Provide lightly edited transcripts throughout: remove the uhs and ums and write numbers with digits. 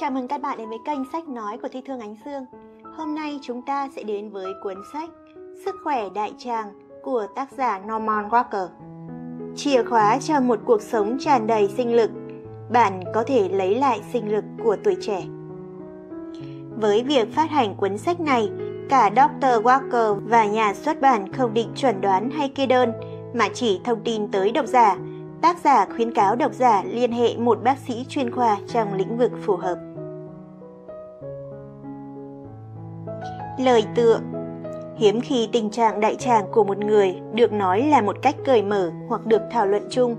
Chào mừng các bạn đến với kênh sách nói của Thi Thương Ánh Sương. Hôm nay chúng ta sẽ đến với cuốn sách Sức khỏe đại tràng của tác giả Norman Walker. Chìa khóa cho một cuộc sống tràn đầy sinh lực. Bạn có thể lấy lại sinh lực của tuổi trẻ. Với việc phát hành cuốn sách này, cả Dr. Walker và nhà xuất bản không định chuẩn đoán hay kê đơn, mà chỉ thông tin tới độc giả. Tác giả khuyến cáo độc giả liên hệ một bác sĩ chuyên khoa trong lĩnh vực phù hợp. Lời tựa. Hiếm khi tình trạng đại tràng của một người được nói là một cách cởi mở hoặc được thảo luận chung.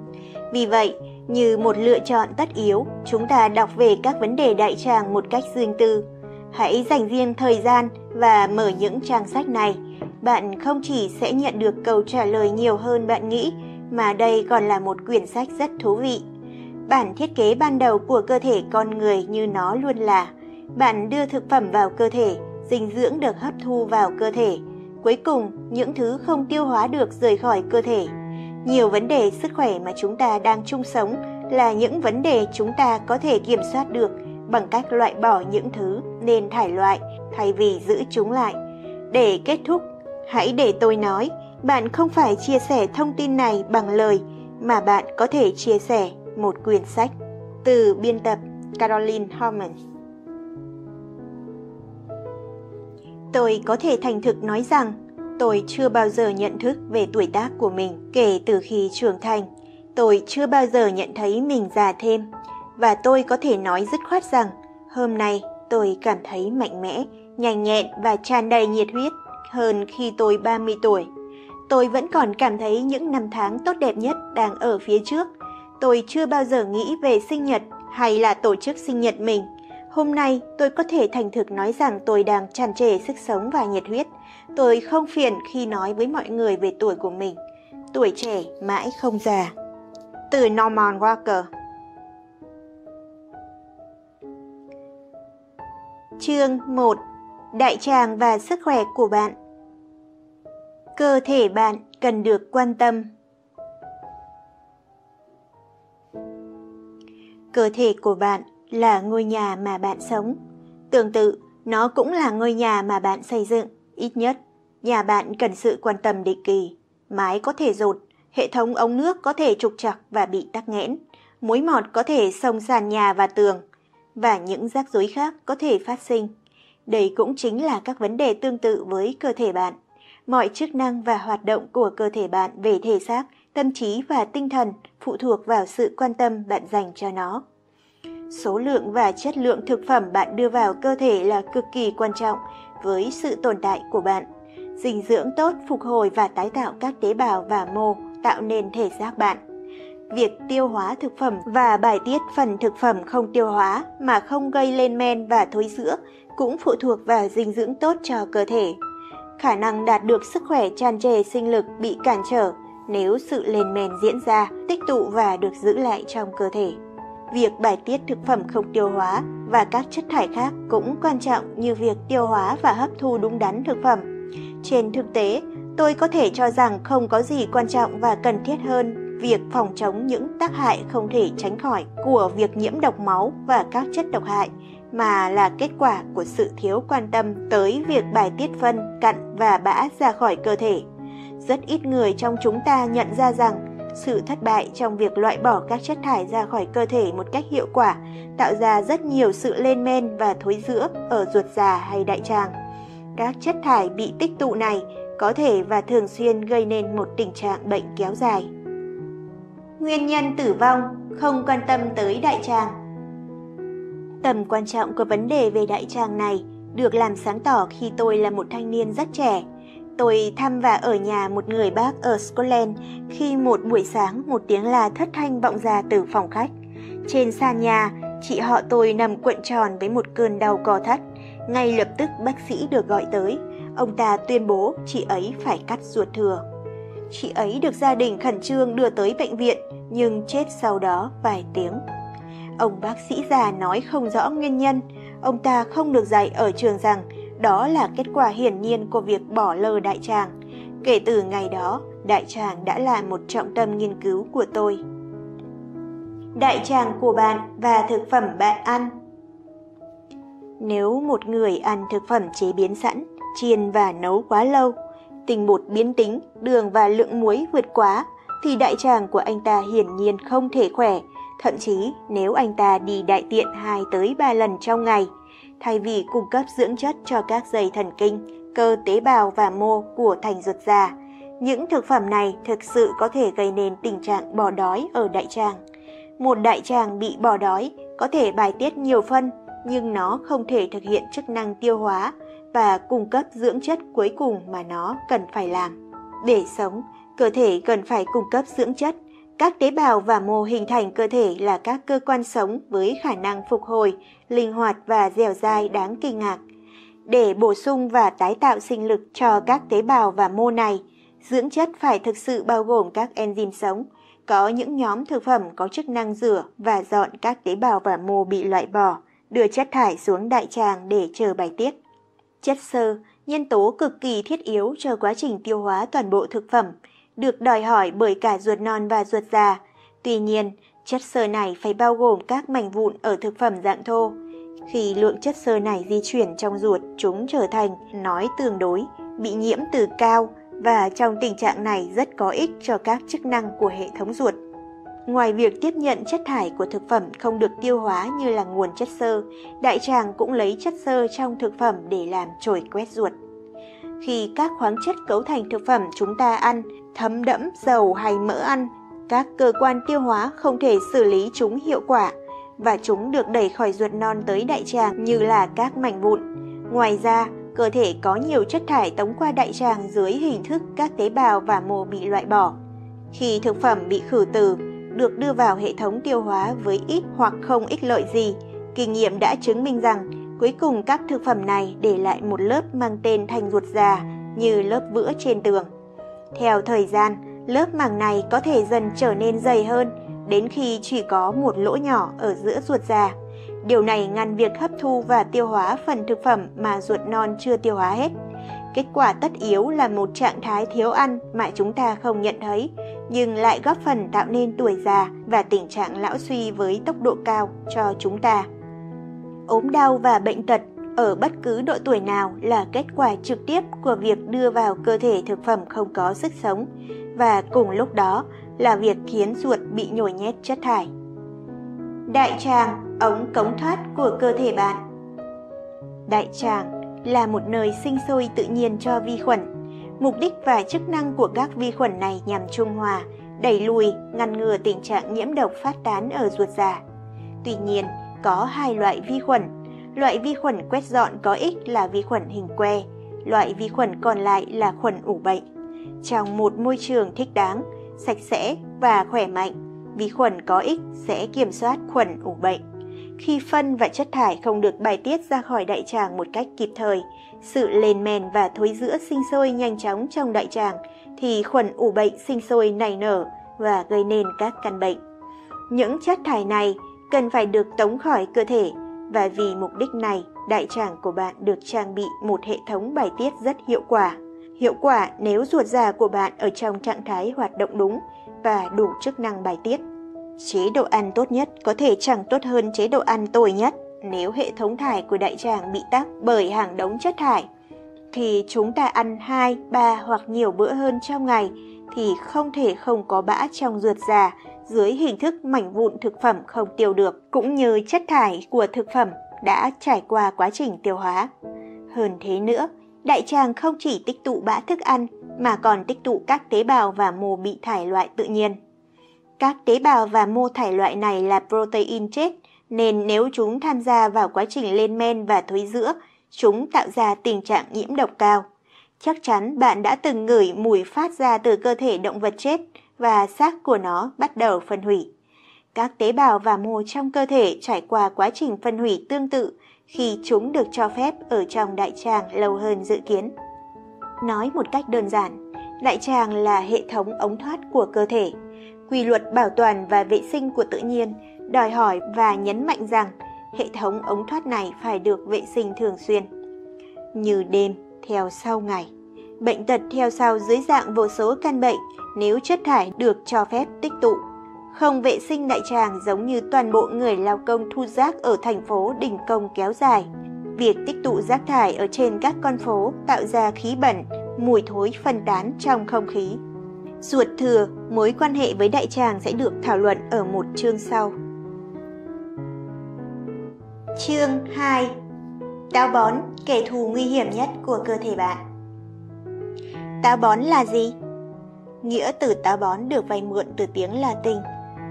Vì vậy, như một lựa chọn tất yếu, chúng ta đọc về các vấn đề đại tràng một cách riêng tư. Hãy dành riêng thời gian và mở những trang sách này. Bạn không chỉ sẽ nhận được câu trả lời nhiều hơn bạn nghĩ, mà đây còn là một quyển sách rất thú vị. Bản thiết kế ban đầu của cơ thể con người như nó luôn là. Bạn đưa thực phẩm vào cơ thể, dinh dưỡng được hấp thu vào cơ thể. Cuối cùng, những thứ không tiêu hóa được rời khỏi cơ thể. Nhiều vấn đề sức khỏe mà chúng ta đang chung sống là những vấn đề chúng ta có thể kiểm soát được bằng cách loại bỏ những thứ nên thải loại thay vì giữ chúng lại. Để kết thúc, hãy để tôi nói, bạn không phải chia sẻ thông tin này bằng lời, mà bạn có thể chia sẻ một quyển sách. Từ biên tập Caroline Hormans. Tôi có thể thành thực nói rằng, tôi chưa bao giờ nhận thức về tuổi tác của mình kể từ khi trưởng thành. Tôi chưa bao giờ nhận thấy mình già thêm. Và tôi có thể nói dứt khoát rằng, hôm nay tôi cảm thấy mạnh mẽ, nhanh nhẹn và tràn đầy nhiệt huyết hơn khi tôi 30 tuổi. Tôi vẫn còn cảm thấy những năm tháng tốt đẹp nhất đang ở phía trước. Tôi chưa bao giờ nghĩ về sinh nhật hay là tổ chức sinh nhật mình. Hôm nay, tôi có thể thành thực nói rằng tôi đang tràn trề sức sống và nhiệt huyết. Tôi không phiền khi nói với mọi người về tuổi của mình. Tuổi trẻ mãi không già. Từ Norman Walker. Chương 1. Đại tràng và sức khỏe của bạn. Cơ thể bạn cần được quan tâm. Cơ thể của bạn là ngôi nhà mà bạn sống. Tương tự, nó cũng là ngôi nhà mà bạn xây dựng. Ít nhất, nhà bạn cần sự quan tâm định kỳ. Mái có thể dột, hệ thống ống nước có thể trục trặc và bị tắc nghẽn. Mối mọt có thể xông sàn nhà và tường. Và những rắc rối khác có thể phát sinh. Đây cũng chính là các vấn đề tương tự với cơ thể bạn. Mọi chức năng và hoạt động của cơ thể bạn về thể xác, tâm trí và tinh thần phụ thuộc vào sự quan tâm bạn dành cho nó. Số lượng và chất lượng thực phẩm bạn đưa vào cơ thể là cực kỳ quan trọng với sự tồn tại của bạn. Dinh dưỡng tốt phục hồi và tái tạo các tế bào và mô tạo nên thể xác bạn. Việc tiêu hóa thực phẩm và bài tiết phần thực phẩm không tiêu hóa mà không gây lên men và thối rữa cũng phụ thuộc vào dinh dưỡng tốt cho cơ thể. Khả năng đạt được sức khỏe tràn trề sinh lực bị cản trở nếu sự lên men diễn ra, tích tụ và được giữ lại trong cơ thể. Việc bài tiết thực phẩm không tiêu hóa và các chất thải khác cũng quan trọng như việc tiêu hóa và hấp thu đúng đắn thực phẩm. Trên thực tế, tôi có thể cho rằng không có gì quan trọng và cần thiết hơn việc phòng chống những tác hại không thể tránh khỏi của việc nhiễm độc máu và các chất độc hại, mà là kết quả của sự thiếu quan tâm tới việc bài tiết phân, cặn và bã ra khỏi cơ thể. Rất ít người trong chúng ta nhận ra rằng sự thất bại trong việc loại bỏ các chất thải ra khỏi cơ thể một cách hiệu quả tạo ra rất nhiều sự lên men và thối rữa ở ruột già hay đại tràng. Các chất thải bị tích tụ này có thể và thường xuyên gây nên một tình trạng bệnh kéo dài. Nguyên nhân tử vong không quan tâm tới đại tràng. Tầm quan trọng của vấn đề về đại tràng này được làm sáng tỏ khi tôi là một thanh niên rất trẻ. Tôi thăm và ở nhà một người bác ở Scotland khi một buổi sáng một tiếng la thất thanh vọng ra từ phòng khách. Trên sàn nhà, chị họ tôi nằm cuộn tròn với một cơn đau co thắt. Ngay lập tức bác sĩ được gọi tới. Ông ta tuyên bố chị ấy phải cắt ruột thừa. Chị ấy được gia đình khẩn trương đưa tới bệnh viện nhưng chết sau đó vài tiếng. Ông bác sĩ già nói không rõ nguyên nhân, ông ta không được dạy ở trường rằng đó là kết quả hiển nhiên của việc bỏ lơ đại tràng. Kể từ ngày đó, đại tràng đã là một trọng tâm nghiên cứu của tôi. Đại tràng của bạn và thực phẩm bạn ăn. Nếu một người ăn thực phẩm chế biến sẵn, chiên và nấu quá lâu, tinh bột biến tính, đường và lượng muối vượt quá, thì đại tràng của anh ta hiển nhiên không thể khỏe. Thậm chí nếu anh ta đi đại tiện 2-3 lần trong ngày, thay vì cung cấp dưỡng chất cho các dây thần kinh, cơ tế bào và mô của thành ruột già, những thực phẩm này thực sự có thể gây nên tình trạng bỏ đói ở đại tràng. Một đại tràng bị bỏ đói có thể bài tiết nhiều phân, nhưng nó không thể thực hiện chức năng tiêu hóa và cung cấp dưỡng chất cuối cùng mà nó cần phải làm. Để sống, cơ thể cần phải cung cấp dưỡng chất. Các tế bào và mô hình thành cơ thể là các cơ quan sống với khả năng phục hồi, linh hoạt và dẻo dai đáng kinh ngạc. Để bổ sung và tái tạo sinh lực cho các tế bào và mô này, dưỡng chất phải thực sự bao gồm các enzyme sống. Có những nhóm thực phẩm có chức năng rửa và dọn các tế bào và mô bị loại bỏ, đưa chất thải xuống đại tràng để chờ bài tiết. Chất xơ, nhân tố cực kỳ thiết yếu cho quá trình tiêu hóa toàn bộ thực phẩm, được đòi hỏi bởi cả ruột non và ruột già. Tuy nhiên, chất xơ này phải bao gồm các mảnh vụn ở thực phẩm dạng thô. Khi lượng chất xơ này di chuyển trong ruột, chúng trở thành nói tương đối, bị nhiễm từ cao, và trong tình trạng này rất có ích cho các chức năng của hệ thống ruột. Ngoài việc tiếp nhận chất thải của thực phẩm không được tiêu hóa như là nguồn chất xơ, đại tràng cũng lấy chất xơ trong thực phẩm để làm chổi quét ruột. Khi các khoáng chất cấu thành thực phẩm chúng ta ăn thấm đẫm dầu hay mỡ ăn, các cơ quan tiêu hóa không thể xử lý chúng hiệu quả và chúng được đẩy khỏi ruột non tới đại tràng như là các mảnh vụn. Ngoài ra, cơ thể có nhiều chất thải tống qua đại tràng dưới hình thức các tế bào và mô bị loại bỏ. Khi thực phẩm bị khử từ, được đưa vào hệ thống tiêu hóa với ít hoặc không ích lợi gì, kinh nghiệm đã chứng minh rằng cuối cùng các thực phẩm này để lại một lớp mang tên thành ruột già như lớp vữa trên tường. Theo thời gian, lớp màng này có thể dần trở nên dày hơn đến khi chỉ có một lỗ nhỏ ở giữa ruột già. Điều này ngăn việc hấp thu và tiêu hóa phần thực phẩm mà ruột non chưa tiêu hóa hết. Kết quả tất yếu là một trạng thái thiếu ăn mà chúng ta không nhận thấy, nhưng lại góp phần tạo nên tuổi già và tình trạng lão suy với tốc độ cao cho chúng ta. Ốm đau và bệnh tật ở bất cứ độ tuổi nào là kết quả trực tiếp của việc đưa vào cơ thể thực phẩm không có sức sống, và cùng lúc đó là việc khiến ruột bị nhồi nhét chất thải. Đại tràng, ống cống thoát của cơ thể bạn. Đại tràng là một nơi sinh sôi tự nhiên cho vi khuẩn. Mục đích và chức năng của các vi khuẩn này nhằm trung hòa, đẩy lùi, ngăn ngừa tình trạng nhiễm độc phát tán ở ruột già. Tuy nhiên, có hai loại vi khuẩn. Loại vi khuẩn quét dọn có ích là vi khuẩn hình que, loại vi khuẩn còn lại là khuẩn ủ bệnh. Trong một môi trường thích đáng, sạch sẽ và khỏe mạnh, vi khuẩn có ích sẽ kiểm soát khuẩn ủ bệnh. Khi phân và chất thải không được bài tiết ra khỏi đại tràng một cách kịp thời, sự lên men và thối rữa sinh sôi nhanh chóng trong đại tràng thì khuẩn ủ bệnh sinh sôi nảy nở và gây nên các căn bệnh. Những chất thải này cần phải được tống khỏi cơ thể, và vì mục đích này, đại tràng của bạn được trang bị một hệ thống bài tiết rất hiệu quả. Hiệu quả nếu ruột già của bạn ở trong trạng thái hoạt động đúng và đủ chức năng bài tiết. Chế độ ăn tốt nhất có thể chẳng tốt hơn chế độ ăn tồi nhất nếu hệ thống thải của đại tràng bị tắc bởi hàng đống chất thải. Khi chúng ta ăn 2, 3 hoặc nhiều bữa hơn trong ngày thì không thể không có bã trong ruột già dưới hình thức mảnh vụn thực phẩm không tiêu được, cũng như chất thải của thực phẩm đã trải qua quá trình tiêu hóa. Hơn thế nữa, đại tràng không chỉ tích tụ bã thức ăn mà còn tích tụ các tế bào và mô bị thải loại tự nhiên. Các tế bào và mô thải loại này là protein chết, nên nếu chúng tham gia vào quá trình lên men và thối rữa, chúng tạo ra tình trạng nhiễm độc cao. Chắc chắn bạn đã từng ngửi mùi phát ra từ cơ thể động vật chết và xác của nó bắt đầu phân hủy. Các tế bào và mô trong cơ thể trải qua quá trình phân hủy tương tự khi chúng được cho phép ở trong đại tràng lâu hơn dự kiến. Nói một cách đơn giản, đại tràng là hệ thống ống thoát của cơ thể. Quy luật bảo toàn và vệ sinh của tự nhiên đòi hỏi và nhấn mạnh rằng hệ thống ống thoát này phải được vệ sinh thường xuyên. Như đêm theo sau ngày, bệnh tật theo sau dưới dạng vô số căn bệnh nếu chất thải được cho phép tích tụ. Không vệ sinh đại tràng giống như toàn bộ người lao công thu rác ở thành phố đình công kéo dài. Việc tích tụ rác thải ở trên các con phố tạo ra khí bẩn, mùi thối phân tán trong không khí. Ruột thừa, mối quan hệ với đại tràng sẽ được thảo luận ở một chương sau. Chương 2. Táo bón, kẻ thù nguy hiểm nhất của cơ thể bạn. Táo bón là gì? Nghĩa từ táo bón được vay mượn từ tiếng Latin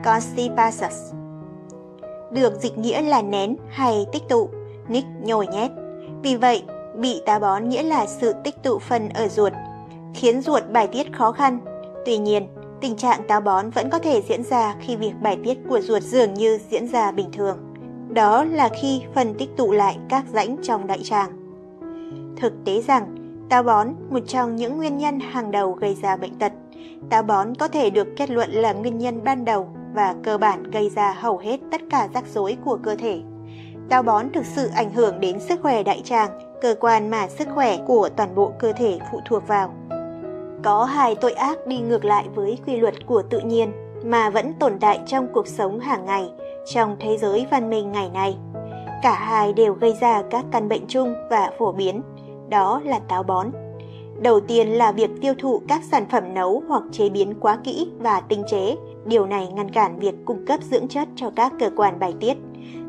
constipatus, được dịch nghĩa là nén hay tích tụ, nhích nhồi nhét. Vì vậy, bị táo bón nghĩa là sự tích tụ phân ở ruột, khiến ruột bài tiết khó khăn. Tuy nhiên, tình trạng táo bón vẫn có thể diễn ra khi việc bài tiết của ruột dường như diễn ra bình thường. Đó là khi phân tích tụ lại các rãnh trong đại tràng. Thực tế rằng, táo bón, một trong những nguyên nhân hàng đầu gây ra bệnh tật. Táo bón có thể được kết luận là nguyên nhân ban đầu và cơ bản gây ra hầu hết tất cả rắc rối của cơ thể. Táo bón thực sự ảnh hưởng đến sức khỏe đại tràng, cơ quan mà sức khỏe của toàn bộ cơ thể phụ thuộc vào. Có hai tội ác đi ngược lại với quy luật của tự nhiên mà vẫn tồn tại trong cuộc sống hàng ngày, trong thế giới văn minh ngày nay. Cả hai đều gây ra các căn bệnh chung và phổ biến, đó là táo bón. Đầu tiên là việc tiêu thụ các sản phẩm nấu hoặc chế biến quá kỹ và tinh chế. Điều này ngăn cản việc cung cấp dưỡng chất cho các cơ quan bài tiết.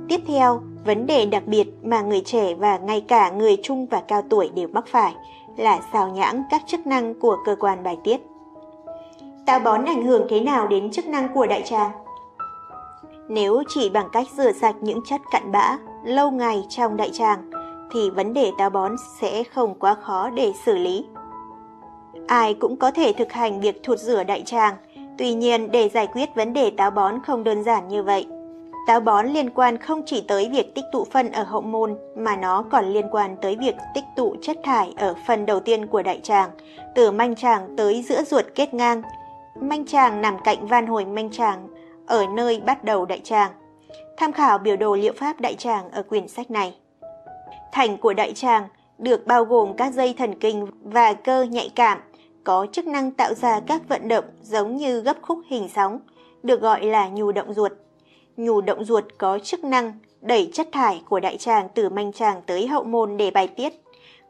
Tiếp theo, vấn đề đặc biệt mà người trẻ và ngay cả người trung và cao tuổi đều mắc phải là sao nhãng các chức năng của cơ quan bài tiết. Táo bón ảnh hưởng thế nào đến chức năng của đại tràng? Nếu chỉ bằng cách rửa sạch những chất cặn bã lâu ngày trong đại tràng, thì vấn đề táo bón sẽ không quá khó để xử lý. Ai cũng có thể thực hành việc thụt rửa đại tràng, tuy nhiên để giải quyết vấn đề táo bón không đơn giản như vậy. Táo bón liên quan không chỉ tới việc tích tụ phân ở hậu môn, mà nó còn liên quan tới việc tích tụ chất thải ở phần đầu tiên của đại tràng, từ manh tràng tới giữa ruột kết ngang. Manh tràng nằm cạnh van hồi manh tràng, ở nơi bắt đầu đại tràng. Tham khảo biểu đồ liệu pháp đại tràng ở quyển sách này. Thành của đại tràng được bao gồm các dây thần kinh và cơ nhạy cảm, có chức năng tạo ra các vận động giống như gấp khúc hình sóng, được gọi là nhu động ruột. Nhu động ruột có chức năng đẩy chất thải của đại tràng từ manh tràng tới hậu môn để bài tiết.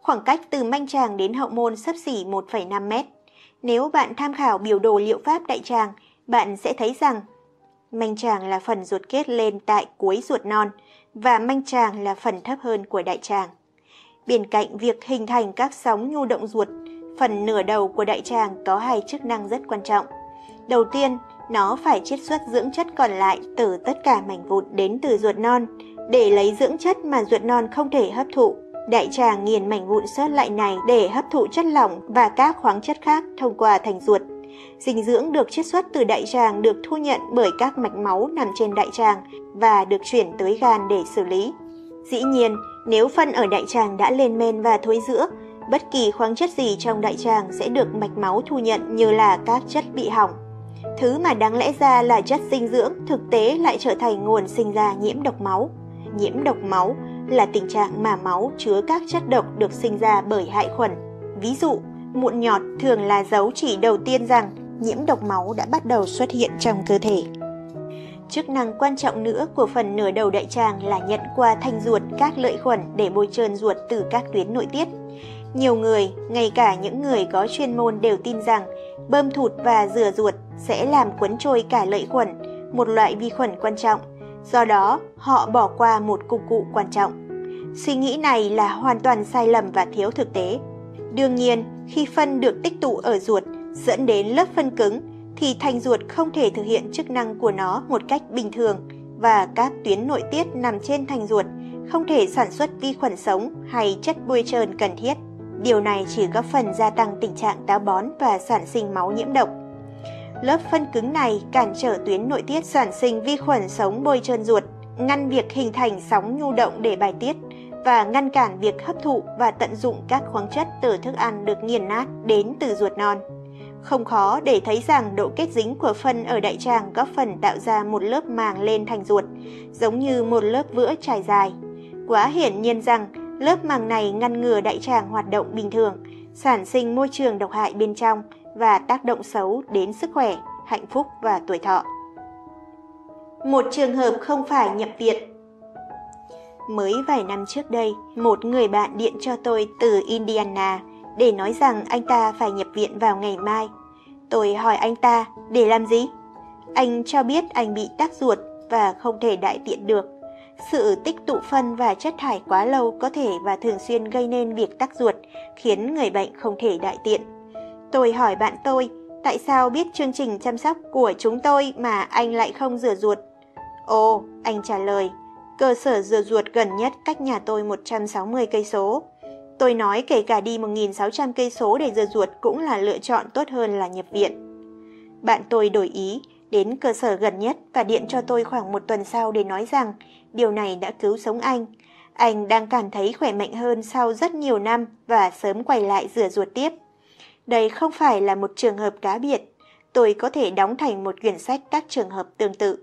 Khoảng cách từ manh tràng đến hậu môn xấp xỉ 1,5 mét. Nếu bạn tham khảo biểu đồ liệu pháp đại tràng, bạn sẽ thấy rằng manh tràng là phần ruột kết lên tại cuối ruột non và manh tràng là phần thấp hơn của đại tràng. Bên cạnh việc hình thành các sóng nhu động ruột, phần nửa đầu của đại tràng có hai chức năng rất quan trọng. Đầu tiên, nó phải chiết xuất dưỡng chất còn lại từ tất cả mảnh vụn đến từ ruột non. Để lấy dưỡng chất mà ruột non không thể hấp thụ, đại tràng nghiền mảnh vụn sót lại này để hấp thụ chất lỏng và các khoáng chất khác thông qua thành ruột. Dinh dưỡng được chiết xuất từ đại tràng được thu nhận bởi các mạch máu nằm trên đại tràng và được chuyển tới gan để xử lý. Dĩ nhiên, nếu phân ở đại tràng đã lên men và thối rữa, bất kỳ khoáng chất gì trong đại tràng sẽ được mạch máu thu nhận như là các chất bị hỏng. Thứ mà đáng lẽ ra là chất dinh dưỡng thực tế lại trở thành nguồn sinh ra nhiễm độc máu. Nhiễm độc máu là tình trạng mà máu chứa các chất độc được sinh ra bởi hại khuẩn. Ví dụ, mụn nhọt thường là dấu chỉ đầu tiên rằng nhiễm độc máu đã bắt đầu xuất hiện trong cơ thể. Chức năng quan trọng nữa của phần nửa đầu đại tràng là nhận qua thanh ruột các lợi khuẩn để bôi trơn ruột từ các tuyến nội tiết. Nhiều người, ngay cả những người có chuyên môn đều tin rằng bơm thụt và rửa ruột sẽ làm cuốn trôi cả lợi khuẩn, một loại vi khuẩn quan trọng. Do đó, họ bỏ qua một công cụ quan trọng. Suy nghĩ này là hoàn toàn sai lầm và thiếu thực tế. Đương nhiên, khi phân được tích tụ ở ruột dẫn đến lớp phân cứng thì thành ruột không thể thực hiện chức năng của nó một cách bình thường và các tuyến nội tiết nằm trên thành ruột không thể sản xuất vi khuẩn sống hay chất bôi trơn cần thiết. Điều này chỉ góp phần gia tăng tình trạng táo bón và sản sinh máu nhiễm độc. Lớp phân cứng này cản trở tuyến nội tiết sản sinh vi khuẩn sống bôi trơn ruột, ngăn việc hình thành sóng nhu động để bài tiết và ngăn cản việc hấp thụ và tận dụng các khoáng chất từ thức ăn được nghiền nát đến từ ruột non. Không khó để thấy rằng độ kết dính của phân ở đại tràng góp phần tạo ra một lớp màng lên thành ruột, giống như một lớp vữa trải dài. Quá hiển nhiên rằng lớp màng này ngăn ngừa đại tràng hoạt động bình thường, sản sinh môi trường độc hại bên trong và tác động xấu đến sức khỏe, hạnh phúc và tuổi thọ. Một trường hợp không phải nhập viện. mới vài năm trước đây, một người bạn điện cho tôi từ Indiana để nói rằng anh ta phải nhập viện vào ngày mai. Tôi hỏi anh ta để làm gì? Anh cho biết anh bị tắc ruột và không thể đại tiện được. Sự tích tụ phân và chất thải quá lâu có thể và thường xuyên gây nên việc tắc ruột, khiến người bệnh không thể đại tiện. Tôi hỏi bạn tôi, tại sao biết chương trình chăm sóc của chúng tôi mà anh lại không rửa ruột? Ồ, anh trả lời, cơ sở rửa ruột gần nhất cách nhà tôi 160 cây số. Tôi nói kể cả đi 1.600 cây số để rửa ruột cũng là lựa chọn tốt hơn là nhập viện. Bạn tôi đổi ý, đến cơ sở gần nhất và điện cho tôi khoảng một tuần sau để nói rằng điều này đã cứu sống anh. Anh đang cảm thấy khỏe mạnh hơn sau rất nhiều năm và sớm quay lại rửa ruột tiếp. Đây không phải là một trường hợp cá biệt. Tôi có thể đóng thành một quyển sách các trường hợp tương tự.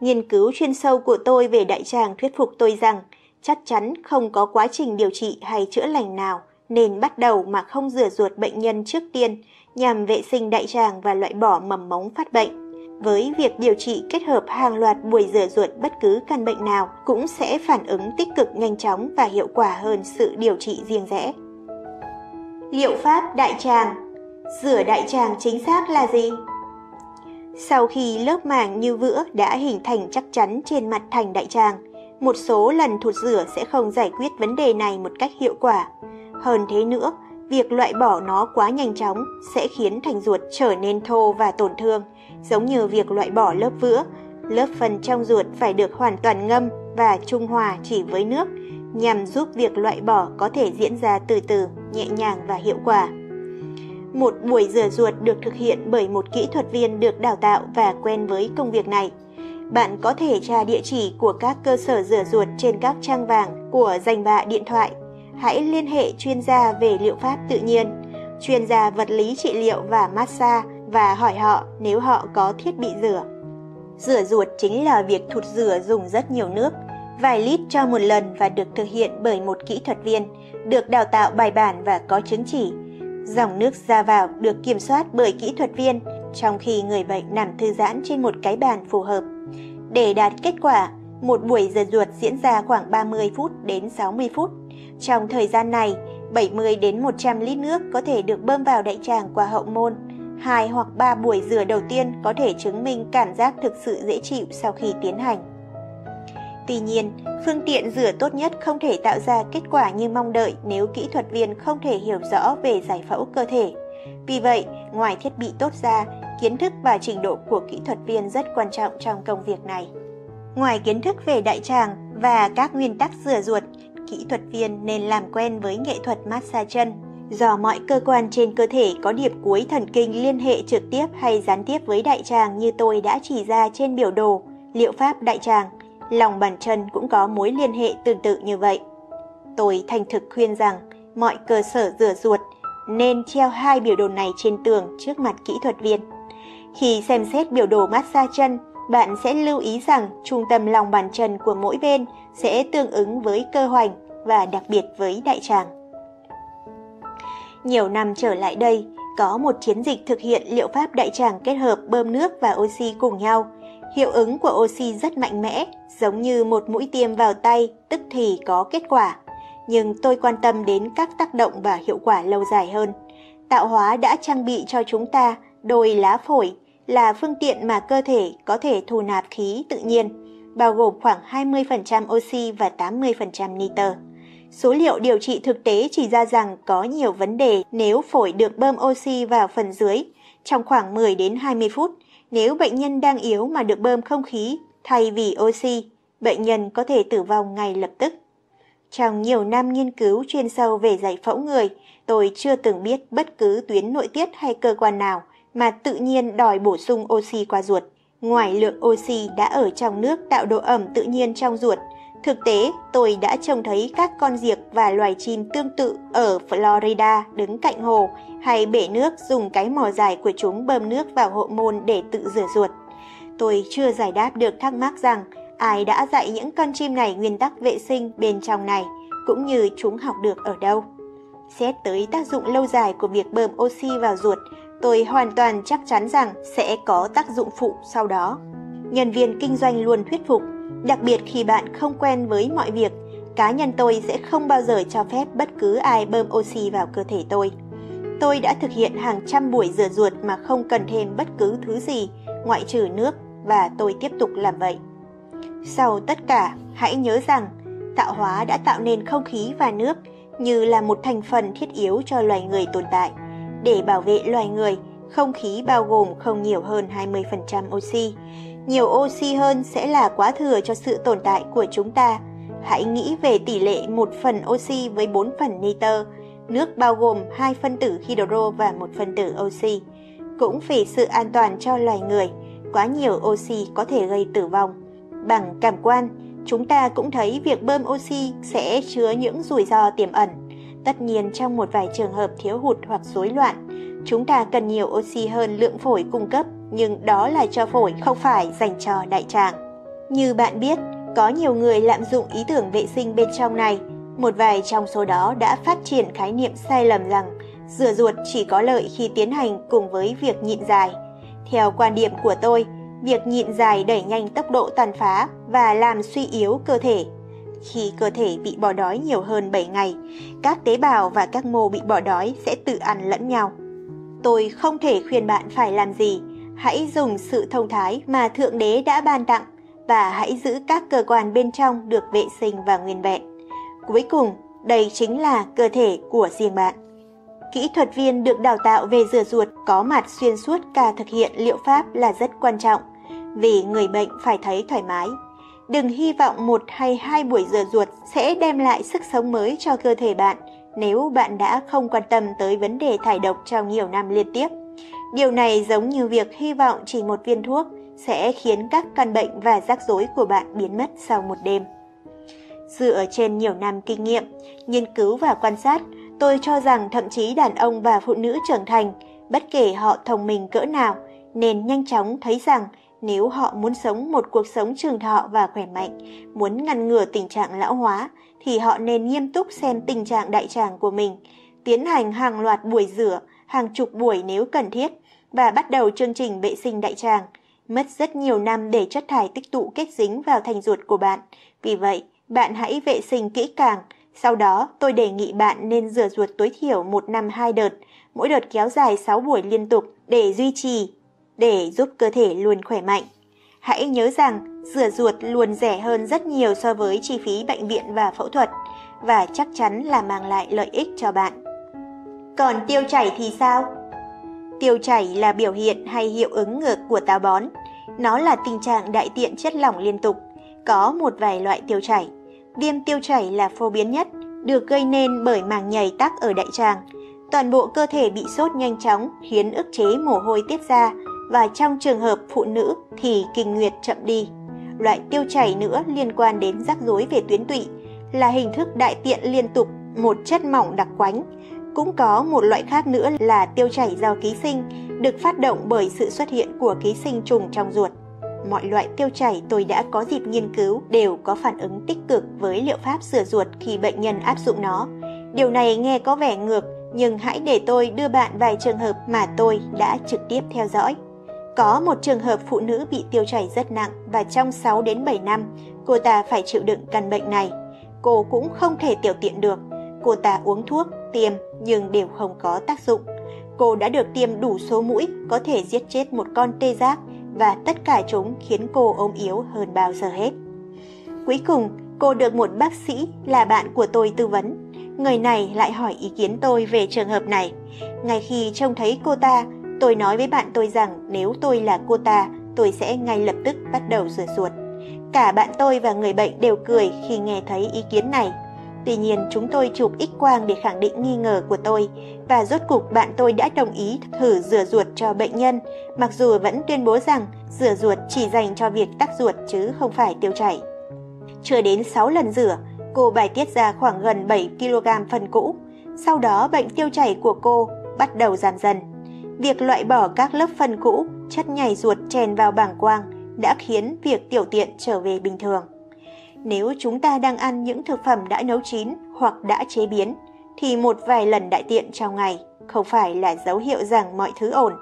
Nghiên cứu chuyên sâu của tôi về đại tràng thuyết phục tôi rằng chắc chắn không có quá trình điều trị hay chữa lành nào nên bắt đầu mà không rửa ruột bệnh nhân trước tiên nhằm vệ sinh đại tràng và loại bỏ mầm mống phát bệnh. Với việc điều trị kết hợp hàng loạt buổi rửa ruột, bất cứ căn bệnh nào cũng sẽ phản ứng tích cực, nhanh chóng và hiệu quả hơn sự điều trị riêng rẽ. Liệu pháp đại tràng. Rửa đại tràng chính xác là gì? Sau khi lớp màng như vữa đã hình thành chắc chắn trên mặt thành đại tràng, một số lần thụt rửa sẽ không giải quyết vấn đề này một cách hiệu quả. Hơn thế nữa, việc loại bỏ nó quá nhanh chóng sẽ khiến thành ruột trở nên thô và tổn thương, giống như việc loại bỏ lớp vữa. Lớp phần trong ruột phải được hoàn toàn ngâm và trung hòa chỉ với nước, nhằm giúp việc loại bỏ có thể diễn ra từ từ, nhẹ nhàng và hiệu quả. Một buổi rửa ruột được thực hiện bởi một kỹ thuật viên được đào tạo và quen với công việc này. Bạn có thể tra địa chỉ của các cơ sở rửa ruột trên các trang vàng của danh bạ điện thoại. Hãy liên hệ chuyên gia về liệu pháp tự nhiên, chuyên gia vật lý trị liệu và massage và hỏi họ nếu họ có thiết bị rửa. Rửa ruột chính là việc thụt rửa dùng rất nhiều nước, vài lít cho một lần và được thực hiện bởi một kỹ thuật viên, được đào tạo bài bản và có chứng chỉ. Dòng nước ra vào được kiểm soát bởi kỹ thuật viên, trong khi người bệnh nằm thư giãn trên một cái bàn phù hợp. Để đạt kết quả, một buổi rửa ruột diễn ra khoảng 30 phút đến 60 phút. Trong thời gian này, 70 đến 100 lít nước có thể được bơm vào đại tràng qua hậu môn. 2 hoặc 3 buổi rửa đầu tiên có thể chứng minh cảm giác thực sự dễ chịu sau khi tiến hành. Tuy nhiên, phương tiện rửa tốt nhất không thể tạo ra kết quả như mong đợi nếu kỹ thuật viên không thể hiểu rõ về giải phẫu cơ thể. Vì vậy, ngoài thiết bị tốt ra, kiến thức và trình độ của kỹ thuật viên rất quan trọng trong công việc này. Ngoài kiến thức về đại tràng và các nguyên tắc rửa ruột, kỹ thuật viên nên làm quen với nghệ thuật massage chân, do mọi cơ quan trên cơ thể có điểm cuối thần kinh liên hệ trực tiếp hay gián tiếp với đại tràng như tôi đã chỉ ra trên biểu đồ liệu pháp đại tràng. Lòng bàn chân cũng có mối liên hệ tương tự như vậy. Tôi thành thực khuyên rằng mọi cơ sở rửa ruột nên treo 2 biểu đồ này trên tường trước mặt kỹ thuật viên. Khi xem xét biểu đồ massage chân, bạn sẽ lưu ý rằng trung tâm lòng bàn chân của mỗi bên sẽ tương ứng với cơ hoành và đặc biệt với đại tràng. Nhiều năm trở lại đây, có một chiến dịch thực hiện liệu pháp đại tràng kết hợp bơm nước và oxy cùng nhau. Hiệu ứng của oxy rất mạnh mẽ, giống như một mũi tiêm vào tay, tức thì có kết quả. Nhưng tôi quan tâm đến các tác động và hiệu quả lâu dài hơn. Tạo hóa đã trang bị cho chúng ta đôi lá phổi là phương tiện mà cơ thể có thể thu nạp khí tự nhiên, bao gồm khoảng 20% oxy và 80% nitơ. Số liệu điều trị thực tế chỉ ra rằng có nhiều vấn đề nếu phổi được bơm oxy vào phần dưới trong khoảng 10 đến 20 phút. Nếu bệnh nhân đang yếu mà được bơm không khí thay vì oxy, bệnh nhân có thể tử vong ngay lập tức. Trong nhiều năm nghiên cứu chuyên sâu về giải phẫu người, tôi chưa từng biết bất cứ tuyến nội tiết hay cơ quan nào mà tự nhiên đòi bổ sung oxy qua ruột. Ngoài lượng oxy đã ở trong nước tạo độ ẩm tự nhiên trong ruột, thực tế tôi đã trông thấy các con diệc và loài chim tương tự ở Florida đứng cạnh hồ hay bể nước dùng cái mỏ dài của chúng bơm nước vào hậu môn để tự rửa ruột. Tôi chưa giải đáp được thắc mắc rằng ai đã dạy những con chim này nguyên tắc vệ sinh bên trong này, cũng như chúng học được ở đâu. Xét tới tác dụng lâu dài của việc bơm oxy vào ruột, tôi hoàn toàn chắc chắn rằng sẽ có tác dụng phụ sau đó. Nhân viên kinh doanh luôn thuyết phục Đặc biệt khi bạn không quen với mọi việc, cá nhân tôi sẽ không bao giờ cho phép bất cứ ai bơm oxy vào cơ thể tôi. Tôi đã thực hiện hàng trăm buổi rửa ruột mà không cần thêm bất cứ thứ gì ngoại trừ nước, và tôi tiếp tục làm vậy. Sau tất cả, hãy nhớ rằng tạo hóa đã tạo nên không khí và nước như là một thành phần thiết yếu cho loài người tồn tại. Để bảo vệ loài người, không khí bao gồm không nhiều hơn 20% oxy. Nhiều oxy hơn sẽ là quá thừa cho sự tồn tại của chúng ta. Hãy nghĩ về tỷ lệ 1 phần oxy với 4 phần nitơ. Nước bao gồm 2 phân tử hydro và 1 phân tử oxy. Cũng vì sự an toàn cho loài người, quá nhiều oxy có thể gây tử vong. Bằng cảm quan, chúng ta cũng thấy việc bơm oxy sẽ chứa những rủi ro tiềm ẩn. Tất nhiên, trong một vài trường hợp thiếu hụt hoặc rối loạn, chúng ta cần nhiều oxy hơn lượng phổi cung cấp, nhưng đó là cho phổi, không phải dành cho đại tràng. Như bạn biết, có nhiều người lạm dụng ý tưởng vệ sinh bên trong này. Một vài trong số đó đã phát triển khái niệm sai lầm rằng rửa ruột chỉ có lợi khi tiến hành cùng với việc nhịn dài. Theo quan điểm của tôi, việc nhịn dài đẩy nhanh tốc độ tàn phá và làm suy yếu cơ thể. Khi cơ thể bị bỏ đói nhiều hơn 7 ngày, các tế bào và các mô bị bỏ đói sẽ tự ăn lẫn nhau. Tôi không thể khuyên bạn phải làm gì. Hãy dùng sự thông thái mà Thượng Đế đã ban tặng và hãy giữ các cơ quan bên trong được vệ sinh và nguyên vẹn. Cuối cùng, đây chính là cơ thể của riêng bạn. Kỹ thuật viên được đào tạo về rửa ruột có mặt xuyên suốt cả thực hiện liệu pháp là rất quan trọng, vì người bệnh phải thấy thoải mái. Đừng hy vọng 1 hay 2 buổi rửa ruột sẽ đem lại sức sống mới cho cơ thể bạn nếu bạn đã không quan tâm tới vấn đề thải độc trong nhiều năm liên tiếp. Điều này giống như việc hy vọng chỉ một viên thuốc sẽ khiến các căn bệnh và rắc rối của bạn biến mất sau một đêm. Dựa trên nhiều năm kinh nghiệm, nghiên cứu và quan sát, tôi cho rằng thậm chí đàn ông và phụ nữ trưởng thành, bất kể họ thông minh cỡ nào, nên nhanh chóng thấy rằng nếu họ muốn sống một cuộc sống trường thọ và khỏe mạnh, muốn ngăn ngừa tình trạng lão hóa, thì họ nên nghiêm túc xem tình trạng đại tràng của mình, tiến hành hàng loạt buổi rửa, hàng chục buổi nếu cần thiết, và bắt đầu chương trình vệ sinh đại tràng. Mất rất nhiều năm để chất thải tích tụ kết dính vào thành ruột của bạn. Vì vậy, bạn hãy vệ sinh kỹ càng. Sau đó, tôi đề nghị bạn nên rửa ruột tối thiểu 1 năm 2 đợt, mỗi đợt kéo dài 6 buổi liên tục để duy trì, để giúp cơ thể luôn khỏe mạnh. Hãy nhớ rằng, rửa ruột luôn rẻ hơn rất nhiều so với chi phí bệnh viện và phẫu thuật, và chắc chắn là mang lại lợi ích cho bạn. Còn tiêu chảy thì sao? Tiêu chảy là biểu hiện hay hiệu ứng ngược của táo bón. Nó là tình trạng đại tiện chất lỏng liên tục. Có một vài loại tiêu chảy. Viêm tiêu chảy là phổ biến nhất, được gây nên bởi màng nhầy tắc ở đại tràng. Toàn bộ cơ thể bị sốt nhanh chóng, khiến ức chế mồ hôi tiết ra, và trong trường hợp phụ nữ thì kinh nguyệt chậm đi. Loại tiêu chảy nữa liên quan đến rắc rối về tuyến tụy, là hình thức đại tiện liên tục, một chất mỏng đặc quánh. Cũng có một loại khác nữa là tiêu chảy do ký sinh, được phát động bởi sự xuất hiện của ký sinh trùng trong ruột. Mọi loại tiêu chảy tôi đã có dịp nghiên cứu đều có phản ứng tích cực với liệu pháp rửa ruột khi bệnh nhân áp dụng nó. Điều này nghe có vẻ ngược, nhưng hãy để tôi đưa bạn vài trường hợp mà tôi đã trực tiếp theo dõi. Có một trường hợp phụ nữ bị tiêu chảy rất nặng và trong 6 đến 7 năm, cô ta phải chịu đựng căn bệnh này. Cô cũng không thể tiểu tiện được. Cô ta uống thuốc, tiêm nhưng đều không có tác dụng. Cô đã được tiêm đủ số mũi có thể giết chết một con tê giác, và tất cả chúng khiến cô ốm yếu hơn bao giờ hết. Cuối cùng, cô được một bác sĩ là bạn của tôi tư vấn. Người này lại hỏi ý kiến tôi về trường hợp này. Ngay khi trông thấy cô ta, tôi nói với bạn tôi rằng nếu tôi là cô ta, tôi sẽ ngay lập tức bắt đầu rửa ruột. Cả bạn tôi và người bệnh đều cười khi nghe thấy ý kiến này. Tuy nhiên, chúng tôi chụp X-quang để khẳng định nghi ngờ của tôi, và rốt cục bạn tôi đã đồng ý thử rửa ruột cho bệnh nhân, mặc dù vẫn tuyên bố rằng rửa ruột chỉ dành cho việc tắc ruột chứ không phải tiêu chảy. Chưa đến 6 lần rửa, cô bài tiết ra khoảng gần 7 kg phân cũ. Sau đó, bệnh tiêu chảy của cô bắt đầu giảm dần. Việc loại bỏ các lớp phân cũ, chất nhầy ruột chèn vào bàng quang đã khiến việc tiểu tiện trở về bình thường. Nếu chúng ta đang ăn những thực phẩm đã nấu chín hoặc đã chế biến, thì một vài lần đại tiện trong ngày không phải là dấu hiệu rằng mọi thứ ổn.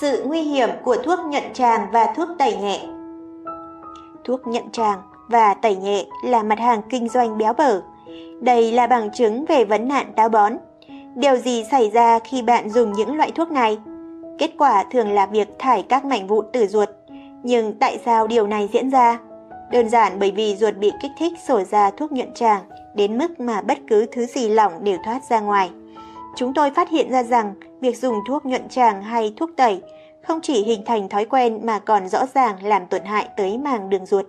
Sự nguy hiểm của thuốc nhuận tràng và thuốc tẩy nhẹ. thuốc nhuận tràng và tẩy nhẹ là mặt hàng kinh doanh béo bở. Đây là bằng chứng về vấn nạn táo bón. Điều gì xảy ra khi bạn dùng những loại thuốc này? Kết quả thường là việc thải các mảnh vụn từ ruột. Nhưng tại sao điều này diễn ra? Đơn giản bởi vì ruột bị kích thích sổ ra thuốc nhuận tràng đến mức mà bất cứ thứ gì lỏng đều thoát ra ngoài. Chúng tôi phát hiện ra rằng việc dùng thuốc nhuận tràng hay thuốc tẩy không chỉ hình thành thói quen mà còn rõ ràng làm tổn hại tới màng đường ruột.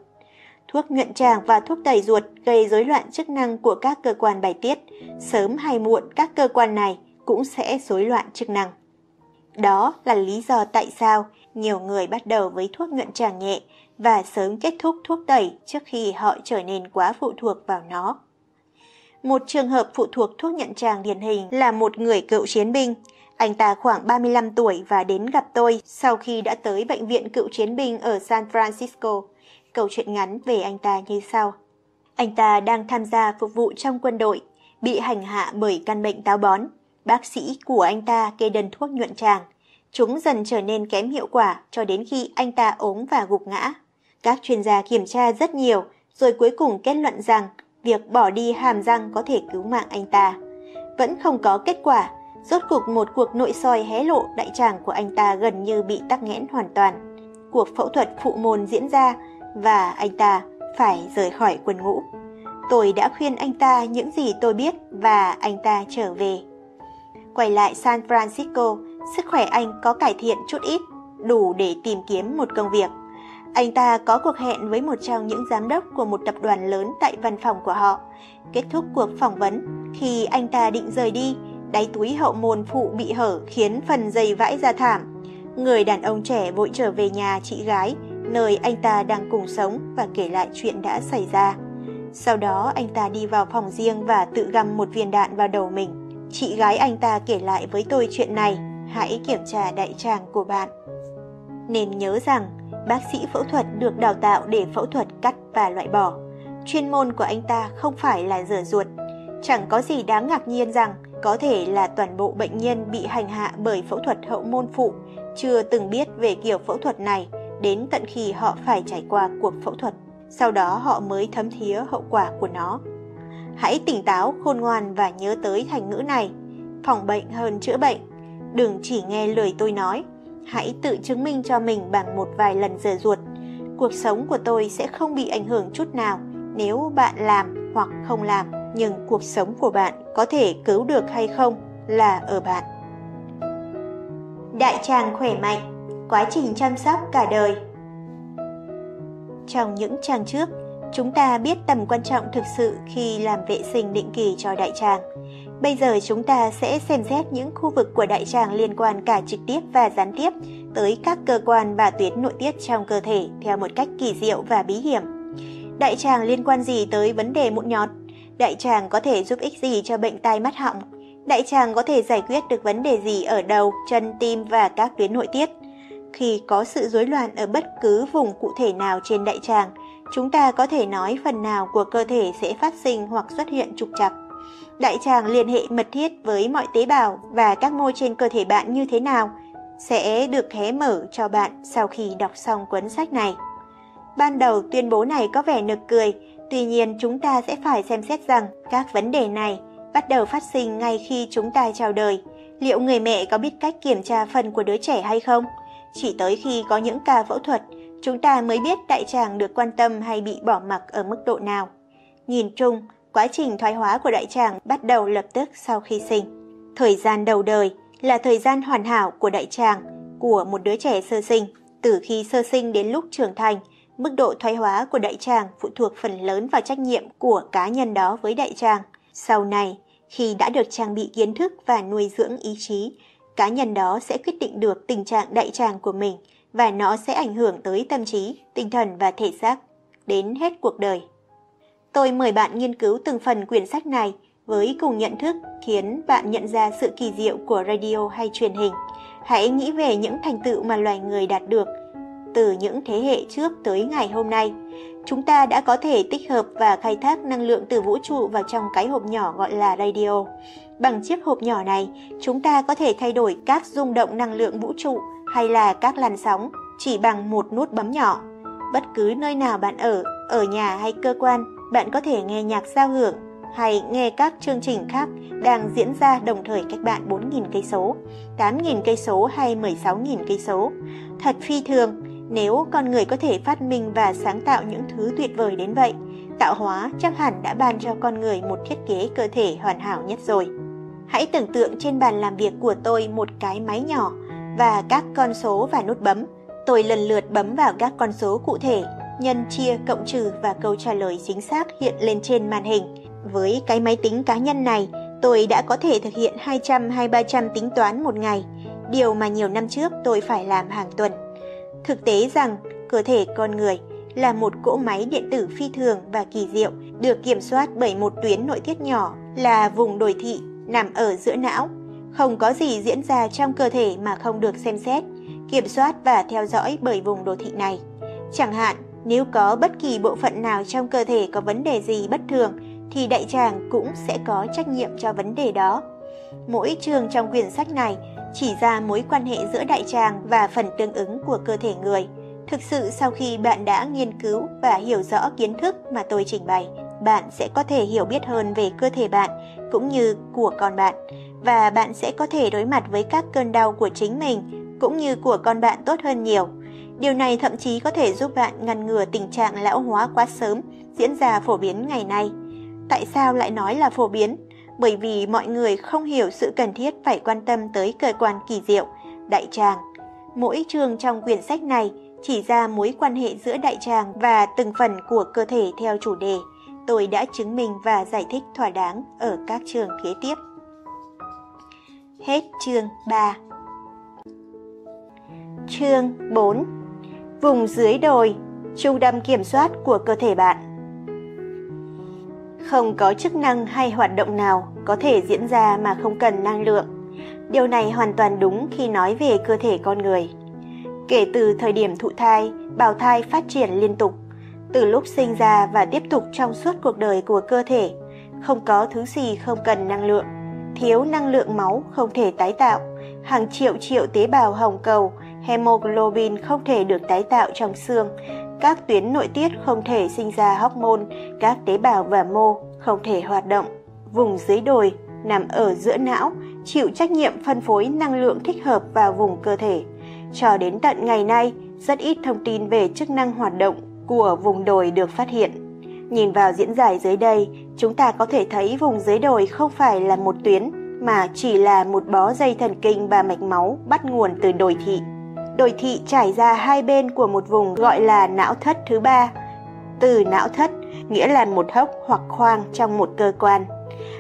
Thuốc nhuận tràng và thuốc tẩy ruột gây rối loạn chức năng của các cơ quan bài tiết. Sớm hay muộn các cơ quan này cũng sẽ rối loạn chức năng. Đó là lý do tại sao nhiều người bắt đầu với thuốc nhuận tràng nhẹ và sớm kết thúc thuốc tẩy trước khi họ trở nên quá phụ thuộc vào nó. Một trường hợp phụ thuộc thuốc nhuận tràng điển hình là một người cựu chiến binh. Anh ta khoảng 35 tuổi và đến gặp tôi sau khi đã tới bệnh viện cựu chiến binh ở San Francisco. Câu chuyện ngắn về anh ta như sau. Anh ta đang tham gia phục vụ trong quân đội, bị hành hạ bởi căn bệnh táo bón. Bác sĩ của anh ta kê đơn thuốc nhuận tràng. Chúng dần trở nên kém hiệu quả cho đến khi anh ta ốm và gục ngã. Các chuyên gia kiểm tra rất nhiều rồi cuối cùng kết luận rằng việc bỏ đi hàm răng có thể cứu mạng anh ta. Vẫn không có kết quả, rốt cuộc một cuộc nội soi hé lộ đại tràng của anh ta gần như bị tắc nghẽn hoàn toàn. Cuộc phẫu thuật phụ môn diễn ra và anh ta phải rời khỏi quân ngũ. Tôi đã khuyên anh ta những gì tôi biết và anh ta trở về. Quay lại San Francisco, sức khỏe anh có cải thiện chút ít, đủ để tìm kiếm một công việc. Anh ta có cuộc hẹn với một trong những giám đốc của một tập đoàn lớn tại văn phòng của họ. Kết thúc cuộc phỏng vấn, khi anh ta định rời đi, đáy túi hậu môn phụ bị hở khiến phần dây vãi ra thảm. Người đàn ông trẻ vội trở về nhà chị gái, nơi anh ta đang cùng sống và kể lại chuyện đã xảy ra. Sau đó anh ta đi vào phòng riêng và tự găm một viên đạn vào đầu mình. Chị gái anh ta kể lại với tôi chuyện này, hãy kiểm tra đại tràng của bạn. Nên nhớ rằng, bác sĩ phẫu thuật được đào tạo để phẫu thuật cắt và loại bỏ. Chuyên môn của anh ta không phải là rửa ruột. Chẳng có gì đáng ngạc nhiên rằng có thể là toàn bộ bệnh nhân bị hành hạ bởi phẫu thuật hậu môn phụ chưa từng biết về kiểu phẫu thuật này đến tận khi họ phải trải qua cuộc phẫu thuật. Sau đó họ mới thấm thía hậu quả của nó. Hãy tỉnh táo, khôn ngoan và nhớ tới thành ngữ này. Phòng bệnh hơn chữa bệnh. Đừng chỉ nghe lời tôi nói. Hãy tự chứng minh cho mình bằng một vài lần rửa ruột. Cuộc sống của tôi sẽ không bị ảnh hưởng chút nào nếu bạn làm hoặc không làm. Nhưng cuộc sống của bạn có thể cứu được hay không là ở bạn. Đại tràng khỏe mạnh, quá trình chăm sóc cả đời. Trong những trang trước, chúng ta biết tầm quan trọng thực sự khi làm vệ sinh định kỳ cho đại tràng. Bây giờ chúng ta sẽ xem xét những khu vực của đại tràng liên quan cả trực tiếp và gián tiếp tới các cơ quan và tuyến nội tiết trong cơ thể theo một cách kỳ diệu và bí hiểm. Đại tràng liên quan gì tới vấn đề mụn nhọt? Đại tràng có thể giúp ích gì cho bệnh tai mắt họng? Đại tràng có thể giải quyết được vấn đề gì ở đầu, chân, tim và các tuyến nội tiết? Khi có sự rối loạn ở bất cứ vùng cụ thể nào trên đại tràng, chúng ta có thể nói phần nào của cơ thể sẽ phát sinh hoặc xuất hiện trục trặc. Đại tràng liên hệ mật thiết với mọi tế bào và các mô trên cơ thể bạn như thế nào sẽ được hé mở cho bạn sau khi đọc xong cuốn sách này. Ban đầu tuyên bố này có vẻ nực cười, tuy nhiên chúng ta sẽ phải xem xét rằng các vấn đề này bắt đầu phát sinh ngay khi chúng ta chào đời. Liệu người mẹ có biết cách kiểm tra phần của đứa trẻ hay không? Chỉ tới khi có những ca phẫu thuật, chúng ta mới biết đại tràng được quan tâm hay bị bỏ mặc ở mức độ nào. Nhìn chung, quá trình thoái hóa của đại tràng bắt đầu lập tức sau khi sinh. Thời gian đầu đời là thời gian hoàn hảo của đại tràng của một đứa trẻ sơ sinh. Từ khi sơ sinh đến lúc trưởng thành, mức độ thoái hóa của đại tràng phụ thuộc phần lớn vào trách nhiệm của cá nhân đó với đại tràng. Sau này, khi đã được trang bị kiến thức và nuôi dưỡng ý chí, cá nhân đó sẽ quyết định được tình trạng đại tràng của mình và nó sẽ ảnh hưởng tới tâm trí, tinh thần và thể xác đến hết cuộc đời. Tôi mời bạn nghiên cứu từng phần quyển sách này với cùng nhận thức khiến bạn nhận ra sự kỳ diệu của radio hay truyền hình. Hãy nghĩ về những thành tựu mà loài người đạt được từ những thế hệ trước tới ngày hôm nay. Chúng ta đã có thể tích hợp và khai thác năng lượng từ vũ trụ vào trong cái hộp nhỏ gọi là radio. Bằng chiếc hộp nhỏ này, chúng ta có thể thay đổi các rung động năng lượng vũ trụ hay là các làn sóng chỉ bằng một nút bấm nhỏ. Bất cứ nơi nào bạn ở, ở nhà hay cơ quan, bạn có thể nghe nhạc giao hưởng hay nghe các chương trình khác đang diễn ra đồng thời cách bạn 4.000 cây số, 8.000 cây số hay 16.000 cây số. Thật phi thường, nếu con người có thể phát minh và sáng tạo những thứ tuyệt vời đến vậy, tạo hóa chắc hẳn đã ban cho con người một thiết kế cơ thể hoàn hảo nhất rồi. Hãy tưởng tượng trên bàn làm việc của tôi một cái máy nhỏ và các con số và nút bấm. Tôi lần lượt bấm vào các con số cụ thể, nhân chia, cộng trừ và câu trả lời chính xác hiện lên trên màn hình. Với cái máy tính cá nhân này, tôi đã có thể thực hiện 200 hay 300 tính toán một ngày, điều mà nhiều năm trước tôi phải làm hàng tuần. Thực tế rằng, cơ thể con người là một cỗ máy điện tử phi thường và kỳ diệu, được kiểm soát bởi một tuyến nội tiết nhỏ là vùng đồi thị nằm ở giữa não. Không có gì diễn ra trong cơ thể mà không được xem xét, kiểm soát và theo dõi bởi vùng đồi thị này. Chẳng hạn, nếu có bất kỳ bộ phận nào trong cơ thể có vấn đề gì bất thường, thì đại tràng cũng sẽ có trách nhiệm cho vấn đề đó. Mỗi chương trong quyển sách này chỉ ra mối quan hệ giữa đại tràng và phần tương ứng của cơ thể người. Thực sự sau khi bạn đã nghiên cứu và hiểu rõ kiến thức mà tôi trình bày, bạn sẽ có thể hiểu biết hơn về cơ thể bạn cũng như của con bạn, và bạn sẽ có thể đối mặt với các cơn đau của chính mình cũng như của con bạn tốt hơn nhiều. Điều này thậm chí có thể giúp bạn ngăn ngừa tình trạng lão hóa quá sớm diễn ra phổ biến ngày nay. Tại sao lại nói là phổ biến? Bởi vì mọi người không hiểu sự cần thiết phải quan tâm tới cơ quan kỳ diệu, đại tràng. Mỗi chương trong quyển sách này chỉ ra mối quan hệ giữa đại tràng và từng phần của cơ thể theo chủ đề. Tôi đã chứng minh và giải thích thỏa đáng ở các chương kế tiếp. Hết chương 3. Chương 4. Vùng dưới đồi, trung tâm kiểm soát của cơ thể bạn. Không có chức năng hay hoạt động nào có thể diễn ra mà không cần năng lượng. Điều này hoàn toàn đúng khi nói về cơ thể con người. Kể từ thời điểm thụ thai, bào thai phát triển liên tục. Từ lúc sinh ra và tiếp tục trong suốt cuộc đời của cơ thể, không có thứ gì không cần năng lượng. Thiếu năng lượng máu không thể tái tạo. Hàng triệu tế bào hồng cầu, hemoglobin không thể được tái tạo trong xương. Các tuyến nội tiết không thể sinh ra hormone, các tế bào và mô không thể hoạt động. Vùng dưới đồi nằm ở giữa não, chịu trách nhiệm phân phối năng lượng thích hợp vào vùng cơ thể. Cho đến tận ngày nay, rất ít thông tin về chức năng hoạt động của vùng đồi được phát hiện. Nhìn vào diễn giải dưới đây, chúng ta có thể thấy vùng dưới đồi không phải là một tuyến, mà chỉ là một bó dây thần kinh và mạch máu bắt nguồn từ đồi thị. Đồi thị trải ra hai bên của một vùng gọi là não thất thứ ba. Từ não thất nghĩa là một hốc hoặc khoang trong một cơ quan.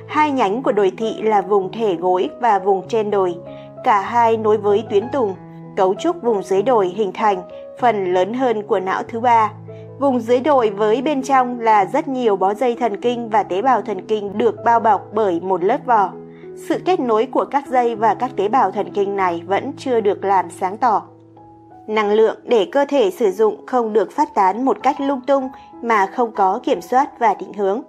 Hai nhánh của đồi thị là vùng thể gối và vùng trên đồi. Cả hai nối với tuyến tùng. Cấu trúc vùng dưới đồi hình thành phần lớn hơn của não thứ ba. Vùng dưới đồi với bên trong là rất nhiều bó dây thần kinh và tế bào thần kinh được bao bọc bởi một lớp vỏ. Sự kết nối của các dây và các tế bào thần kinh này vẫn chưa được làm sáng tỏ. Năng lượng để cơ thể sử dụng không được phát tán một cách lung tung mà không có kiểm soát và định hướng.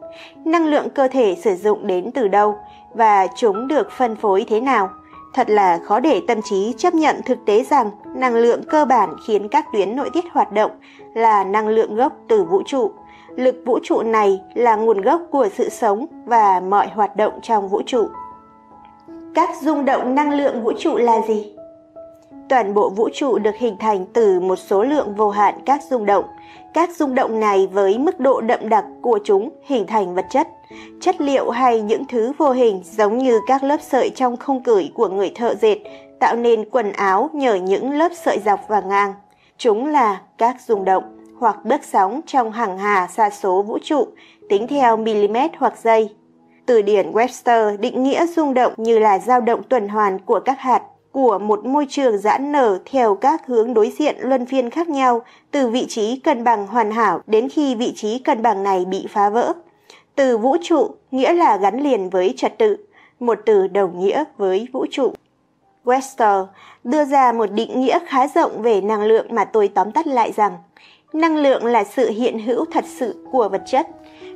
Năng lượng cơ thể sử dụng đến từ đâu và chúng được phân phối thế nào? Thật là khó để tâm trí chấp nhận thực tế rằng năng lượng cơ bản khiến các tuyến nội tiết hoạt động là năng lượng gốc từ vũ trụ. Lực vũ trụ này là nguồn gốc của sự sống và mọi hoạt động trong vũ trụ. Các rung động năng lượng vũ trụ là gì? Toàn bộ vũ trụ được hình thành từ một số lượng vô hạn các rung động. Các rung động này với mức độ đậm đặc của chúng hình thành vật chất, chất liệu hay những thứ vô hình giống như các lớp sợi trong khung cửi của người thợ dệt tạo nên quần áo nhờ những lớp sợi dọc và ngang. Chúng là các rung động hoặc bước sóng trong hàng hà sa số vũ trụ tính theo mm hoặc giây. Từ điển Webster định nghĩa rung động như là dao động tuần hoàn của các hạt của một môi trường giãn nở theo các hướng đối diện luân phiên khác nhau từ vị trí cân bằng hoàn hảo đến khi vị trí cân bằng này bị phá vỡ. Từ vũ trụ nghĩa là gắn liền với trật tự, một từ đồng nghĩa với vũ trụ. Webster đưa ra một định nghĩa khá rộng về năng lượng mà tôi tóm tắt lại rằng năng lượng là sự hiện hữu thật sự của vật chất.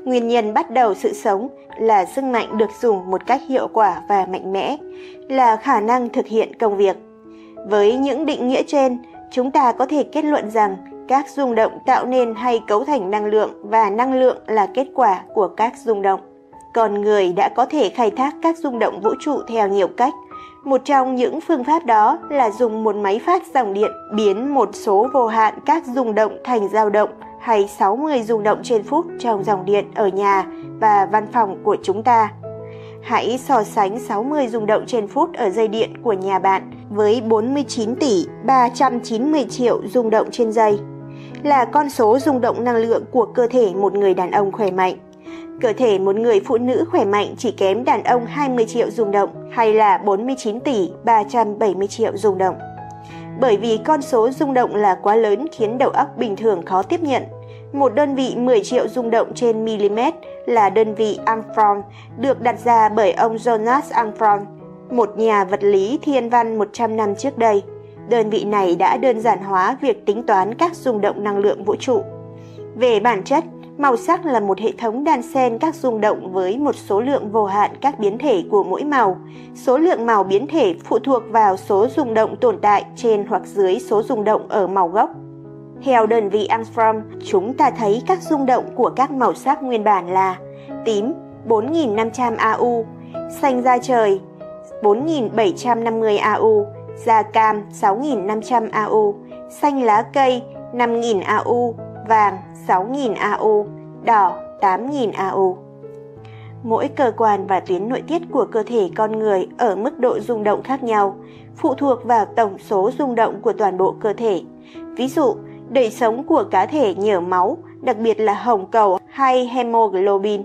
Nguyên nhân bắt đầu sự sống là sức mạnh được dùng một cách hiệu quả và mạnh mẽ, là khả năng thực hiện công việc. Với những định nghĩa trên, chúng ta có thể kết luận rằng các rung động tạo nên hay cấu thành năng lượng, và năng lượng là kết quả của các rung động. Con người đã có thể khai thác các rung động vũ trụ theo nhiều cách. Một trong những phương pháp đó là dùng một máy phát dòng điện biến một số vô hạn các rung động thành dao động, hay 60 rung động trên phút trong dòng điện ở nhà và văn phòng của chúng ta. Hãy so sánh 60 rung động trên phút ở dây điện của nhà bạn với 49 tỷ 390 triệu rung động trên giây, là con số rung động năng lượng của cơ thể một người đàn ông khỏe mạnh. Cơ thể một người phụ nữ khỏe mạnh chỉ kém đàn ông 20 triệu rung động, hay là 49 tỷ 370 triệu rung động. Bởi vì con số rung động là quá lớn khiến đầu óc bình thường khó tiếp nhận. Một đơn vị 10 triệu rung động trên mm là đơn vị Angstrom, được đặt ra bởi ông Jonas Angstrom, một nhà vật lý thiên văn 100 năm trước đây. Đơn vị này đã đơn giản hóa việc tính toán các rung động năng lượng vũ trụ. Về bản chất, màu sắc là một hệ thống đan xen các rung động với một số lượng vô hạn các biến thể của mỗi màu. Số lượng màu biến thể phụ thuộc vào số rung động tồn tại trên hoặc dưới số rung động ở màu gốc. Theo đơn vị Angstrom, chúng ta thấy các rung động của các màu sắc nguyên bản là tím 4.500 AU, xanh da trời 4.750 AU, da cam 6.500 AU, xanh lá cây 5.000 AU, vàng 6.000 AU, đỏ 8.000 AU. Mỗi cơ quan và tuyến nội tiết của cơ thể con người ở mức độ rung động khác nhau, phụ thuộc vào tổng số rung động của toàn bộ cơ thể. Ví dụ, đời sống của cá thể nhờ máu, đặc biệt là hồng cầu hay hemoglobin.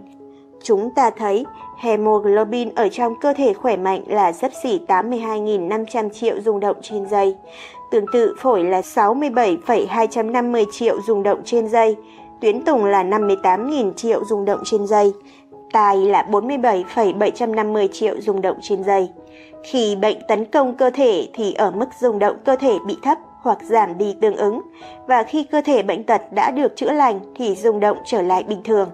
Chúng ta thấy hemoglobin ở trong cơ thể khỏe mạnh là xấp xỉ 82.500 triệu rung động trên giây. Tương tự, phổi là 67,250 triệu rung động trên giây, tuyến tùng là 58.000 triệu rung động trên giây, tai là 47,750 triệu rung động trên giây. Khi bệnh tấn công cơ thể thì ở mức rung động cơ thể bị thấp hoặc giảm đi tương ứng, và khi cơ thể bệnh tật đã được chữa lành thì rung động trở lại bình thường,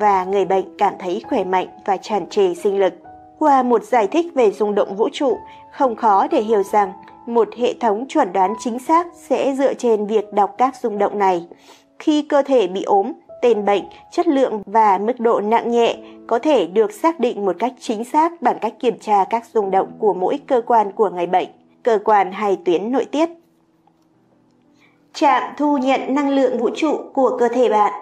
và người bệnh cảm thấy khỏe mạnh và tràn trề sinh lực. Qua một giải thích về rung động vũ trụ, không khó để hiểu rằng một hệ thống chuẩn đoán chính xác sẽ dựa trên việc đọc các rung động này. Khi cơ thể bị ốm, tên bệnh, chất lượng và mức độ nặng nhẹ có thể được xác định một cách chính xác bằng cách kiểm tra các rung động của mỗi cơ quan của người bệnh, cơ quan hay tuyến nội tiết. Trạm thu nhận năng lượng vũ trụ của cơ thể bạn.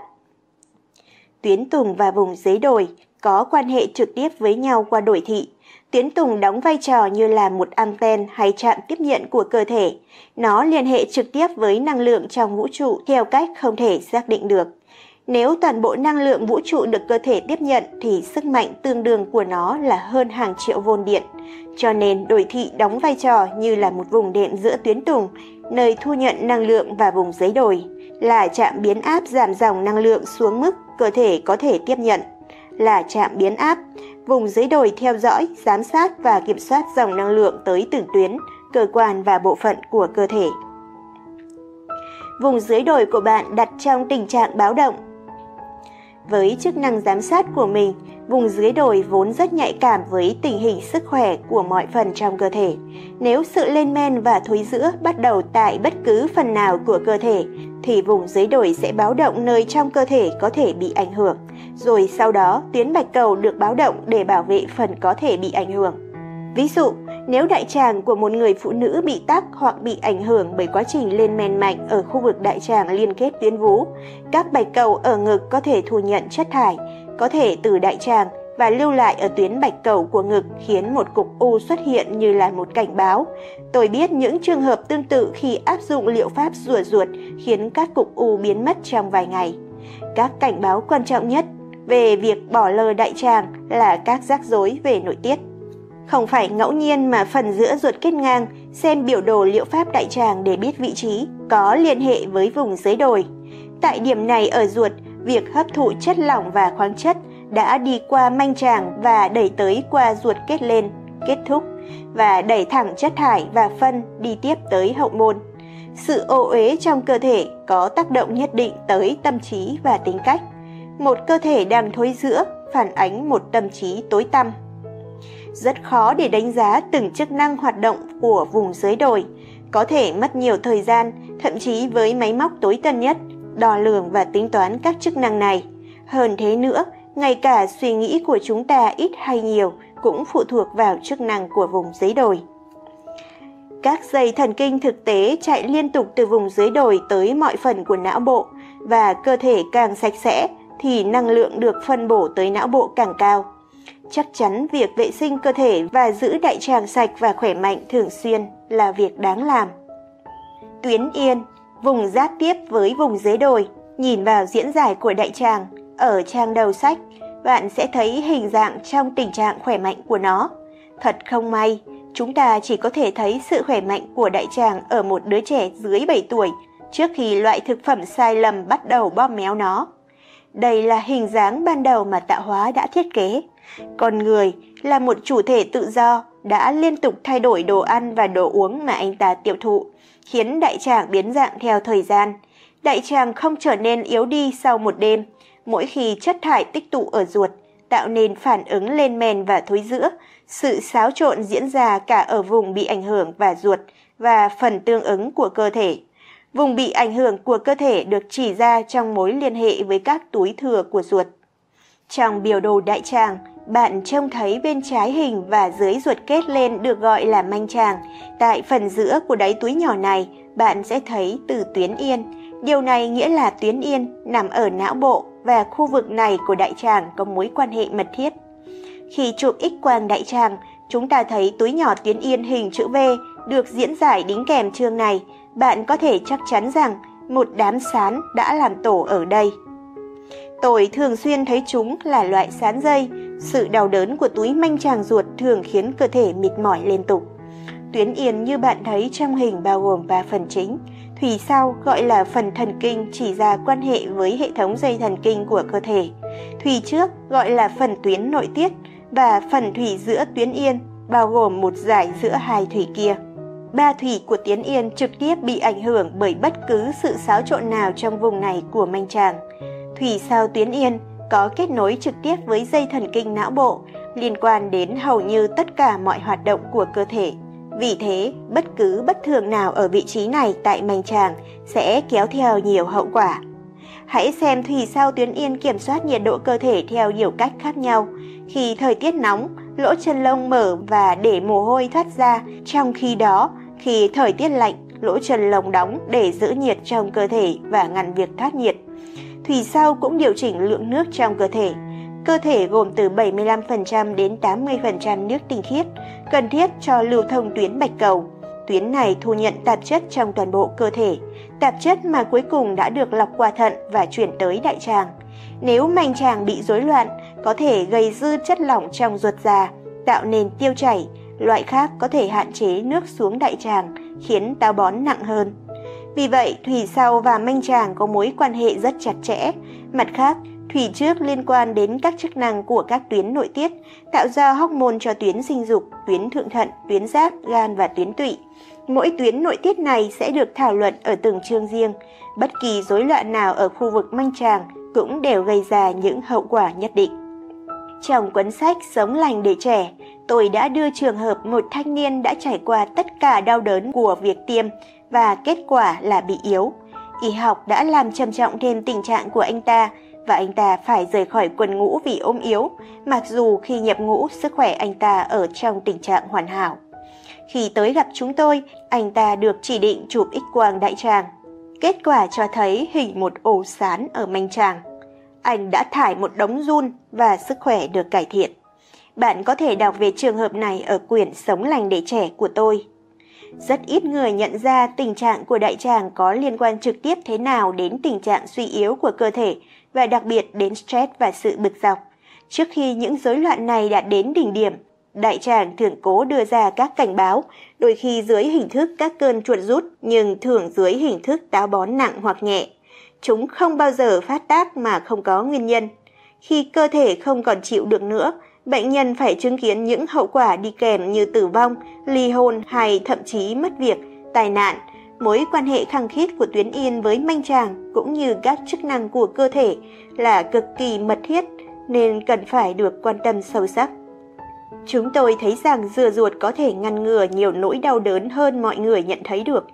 Tuyến tùng và vùng dưới đồi có quan hệ trực tiếp với nhau qua đồi thị. Tuyến tùng đóng vai trò như là một anten hay trạm tiếp nhận của cơ thể. Nó liên hệ trực tiếp với năng lượng trong vũ trụ theo cách không thể xác định được. Nếu toàn bộ năng lượng vũ trụ được cơ thể tiếp nhận thì sức mạnh tương đương của nó là hơn hàng triệu vôn điện. Cho nên đồi thị đóng vai trò như là một vùng đệm giữa tuyến tùng, nơi thu nhận năng lượng, và vùng dưới đồi, là trạm biến áp giảm dòng năng lượng xuống mức cơ thể có thể tiếp nhận, là trạm biến áp. Vùng dưới đồi theo dõi, giám sát và kiểm soát dòng năng lượng tới từng tuyến, cơ quan và bộ phận của cơ thể. Vùng dưới đồi của bạn đặt trong tình trạng báo động. Với chức năng giám sát của mình, vùng dưới đồi vốn rất nhạy cảm với tình hình sức khỏe của mọi phần trong cơ thể. Nếu sự lên men và thối rữa bắt đầu tại bất cứ phần nào của cơ thể, thì vùng dưới đồi sẽ báo động nơi trong cơ thể có thể bị ảnh hưởng. Rồi sau đó, tuyến bạch cầu được báo động để bảo vệ phần có thể bị ảnh hưởng. Ví dụ, nếu đại tràng của một người phụ nữ bị tắc hoặc bị ảnh hưởng bởi quá trình lên men mạnh ở khu vực đại tràng liên kết tuyến vú, các bạch cầu ở ngực có thể thu nhận chất thải, có thể từ đại tràng và lưu lại ở tuyến bạch cầu của ngực, khiến một cục u xuất hiện như là một cảnh báo. Tôi biết những trường hợp tương tự khi áp dụng liệu pháp rửa ruột khiến các cục u biến mất trong vài ngày. Các cảnh báo quan trọng nhất về việc bỏ lơ đại tràng là các rắc rối về nội tiết. Không phải ngẫu nhiên mà phần giữa ruột kết ngang, xem biểu đồ liệu pháp đại tràng để biết vị trí, có liên hệ với vùng dưới đồi. Tại điểm này ở ruột, việc hấp thụ chất lỏng và khoáng chất đã đi qua manh tràng và đẩy tới qua ruột kết lên, kết thúc, và đẩy thẳng chất thải và phân đi tiếp tới hậu môn. Sự ô uế trong cơ thể có tác động nhất định tới tâm trí và tính cách. Một cơ thể đang thối rữa phản ánh một tâm trí tối tăm. Rất khó để đánh giá từng chức năng hoạt động của vùng dưới đồi. có thể mất nhiều thời gian, thậm chí với máy móc tối tân nhất, đo lường và tính toán các chức năng này. Hơn thế nữa, ngay cả suy nghĩ của chúng ta ít hay nhiều cũng phụ thuộc vào chức năng của vùng dưới đồi. Các dây thần kinh thực tế chạy liên tục từ vùng dưới đồi tới mọi phần của não bộ, và cơ thể càng sạch sẽ thì năng lượng được phân bổ tới não bộ càng cao. Chắc chắn việc vệ sinh cơ thể và giữ đại tràng sạch và khỏe mạnh thường xuyên là việc đáng làm. Tuyến yên, vùng giáp tiếp với vùng dưới đồi, nhìn vào diễn giải của đại tràng ở trang đầu sách, bạn sẽ thấy hình dạng trong tình trạng khỏe mạnh của nó. Thật không may, chúng ta chỉ có thể thấy sự khỏe mạnh của đại tràng ở một đứa trẻ dưới 7 tuổi trước khi loại thực phẩm sai lầm bắt đầu bóp méo nó. Đây là hình dáng ban đầu mà tạo hóa đã thiết kế. Con người là một chủ thể tự do đã liên tục thay đổi đồ ăn và đồ uống mà anh ta tiêu thụ, khiến đại tràng biến dạng theo thời gian. Đại tràng không trở nên yếu đi sau một đêm, mỗi khi chất thải tích tụ ở ruột, tạo nên phản ứng lên men và thối rữa. Sự xáo trộn diễn ra cả ở vùng bị ảnh hưởng và ruột và phần tương ứng của cơ thể. Vùng bị ảnh hưởng của cơ thể được chỉ ra trong mối liên hệ với các túi thừa của ruột. Trong biểu đồ đại tràng, bạn trông thấy bên trái hình và dưới ruột kết lên được gọi là manh tràng. Tại phần giữa của đáy túi nhỏ này, bạn sẽ thấy từ tuyến yên. Điều này nghĩa là tuyến yên nằm ở não bộ và khu vực này của đại tràng có mối quan hệ mật thiết. Khi chụp X-quang đại tràng, chúng ta thấy túi nhỏ tuyến yên hình chữ V được diễn giải đính kèm chương này. Bạn có thể chắc chắn rằng một đám sán đã làm tổ ở đây. Tôi thường xuyên thấy chúng là loại sán dây. Sự đau đớn của túi manh tràng ruột thường khiến cơ thể mệt mỏi liên tục. Tuyến yên như bạn thấy trong hình bao gồm 3 phần chính. Thùy sau gọi là phần thần kinh chỉ ra quan hệ với hệ thống dây thần kinh của cơ thể. Thùy trước gọi là phần tuyến nội tiết và phần thùy giữa tuyến yên bao gồm một dải giữa hai thùy kia. 3 thùy của tuyến yên trực tiếp bị ảnh hưởng bởi bất cứ sự xáo trộn nào trong vùng này của manh tràng. Thùy sau tuyến yên có kết nối trực tiếp với dây thần kinh não bộ, liên quan đến hầu như tất cả mọi hoạt động của cơ thể. Vì thế, bất cứ bất thường nào ở vị trí này tại manh tràng sẽ kéo theo nhiều hậu quả. Hãy xem thùy sau tuyến yên kiểm soát nhiệt độ cơ thể theo nhiều cách khác nhau. Khi thời tiết nóng, lỗ chân lông mở và để mồ hôi thoát ra, trong khi đó, khi thời tiết lạnh, lỗ chân lông đóng để giữ nhiệt trong cơ thể và ngăn việc thoát nhiệt. Thùy sau cũng điều chỉnh lượng nước trong cơ thể. Cơ thể gồm từ 75% đến 80% nước tinh khiết, cần thiết cho lưu thông tuyến bạch cầu. Tuyến này thu nhận tạp chất trong toàn bộ cơ thể, tạp chất mà cuối cùng đã được lọc qua thận và chuyển tới đại tràng. Nếu manh tràng bị rối loạn, có thể gây dư chất lỏng trong ruột già, tạo nên tiêu chảy, loại khác có thể hạn chế nước xuống đại tràng, khiến táo bón nặng hơn. Vì vậy, thùy sau và manh tràng có mối quan hệ rất chặt chẽ. Mặt khác, thùy trước liên quan đến các chức năng của các tuyến nội tiết, tạo ra hormone cho tuyến sinh dục, tuyến thượng thận, tuyến giáp, gan và tuyến tụy. Mỗi tuyến nội tiết này sẽ được thảo luận ở từng chương riêng. Bất kỳ rối loạn nào ở khu vực manh tràng cũng đều gây ra những hậu quả nhất định. Trong cuốn sách Sống lành để trẻ, tôi đã đưa trường hợp một thanh niên đã trải qua tất cả đau đớn của việc tiêm và kết quả là bị yếu. Y học đã làm trầm trọng thêm tình trạng của anh ta, và anh ta phải rời khỏi quần ngũ vì ốm yếu, mặc dù khi nhập ngũ sức khỏe anh ta ở trong tình trạng hoàn hảo. Khi tới gặp chúng tôi, anh ta được chỉ định chụp X-quang đại tràng. Kết quả cho thấy hình một ổ sán ở manh tràng. Anh đã thải một đống run và sức khỏe được cải thiện. Bạn có thể đọc về trường hợp này ở quyển Sống lành để trẻ của tôi. Rất ít người nhận ra tình trạng của đại tràng có liên quan trực tiếp thế nào đến tình trạng suy yếu của cơ thể, và đặc biệt đến stress và sự bực dọc. Trước khi những rối loạn này đạt đến đỉnh điểm, đại tràng thường cố đưa ra các cảnh báo, đôi khi dưới hình thức các cơn chuột rút, nhưng thường dưới hình thức táo bón nặng hoặc nhẹ. Chúng không bao giờ phát tác mà không có nguyên nhân. Khi cơ thể không còn chịu được nữa, bệnh nhân phải chứng kiến những hậu quả đi kèm như tử vong, ly hôn hay thậm chí mất việc, tai nạn. Mối quan hệ khăng khít của tuyến yên với manh tràng cũng như các chức năng của cơ thể là cực kỳ mật thiết nên cần phải được quan tâm sâu sắc. Chúng tôi thấy rằng dừa ruột có thể ngăn ngừa nhiều nỗi đau đớn hơn mọi người nhận thấy được.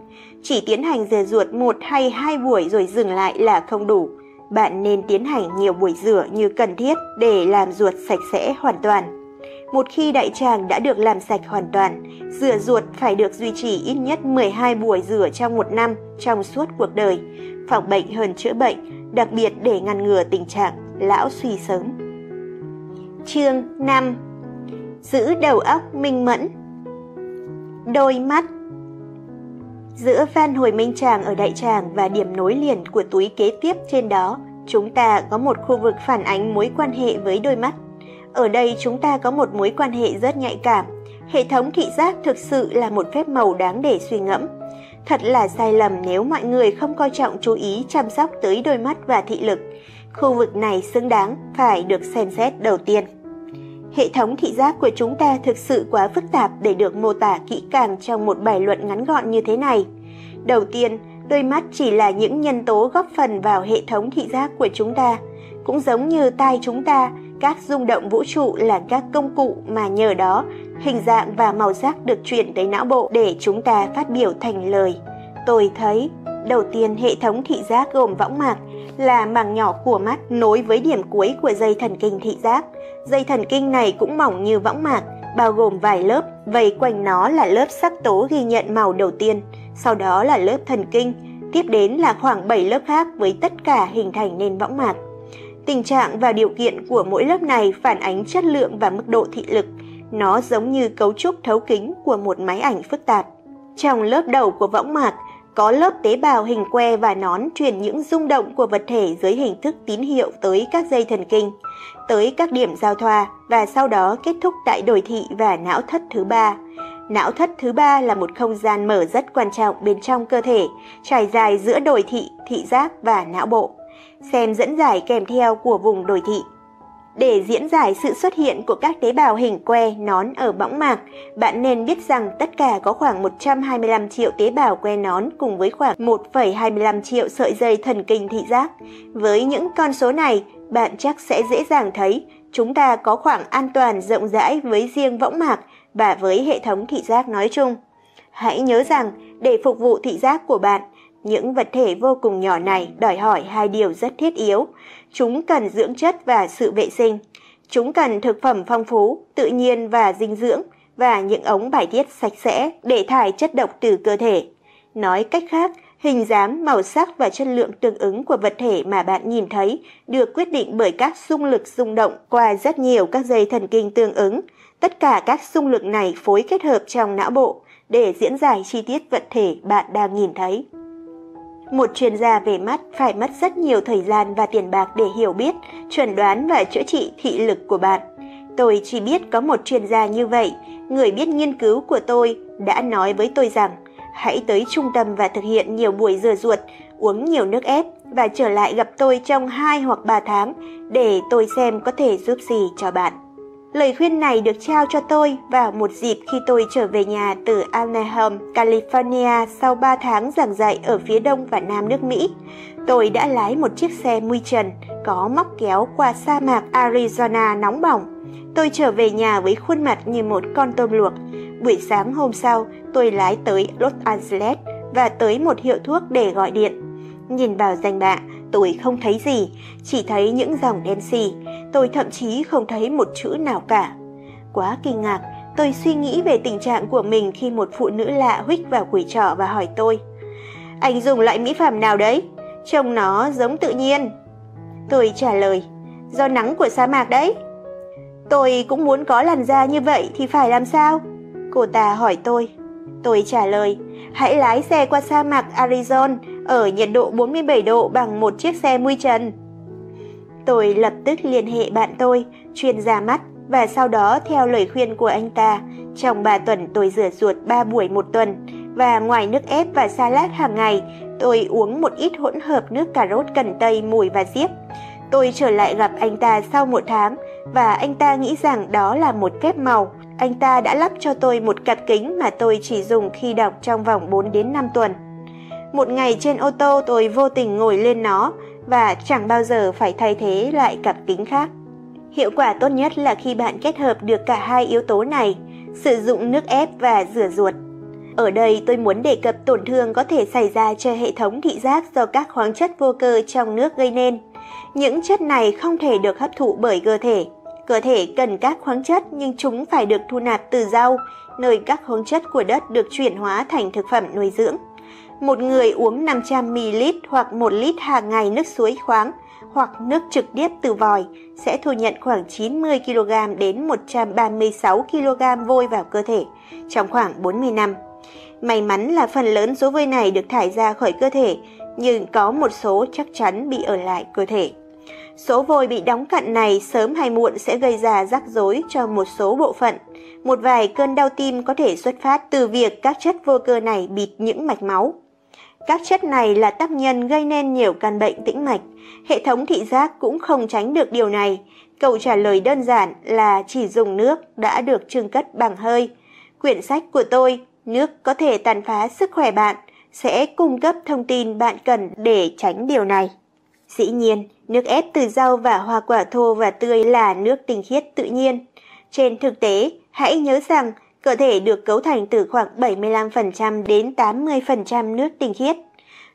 Chỉ tiến hành dừa ruột 1 hay 2 buổi rồi dừng lại là không đủ. Bạn nên tiến hành nhiều buổi rửa như cần thiết để làm ruột sạch sẽ hoàn toàn. Một khi đại tràng đã được làm sạch hoàn toàn, rửa ruột phải được duy trì ít nhất 12 buổi rửa trong một năm trong suốt cuộc đời, phòng bệnh hơn chữa bệnh, đặc biệt để ngăn ngừa tình trạng lão suy sớm. Chương 5. Giữ đầu óc minh mẫn. Đôi mắt. Giữa van hồi minh tràng ở đại tràng và điểm nối liền của túi kế tiếp trên đó, chúng ta có một khu vực phản ánh mối quan hệ với đôi mắt. Ở đây chúng ta có một mối quan hệ rất nhạy cảm. Hệ thống thị giác thực sự là một phép màu đáng để suy ngẫm. Thật là sai lầm nếu mọi người không coi trọng chú ý chăm sóc tới đôi mắt và thị lực. Khu vực này xứng đáng phải được xem xét đầu tiên. Hệ thống thị giác của chúng ta thực sự quá phức tạp để được mô tả kỹ càng trong một bài luận ngắn gọn như thế này. Đầu tiên, đôi mắt chỉ là những nhân tố góp phần vào hệ thống thị giác của chúng ta. Cũng giống như tai chúng ta, các rung động vũ trụ là các công cụ mà nhờ đó hình dạng và màu sắc được chuyển tới não bộ để chúng ta phát biểu thành lời. Tôi thấy, đầu tiên hệ thống thị giác gồm võng mạc là màng nhỏ của mắt nối với điểm cuối của dây thần kinh thị giác. Dây thần kinh này cũng mỏng như võng mạc, bao gồm vài lớp, vây quanh nó là lớp sắc tố ghi nhận màu đầu tiên, sau đó là lớp thần kinh, tiếp đến là khoảng 7 lớp khác với tất cả hình thành nên võng mạc. Tình trạng và điều kiện của mỗi lớp này phản ánh chất lượng và mức độ thị lực, nó giống như cấu trúc thấu kính của một máy ảnh phức tạp. Trong lớp đầu của võng mạc, có lớp tế bào hình que và nón truyền những rung động của vật thể dưới hình thức tín hiệu tới các dây thần kinh, tới các điểm giao thoa và sau đó kết thúc tại đồi thị và não thất thứ ba. Não thất thứ ba là một không gian mở rất quan trọng bên trong cơ thể, trải dài giữa đồi thị, thị giác và não bộ. Xem dẫn giải kèm theo của vùng đồi thị. Để diễn giải sự xuất hiện của các tế bào hình que nón ở võng mạc, bạn nên biết rằng tất cả có khoảng 125 triệu tế bào que nón cùng với khoảng 1,25 triệu sợi dây thần kinh thị giác. Với những con số này, bạn chắc sẽ dễ dàng thấy chúng ta có khoảng an toàn rộng rãi với riêng võng mạc và với hệ thống thị giác nói chung. Hãy nhớ rằng, để phục vụ thị giác của bạn, những vật thể vô cùng nhỏ này đòi hỏi hai điều rất thiết yếu. Chúng cần dưỡng chất và sự vệ sinh. Chúng cần thực phẩm phong phú, tự nhiên và dinh dưỡng và những ống bài tiết sạch sẽ để thải chất độc từ cơ thể. Nói cách khác, hình dáng, màu sắc và chất lượng tương ứng của vật thể mà bạn nhìn thấy được quyết định bởi các xung lực rung động qua rất nhiều các dây thần kinh tương ứng. Tất cả các xung lực này phối kết hợp trong não bộ để diễn giải chi tiết vật thể bạn đang nhìn thấy. Một chuyên gia về mắt phải mất rất nhiều thời gian và tiền bạc để hiểu biết, chuẩn đoán và chữa trị thị lực của bạn. Tôi chỉ biết có một chuyên gia như vậy. Người biết nghiên cứu của tôi đã nói với tôi rằng hãy tới trung tâm và thực hiện nhiều buổi rửa ruột, uống nhiều nước ép và trở lại gặp tôi trong 2 hoặc 3 tháng để tôi xem có thể giúp gì cho bạn. Lời khuyên này được trao cho tôi vào một dịp khi tôi trở về nhà từ Anaheim, California sau 3 tháng giảng dạy ở phía đông và nam nước Mỹ. Tôi đã lái một chiếc xe mui trần có móc kéo qua sa mạc Arizona nóng bỏng. Tôi trở về nhà với khuôn mặt như một con tôm luộc. Buổi sáng hôm sau, tôi lái tới Los Angeles và tới một hiệu thuốc để gọi điện. Nhìn vào danh bạ, tôi không thấy gì, chỉ thấy những dòng đen xì. Tôi thậm chí không thấy một chữ nào cả. Quá kinh ngạc, tôi suy nghĩ về tình trạng của mình khi một phụ nữ lạ huých vào củi trỏ và hỏi tôi: "Anh dùng loại mỹ phẩm nào đấy? Trông nó giống tự nhiên." Tôi trả lời: "Do nắng của sa mạc đấy." "Tôi cũng muốn có làn da như vậy thì phải làm sao?" cô ta hỏi tôi. Tôi trả lời: "Hãy lái xe qua sa mạc Arizona ở nhiệt độ 47 độ bằng một chiếc xe mui trần." Tôi lập tức liên hệ bạn tôi, chuyên gia mắt, và sau đó theo lời khuyên của anh ta, trong 3 tuần tôi rửa ruột 3 buổi một tuần, và ngoài nước ép và salad hàng ngày, tôi uống một ít hỗn hợp nước cà rốt cần tây, mùi và diếp. Tôi trở lại gặp anh ta sau 1 tháng, và anh ta nghĩ rằng đó là một phép màu. Anh ta đã lắp cho tôi một cặp kính mà tôi chỉ dùng khi đọc trong vòng 4 đến 5 tuần. Một ngày trên ô tô tôi vô tình ngồi lên nó, và chẳng bao giờ phải thay thế lại cặp kính khác. Hiệu quả tốt nhất là khi bạn kết hợp được cả hai yếu tố này, sử dụng nước ép và rửa ruột. Ở đây tôi muốn đề cập tổn thương có thể xảy ra cho hệ thống thị giác do các khoáng chất vô cơ trong nước gây nên. Những chất này không thể được hấp thụ bởi cơ thể. Cơ thể cần các khoáng chất nhưng chúng phải được thu nạp từ rau, nơi các khoáng chất của đất được chuyển hóa thành thực phẩm nuôi dưỡng. Một người uống 500ml hoặc 1 lít hàng ngày nước suối khoáng hoặc nước trực tiếp từ vòi sẽ thu nhận khoảng 90kg đến 136kg vôi vào cơ thể trong khoảng 40 năm. May mắn là phần lớn số vôi này được thải ra khỏi cơ thể, nhưng có một số chắc chắn bị ở lại cơ thể. Số vôi bị đóng cặn này sớm hay muộn sẽ gây ra rắc rối cho một số bộ phận. Một vài cơn đau tim có thể xuất phát từ việc các chất vô cơ này bịt những mạch máu. Các chất này là tác nhân gây nên nhiều căn bệnh tĩnh mạch. Hệ thống thị giác cũng không tránh được điều này. Câu trả lời đơn giản là chỉ dùng nước đã được chưng cất bằng hơi. Quyển sách của tôi, Nước có thể tàn phá sức khỏe bạn, sẽ cung cấp thông tin bạn cần để tránh điều này. Dĩ nhiên, nước ép từ rau và hoa quả thô và tươi là nước tinh khiết tự nhiên. Trên thực tế, hãy nhớ rằng cơ thể được cấu thành từ khoảng 75% đến 80% nước tinh khiết.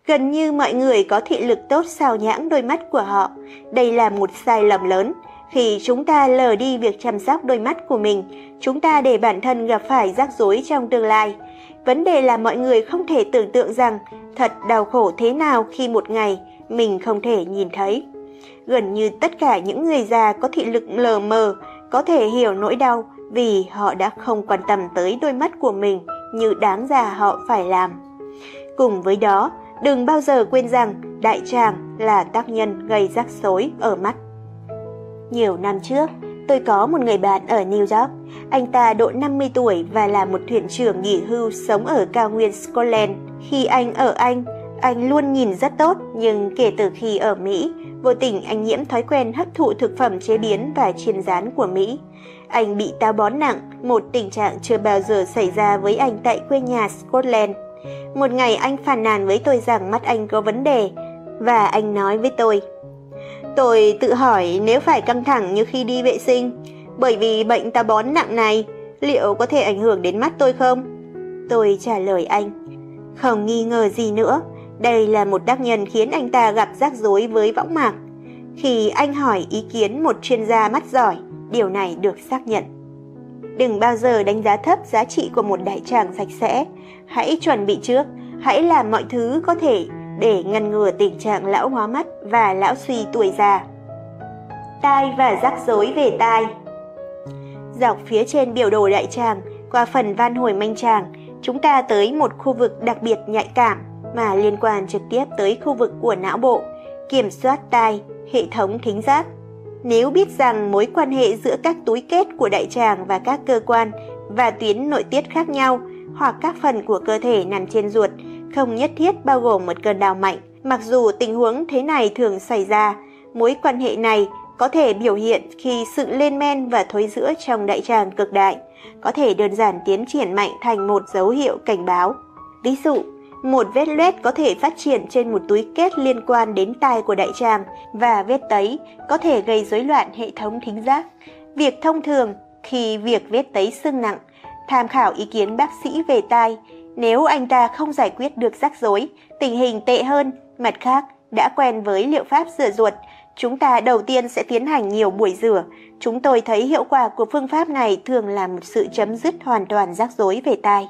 Gần như mọi người có thị lực tốt sao nhãng đôi mắt của họ. Đây là một sai lầm lớn. Khi chúng ta lờ đi việc chăm sóc đôi mắt của mình, chúng ta để bản thân gặp phải rắc rối trong tương lai. Vấn đề là mọi người không thể tưởng tượng rằng thật đau khổ thế nào khi một ngày mình không thể nhìn thấy. Gần như tất cả những người già có thị lực lờ mờ có thể hiểu nỗi đau vì họ đã không quan tâm tới đôi mắt của mình như đáng ra họ phải làm. Cùng với đó, đừng bao giờ quên rằng đại tràng là tác nhân gây rắc rối ở mắt. Nhiều năm trước, tôi có một người bạn ở New York. Anh ta độ 50 tuổi và là một thuyền trưởng nghỉ hưu sống ở cao nguyên Scotland. Khi anh ở Anh luôn nhìn rất tốt, nhưng kể từ khi ở Mỹ, vô tình anh nhiễm thói quen hấp thụ thực phẩm chế biến và chiên rán của Mỹ. Anh bị táo bón nặng, một tình trạng chưa bao giờ xảy ra với anh tại quê nhà Scotland. Một ngày anh phàn nàn với tôi rằng mắt anh có vấn đề, và anh nói với tôi: "Tôi tự hỏi nếu phải căng thẳng như khi đi vệ sinh, bởi vì bệnh táo bón nặng này, liệu có thể ảnh hưởng đến mắt tôi không?" Tôi trả lời anh: "Không nghi ngờ gì nữa." Đây là một tác nhân khiến anh ta gặp rắc rối với võng mạc. Khi anh hỏi ý kiến một chuyên gia mắt giỏi, điều này được xác nhận. Đừng bao giờ đánh giá thấp giá trị của một đại tràng sạch sẽ. Hãy chuẩn bị trước, hãy làm mọi thứ có thể để ngăn ngừa tình trạng lão hóa mắt và lão suy tuổi già. Tai và rắc rối về tai. Dọc phía trên biểu đồ đại tràng, qua phần van hồi manh tràng, chúng ta tới một khu vực đặc biệt nhạy cảm mà liên quan trực tiếp tới khu vực của não bộ, kiểm soát tai, hệ thống thính giác. Nếu biết rằng mối quan hệ giữa các túi kết của đại tràng và các cơ quan và tuyến nội tiết khác nhau hoặc các phần của cơ thể nằm trên ruột không nhất thiết bao gồm một cơn đau mạnh. Mặc dù tình huống thế này thường xảy ra, mối quan hệ này có thể biểu hiện khi sự lên men và thối rữa trong đại tràng cực đại, có thể đơn giản tiến triển mạnh thành một dấu hiệu cảnh báo. Ví dụ, một vết loét có thể phát triển trên một túi kết liên quan đến tai của đại tràng và vết tấy có thể gây rối loạn hệ thống thính giác. Việc thông thường khi việc vết tấy sưng nặng, tham khảo ý kiến bác sĩ về tai. Nếu anh ta không giải quyết được rắc rối, tình hình tệ hơn. Mặt khác, đã quen với liệu pháp rửa ruột, chúng ta đầu tiên sẽ tiến hành nhiều buổi rửa. Chúng tôi thấy hiệu quả của phương pháp này thường là một sự chấm dứt hoàn toàn rắc rối về tai.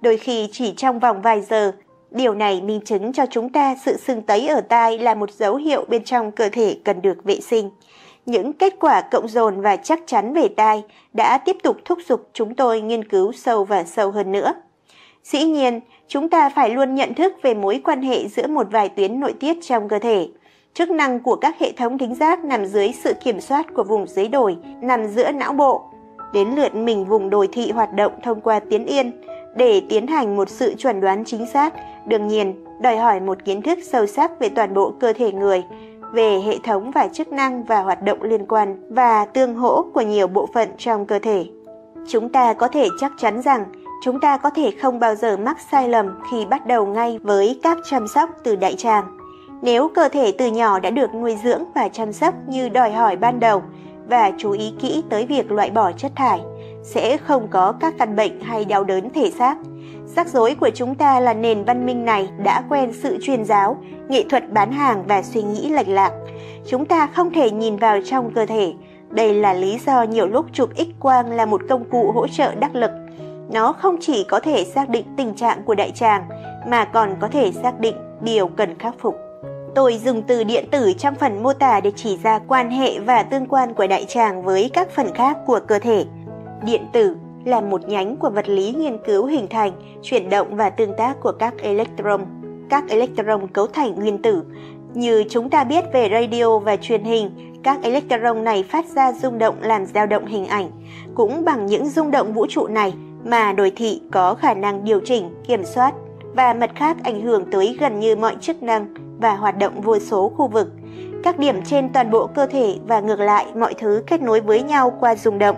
Đôi khi chỉ trong vòng vài giờ. Điều này minh chứng cho chúng ta sự sưng tấy ở tai là một dấu hiệu bên trong cơ thể cần được vệ sinh. Những kết quả cộng dồn và chắc chắn về tai đã tiếp tục thúc giục chúng tôi nghiên cứu sâu và sâu hơn nữa. Dĩ nhiên, chúng ta phải luôn nhận thức về mối quan hệ giữa một vài tuyến nội tiết trong cơ thể. Chức năng của các hệ thống thính giác nằm dưới sự kiểm soát của vùng dưới đồi, nằm giữa não bộ. Đến lượt mình vùng đồi thị hoạt động thông qua tuyến yên. Để tiến hành một sự chuẩn đoán chính xác, đương nhiên, đòi hỏi một kiến thức sâu sắc về toàn bộ cơ thể người, về hệ thống và chức năng và hoạt động liên quan và tương hỗ của nhiều bộ phận trong cơ thể. Chúng ta có thể chắc chắn rằng chúng ta có thể không bao giờ mắc sai lầm khi bắt đầu ngay với các chăm sóc từ đại tràng. Nếu cơ thể từ nhỏ đã được nuôi dưỡng và chăm sóc như đòi hỏi ban đầu, và chú ý kỹ tới việc loại bỏ chất thải, sẽ không có các căn bệnh hay đau đớn thể xác. Rắc rối của chúng ta là nền văn minh này đã quen sự truyền giáo, nghệ thuật bán hàng và suy nghĩ lệch lạc. Chúng ta không thể nhìn vào trong cơ thể. Đây là lý do nhiều lúc chụp X-quang là một công cụ hỗ trợ đắc lực. Nó không chỉ có thể xác định tình trạng của đại tràng, mà còn có thể xác định điều cần khắc phục. Tôi dùng từ điện tử trong phần mô tả để chỉ ra quan hệ và tương quan của đại tràng với các phần khác của cơ thể. Điện tử là một nhánh của vật lý nghiên cứu hình thành, chuyển động và tương tác của các electron. Các electron cấu thành nguyên tử. Như chúng ta biết về radio và truyền hình, các electron này phát ra rung động làm dao động hình ảnh. Cũng bằng những rung động vũ trụ này mà đồ thị có khả năng điều chỉnh, kiểm soát và mặt khác ảnh hưởng tới gần như mọi chức năng và hoạt động vô số khu vực. Các điểm trên toàn bộ cơ thể và ngược lại mọi thứ kết nối với nhau qua rung động.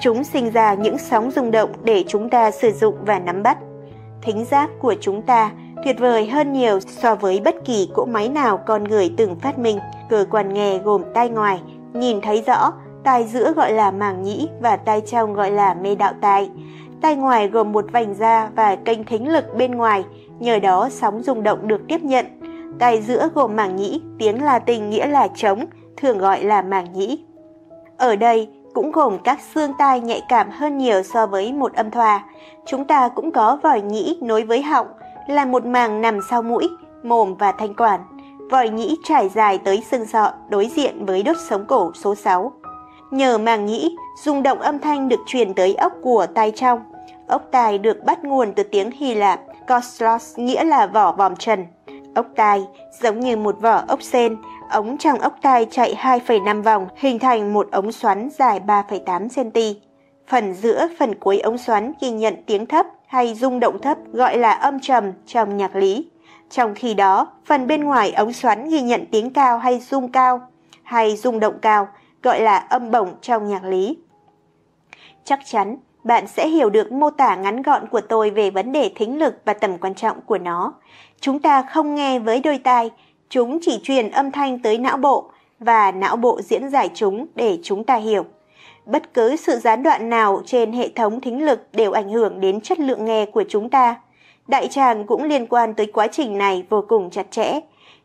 Chúng sinh ra những sóng rung động để chúng ta sử dụng và nắm bắt. Thính giác của chúng ta tuyệt vời hơn nhiều so với bất kỳ cỗ máy nào con người từng phát minh. Cơ quan nghe gồm tai ngoài, nhìn thấy rõ, tai giữa gọi là màng nhĩ và tai trong gọi là mê đạo tai. Tai ngoài gồm một vành da và kênh thính lực bên ngoài, nhờ đó sóng rung động được tiếp nhận. Tai giữa gồm màng nhĩ, tiếng Latin nghĩa là trống, thường gọi là màng nhĩ. Ở đây cũng gồm các xương tai nhạy cảm hơn nhiều so với một âm thoa. Chúng ta cũng có vòi nhĩ nối với họng, là một màng nằm sau mũi, mồm và thanh quản. Vòi nhĩ trải dài tới xương sọ, đối diện với đốt sống cổ số 6. Nhờ màng nhĩ, rung động âm thanh được truyền tới ốc của tai trong. Ốc tai được bắt nguồn từ tiếng Hy Lạp, koslos nghĩa là vỏ vòm trần. Ốc tai giống như một vỏ ốc sên, ống trong ốc tai chạy 2,5 vòng hình thành một ống xoắn dài 3,8 cm. Phần giữa phần cuối ống xoắn ghi nhận tiếng thấp hay rung động thấp gọi là âm trầm trong nhạc lý. Trong khi đó, phần bên ngoài ống xoắn ghi nhận tiếng cao hay rung cao hay rung động cao gọi là âm bổng trong nhạc lý. Chắc chắn bạn sẽ hiểu được mô tả ngắn gọn của tôi về vấn đề thính lực và tầm quan trọng của nó. Chúng ta không nghe với đôi tai, chúng chỉ truyền âm thanh tới não bộ và não bộ diễn giải chúng để chúng ta hiểu. Bất cứ sự gián đoạn nào trên hệ thống thính lực đều ảnh hưởng đến chất lượng nghe của chúng ta. Đại tràng cũng liên quan tới quá trình này vô cùng chặt chẽ.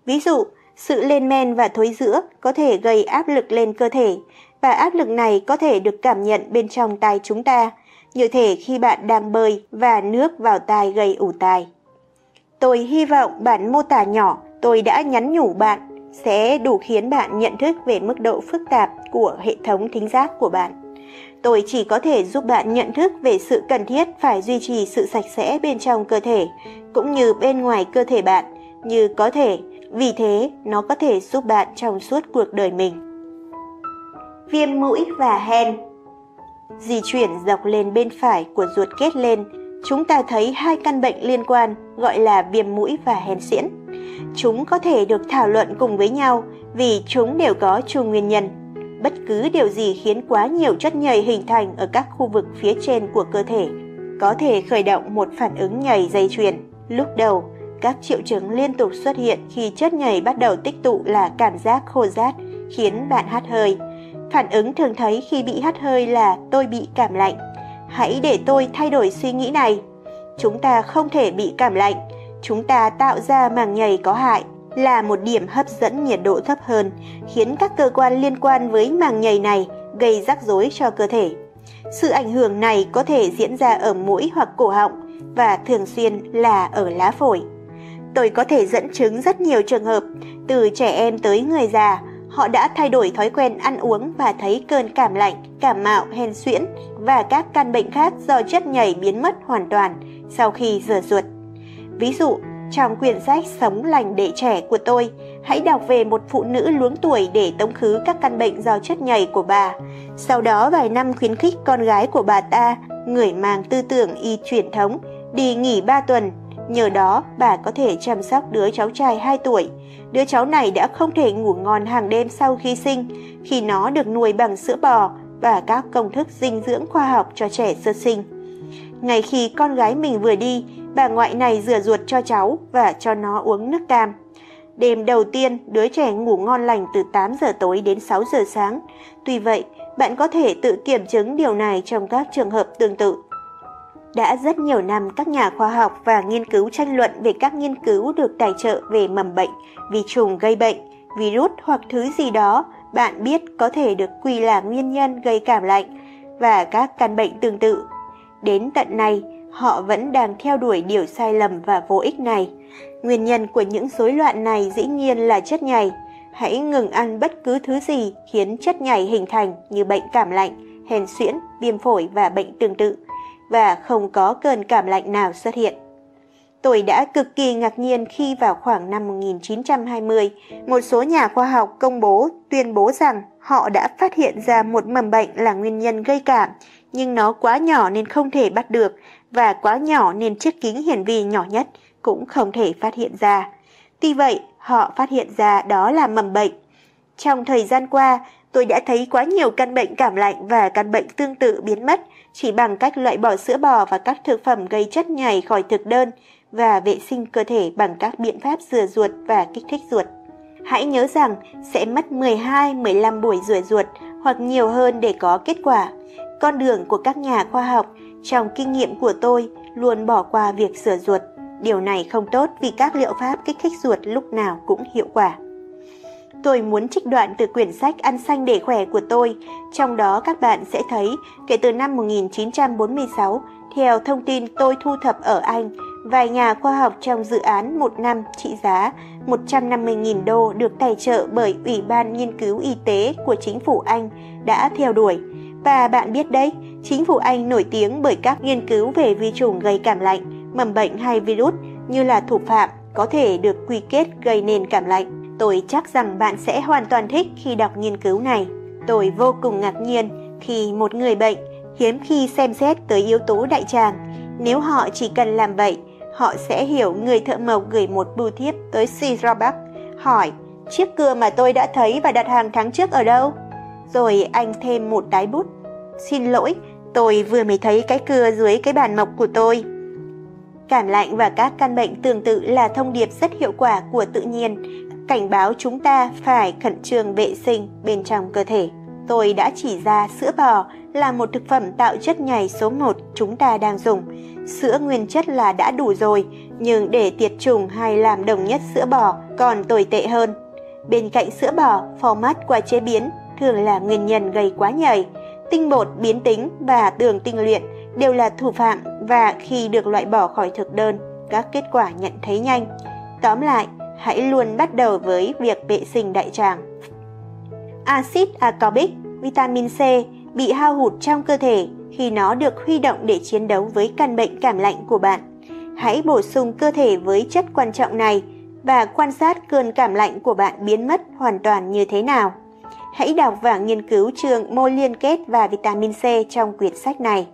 Ví dụ, sự lên men và thối rữa có thể gây áp lực lên cơ thể, và áp lực này có thể được cảm nhận bên trong tai chúng ta, như thể khi bạn đang bơi và nước vào tai gây ù tai. Tôi hy vọng bản mô tả nhỏ tôi đã nhắn nhủ bạn sẽ đủ khiến bạn nhận thức về mức độ phức tạp của hệ thống thính giác của bạn. Tôi chỉ có thể giúp bạn nhận thức về sự cần thiết phải duy trì sự sạch sẽ bên trong cơ thể, cũng như bên ngoài cơ thể bạn, như có thể, vì thế nó có thể giúp bạn trong suốt cuộc đời mình. Viêm mũi và hen. Di chuyển dọc lên bên phải của ruột kết lên, chúng ta thấy hai căn bệnh liên quan gọi là viêm mũi và hen suyễn. Chúng có thể được thảo luận cùng với nhau vì chúng đều có chung nguyên nhân. Bất cứ điều gì khiến quá nhiều chất nhầy hình thành ở các khu vực phía trên của cơ thể có thể khởi động một phản ứng nhầy dây chuyền. Lúc đầu, các triệu chứng liên tục xuất hiện khi chất nhầy bắt đầu tích tụ là cảm giác khô rát khiến bạn hắt hơi. Phản ứng thường thấy khi bị hắt hơi là tôi bị cảm lạnh. Hãy để tôi thay đổi suy nghĩ này. Chúng ta không thể bị cảm lạnh. Chúng ta tạo ra màng nhầy có hại là một điểm hấp dẫn nhiệt độ thấp hơn, khiến các cơ quan liên quan với màng nhầy này gây rắc rối cho cơ thể. Sự ảnh hưởng này có thể diễn ra ở mũi hoặc cổ họng và thường xuyên là ở lá phổi. Tôi có thể dẫn chứng rất nhiều trường hợp, từ trẻ em tới người già, họ đã thay đổi thói quen ăn uống và thấy cơn cảm lạnh, cảm mạo, hen suyễn và các căn bệnh khác do chất nhầy biến mất hoàn toàn sau khi rửa ruột. Ví dụ, trong quyển sách Sống lành để trẻ của tôi, hãy đọc về một phụ nữ luống tuổi để tống khứ các căn bệnh do chất nhầy của bà. Sau đó vài năm khuyến khích con gái của bà ta, người mang tư tưởng y truyền thống, đi nghỉ 3 tuần. Nhờ đó, bà có thể chăm sóc đứa cháu trai 2 tuổi. Đứa cháu này đã không thể ngủ ngon hàng đêm sau khi sinh, khi nó được nuôi bằng sữa bò và các công thức dinh dưỡng khoa học cho trẻ sơ sinh. Ngay khi con gái mình vừa đi, bà ngoại này rửa ruột cho cháu và cho nó uống nước cam. Đêm đầu tiên, đứa trẻ ngủ ngon lành từ 8 giờ tối đến 6 giờ sáng. Tuy vậy, bạn có thể tự kiểm chứng điều này trong các trường hợp tương tự. Đã rất nhiều năm, các nhà khoa học và nghiên cứu tranh luận về các nghiên cứu được tài trợ về mầm bệnh, vi trùng gây bệnh, virus hoặc thứ gì đó bạn biết có thể được quy là nguyên nhân gây cảm lạnh và các căn bệnh tương tự. Đến tận này, họ vẫn đang theo đuổi điều sai lầm và vô ích này. Nguyên nhân của những rối loạn này dĩ nhiên là chất nhầy. Hãy ngừng ăn bất cứ thứ gì khiến chất nhầy hình thành như bệnh cảm lạnh, hèn suyễn, viêm phổi và bệnh tương tự, và không có cơn cảm lạnh nào xuất hiện. Tôi đã cực kỳ ngạc nhiên khi vào khoảng năm 1920, một số nhà khoa học tuyên bố rằng họ đã phát hiện ra một mầm bệnh là nguyên nhân gây cảm, nhưng nó quá nhỏ nên không thể bắt được, và quá nhỏ nên chiếc kính hiển vi nhỏ nhất cũng không thể phát hiện ra. Tuy vậy, họ phát hiện ra đó là mầm bệnh. Trong thời gian qua, tôi đã thấy quá nhiều căn bệnh cảm lạnh và căn bệnh tương tự biến mất chỉ bằng cách loại bỏ sữa bò và các thực phẩm gây chất nhầy khỏi thực đơn và vệ sinh cơ thể bằng các biện pháp rửa ruột và kích thích ruột. Hãy nhớ rằng sẽ mất 12-15 buổi rửa ruột hoặc nhiều hơn để có kết quả. Con đường của các nhà khoa học trong kinh nghiệm của tôi luôn bỏ qua việc rửa ruột. Điều này không tốt vì các liệu pháp kích thích ruột lúc nào cũng hiệu quả. Tôi muốn trích đoạn từ quyển sách Ăn xanh để khỏe của tôi, trong đó các bạn sẽ thấy kể từ năm 1946, theo thông tin tôi thu thập ở Anh, vài nhà khoa học trong dự án một năm trị giá 150.000 đô được tài trợ bởi Ủy ban Nghiên cứu Y tế của chính phủ Anh đã theo đuổi. Và bạn biết đấy, chính phủ Anh nổi tiếng bởi các nghiên cứu về vi trùng gây cảm lạnh, mầm bệnh hay virus như là thủ phạm có thể được quy kết gây nên cảm lạnh. Tôi chắc rằng bạn sẽ hoàn toàn thích khi đọc nghiên cứu này. Tôi vô cùng ngạc nhiên khi một người bệnh hiếm khi xem xét tới yếu tố đại tràng. Nếu họ chỉ cần làm vậy, họ sẽ hiểu người thợ mộc gửi một bưu thiếp tới Syracuse hỏi chiếc cưa mà tôi đã thấy và đặt hàng tháng trước ở đâu. Rồi anh thêm một tái bút. Xin lỗi, tôi vừa mới thấy cái cưa dưới cái bàn mộc của tôi. Cảm lạnh và các căn bệnh tương tự là thông điệp rất hiệu quả của tự nhiên, cảnh báo chúng ta phải khẩn trương vệ sinh bên trong cơ thể. Tôi đã chỉ ra sữa bò là một thực phẩm tạo chất nhầy số 1 chúng ta đang dùng. Sữa nguyên chất là đã đủ rồi, nhưng để tiệt trùng hay làm đồng nhất sữa bò còn tồi tệ hơn. Bên cạnh sữa bò, phò mát qua chế biến thường là nguyên nhân gây quá nhầy. Tinh bột biến tính và đường tinh luyện đều là thủ phạm và khi được loại bỏ khỏi thực đơn, các kết quả nhận thấy nhanh. Tóm lại, hãy luôn bắt đầu với việc vệ sinh đại tràng. Acid ascorbic, vitamin C, bị hao hụt trong cơ thể khi nó được huy động để chiến đấu với căn bệnh cảm lạnh của bạn. Hãy bổ sung cơ thể với chất quan trọng này và quan sát cơn cảm lạnh của bạn biến mất hoàn toàn như thế nào. Hãy đọc và nghiên cứu chương mô liên kết và vitamin C trong quyển sách này.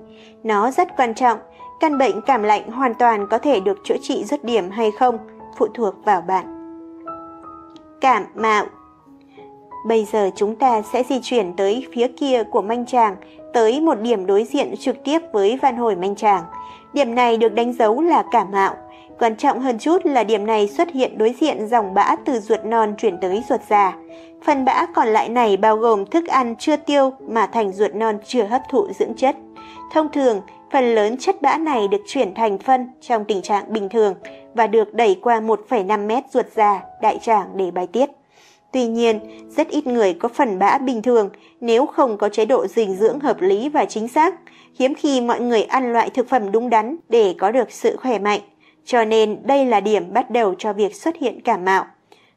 Nó rất quan trọng, căn bệnh cảm lạnh hoàn toàn có thể được chữa trị dứt điểm hay không, phụ thuộc vào bạn. Cảm mạo. Bây giờ chúng ta sẽ di chuyển tới phía kia của manh tràng, tới một điểm đối diện trực tiếp với van hồi manh tràng. Điểm này được đánh dấu là cảm mạo. Quan trọng hơn chút là điểm này xuất hiện đối diện dòng bã từ ruột non chuyển tới ruột già. Phần bã còn lại này bao gồm thức ăn chưa tiêu mà thành ruột non chưa hấp thụ dưỡng chất. Thông thường, phần lớn chất bã này được chuyển thành phân trong tình trạng bình thường và được đẩy qua 1,5 mét ruột già, đại tràng để bài tiết. Tuy nhiên, rất ít người có phần bã bình thường nếu không có chế độ dinh dưỡng hợp lý và chính xác. Hiếm khi mọi người ăn loại thực phẩm đúng đắn để có được sự khỏe mạnh. Cho nên đây là điểm bắt đầu cho việc xuất hiện cảm mạo.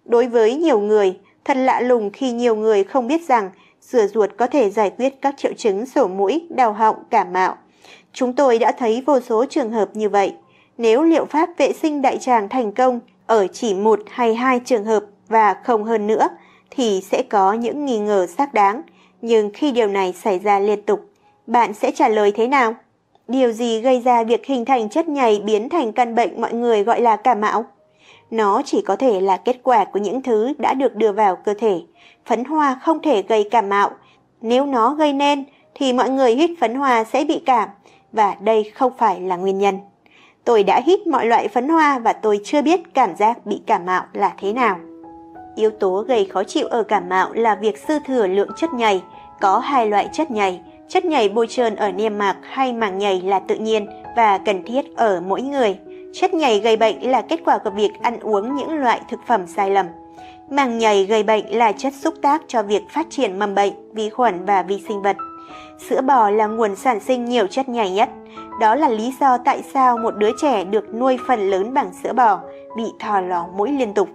Đối với nhiều người, thật lạ lùng khi nhiều người không biết rằng rửa ruột có thể giải quyết các triệu chứng sổ mũi, đau họng, cảm mạo. Chúng tôi đã thấy vô số trường hợp như vậy. Nếu liệu pháp vệ sinh đại tràng thành công ở chỉ 1 hay 2 trường hợp và không hơn nữa thì sẽ có những nghi ngờ xác đáng. Nhưng khi điều này xảy ra liên tục, bạn sẽ trả lời thế nào? Điều gì gây ra việc hình thành chất nhầy biến thành căn bệnh mọi người gọi là cảm mạo? Nó chỉ có thể là kết quả của những thứ đã được đưa vào cơ thể. Phấn hoa không thể gây cảm mạo. Nếu nó gây nên thì mọi người hít phấn hoa sẽ bị cảm và đây không phải là nguyên nhân. Tôi đã hít mọi loại phấn hoa và tôi chưa biết cảm giác bị cảm mạo là thế nào. Yếu tố gây khó chịu ở cảm mạo là việc dư thừa lượng chất nhầy. Có hai loại chất nhầy. Chất nhầy bôi trơn ở niêm mạc hay màng nhầy là tự nhiên và cần thiết ở mỗi người. Chất nhầy gây bệnh là kết quả của việc ăn uống những loại thực phẩm sai lầm. Màng nhầy gây bệnh là chất xúc tác cho việc phát triển mầm bệnh, vi khuẩn và vi sinh vật. Sữa bò là nguồn sản sinh nhiều chất nhầy nhất. Đó là lý do tại sao một đứa trẻ được nuôi phần lớn bằng sữa bò bị thò lò mũi liên tục.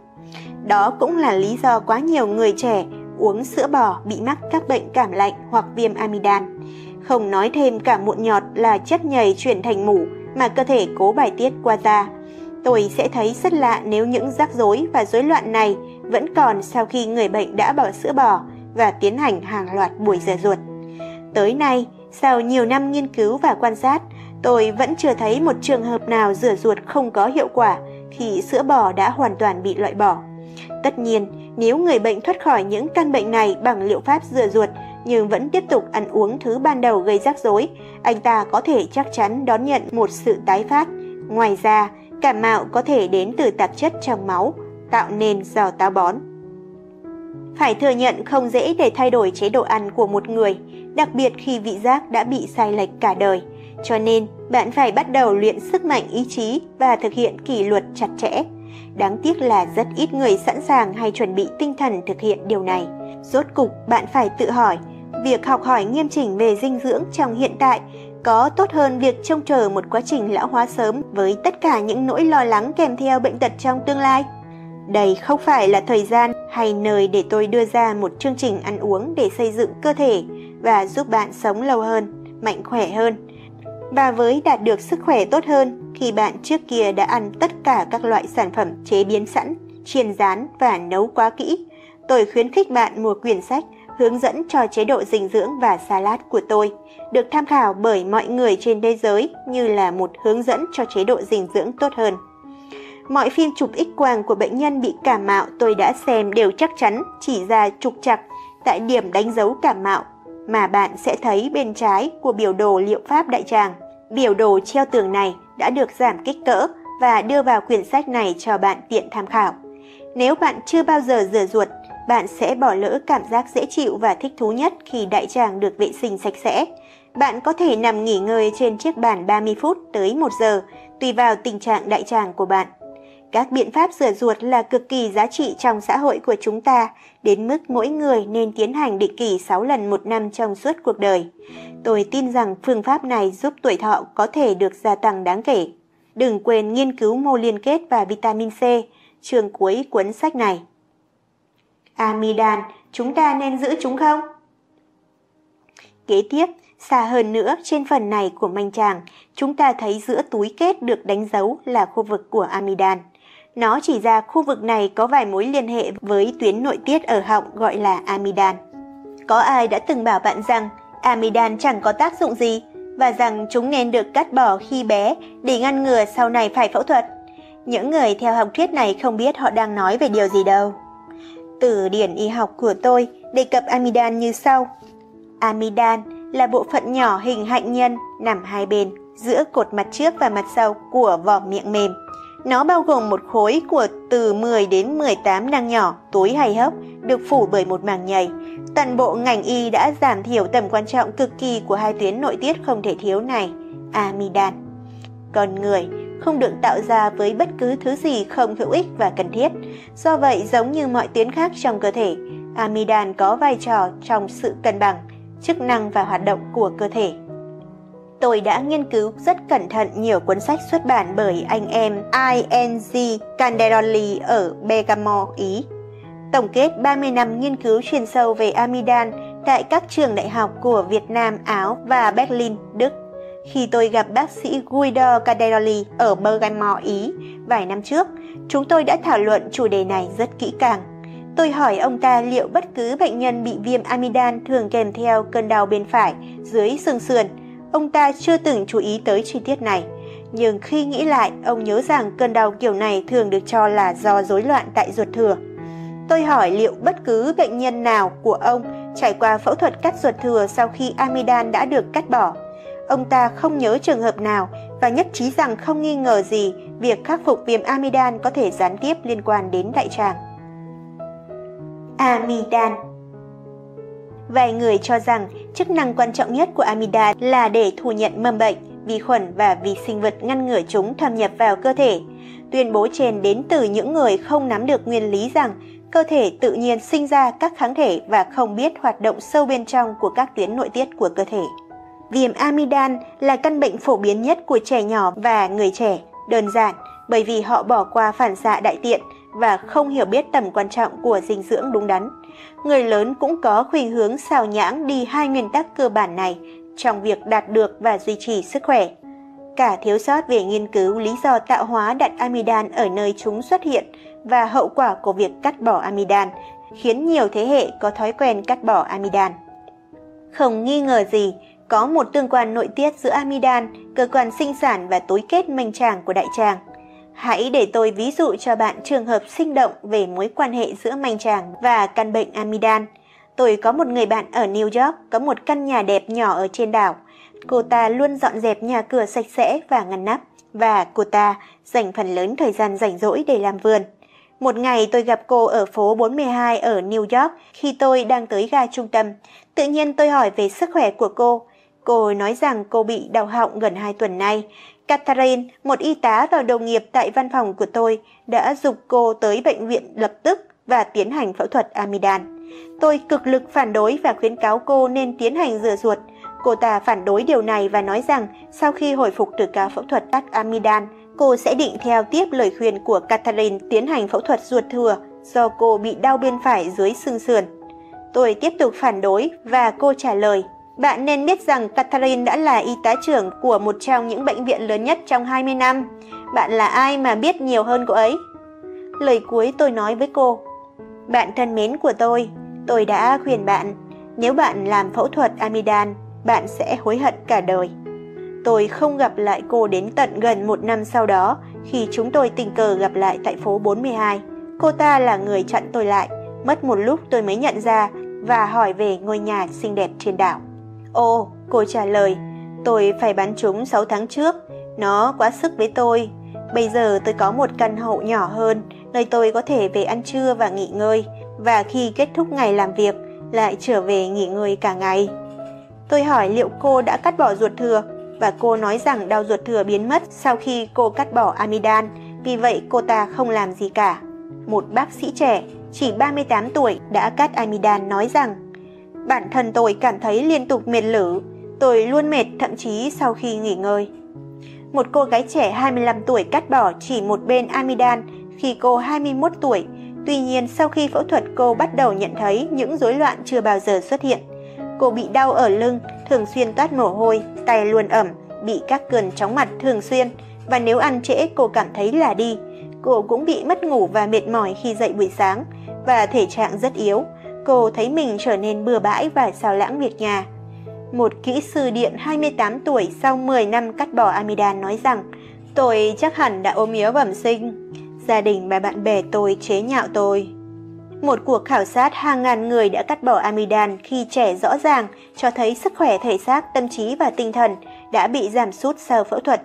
Đó cũng là lý do quá nhiều người trẻ uống sữa bò bị mắc các bệnh cảm lạnh hoặc viêm amidan. Không nói thêm cả mụn nhọt là chất nhầy chuyển thành mủ mà cơ thể cố bài tiết qua da. Tôi sẽ thấy rất lạ nếu những rắc rối và rối loạn này vẫn còn sau khi người bệnh đã bỏ sữa bò và tiến hành hàng loạt buổi rửa ruột. Tới nay, sau nhiều năm nghiên cứu và quan sát, tôi vẫn chưa thấy một trường hợp nào rửa ruột không có hiệu quả khi sữa bò đã hoàn toàn bị loại bỏ. Tất nhiên, nếu người bệnh thoát khỏi những căn bệnh này bằng liệu pháp rửa ruột nhưng vẫn tiếp tục ăn uống thứ ban đầu gây rắc rối, anh ta có thể chắc chắn đón nhận một sự tái phát. Ngoài ra, cảm mạo có thể đến từ tạp chất trong máu, tạo nên do táo bón. Phải thừa nhận không dễ để thay đổi chế độ ăn của một người, đặc biệt khi vị giác đã bị sai lệch cả đời. Cho nên, bạn phải bắt đầu luyện sức mạnh ý chí và thực hiện kỷ luật chặt chẽ. Đáng tiếc là rất ít người sẵn sàng hay chuẩn bị tinh thần thực hiện điều này. Rốt cục, bạn phải tự hỏi, việc học hỏi nghiêm chỉnh về dinh dưỡng trong hiện tại có tốt hơn việc trông chờ một quá trình lão hóa sớm với tất cả những nỗi lo lắng kèm theo bệnh tật trong tương lai? Đây không phải là thời gian hay nơi để tôi đưa ra một chương trình ăn uống để xây dựng cơ thể và giúp bạn sống lâu hơn, mạnh khỏe hơn, và với đạt được sức khỏe tốt hơn khi bạn trước kia đã ăn tất cả các loại sản phẩm chế biến sẵn, chiên rán và nấu quá kỹ. Tôi khuyến khích bạn mua quyển sách Hướng dẫn cho chế độ dinh dưỡng và salad của tôi, được tham khảo bởi mọi người trên thế giới như là một hướng dẫn cho chế độ dinh dưỡng tốt hơn. Mọi phim chụp X-quang của bệnh nhân bị cảm mạo tôi đã xem đều chắc chắn chỉ ra trục trặc tại điểm đánh dấu cảm mạo mà bạn sẽ thấy bên trái của biểu đồ liệu pháp đại tràng. Biểu đồ treo tường này đã được giảm kích cỡ và đưa vào quyển sách này cho bạn tiện tham khảo. Nếu bạn chưa bao giờ rửa ruột, bạn sẽ bỏ lỡ cảm giác dễ chịu và thích thú nhất khi đại tràng được vệ sinh sạch sẽ. Bạn có thể nằm nghỉ ngơi trên chiếc bàn 30 phút tới 1 giờ, tùy vào tình trạng đại tràng của bạn. Các biện pháp rửa ruột là cực kỳ giá trị trong xã hội của chúng ta, đến mức mỗi người nên tiến hành định kỳ 6 lần một năm trong suốt cuộc đời. Tôi tin rằng phương pháp này giúp tuổi thọ có thể được gia tăng đáng kể. Đừng quên nghiên cứu mô liên kết và vitamin C, chương cuối cuốn sách này. Amidan, chúng ta nên giữ chúng không? Kế tiếp, xa hơn nữa trên phần này của manh tràng, chúng ta thấy giữa túi kết được đánh dấu là khu vực của amidan. Nó chỉ ra khu vực này có vài mối liên hệ với tuyến nội tiết ở họng gọi là amidan. Có ai đã từng bảo bạn rằng amidan chẳng có tác dụng gì và rằng chúng nên được cắt bỏ khi bé để ngăn ngừa sau này phải phẫu thuật? Những người theo học thuyết này không biết họ đang nói về điều gì đâu. Từ điển y học của tôi đề cập amidan như sau. Amidan là bộ phận nhỏ hình hạnh nhân nằm hai bên, giữa cột mặt trước và mặt sau của vỏ miệng mềm. Nó bao gồm một khối của từ 10 đến 18 nang nhỏ, tối hay hốc, được phủ bởi một màng nhầy. Toàn bộ ngành y đã giảm thiểu tầm quan trọng cực kỳ của hai tuyến nội tiết không thể thiếu này, amidan. Con người không được tạo ra với bất cứ thứ gì không hữu ích và cần thiết. Do vậy, giống như mọi tuyến khác trong cơ thể, amidan có vai trò trong sự cân bằng, chức năng và hoạt động của cơ thể. Tôi đã nghiên cứu rất cẩn thận nhiều cuốn sách xuất bản bởi anh em Ing Candeloli ở Bergamo, Ý. Tổng kết 30 năm nghiên cứu chuyên sâu về amidan tại các trường đại học của Việt Nam, Áo và Berlin, Đức. Khi tôi gặp bác sĩ Guido Caderoli ở Bergamo, Ý vài năm trước, chúng tôi đã thảo luận chủ đề này rất kỹ càng. Tôi hỏi ông ta liệu bất cứ bệnh nhân bị viêm amidan thường kèm theo cơn đau bên phải dưới xương sườn. Ông ta chưa từng chú ý tới chi tiết này, nhưng khi nghĩ lại, ông nhớ rằng cơn đau kiểu này thường được cho là do rối loạn tại ruột thừa. Tôi hỏi liệu bất cứ bệnh nhân nào của ông trải qua phẫu thuật cắt ruột thừa sau khi amidan đã được cắt bỏ. Ông ta không nhớ trường hợp nào và nhất trí rằng không nghi ngờ gì việc khắc phục viêm amidan có thể gián tiếp liên quan đến đại tràng. amidan. Vài người cho rằng chức năng quan trọng nhất của amidan là để thu nhận mầm bệnh, vi khuẩn và vi sinh vật ngăn ngừa chúng thâm nhập vào cơ thể. Tuyên bố trên đến từ những người không nắm được nguyên lý rằng cơ thể tự nhiên sinh ra các kháng thể và không biết hoạt động sâu bên trong của các tuyến nội tiết của cơ thể. Viêm amidan là căn bệnh phổ biến nhất của trẻ nhỏ và người trẻ, đơn giản bởi vì họ bỏ qua phản xạ đại tiện và không hiểu biết tầm quan trọng của dinh dưỡng đúng đắn. Người lớn cũng có khuynh hướng xao nhãng đi hai nguyên tắc cơ bản này trong việc đạt được và duy trì sức khỏe. Cả thiếu sót về nghiên cứu lý do tạo hóa đặt amidan ở nơi chúng xuất hiện và hậu quả của việc cắt bỏ amidan khiến nhiều thế hệ có thói quen cắt bỏ amidan. Không nghi ngờ gì, có một tương quan nội tiết giữa amidan, cơ quan sinh sản và túi kết manh tràng của đại tràng. Hãy để tôi ví dụ cho bạn trường hợp sinh động về mối quan hệ giữa manh tràng và căn bệnh amidan. Tôi có một người bạn ở New York có một căn nhà đẹp nhỏ ở trên đảo. Cô ta luôn dọn dẹp nhà cửa sạch sẽ và ngăn nắp, và cô ta dành phần lớn thời gian rảnh rỗi để làm vườn. Một ngày tôi gặp cô ở phố 42 ở New York khi tôi đang tới ga trung tâm. Tự nhiên tôi hỏi về sức khỏe của cô. Cô nói rằng cô bị đau họng gần 2 tuần nay. Catherine, một y tá và đồng nghiệp tại văn phòng của tôi, đã giục cô tới bệnh viện lập tức và tiến hành phẫu thuật amidan. Tôi cực lực phản đối và khuyến cáo cô nên tiến hành rửa ruột. Cô ta phản đối điều này và nói rằng sau khi hồi phục từ ca phẫu thuật cắt amidan, cô sẽ định theo tiếp lời khuyên của Catherine tiến hành phẫu thuật ruột thừa do cô bị đau bên phải dưới xương sườn. Tôi tiếp tục phản đối và cô trả lời, bạn nên biết rằng Catherine đã là y tá trưởng của một trong những bệnh viện lớn nhất trong 20 năm. Bạn là ai mà biết nhiều hơn cô ấy? Lời cuối tôi nói với cô, bạn thân mến của tôi đã khuyên bạn, nếu bạn làm phẫu thuật amidan, bạn sẽ hối hận cả đời. Tôi không gặp lại cô đến tận gần một năm sau đó khi chúng tôi tình cờ gặp lại tại phố 42. Cô ta là người chặn tôi lại, mất một lúc tôi mới nhận ra và hỏi về ngôi nhà xinh đẹp trên đảo. Ồ, cô trả lời, tôi phải bán chúng 6 tháng trước, nó quá sức với tôi. Bây giờ tôi có một căn hộ nhỏ hơn, nơi tôi có thể về ăn trưa và nghỉ ngơi, và khi kết thúc ngày làm việc, lại trở về nghỉ ngơi cả ngày. Tôi hỏi liệu cô đã cắt bỏ ruột thừa, và cô nói rằng đau ruột thừa biến mất sau khi cô cắt bỏ amidan, vì vậy cô ta không làm gì cả. Một bác sĩ trẻ, chỉ 38 tuổi, đã cắt amidan nói rằng, bản thân tôi cảm thấy liên tục mệt lử, tôi luôn mệt thậm chí sau khi nghỉ ngơi. Một cô gái trẻ 25 tuổi cắt bỏ chỉ một bên amidan khi cô 21 tuổi, tuy nhiên sau khi phẫu thuật cô bắt đầu nhận thấy những rối loạn chưa bao giờ xuất hiện. Cô bị đau ở lưng, thường xuyên toát mồ hôi, tay luôn ẩm, bị các cơn chóng mặt thường xuyên, và nếu ăn trễ cô cảm thấy lả đi. Cô cũng bị mất ngủ và mệt mỏi khi dậy buổi sáng, và thể trạng rất yếu. Cô thấy mình trở nên bừa bãi và xao lãng việc nhà. Một kỹ sư điện 28 tuổi sau 10 năm cắt bỏ amidan nói rằng, tôi chắc hẳn đã ốm yếu bẩm sinh. Gia đình và bạn bè tôi chế nhạo tôi. Một cuộc khảo sát hàng ngàn người đã cắt bỏ amidan khi trẻ rõ ràng cho thấy sức khỏe thể xác, tâm trí và tinh thần đã bị giảm sút sau phẫu thuật.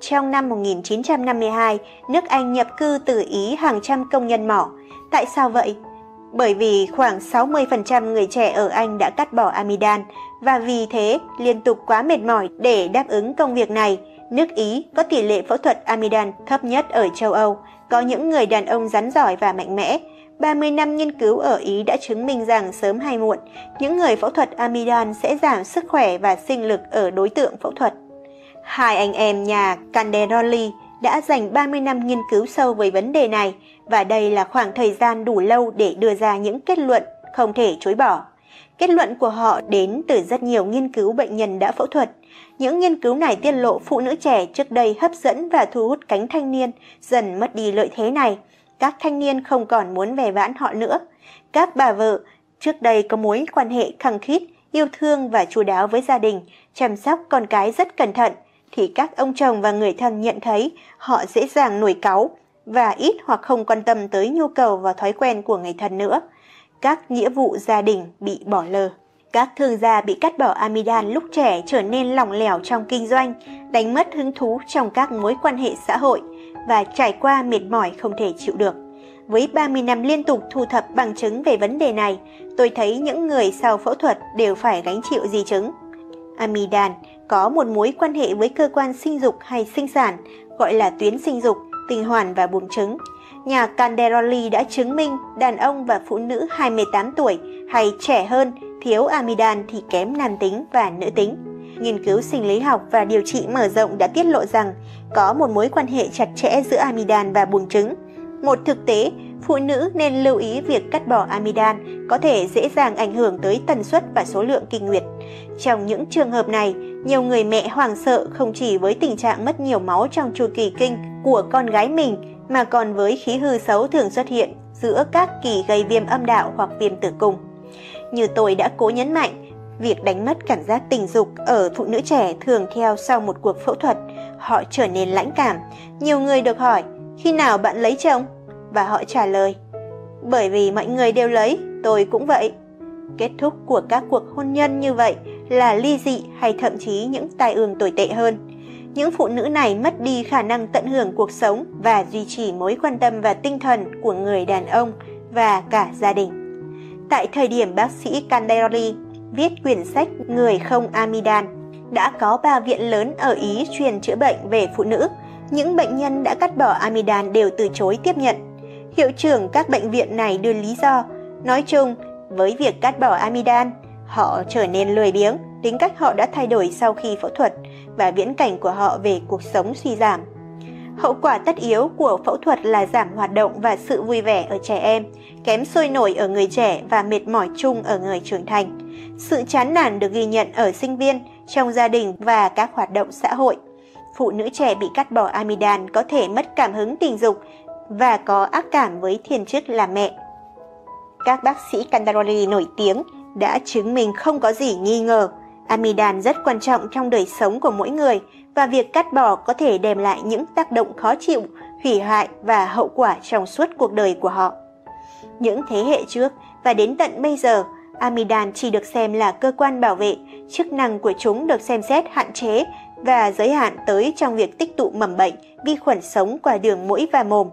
Trong năm 1952, nước Anh nhập cư từ Ý hàng trăm công nhân mỏ. Tại sao vậy? Bởi vì khoảng 60% người trẻ ở Anh đã cắt bỏ amidan và vì thế liên tục quá mệt mỏi để đáp ứng công việc này. Nước Ý có tỷ lệ phẫu thuật amidan thấp nhất ở châu Âu, có những người đàn ông rắn giỏi và mạnh mẽ. 30 năm nghiên cứu ở Ý đã chứng minh rằng sớm hay muộn, những người phẫu thuật amidan sẽ giảm sức khỏe và sinh lực ở đối tượng phẫu thuật. Hai anh em nhà Candeloli đã dành 30 năm nghiên cứu sâu với vấn đề này và đây là khoảng thời gian đủ lâu để đưa ra những kết luận không thể chối bỏ. Kết luận của họ đến từ rất nhiều nghiên cứu bệnh nhân đã phẫu thuật. Những nghiên cứu này tiết lộ phụ nữ trẻ trước đây hấp dẫn và thu hút cánh thanh niên dần mất đi lợi thế này. Các thanh niên không còn muốn về vãn họ nữa. Các bà vợ trước đây có mối quan hệ khăng khít, yêu thương và chu đáo với gia đình, chăm sóc con cái rất cẩn thận, thì các ông chồng và người thân nhận thấy họ dễ dàng nổi cáu và ít hoặc không quan tâm tới nhu cầu và thói quen của người thân nữa. Các nghĩa vụ gia đình bị bỏ lơ. Các thương gia bị cắt bỏ amidan lúc trẻ trở nên lỏng lẻo trong kinh doanh, đánh mất hứng thú trong các mối quan hệ xã hội và trải qua mệt mỏi không thể chịu được. Với 30 năm liên tục thu thập bằng chứng về vấn đề này, tôi thấy những người sau phẫu thuật đều phải gánh chịu di chứng. Amidan có một mối quan hệ với cơ quan sinh dục hay sinh sản, gọi là tuyến sinh dục, tinh hoàn và buồng trứng. Nhà Candeloli đã chứng minh đàn ông và phụ nữ 28 tuổi hay trẻ hơn thiếu amidan thì kém nam tính và nữ tính. Nghiên cứu sinh lý học và điều trị mở rộng đã tiết lộ rằng có một mối quan hệ chặt chẽ giữa amidan và buồng trứng. Một thực tế, phụ nữ nên lưu ý việc cắt bỏ amidan có thể dễ dàng ảnh hưởng tới tần suất và số lượng kinh nguyệt. Trong những trường hợp này, nhiều người mẹ hoảng sợ không chỉ với tình trạng mất nhiều máu trong chu kỳ kinh của con gái mình, mà còn với khí hư xấu thường xuất hiện giữa các kỳ gây viêm âm đạo hoặc viêm tử cung. Như tôi đã cố nhấn mạnh, việc đánh mất cảm giác tình dục ở phụ nữ trẻ thường theo sau một cuộc phẫu thuật. Họ trở nên lãnh cảm. Nhiều người được hỏi, khi nào bạn lấy chồng? Và họ trả lời, bởi vì mọi người đều lấy, tôi cũng vậy. Kết thúc của các cuộc hôn nhân như vậy là ly dị hay thậm chí những tai ương tồi tệ hơn. Những phụ nữ này mất đi khả năng tận hưởng cuộc sống và duy trì mối quan tâm và tinh thần của người đàn ông và cả gia đình. Tại thời điểm bác sĩ Candeloli viết quyển sách Người không amidan, đã có 3 viện lớn ở Ý chuyên chữa bệnh về phụ nữ. Những bệnh nhân đã cắt bỏ amidan đều từ chối tiếp nhận. Hiệu trưởng các bệnh viện này đưa lý do, nói chung, với việc cắt bỏ amidan, họ trở nên lười biếng, tính cách họ đã thay đổi sau khi phẫu thuật và viễn cảnh của họ về cuộc sống suy giảm. Hậu quả tất yếu của phẫu thuật là giảm hoạt động và sự vui vẻ ở trẻ em, kém sôi nổi ở người trẻ và mệt mỏi chung ở người trưởng thành. Sự chán nản được ghi nhận ở sinh viên, trong gia đình và các hoạt động xã hội. Phụ nữ trẻ bị cắt bỏ amidan có thể mất cảm hứng tình dục và có ác cảm với thiên chức làm mẹ. Các bác sĩ Candeloli nổi tiếng đã chứng minh không có gì nghi ngờ. Amidan rất quan trọng trong đời sống của mỗi người và việc cắt bỏ có thể đem lại những tác động khó chịu, hủy hoại và hậu quả trong suốt cuộc đời của họ. Những thế hệ trước và đến tận bây giờ, amidan chỉ được xem là cơ quan bảo vệ, chức năng của chúng được xem xét hạn chế và giới hạn tới trong việc tích tụ mầm bệnh, vi khuẩn sống qua đường mũi và mồm.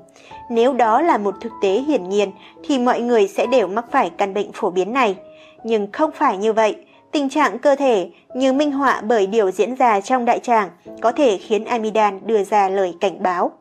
Nếu đó là một thực tế hiển nhiên thì mọi người sẽ đều mắc phải căn bệnh phổ biến này. Nhưng không phải như vậy. Tình trạng cơ thể như minh họa bởi điều diễn ra trong đại tràng có thể khiến amidan đưa ra lời cảnh báo.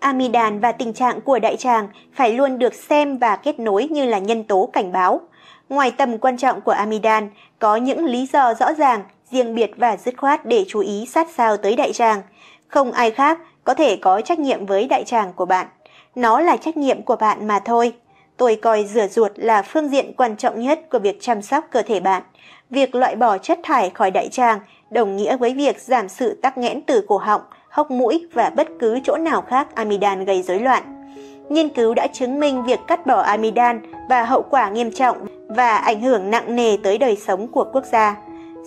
Amidan và tình trạng của đại tràng phải luôn được xem và kết nối như là nhân tố cảnh báo. Ngoài tầm quan trọng của amidan, có những lý do rõ ràng, riêng biệt và dứt khoát để chú ý sát sao tới đại tràng. Không ai khác có thể có trách nhiệm với đại tràng của bạn. Nó là trách nhiệm của bạn mà thôi. Tôi coi rửa ruột là phương diện quan trọng nhất của việc chăm sóc cơ thể bạn. Việc loại bỏ chất thải khỏi đại tràng đồng nghĩa với việc giảm sự tắc nghẽn từ cổ họng, hốc mũi và bất cứ chỗ nào khác amidan gây rối loạn. Nghiên cứu đã chứng minh việc cắt bỏ amidan và hậu quả nghiêm trọng và ảnh hưởng nặng nề tới đời sống của quốc gia.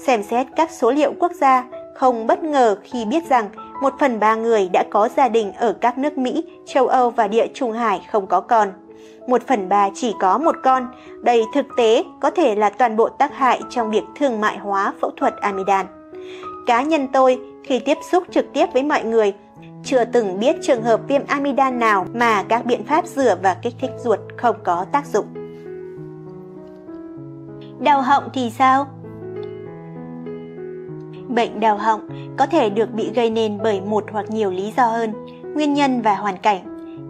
Xem xét các số liệu quốc gia, không bất ngờ khi biết rằng 1/3 người đã có gia đình ở các nước Mỹ, châu Âu và Địa Trung Hải không có con. 1/3 chỉ có một con, đây thực tế có thể là toàn bộ tác hại trong việc thương mại hóa phẫu thuật amidan. Cá nhân tôi, khi tiếp xúc trực tiếp với mọi người, chưa từng biết trường hợp viêm amidan nào mà các biện pháp rửa và kích thích ruột không có tác dụng. Đau họng thì sao? Bệnh đau họng có thể được bị gây nên bởi một hoặc nhiều lý do hơn, nguyên nhân và hoàn cảnh.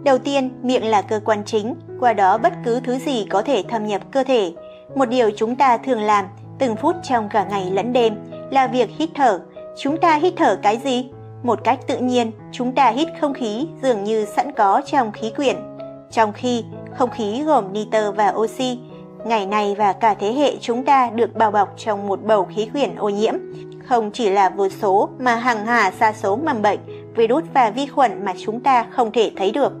Đầu tiên, miệng là cơ quan chính, qua đó bất cứ thứ gì có thể thâm nhập cơ thể. Một điều chúng ta thường làm từng phút trong cả ngày lẫn đêm là việc hít thở. Chúng ta hít thở cái gì? Một cách tự nhiên, chúng ta hít không khí dường như sẵn có trong khí quyển. Trong khi, không khí gồm nitơ và oxy, ngày nay và cả thế hệ chúng ta được bao bọc trong một bầu khí quyển ô nhiễm. Không chỉ là vô số mà hàng hà sa số mầm bệnh, virus và vi khuẩn mà chúng ta không thể thấy được.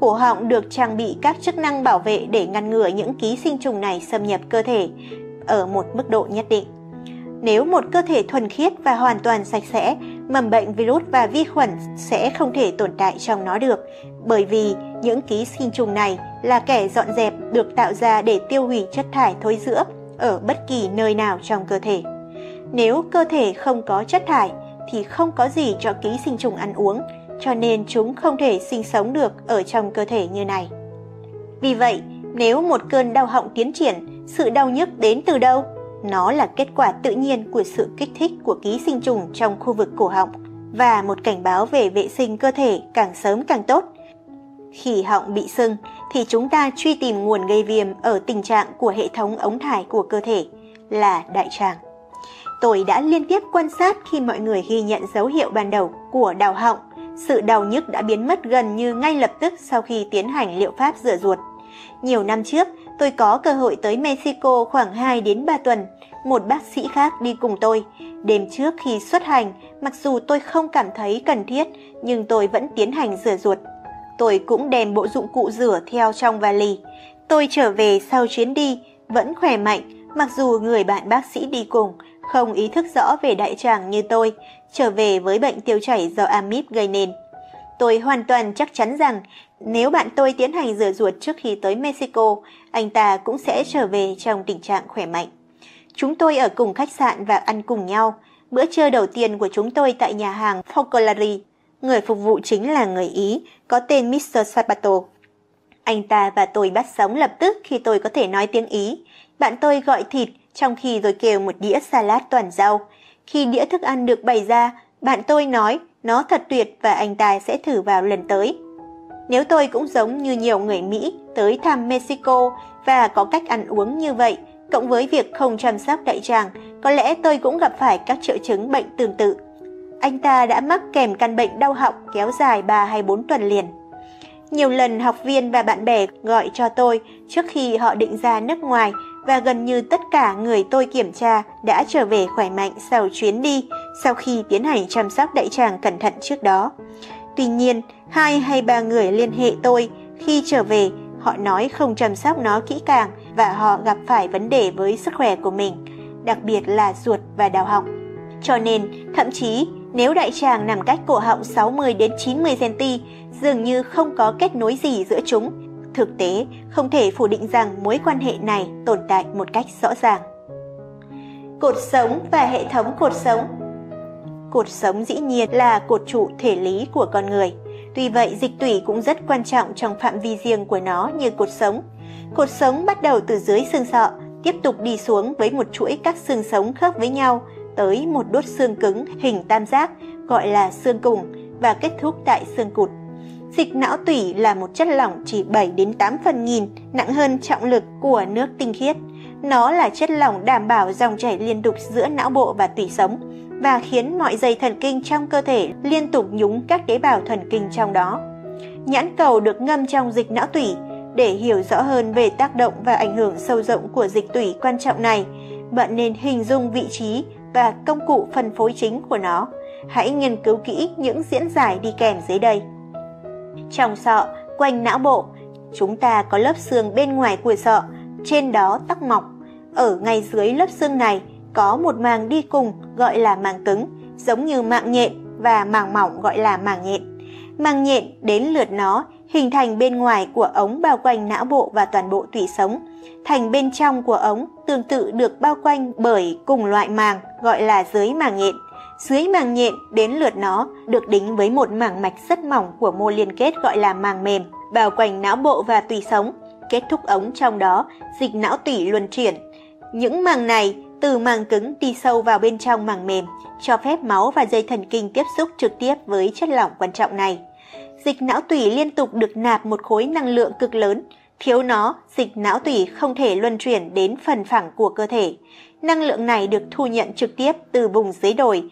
Cổ họng được trang bị các chức năng bảo vệ để ngăn ngừa những ký sinh trùng này xâm nhập cơ thể ở một mức độ nhất định. Nếu một cơ thể thuần khiết và hoàn toàn sạch sẽ, mầm bệnh, virus và vi khuẩn sẽ không thể tồn tại trong nó được, bởi vì những ký sinh trùng này là kẻ dọn dẹp được tạo ra để tiêu hủy chất thải thối rữa ở bất kỳ nơi nào trong cơ thể. Nếu cơ thể không có chất thải thì không có gì cho ký sinh trùng ăn uống, cho nên chúng không thể sinh sống được ở trong cơ thể như này. Vì vậy, nếu một cơn đau họng tiến triển, sự đau nhức đến từ đâu? Nó là kết quả tự nhiên của sự kích thích của ký sinh trùng trong khu vực cổ họng và một cảnh báo về vệ sinh cơ thể càng sớm càng tốt. Khi họng bị sưng thì chúng ta truy tìm nguồn gây viêm ở tình trạng của hệ thống ống thải của cơ thể là đại tràng. Tôi đã liên tiếp quan sát khi mọi người ghi nhận dấu hiệu ban đầu của đau họng, sự đau nhức đã biến mất gần như ngay lập tức sau khi tiến hành liệu pháp rửa ruột. Nhiều năm trước, tôi có cơ hội tới Mexico khoảng 2 đến 3 tuần. Một bác sĩ khác đi cùng tôi. Đêm trước khi xuất hành, mặc dù tôi không cảm thấy cần thiết, nhưng tôi vẫn tiến hành rửa ruột. Tôi cũng đem bộ dụng cụ rửa theo trong vali. Tôi trở về sau chuyến đi, vẫn khỏe mạnh, mặc dù người bạn bác sĩ đi cùng không ý thức rõ về đại tràng như tôi, trở về với bệnh tiêu chảy do amip gây nên. Tôi hoàn toàn chắc chắn rằng nếu bạn tôi tiến hành rửa ruột trước khi tới Mexico, anh ta cũng sẽ trở về trong tình trạng khỏe mạnh. Chúng tôi ở cùng khách sạn và ăn cùng nhau. Bữa trưa đầu tiên của chúng tôi tại nhà hàng Focolari. Người phục vụ chính là người Ý, có tên Mr. Zapato. Anh ta và tôi bắt sống lập tức khi tôi có thể nói tiếng Ý. Bạn tôi gọi thịt, trong khi rồi kêu một đĩa salad toàn rau. Khi đĩa thức ăn được bày ra, bạn tôi nói nó thật tuyệt và anh ta sẽ thử vào lần tới. Nếu tôi cũng giống như nhiều người Mỹ tới thăm Mexico và có cách ăn uống như vậy, cộng với việc không chăm sóc đại tràng, có lẽ tôi cũng gặp phải các triệu chứng bệnh tương tự. Anh ta đã mắc kèm căn bệnh đau họng kéo dài 3 hay 4 tuần liền. Nhiều lần học viên và bạn bè gọi cho tôi trước khi họ định ra nước ngoài và gần như tất cả người tôi kiểm tra đã trở về khỏe mạnh sau chuyến đi, sau khi tiến hành chăm sóc đại tràng cẩn thận trước đó. Tuy nhiên, 2 hay 3 người liên hệ tôi khi trở về, họ nói không chăm sóc nó kỹ càng và họ gặp phải vấn đề với sức khỏe của mình, đặc biệt là ruột và đau họng. Cho nên, thậm chí nếu đại tràng nằm cách cổ họng 60 đến 90 cm, dường như không có kết nối gì giữa chúng. Thực tế, không thể phủ định rằng mối quan hệ này tồn tại một cách rõ ràng. Cột sống và hệ thống cột sống. Cột sống dĩ nhiên là cột trụ thể lý của con người. Tuy vậy, dịch tủy cũng rất quan trọng trong phạm vi riêng của nó như cột sống. Cột sống bắt đầu từ dưới xương sọ, tiếp tục đi xuống với một chuỗi các xương sống khớp với nhau tới một đốt xương cứng hình tam giác gọi là xương cùng và kết thúc tại xương cụt. Dịch não tủy là một chất lỏng chỉ 7 đến 8 phần nghìn nặng hơn trọng lực của nước tinh khiết. Nó là chất lỏng đảm bảo dòng chảy liên tục giữa não bộ và tủy sống và khiến mọi dây thần kinh trong cơ thể liên tục nhúng các tế bào thần kinh trong đó. Nhãn cầu được ngâm trong dịch não tủy. Để hiểu rõ hơn về tác động và ảnh hưởng sâu rộng của dịch tủy quan trọng này, bạn nên hình dung vị trí và công cụ phân phối chính của nó. Hãy nghiên cứu kỹ những diễn giải đi kèm dưới đây. Trong sọ, quanh não bộ, chúng ta có lớp xương bên ngoài của sọ, trên đó tóc mọc. Ở ngay dưới lớp xương này có một màng đi cùng gọi là màng cứng, giống như mạng nhện, và màng mỏng gọi là màng nhện. Màng nhện đến lượt nó hình thành bên ngoài của ống bao quanh não bộ và toàn bộ tủy sống. Thành bên trong của ống tương tự được bao quanh bởi cùng loại màng gọi là dưới màng nhện. Dưới màng nhện đến lượt nó được đính với một màng mạch rất mỏng của mô liên kết gọi là màng mềm, bao quanh não bộ và tủy sống, kết thúc ống trong đó, dịch não tủy luân chuyển. Những màng này từ màng cứng đi sâu vào bên trong màng mềm, cho phép máu và dây thần kinh tiếp xúc trực tiếp với chất lỏng quan trọng này. Dịch não tủy liên tục được nạp một khối năng lượng cực lớn, thiếu nó, dịch não tủy không thể luân chuyển đến phần phẳng của cơ thể. Năng lượng này được thu nhận trực tiếp từ vùng dưới đồi.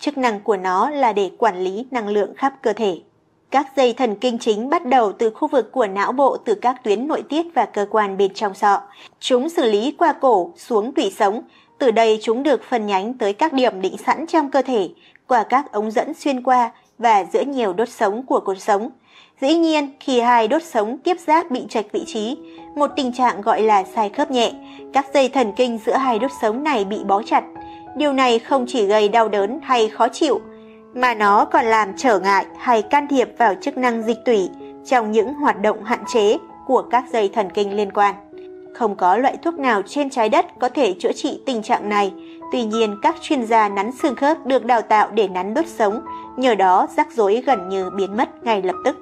Chức năng của nó là để quản lý năng lượng khắp cơ thể. Các dây thần kinh chính bắt đầu từ khu vực của não bộ từ các tuyến nội tiết và cơ quan bên trong sọ. Chúng xử lý qua cổ xuống tủy sống. Từ đây chúng được phân nhánh tới các điểm định sẵn trong cơ thể, qua các ống dẫn xuyên qua và giữa nhiều đốt sống của cột sống. Dĩ nhiên, khi hai đốt sống tiếp giáp bị chệch vị trí, một tình trạng gọi là sai khớp nhẹ, các dây thần kinh giữa hai đốt sống này bị bó chặt. Điều này không chỉ gây đau đớn hay khó chịu, mà nó còn làm trở ngại hay can thiệp vào chức năng dịch tủy trong những hoạt động hạn chế của các dây thần kinh liên quan. Không có loại thuốc nào trên trái đất có thể chữa trị tình trạng này. Tuy nhiên, các chuyên gia nắn xương khớp được đào tạo để nắn đốt sống, nhờ đó rắc rối gần như biến mất ngay lập tức.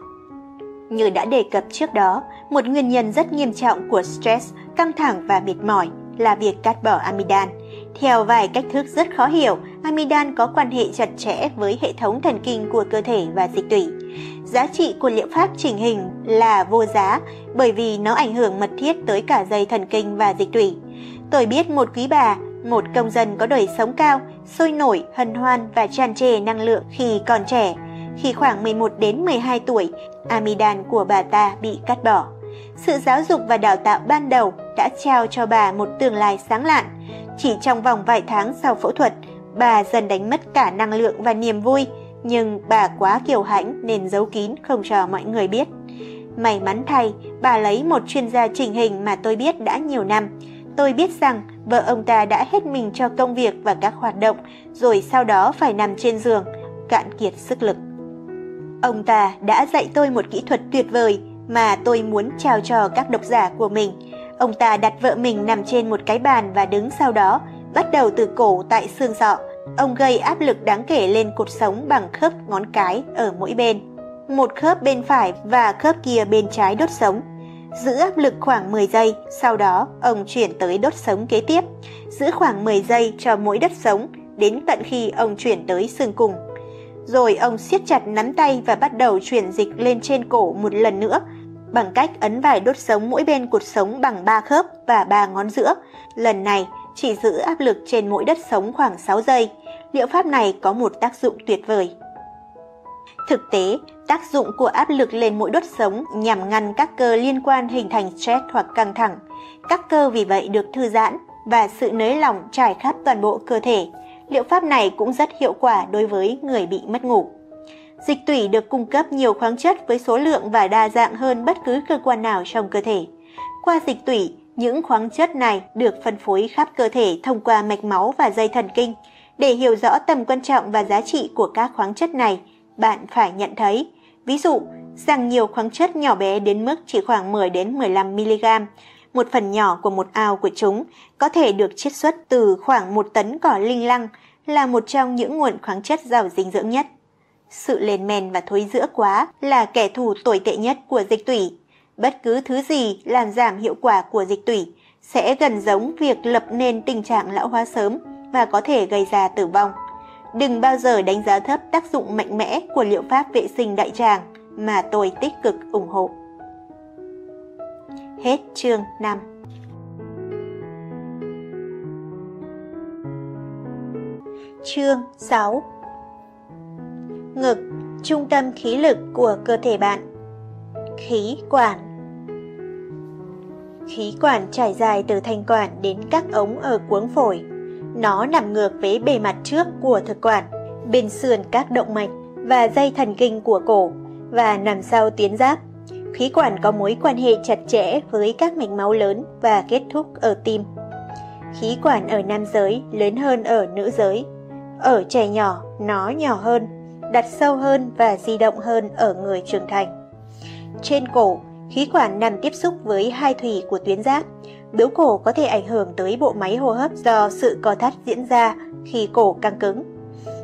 Như đã đề cập trước đó, một nguyên nhân rất nghiêm trọng của stress, căng thẳng và mệt mỏi là việc cắt bỏ amidan. Theo vài cách thức rất khó hiểu, amidan có quan hệ chặt chẽ với hệ thống thần kinh của cơ thể và dịch tủy. Giá trị của liệu pháp chỉnh hình là vô giá bởi vì nó ảnh hưởng mật thiết tới cả dây thần kinh và dịch tủy. Tôi biết một quý bà, một công dân có đời sống cao, sôi nổi, hân hoan và tràn trề năng lượng khi còn trẻ. Khi khoảng 11 đến 12 tuổi, amidan của bà ta bị cắt bỏ. Sự giáo dục và đào tạo ban đầu đã trao cho bà một tương lai sáng lạn. Chỉ trong vòng vài tháng sau phẫu thuật, bà dần đánh mất cả năng lượng và niềm vui, nhưng bà quá kiêu hãnh nên giấu kín không cho mọi người biết. May mắn thay, bà lấy một chuyên gia chỉnh hình mà tôi biết đã nhiều năm. Tôi biết rằng vợ ông ta đã hết mình cho công việc và các hoạt động, rồi sau đó phải nằm trên giường, cạn kiệt sức lực. Ông ta đã dạy tôi một kỹ thuật tuyệt vời mà tôi muốn trao cho các độc giả của mình. Ông ta đặt vợ mình nằm trên một cái bàn và đứng sau đó, bắt đầu từ cổ tại xương sọ. Ông gây áp lực đáng kể lên cột sống bằng khớp ngón cái ở mỗi bên, một khớp bên phải và khớp kia bên trái đốt sống. Giữ áp lực khoảng 10 giây, sau đó ông chuyển tới đốt sống kế tiếp. Giữ khoảng 10 giây cho mỗi đốt sống, đến tận khi ông chuyển tới xương cùng. Rồi ông siết chặt nắm tay và bắt đầu chuyển dịch lên trên cổ một lần nữa, bằng cách ấn vài đốt sống mỗi bên cột sống bằng 3 khớp và 3 ngón giữa. Lần này chỉ giữ áp lực trên mỗi đốt sống khoảng 6 giây. Liệu pháp này có một tác dụng tuyệt vời. Thực tế, tác dụng của áp lực lên mỗi đốt sống nhằm ngăn các cơ liên quan hình thành stress hoặc căng thẳng. Các cơ vì vậy được thư giãn và sự nới lỏng trải khắp toàn bộ cơ thể. Liệu pháp này cũng rất hiệu quả đối với người bị mất ngủ. Dịch tủy được cung cấp nhiều khoáng chất với số lượng và đa dạng hơn bất cứ cơ quan nào trong cơ thể. Qua dịch tủy, những khoáng chất này được phân phối khắp cơ thể thông qua mạch máu và dây thần kinh. Để hiểu rõ tầm quan trọng và giá trị của các khoáng chất này, bạn phải nhận thấy, ví dụ, rằng nhiều khoáng chất nhỏ bé đến mức chỉ khoảng 10 đến 15 mg, một phần nhỏ của một ao của chúng có thể được chiết xuất từ khoảng 1 tấn cỏ linh lăng, là một trong những nguồn khoáng chất giàu dinh dưỡng nhất. Sự lên men và thối rữa quá là kẻ thù tồi tệ nhất của dịch tủy. Bất cứ thứ gì làm giảm hiệu quả của dịch tủy sẽ gần giống việc lập nên tình trạng lão hóa sớm và có thể gây ra tử vong. Đừng bao giờ đánh giá thấp tác dụng mạnh mẽ của liệu pháp vệ sinh đại tràng mà tôi tích cực ủng hộ. Hết chương 5. Chương 6. Ngực, trung tâm khí lực của cơ thể bạn. Khí quản. Khí quản trải dài từ thanh quản đến các ống ở cuống phổi. Nó nằm ngược với bề mặt trước của thực quản, bên sườn các động mạch và dây thần kinh của cổ và nằm sau tuyến giáp. Khí quản có mối quan hệ chặt chẽ với các mạch máu lớn và kết thúc ở tim. Khí quản ở nam giới lớn hơn ở nữ giới. Ở trẻ nhỏ, nó nhỏ hơn, đặt sâu hơn và di động hơn ở người trưởng thành. Trên cổ, khí quản nằm tiếp xúc với hai thùy của tuyến giáp. Bướu cổ có thể ảnh hưởng tới bộ máy hô hấp do sự co thắt diễn ra khi cổ căng cứng.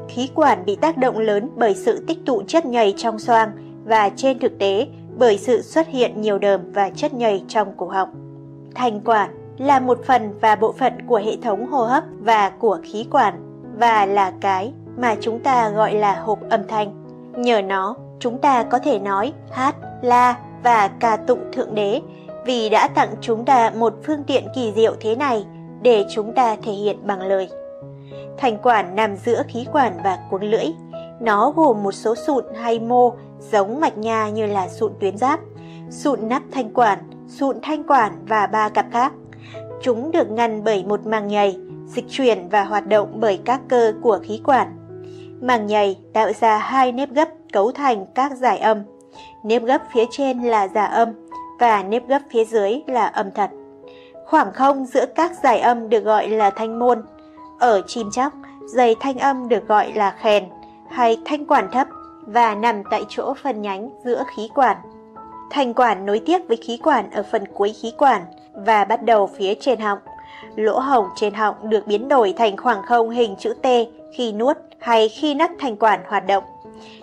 Khí quản bị tác động lớn bởi sự tích tụ chất nhầy trong xoang và trên thực tế bởi sự xuất hiện nhiều đờm và chất nhầy trong cổ họng. Thanh quản là một phần và bộ phận của hệ thống hô hấp và của khí quản và là cái mà chúng ta gọi là hộp âm thanh. Nhờ nó, chúng ta có thể nói, hát, la và ca tụng Thượng Đế vì đã tặng chúng ta một phương tiện kỳ diệu thế này để chúng ta thể hiện bằng lời. Thanh quản nằm giữa khí quản và cuống lưỡi. Nó gồm một số sụn hay mô giống mạch nha như là sụn tuyến giáp, sụn nắp thanh quản, sụn thanh quản và 3 cặp khác. Chúng được ngăn bởi một màng nhầy, dịch chuyển và hoạt động bởi các cơ của khí quản. Màng nhầy tạo ra hai nếp gấp cấu thành các giải âm. Nếp gấp phía trên là giả âm và nếp gấp phía dưới là âm thật. Khoảng không giữa các giải âm được gọi là thanh môn. Ở chim chóc, dây thanh âm được gọi là khèn hay thanh quản thấp và nằm tại chỗ phân nhánh giữa khí quản. Thanh quản nối tiếp với khí quản ở phần cuối khí quản và bắt đầu phía trên họng. Lỗ hổng trên họng được biến đổi thành khoảng không hình chữ T khi nuốt hay khi nắp thanh quản hoạt động.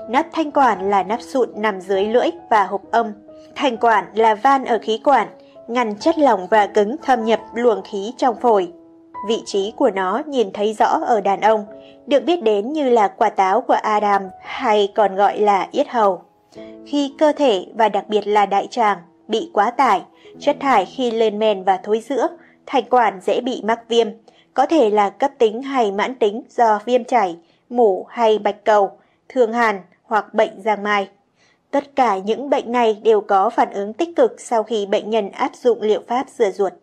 Nắp thanh quản là nắp sụn nằm dưới lưỡi và hộp âm. Thành quản là van ở khí quản, ngăn chất lỏng và cứng thâm nhập luồng khí trong phổi. Vị trí của nó nhìn thấy rõ ở đàn ông, được biết đến như là quả táo của Adam hay còn gọi là yết hầu. Khi cơ thể và đặc biệt là đại tràng bị quá tải, chất thải khi lên men và thối rữa, thành quản dễ bị mắc viêm, có thể là cấp tính hay mãn tính do viêm chảy, mủ hay bạch cầu, thương hàn hoặc bệnh giang mai. Tất cả những bệnh này đều có phản ứng tích cực sau khi bệnh nhân áp dụng liệu pháp rửa ruột.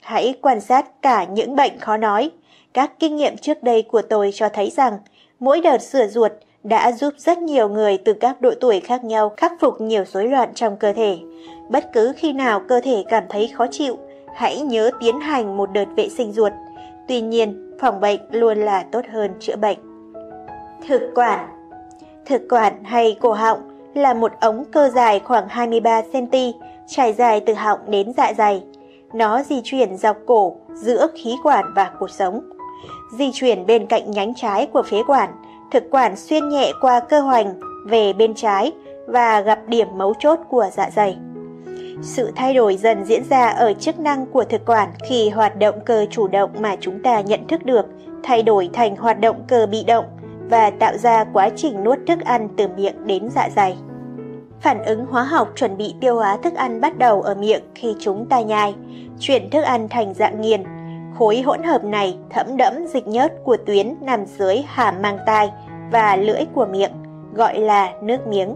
Hãy quan sát cả những bệnh khó nói. Các kinh nghiệm trước đây của tôi cho thấy rằng mỗi đợt rửa ruột đã giúp rất nhiều người từ các độ tuổi khác nhau khắc phục nhiều rối loạn trong cơ thể. Bất cứ khi nào cơ thể cảm thấy khó chịu, hãy nhớ tiến hành một đợt vệ sinh ruột. Tuy nhiên, phòng bệnh luôn là tốt hơn chữa bệnh. Thực quản. Thực quản hay cổ họng là một ống cơ dài khoảng 23 cm, trải dài từ họng đến dạ dày. Nó di chuyển dọc cổ, giữa khí quản và cột sống. Di chuyển bên cạnh nhánh trái của phế quản, thực quản xuyên nhẹ qua cơ hoành về bên trái và gặp điểm mấu chốt của dạ dày. Sự thay đổi dần diễn ra ở chức năng của thực quản khi hoạt động cơ chủ động mà chúng ta nhận thức được thay đổi thành hoạt động cơ bị động và tạo ra quá trình nuốt thức ăn từ miệng đến dạ dày. Phản ứng hóa học chuẩn bị tiêu hóa thức ăn bắt đầu ở miệng khi chúng ta nhai, chuyển thức ăn thành dạng nghiền. Khối hỗn hợp này thấm đẫm dịch nhớt của tuyến nằm dưới hàm mang tai và lưỡi của miệng, gọi là nước miếng.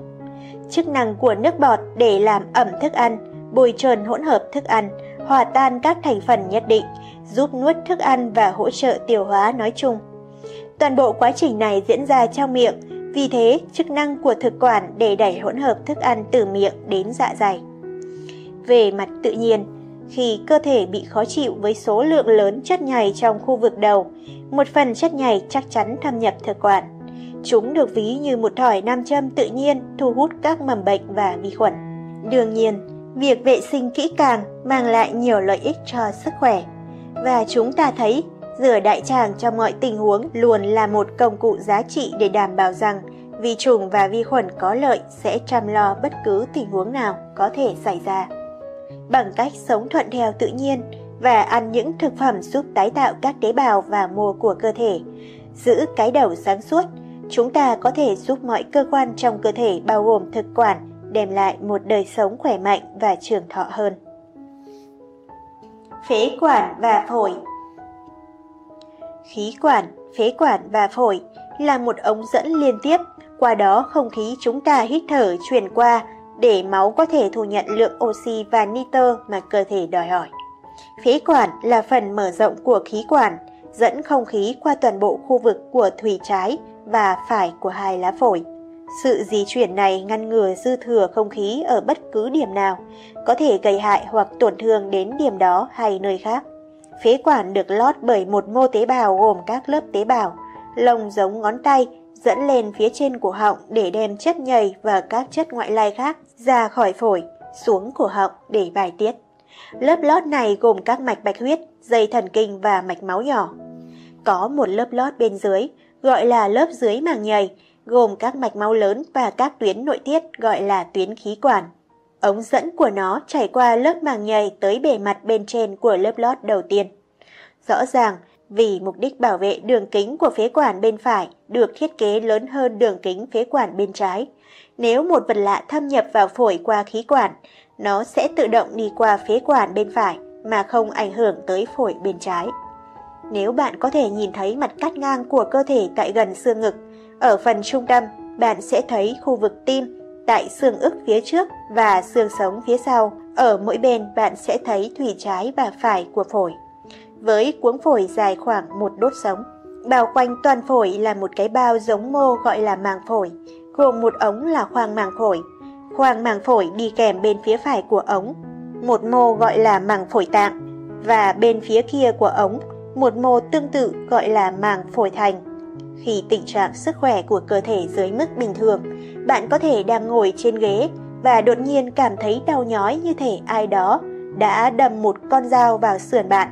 Chức năng của nước bọt để làm ẩm thức ăn, bồi trơn hỗn hợp thức ăn, hòa tan các thành phần nhất định, giúp nuốt thức ăn và hỗ trợ tiêu hóa nói chung. Toàn bộ quá trình này diễn ra trong miệng, vì thế chức năng của thực quản để đẩy hỗn hợp thức ăn từ miệng đến dạ dày. Về mặt tự nhiên, khi cơ thể bị khó chịu với số lượng lớn chất nhầy trong khu vực đầu, một phần chất nhầy chắc chắn thâm nhập thực quản. Chúng được ví như một thỏi nam châm tự nhiên thu hút các mầm bệnh và vi khuẩn. Đương nhiên, việc vệ sinh kỹ càng mang lại nhiều lợi ích cho sức khỏe. Và chúng ta thấy, rửa đại tràng trong mọi tình huống luôn là một công cụ giá trị để đảm bảo rằng vi trùng và vi khuẩn có lợi sẽ chăm lo bất cứ tình huống nào có thể xảy ra. Bằng cách sống thuận theo tự nhiên và ăn những thực phẩm giúp tái tạo các tế bào và mô của cơ thể, giữ cái đầu sáng suốt, chúng ta có thể giúp mọi cơ quan trong cơ thể bao gồm thực quản đem lại một đời sống khỏe mạnh và trường thọ hơn. Phế quản và phổi. Khí quản, phế quản và phổi là một ống dẫn liên tiếp, qua đó không khí chúng ta hít thở truyền qua để máu có thể thu nhận lượng oxy và nitơ mà cơ thể đòi hỏi. Phế quản là phần mở rộng của khí quản, dẫn không khí qua toàn bộ khu vực của thùy trái và phải của hai lá phổi. Sự di chuyển này ngăn ngừa dư thừa không khí ở bất cứ điểm nào, có thể gây hại hoặc tổn thương đến điểm đó hay nơi khác. Phế quản được lót bởi một mô tế bào gồm các lớp tế bào, lông giống ngón tay dẫn lên phía trên cổ họng để đem chất nhầy và các chất ngoại lai khác ra khỏi phổi, xuống cổ họng để bài tiết. Lớp lót này gồm các mạch bạch huyết, dây thần kinh và mạch máu nhỏ. Có một lớp lót bên dưới, gọi là lớp dưới màng nhầy, gồm các mạch máu lớn và các tuyến nội tiết gọi là tuyến khí quản. Ống dẫn của nó chảy qua lớp màng nhầy tới bề mặt bên trên của lớp lót đầu tiên. Rõ ràng, vì mục đích bảo vệ đường kính của phế quản bên phải được thiết kế lớn hơn đường kính phế quản bên trái. Nếu một vật lạ thâm nhập vào phổi qua khí quản, nó sẽ tự động đi qua phế quản bên phải mà không ảnh hưởng tới phổi bên trái. Nếu bạn có thể nhìn thấy mặt cắt ngang của cơ thể tại gần xương ngực, ở phần trung tâm bạn sẽ thấy khu vực tim tại xương ức phía trước và xương sống phía sau. Ở mỗi bên bạn sẽ thấy thùy trái và phải của phổi, với cuống phổi dài khoảng một đốt sống. Bao quanh toàn phổi là một cái bao giống mô gọi là màng phổi, gồm một ống là khoang màng phổi. Khoang màng phổi đi kèm bên phía phải của ống, một mô gọi là màng phổi tạng, và bên phía kia của ống, một mô tương tự gọi là màng phổi thành. Khi tình trạng sức khỏe của cơ thể dưới mức bình thường, bạn có thể đang ngồi trên ghế và đột nhiên cảm thấy đau nhói như thể ai đó đã đâm một con dao vào sườn bạn.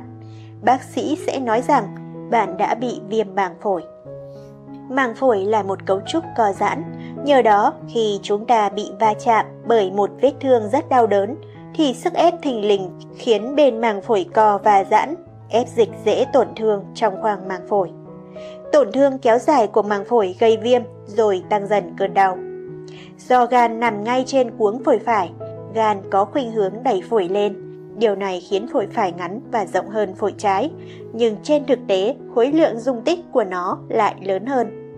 Bác sĩ sẽ nói rằng bạn đã bị viêm màng phổi. Màng phổi là một cấu trúc co giãn, nhờ đó khi chúng ta bị va chạm bởi một vết thương rất đau đớn, thì sức ép thình lình khiến bên màng phổi co và giãn, ép dịch dễ tổn thương trong khoang màng phổi. Tổn thương kéo dài của màng phổi gây viêm rồi tăng dần cơn đau. Do gan nằm ngay trên cuống phổi phải, gan có khuynh hướng đẩy phổi lên. Điều này khiến phổi phải ngắn và rộng hơn phổi trái, nhưng trên thực tế khối lượng dung tích của nó lại lớn hơn.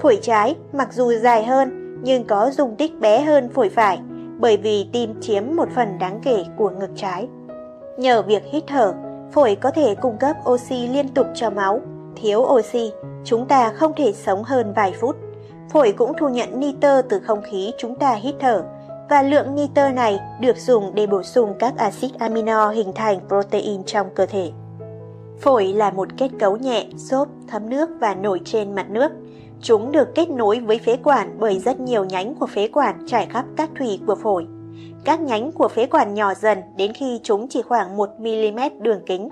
Phổi trái mặc dù dài hơn nhưng có dung tích bé hơn phổi phải, bởi vì tim chiếm một phần đáng kể của ngực trái. Nhờ việc hít thở, phổi có thể cung cấp oxy liên tục cho máu. Thiếu oxy, chúng ta không thể sống hơn vài phút. Phổi cũng thu nhận nitơ từ không khí chúng ta hít thở, và lượng nitơ này được dùng để bổ sung các axit amino hình thành protein trong cơ thể. Phổi là một kết cấu nhẹ, xốp, thấm nước và nổi trên mặt nước. Chúng được kết nối với phế quản bởi rất nhiều nhánh của phế quản trải khắp các thùy của phổi. Các nhánh của phế quản nhỏ dần đến khi chúng chỉ khoảng 1 mm đường kính.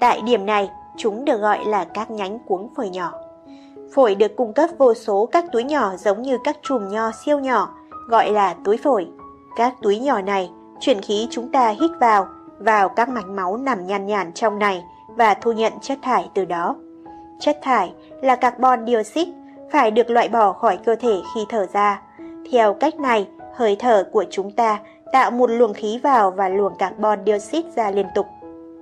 Tại điểm này, chúng được gọi là các nhánh cuống phổi nhỏ. Phổi được cung cấp vô số các túi nhỏ giống như các chùm nho siêu nhỏ, gọi là túi phổi. Các túi nhỏ này chuyển khí chúng ta hít vào các mạch máu nằm nhàn nhản trong này và thu nhận chất thải từ đó. Chất thải là carbon dioxide phải được loại bỏ khỏi cơ thể khi thở ra. Theo cách này, hơi thở của chúng ta tạo một luồng khí vào và luồng carbon dioxide ra liên tục.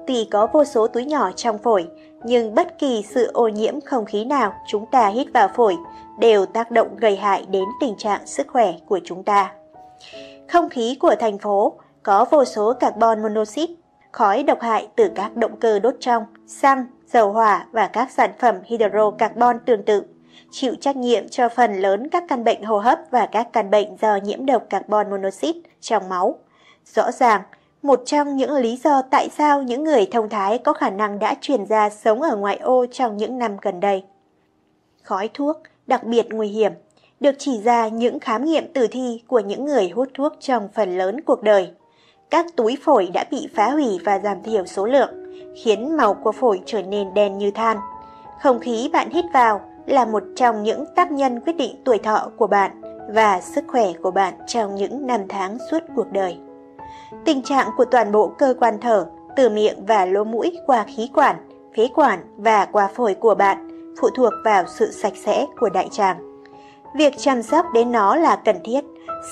Tuy có vô số túi nhỏ trong phổi, nhưng bất kỳ sự ô nhiễm không khí nào chúng ta hít vào phổi đều tác động gây hại đến tình trạng sức khỏe của chúng ta. Không khí của thành phố có vô số carbon monoxide, khói độc hại từ các động cơ đốt trong, xăng, dầu hỏa và các sản phẩm hydrocarbon tương tự, chịu trách nhiệm cho phần lớn các căn bệnh hô hấp và các căn bệnh do nhiễm độc carbon monoxide trong máu. Rõ ràng, một trong những lý do tại sao những người thông thái có khả năng đã chuyển ra sống ở ngoại ô trong những năm gần đây. Khói thuốc, đặc biệt nguy hiểm, được chỉ ra những khám nghiệm tử thi của những người hút thuốc trong phần lớn cuộc đời. Các túi phổi đã bị phá hủy và giảm thiểu số lượng, khiến màu của phổi trở nên đen như than. Không khí bạn hít vào là một trong những tác nhân quyết định tuổi thọ của bạn và sức khỏe của bạn trong những năm tháng suốt cuộc đời. Tình trạng của toàn bộ cơ quan thở, từ miệng và lỗ mũi qua khí quản, phế quản và qua phổi của bạn, phụ thuộc vào sự sạch sẽ của đại tràng. Việc chăm sóc đến nó là cần thiết.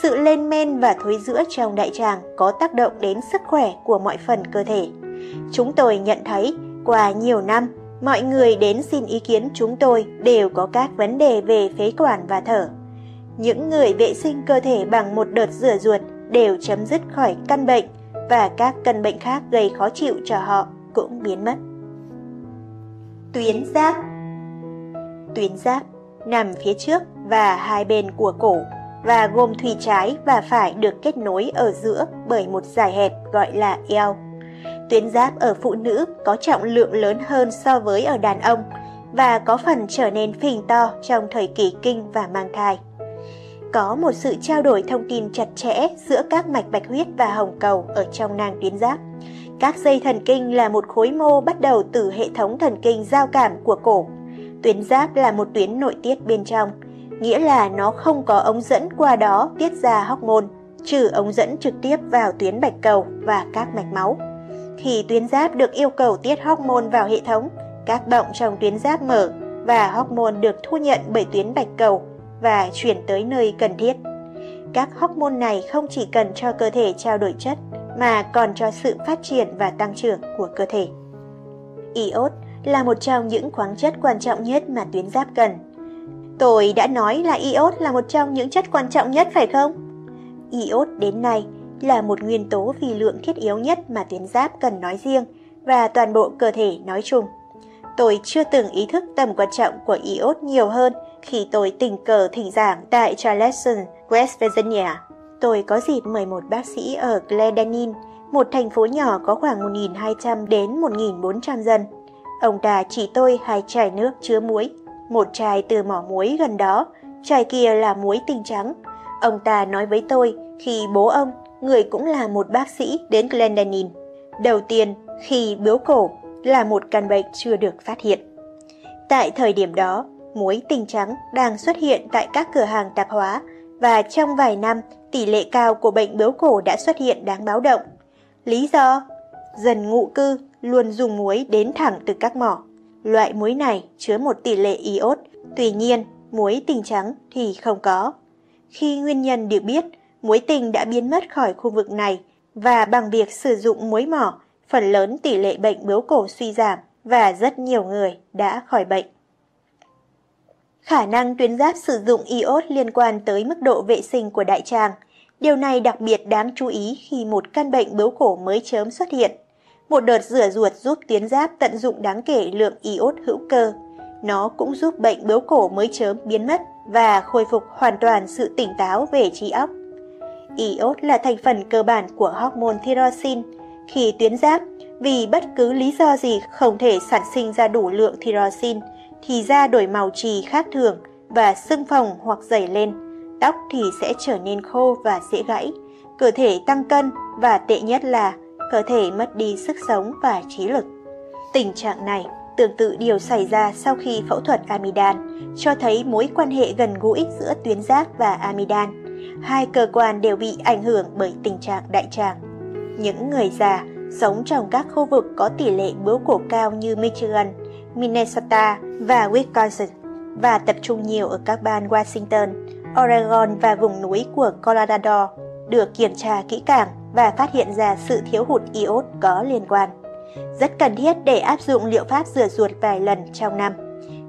Sự lên men và thối rữa trong đại tràng có tác động đến sức khỏe của mọi phần cơ thể. Chúng tôi nhận thấy, qua nhiều năm, mọi người đến xin ý kiến chúng tôi đều có các vấn đề về phế quản và thở. Những người vệ sinh cơ thể bằng một đợt rửa ruột đều chấm dứt khỏi căn bệnh, và các căn bệnh khác gây khó chịu cho họ cũng biến mất. Tuyến giáp nằm phía trước và hai bên của cổ và gồm thùy trái và phải được kết nối ở giữa bởi một dải hẹp gọi là eo. Tuyến giáp ở phụ nữ có trọng lượng lớn hơn so với ở đàn ông và có phần trở nên phình to trong thời kỳ kinh và mang thai. Có một sự trao đổi thông tin chặt chẽ giữa các mạch bạch huyết và hồng cầu ở trong nang tuyến giáp. Các dây thần kinh là một khối mô bắt đầu từ hệ thống thần kinh giao cảm của cổ. Tuyến giáp là một tuyến nội tiết bên trong, nghĩa là nó không có ống dẫn qua đó tiết ra hormone, trừ ống dẫn trực tiếp vào tuyến bạch cầu và các mạch máu. Khi tuyến giáp được yêu cầu tiết hormone vào hệ thống, các động trong tuyến giáp mở và hormone được thu nhận bởi tuyến bạch cầu và chuyển tới nơi cần thiết. Các hormone này không chỉ cần cho cơ thể trao đổi chất mà còn cho sự phát triển và tăng trưởng của cơ thể. Iốt là một trong những khoáng chất quan trọng nhất mà tuyến giáp cần. Tôi đã nói là iốt là một trong những chất quan trọng nhất phải không? Iốt đến nay là một nguyên tố vi lượng thiết yếu nhất mà tuyến giáp cần nói riêng và toàn bộ cơ thể nói chung. Tôi chưa từng ý thức tầm quan trọng của iốt nhiều hơn khi tôi tình cờ thỉnh giảng tại Charleston, West Virginia. Tôi có dịp mời một bác sĩ ở Clendenin, một thành phố nhỏ có khoảng 1.200 đến 1.400 dân. Ông ta chỉ tôi hai chai nước chứa muối, một chai từ mỏ muối gần đó, chai kia là muối tinh trắng. Ông ta nói với tôi khi bố ông, người cũng là một bác sĩ, đến Clendenin. Đầu tiên, khi bướu cổ là một căn bệnh chưa được phát hiện. Tại thời điểm đó, muối tinh trắng đang xuất hiện tại các cửa hàng tạp hóa và trong vài năm, tỷ lệ cao của bệnh bướu cổ đã xuất hiện đáng báo động. Lý do? Dân ngụ cư luôn dùng muối đến thẳng từ các mỏ. Loại muối này chứa một tỷ lệ iốt, tuy nhiên muối tinh trắng thì không có. Khi nguyên nhân được biết, muối tinh đã biến mất khỏi khu vực này và bằng việc sử dụng muối mỏ, phần lớn tỷ lệ bệnh bướu cổ suy giảm và rất nhiều người đã khỏi bệnh. Khả năng tuyến giáp sử dụng iốt liên quan tới mức độ vệ sinh của đại tràng. Điều này đặc biệt đáng chú ý khi một căn bệnh bướu cổ mới chớm xuất hiện. Một đợt rửa ruột giúp tuyến giáp tận dụng đáng kể lượng iốt hữu cơ. Nó cũng giúp bệnh bướu cổ mới chớm biến mất và khôi phục hoàn toàn sự tỉnh táo về trí óc. Iốt là thành phần cơ bản của hormone thyroxin. Khi tuyến giáp vì bất cứ lý do gì không thể sản sinh ra đủ lượng thyroxin, thì da đổi màu trì khác thường và sưng phồng hoặc dày lên, tóc thì sẽ trở nên khô và dễ gãy, cơ thể tăng cân và tệ nhất là cơ thể mất đi sức sống và trí lực. Tình trạng này tương tự điều xảy ra sau khi phẫu thuật amidan, cho thấy mối quan hệ gần gũi giữa tuyến giáp và amidan. Hai cơ quan đều bị ảnh hưởng bởi tình trạng đại tràng. Những người già sống trong các khu vực có tỷ lệ bướu cổ cao như Michigan, Minnesota và Wisconsin và tập trung nhiều ở các bang Washington, Oregon và vùng núi của Colorado được kiểm tra kỹ càng và phát hiện ra sự thiếu hụt iốt có liên quan. Rất cần thiết để áp dụng liệu pháp rửa ruột vài lần trong năm.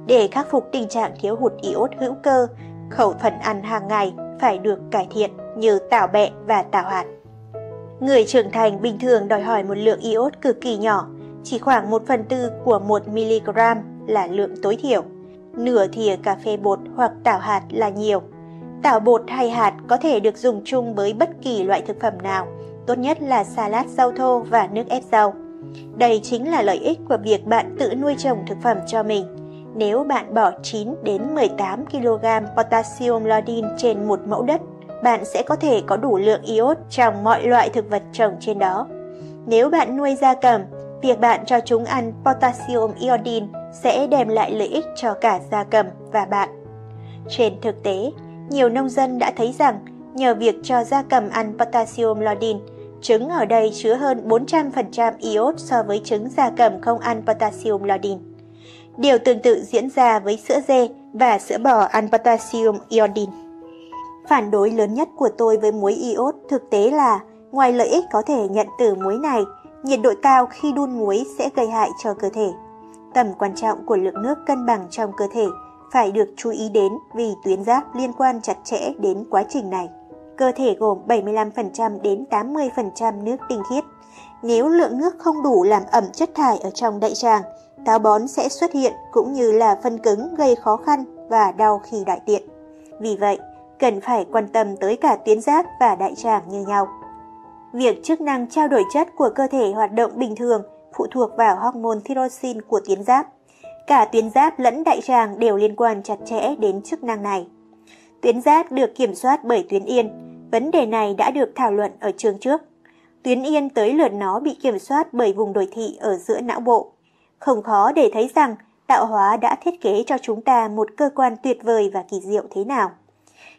Để khắc phục tình trạng thiếu hụt iốt hữu cơ, khẩu phần ăn hàng ngày phải được cải thiện như tảo bẹ và tảo hạt. Người trưởng thành bình thường đòi hỏi một lượng iốt cực kỳ nhỏ, chỉ khoảng 1/4 của 1mg là lượng tối thiểu. Nửa thìa cà phê bột hoặc tảo hạt là nhiều. Tảo bột hay hạt có thể được dùng chung với bất kỳ loại thực phẩm nào, tốt nhất là salad rau thô và nước ép rau. Đây chính là lợi ích của việc bạn tự nuôi trồng thực phẩm cho mình. Nếu bạn bỏ 9 đến 18 kg potassium iodine trên một mẫu đất, bạn sẽ có thể có đủ lượng iốt trong mọi loại thực vật trồng trên đó. Nếu bạn nuôi gia cầm, việc bạn cho chúng ăn potassium iodine sẽ đem lại lợi ích cho cả gia cầm và bạn. Trên thực tế, nhiều nông dân đã thấy rằng nhờ việc cho gia cầm ăn potassium iodine, trứng ở đây chứa hơn 400% iốt so với trứng gia cầm không ăn potassium iodine. Điều tương tự diễn ra với sữa dê và sữa bò ăn potassium iodine. Phản đối lớn nhất của tôi với muối iốt thực tế là ngoài lợi ích có thể nhận từ muối này, nhiệt độ cao khi đun muối sẽ gây hại cho cơ thể. Tầm quan trọng của lượng nước cân bằng trong cơ thể phải được chú ý đến vì tuyến giáp liên quan chặt chẽ đến quá trình này. Cơ thể gồm 75% đến 80% nước tinh khiết. Nếu lượng nước không đủ làm ẩm chất thải ở trong đại tràng, táo bón sẽ xuất hiện cũng như là phân cứng gây khó khăn và đau khi đại tiện. Vì vậy, cần phải quan tâm tới cả tuyến giáp và đại tràng như nhau. Việc chức năng trao đổi chất của cơ thể hoạt động bình thường phụ thuộc vào hormone thyroxin của tuyến giáp. Cả tuyến giáp lẫn đại tràng đều liên quan chặt chẽ đến chức năng này. Tuyến giáp được kiểm soát bởi tuyến yên. Vấn đề này đã được thảo luận ở chương trước. Tuyến yên tới lượt nó bị kiểm soát bởi vùng đồi thị ở giữa não bộ. Không khó để thấy rằng tạo hóa đã thiết kế cho chúng ta một cơ quan tuyệt vời và kỳ diệu thế nào.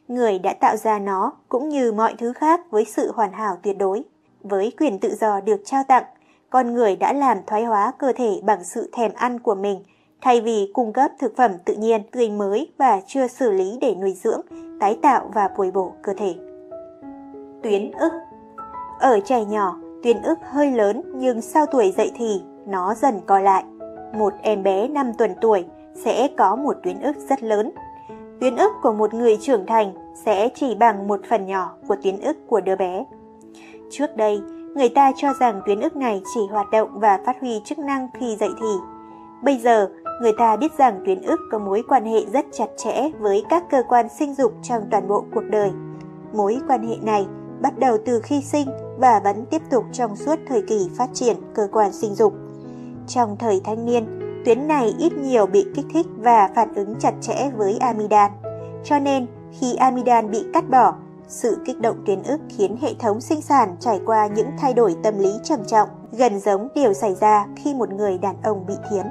Người đã tạo ra nó cũng như mọi thứ khác với sự hoàn hảo tuyệt đối. Với quyền tự do được trao tặng, con người đã làm thoái hóa cơ thể bằng sự thèm ăn của mình thay vì cung cấp thực phẩm tự nhiên, tươi mới và chưa xử lý để nuôi dưỡng, tái tạo và bồi bổ cơ thể. Tuyến ức. Ở trẻ nhỏ, tuyến ức hơi lớn nhưng sau tuổi dậy thì nó dần co lại. Một em bé 5 tuần tuổi sẽ có một tuyến ức rất lớn. Tuyến ức của một người trưởng thành sẽ chỉ bằng một phần nhỏ của tuyến ức của đứa bé. Trước đây, người ta cho rằng tuyến ức này chỉ hoạt động và phát huy chức năng khi dậy thì. Bây giờ, người ta biết rằng tuyến ức có mối quan hệ rất chặt chẽ với các cơ quan sinh dục trong toàn bộ cuộc đời. Mối quan hệ này bắt đầu từ khi sinh và vẫn tiếp tục trong suốt thời kỳ phát triển cơ quan sinh dục. Trong thời thanh niên, tuyến này ít nhiều bị kích thích và phản ứng chặt chẽ với amidan. Cho nên, khi amidan bị cắt bỏ, sự kích động tuyến ức khiến hệ thống sinh sản trải qua những thay đổi tâm lý trầm trọng, gần giống điều xảy ra khi một người đàn ông bị thiến.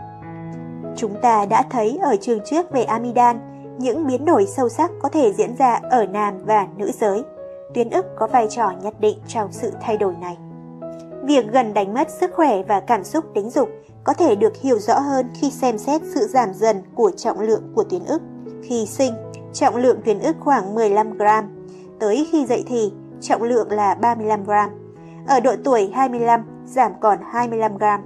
Chúng ta đã thấy ở chương trước về amidan, những biến đổi sâu sắc có thể diễn ra ở nam và nữ giới. Tuyến ức có vai trò nhất định trong sự thay đổi này. Việc gần đánh mất sức khỏe và cảm xúc tính dục có thể được hiểu rõ hơn khi xem xét sự giảm dần của trọng lượng của tuyến ức. Khi sinh, trọng lượng tuyến ức khoảng 15g, tới khi dậy thì trọng lượng là 35g. Ở độ tuổi 25 giảm còn 25g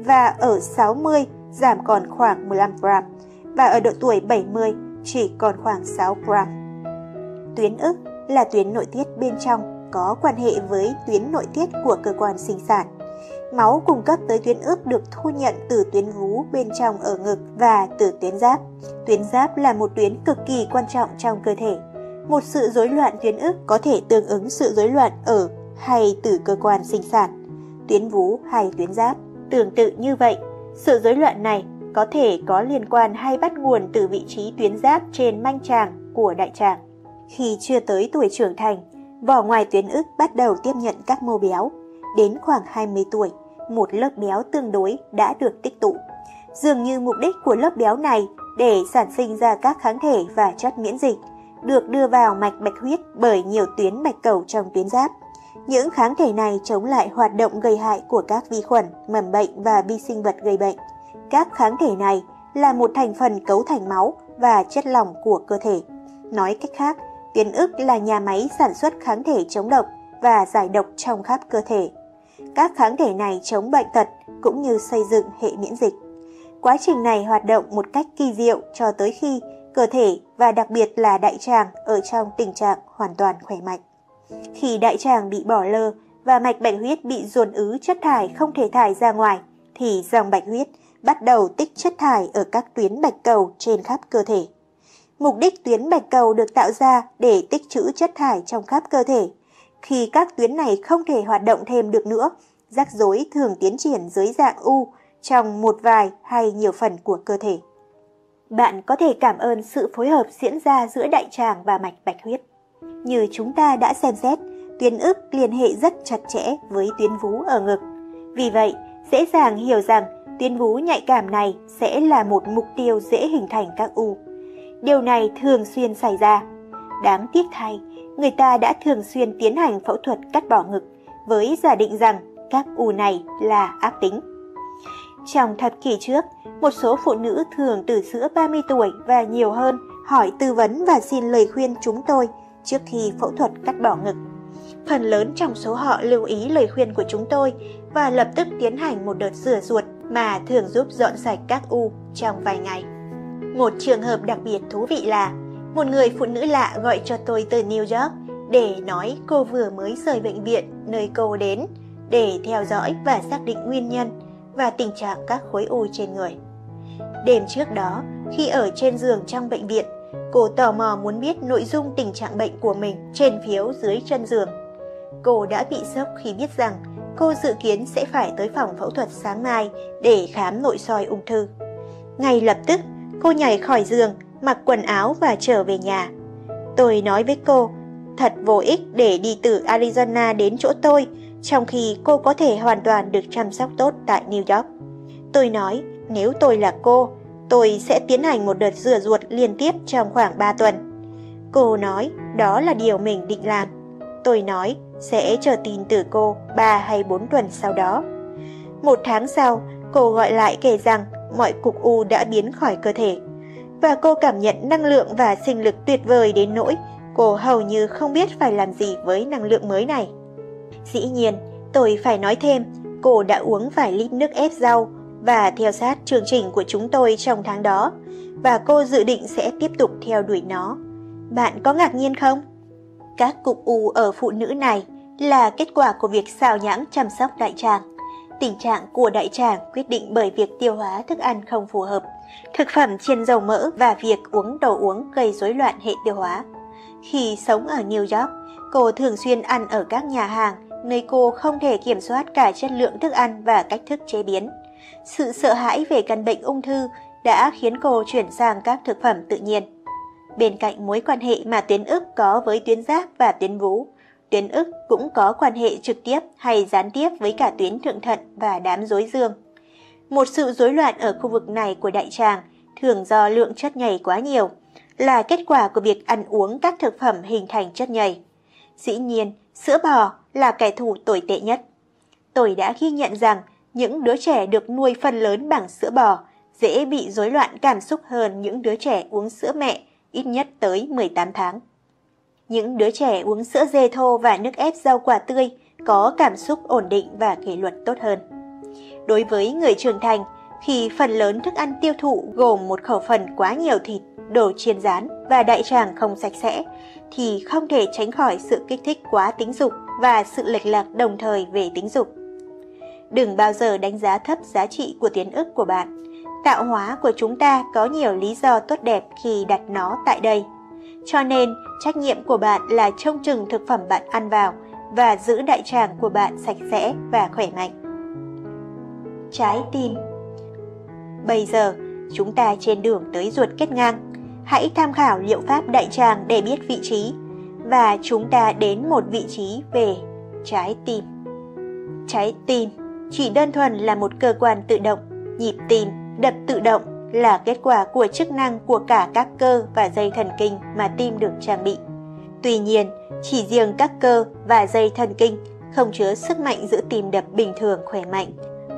và ở 60 giảm còn khoảng 15g và ở độ tuổi 70 chỉ còn khoảng 6g. Tuyến ức là tuyến nội tiết bên trong có quan hệ với tuyến nội tiết của cơ quan sinh sản. Máu cung cấp tới tuyến ức được thu nhận từ tuyến vú bên trong ở ngực và từ tuyến giáp. Tuyến giáp là một tuyến cực kỳ quan trọng trong cơ thể. Một sự rối loạn tuyến ức có thể tương ứng sự rối loạn ở hay từ cơ quan sinh sản, tuyến vú hay tuyến giáp. Tương tự như vậy, sự rối loạn này có thể có liên quan hay bắt nguồn từ vị trí tuyến giáp trên manh tràng của đại tràng. Khi chưa tới tuổi trưởng thành, vỏ ngoài tuyến ức bắt đầu tiếp nhận các mô béo. Đến khoảng 20 tuổi, một lớp béo tương đối đã được tích tụ. Dường như mục đích của lớp béo này để sản sinh ra các kháng thể và chất miễn dịch, được đưa vào mạch bạch huyết bởi nhiều tuyến bạch cầu trong tuyến giáp. Những kháng thể này chống lại hoạt động gây hại của các vi khuẩn, mầm bệnh và vi sinh vật gây bệnh. Các kháng thể này là một thành phần cấu thành máu và chất lỏng của cơ thể. Nói cách khác, tuyến ức là nhà máy sản xuất kháng thể chống độc và giải độc trong khắp cơ thể. Các kháng thể này chống bệnh tật cũng như xây dựng hệ miễn dịch. Quá trình này hoạt động một cách kỳ diệu cho tới khi cơ thể và đặc biệt là đại tràng ở trong tình trạng hoàn toàn khỏe mạnh. Khi đại tràng bị bỏ lơ và mạch bạch huyết bị dồn ứ chất thải không thể thải ra ngoài, thì dòng bạch huyết bắt đầu tích chất thải ở các tuyến bạch cầu trên khắp cơ thể. Mục đích tuyến bạch cầu được tạo ra để tích trữ chất thải trong khắp cơ thể. Khi các tuyến này không thể hoạt động thêm được nữa, rắc rối thường tiến triển dưới dạng u trong một vài hay nhiều phần của cơ thể. Bạn có thể cảm ơn sự phối hợp diễn ra giữa đại tràng và mạch bạch huyết. Như chúng ta đã xem xét, tuyến ức liên hệ rất chặt chẽ với tuyến vú ở ngực. Vì vậy, dễ dàng hiểu rằng tuyến vú nhạy cảm này sẽ là một mục tiêu dễ hình thành các u. Điều này thường xuyên xảy ra. Đáng tiếc thay, người ta đã thường xuyên tiến hành phẫu thuật cắt bỏ ngực với giả định rằng các u này là ác tính. Trong thập kỷ trước, một số phụ nữ thường từ giữa 30 tuổi và nhiều hơn hỏi tư vấn và xin lời khuyên chúng tôi trước khi phẫu thuật cắt bỏ ngực. Phần lớn trong số họ lưu ý lời khuyên của chúng tôi và lập tức tiến hành một đợt rửa ruột mà thường giúp dọn sạch các u trong vài ngày. Một trường hợp đặc biệt thú vị là một người phụ nữ lạ gọi cho tôi từ New York để nói cô vừa mới rời bệnh viện nơi cô đến để theo dõi và xác định nguyên nhân và tình trạng các khối u trên người. Đêm trước đó, khi ở trên giường trong bệnh viện, cô tò mò muốn biết nội dung tình trạng bệnh của mình trên phiếu dưới chân giường. Cô đã bị sốc khi biết rằng cô dự kiến sẽ phải tới phòng phẫu thuật sáng mai để khám nội soi ung thư. Ngay lập tức, cô nhảy khỏi giường, mặc quần áo và trở về nhà. Tôi nói với cô, thật vô ích để đi từ Arizona đến chỗ tôi, trong khi cô có thể hoàn toàn được chăm sóc tốt tại New York. Tôi nói, nếu tôi là cô, tôi sẽ tiến hành một đợt rửa ruột liên tiếp trong khoảng 3 tuần. Cô nói, đó là điều mình định làm. Tôi nói, sẽ chờ tin từ cô 3 hay 4 tuần sau đó. Một tháng sau, cô gọi lại kể rằng mọi cục u đã biến khỏi cơ thể. Và cô cảm nhận năng lượng và sinh lực tuyệt vời đến nỗi cô hầu như không biết phải làm gì với năng lượng mới này. Dĩ nhiên, tôi phải nói thêm, cô đã uống vài lít nước ép rau và theo sát chương trình của chúng tôi trong tháng đó, và cô dự định sẽ tiếp tục theo đuổi nó. Bạn có ngạc nhiên không? Các cục u ở phụ nữ này là kết quả của việc sao nhãng chăm sóc đại tràng. Tình trạng của đại tràng quyết định bởi việc tiêu hóa thức ăn không phù hợp, thực phẩm chiên dầu mỡ và việc uống đồ uống gây rối loạn hệ tiêu hóa. Khi sống ở New York, cô thường xuyên ăn ở các nhà hàng, nơi cô không thể kiểm soát cả chất lượng thức ăn và cách thức chế biến. Sự sợ hãi về căn bệnh ung thư đã khiến cô chuyển sang các thực phẩm tự nhiên. Bên cạnh mối quan hệ mà tuyến ức có với tuyến giáp và tuyến vú, tuyến ức cũng có quan hệ trực tiếp hay gián tiếp với cả tuyến thượng thận và đám rối dương. Một sự rối loạn ở khu vực này của đại tràng thường do lượng chất nhầy quá nhiều, là kết quả của việc ăn uống các thực phẩm hình thành chất nhầy. Dĩ nhiên, sữa bò là kẻ thù tồi tệ nhất. Tôi đã ghi nhận rằng những đứa trẻ được nuôi phần lớn bằng sữa bò dễ bị rối loạn cảm xúc hơn những đứa trẻ uống sữa mẹ ít nhất tới 18 tháng. Những đứa trẻ uống sữa dê thô và nước ép rau quả tươi có cảm xúc ổn định và kỷ luật tốt hơn. Đối với người trưởng thành, khi phần lớn thức ăn tiêu thụ gồm một khẩu phần quá nhiều thịt, đồ chiên rán và đại tràng không sạch sẽ, thì không thể tránh khỏi sự kích thích quá tính dục và sự lệch lạc đồng thời về tính dục. Đừng bao giờ đánh giá thấp giá trị của tiến ức của bạn. Tạo hóa của chúng ta có nhiều lý do tốt đẹp khi đặt nó tại đây. Cho nên, trách nhiệm của bạn là trông chừng thực phẩm bạn ăn vào và giữ đại tràng của bạn sạch sẽ và khỏe mạnh. Trái tim. Bây giờ, chúng ta trên đường tới ruột kết ngang. Hãy tham khảo liệu pháp đại tràng để biết vị trí. Và chúng ta đến một vị trí về trái tim. Trái tim chỉ đơn thuần là một cơ quan tự động, nhịp tim, đập tự động là kết quả của chức năng của cả các cơ và dây thần kinh mà tim được trang bị. Tuy nhiên, chỉ riêng các cơ và dây thần kinh không chứa sức mạnh giữ tim đập bình thường khỏe mạnh.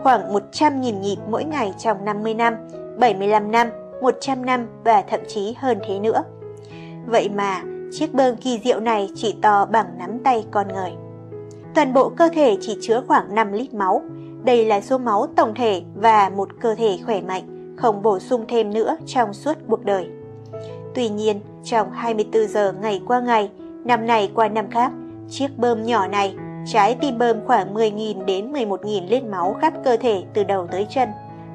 Khoảng 100.000 nhịp mỗi ngày trong 50 năm, 75 năm, 100 năm và thậm chí hơn thế nữa. Vậy mà, chiếc bơm kỳ diệu này chỉ to bằng nắm tay con người. Toàn bộ cơ thể chỉ chứa khoảng 5 lít máu. Đây là số máu tổng thể và một cơ thể khỏe mạnh, không bổ sung thêm nữa trong suốt cuộc đời. Tuy nhiên, trong 24 giờ ngày qua ngày, năm này qua năm khác, chiếc bơm nhỏ này, trái tim bơm khoảng 10.000 đến 11.000 lít máu khắp cơ thể từ đầu tới chân.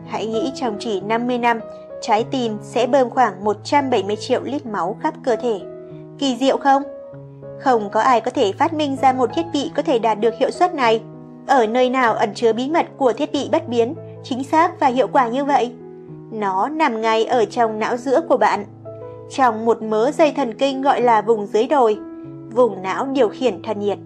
Hãy nghĩ trong chỉ 50 năm, trái tim sẽ bơm khoảng 170 triệu lít máu khắp cơ thể. Kỳ diệu không? Không có ai có thể phát minh ra một thiết bị có thể đạt được hiệu suất này. Ở nơi nào ẩn chứa bí mật của thiết bị bất biến, chính xác và hiệu quả như vậy? Nó nằm ngay ở trong não giữa của bạn, trong một mớ dây thần kinh gọi là vùng dưới đồi, vùng não điều khiển thân nhiệt.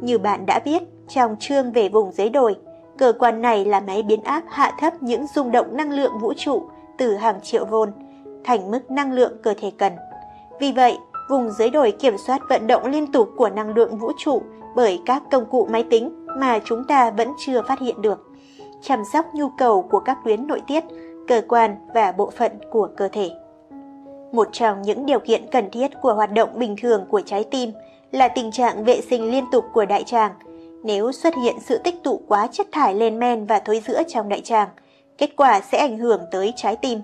Như bạn đã biết, trong chương về vùng dưới đồi, cơ quan này là máy biến áp hạ thấp những rung động năng lượng vũ trụ từ hàng triệu vôn thành mức năng lượng cơ thể cần. Vì vậy, vùng dưới đồi kiểm soát vận động liên tục của năng lượng vũ trụ bởi các công cụ máy tính mà chúng ta vẫn chưa phát hiện được, chăm sóc nhu cầu của các tuyến nội tiết, cơ quan và bộ phận của cơ thể. Một trong những điều kiện cần thiết của hoạt động bình thường của trái tim là tình trạng vệ sinh liên tục của đại tràng. Nếu xuất hiện sự tích tụ quá chất thải lên men và thối rữa trong đại tràng, kết quả sẽ ảnh hưởng tới trái tim.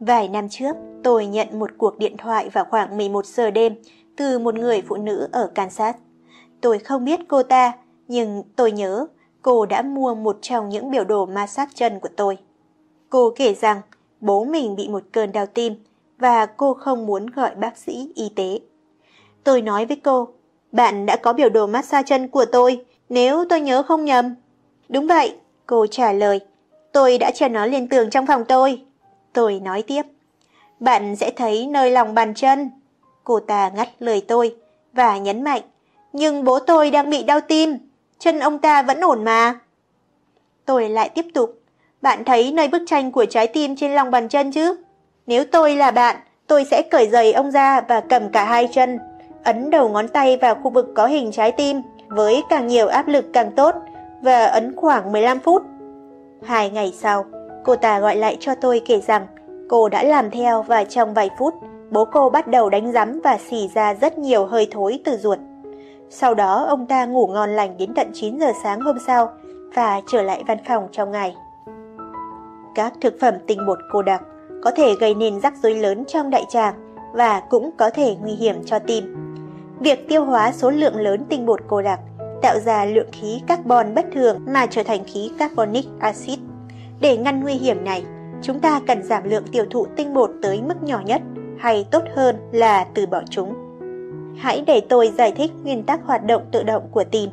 Vài năm trước, tôi nhận một cuộc điện thoại vào khoảng 11 giờ đêm từ một người phụ nữ ở Kansas. Tôi không biết cô ta, nhưng tôi nhớ cô đã mua một trong những biểu đồ ma sát chân của tôi. Cô kể rằng bố mình bị một cơn đau tim và cô không muốn gọi bác sĩ y tế. Tôi nói với cô, bạn đã có biểu đồ ma sát chân của tôi, nếu tôi nhớ không nhầm. Đúng vậy, cô trả lời, tôi đã treo nó lên tường trong phòng tôi. Tôi nói tiếp, bạn sẽ thấy nơi lòng bàn chân. Cô ta ngắt lời tôi và nhấn mạnh, nhưng bố tôi đang bị đau tim, chân ông ta vẫn ổn mà. Tôi lại tiếp tục, bạn thấy nơi bức tranh của trái tim trên lòng bàn chân chứ? Nếu tôi là bạn, tôi sẽ cởi giày ông ra và cầm cả hai chân, ấn đầu ngón tay vào khu vực có hình trái tim, với càng nhiều áp lực càng tốt, và ấn khoảng 15 phút. 2 ngày sau, cô ta gọi lại cho tôi kể rằng cô đã làm theo và trong vài phút, bố cô bắt đầu đánh rắm và xì ra rất nhiều hơi thối từ ruột. Sau đó ông ta ngủ ngon lành đến tận 9 giờ sáng hôm sau và trở lại văn phòng trong ngày. Các thực phẩm tinh bột cô đặc có thể gây nên rắc rối lớn trong đại tràng và cũng có thể nguy hiểm cho tim. Việc tiêu hóa số lượng lớn tinh bột cô đặc tạo ra lượng khí carbon bất thường mà trở thành khí carbonic acid. Để ngăn nguy hiểm này, chúng ta cần giảm lượng tiêu thụ tinh bột tới mức nhỏ nhất, hay tốt hơn là từ bỏ chúng. Hãy để tôi giải thích nguyên tắc hoạt động tự động của tim.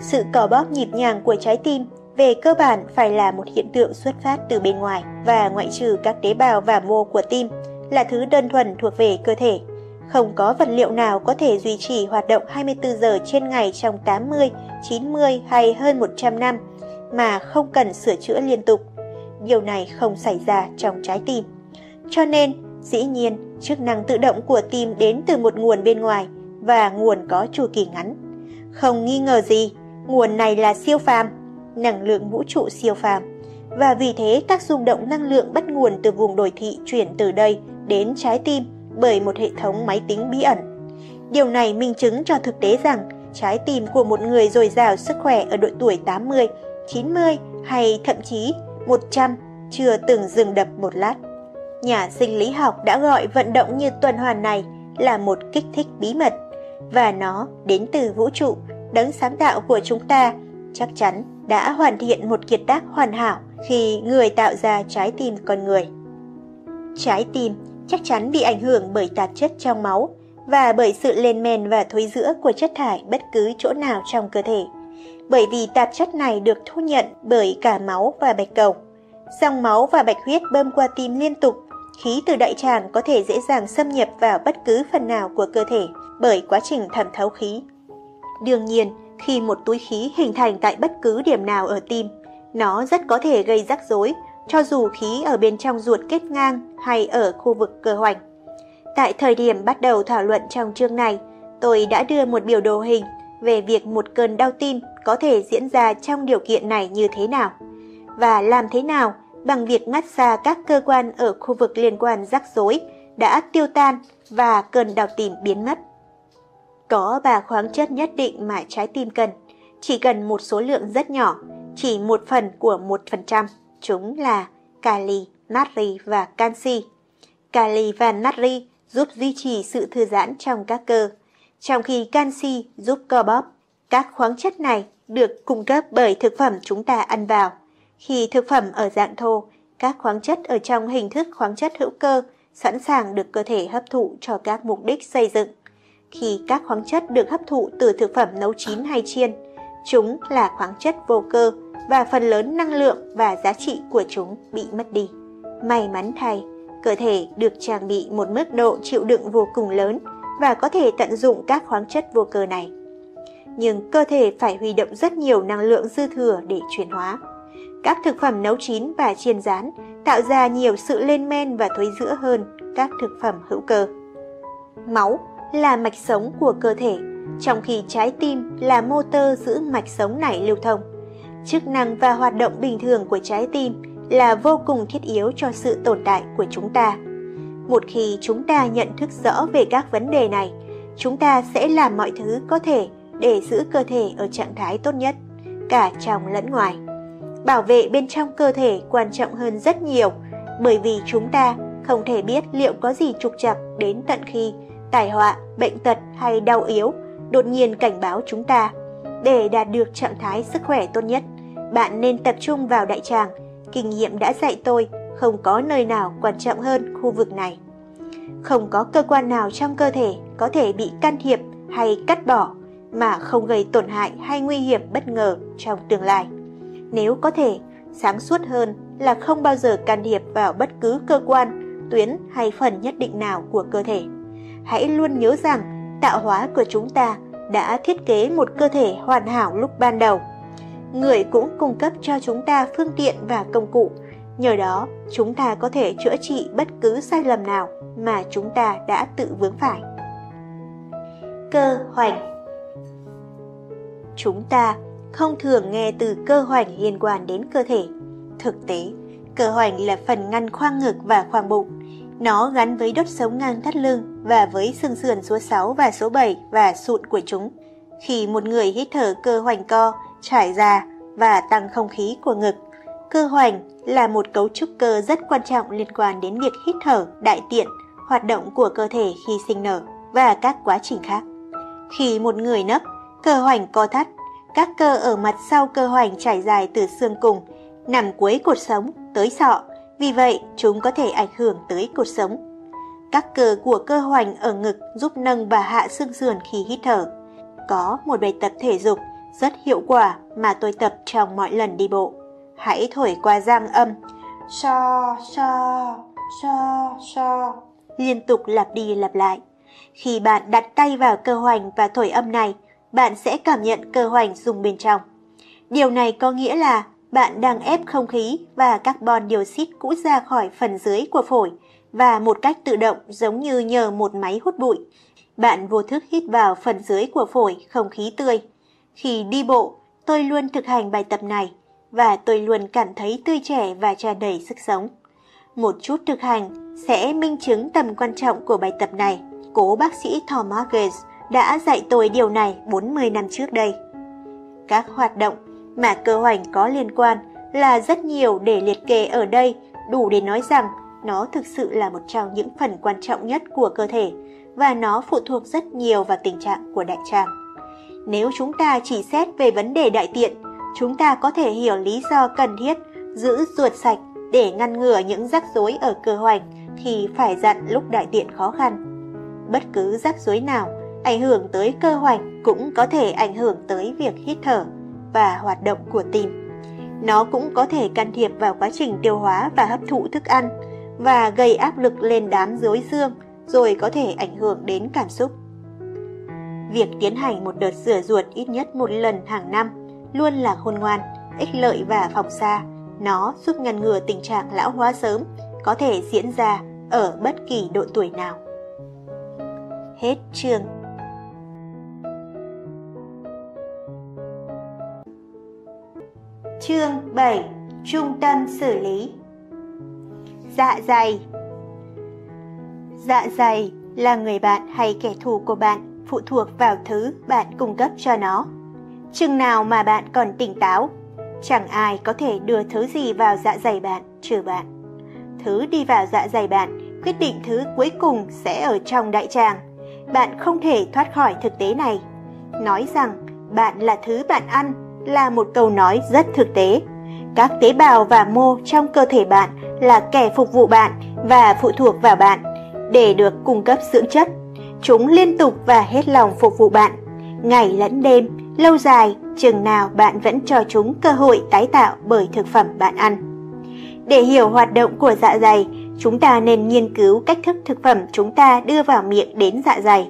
Sự co bóp nhịp nhàng của trái tim về cơ bản phải là một hiện tượng xuất phát từ bên ngoài và ngoại trừ các tế bào và mô của tim là thứ đơn thuần thuộc về cơ thể. Không có vật liệu nào có thể duy trì hoạt động 24 giờ trên ngày trong 80, 90 hay hơn 100 năm mà không cần sửa chữa liên tục. Điều này không xảy ra trong trái tim. Cho nên, dĩ nhiên, Chức năng tự động của tim đến từ một nguồn bên ngoài và nguồn có chu kỳ ngắn. Không nghi ngờ gì, nguồn này là siêu phàm, năng lượng vũ trụ siêu phàm. Và vì thế các rung động năng lượng bắt nguồn từ vùng đồi thị chuyển từ đây đến trái tim bởi một hệ thống máy tính bí ẩn. Điều này minh chứng cho thực tế rằng trái tim của một người dồi dào sức khỏe ở độ tuổi 80, 90 hay thậm chí 100 chưa từng dừng đập một lát. Nhà sinh lý học đã gọi vận động như tuần hoàn này là một kích thích bí mật và nó đến từ vũ trụ. Đấng sáng tạo của chúng ta chắc chắn đã hoàn thiện một kiệt tác hoàn hảo khi người tạo ra trái tim con người. Trái tim chắc chắn bị ảnh hưởng bởi tạp chất trong máu và bởi sự lên men và thối rữa của chất thải bất cứ chỗ nào trong cơ thể, bởi vì tạp chất này được thu nhận bởi cả máu và bạch cầu. Dòng máu và bạch huyết bơm qua tim liên tục, khí từ đại tràng có thể dễ dàng xâm nhập vào bất cứ phần nào của cơ thể bởi quá trình thẩm thấu khí. Đương nhiên, khi một túi khí hình thành tại bất cứ điểm nào ở tim, nó rất có thể gây rắc rối cho dù khí ở bên trong ruột kết ngang hay ở khu vực cơ hoành. Tại thời điểm bắt đầu thảo luận trong chương này, tôi đã đưa một biểu đồ hình về việc một cơn đau tim có thể diễn ra trong điều kiện này như thế nào và làm thế nào bằng việc massage các cơ quan ở khu vực liên quan rắc rối đã tiêu tan và cơn đau tim biến mất. Có 3 khoáng chất nhất định mà trái tim cần, chỉ cần một số lượng rất nhỏ, chỉ 1/1%. Chúng là kali, natri và canxi. Kali và natri giúp duy trì sự thư giãn trong các cơ, trong khi canxi giúp co bóp. Các khoáng chất này được cung cấp bởi thực phẩm chúng ta ăn vào. Khi thực phẩm ở dạng thô, các khoáng chất ở trong hình thức khoáng chất hữu cơ sẵn sàng được cơ thể hấp thụ cho các mục đích xây dựng. Khi các khoáng chất được hấp thụ từ thực phẩm nấu chín hay chiên, chúng là khoáng chất vô cơ và phần lớn năng lượng và giá trị của chúng bị mất đi. May mắn thay, cơ thể được trang bị một mức độ chịu đựng vô cùng lớn và có thể tận dụng các khoáng chất vô cơ này. Nhưng cơ thể phải huy động rất nhiều năng lượng dư thừa để chuyển hóa. Các thực phẩm nấu chín và chiên rán tạo ra nhiều sự lên men và thối rữa hơn các thực phẩm hữu cơ. Máu là mạch sống của cơ thể, trong khi trái tim là motor giữ mạch sống này lưu thông. Chức năng và hoạt động bình thường của trái tim là vô cùng thiết yếu cho sự tồn tại của chúng ta. Một khi chúng ta nhận thức rõ về các vấn đề này, chúng ta sẽ làm mọi thứ có thể để giữ cơ thể ở trạng thái tốt nhất, cả trong lẫn ngoài. Bảo vệ bên trong cơ thể quan trọng hơn rất nhiều, bởi vì chúng ta không thể biết liệu có gì trục trặc đến tận khi tai họa, bệnh tật hay đau yếu đột nhiên cảnh báo chúng ta. Để đạt được trạng thái sức khỏe tốt nhất, bạn nên tập trung vào đại tràng. Kinh nghiệm đã dạy tôi không có nơi nào quan trọng hơn khu vực này. Không có cơ quan nào trong cơ thể có thể bị can thiệp hay cắt bỏ mà không gây tổn hại hay nguy hiểm bất ngờ trong tương lai. Nếu có thể, sáng suốt hơn là không bao giờ can thiệp vào bất cứ cơ quan, tuyến hay phần nhất định nào của cơ thể. Hãy luôn nhớ rằng tạo hóa của chúng ta đã thiết kế một cơ thể hoàn hảo lúc ban đầu. Người cũng cung cấp cho chúng ta phương tiện và công cụ, nhờ đó chúng ta có thể chữa trị bất cứ sai lầm nào mà chúng ta đã tự vướng phải. Cơ hoành. Chúng ta không thường nghe từ cơ hoành liên quan đến cơ thể. Thực tế, cơ hoành là phần ngăn khoang ngực và khoang bụng. Nó gắn với đốt sống ngang thắt lưng và với xương sườn số 6 và số 7 và sụn của chúng. Khi một người hít thở, cơ hoành co, trải ra và tăng không khí của ngực. Cơ hoành là một cấu trúc cơ rất quan trọng liên quan đến việc hít thở, đại tiện, hoạt động của cơ thể khi sinh nở và các quá trình khác. Khi một người nấp, cơ hoành co thắt. Các cơ ở mặt sau cơ hoành trải dài từ xương cùng, nằm cuối cột sống tới sọ, vì vậy chúng có thể ảnh hưởng tới cột sống. Các cơ của cơ hoành ở ngực giúp nâng và hạ xương sườn khi hít thở. Có một bài tập thể dục rất hiệu quả mà tôi tập trong mọi lần đi bộ. Hãy thổi qua răng âm so so so so liên tục lặp đi lặp lại. Khi bạn đặt tay vào cơ hoành và thổi âm này, bạn sẽ cảm nhận cơ hoành rung bên trong. Điều này có nghĩa là bạn đang ép không khí và carbon dioxide cũ ra khỏi phần dưới của phổi và một cách tự động giống như nhờ một máy hút bụi. Bạn vô thức hít vào phần dưới của phổi không khí tươi. Khi đi bộ, tôi luôn thực hành bài tập này và tôi luôn cảm thấy tươi trẻ và tràn đầy sức sống. Một chút thực hành sẽ minh chứng tầm quan trọng của bài tập này. Cố bác sĩ Thomas Gates đã dạy tôi điều này 40 năm trước đây. Các hoạt động mà cơ hoành có liên quan là rất nhiều để liệt kê ở đây, đủ để nói rằng nó thực sự là một trong những phần quan trọng nhất của cơ thể và nó phụ thuộc rất nhiều vào tình trạng của đại tràng. Nếu chúng ta chỉ xét về vấn đề đại tiện, chúng ta có thể hiểu lý do cần thiết giữ ruột sạch để ngăn ngừa những rắc rối ở cơ hoành thì phải dặn lúc đại tiện khó khăn. Bất cứ rắc rối nào ảnh hưởng tới cơ hoành cũng có thể ảnh hưởng tới việc hít thở và hoạt động của tim. Nó cũng có thể can thiệp vào quá trình tiêu hóa và hấp thụ thức ăn và gây áp lực lên đám rối xương, rồi có thể ảnh hưởng đến cảm xúc. Việc tiến hành một đợt rửa ruột ít nhất một lần hàng năm luôn là khôn ngoan, ích lợi và phòng xa. Nó giúp ngăn ngừa tình trạng lão hóa sớm có thể diễn ra ở bất kỳ độ tuổi nào. Hết chương. Chương 7. Trung tâm xử lý. Dạ dày. Dạ dày là người bạn hay kẻ thù của bạn phụ thuộc vào thứ bạn cung cấp cho nó. Chừng nào mà bạn còn tỉnh táo, chẳng ai có thể đưa thứ gì vào dạ dày bạn trừ bạn. Thứ đi vào dạ dày bạn quyết định thứ cuối cùng sẽ ở trong đại tràng. Bạn không thể thoát khỏi thực tế này. Nói rằng bạn là thứ bạn ăn là một câu nói rất thực tế. Các tế bào và mô trong cơ thể bạn là kẻ phục vụ bạn và phụ thuộc vào bạn để được cung cấp dưỡng chất. Chúng liên tục và hết lòng phục vụ bạn, ngày lẫn đêm, lâu dài, chừng nào bạn vẫn cho chúng cơ hội tái tạo bởi thực phẩm bạn ăn. Để hiểu hoạt động của dạ dày, chúng ta nên nghiên cứu cách thức thực phẩm chúng ta đưa vào miệng đến dạ dày.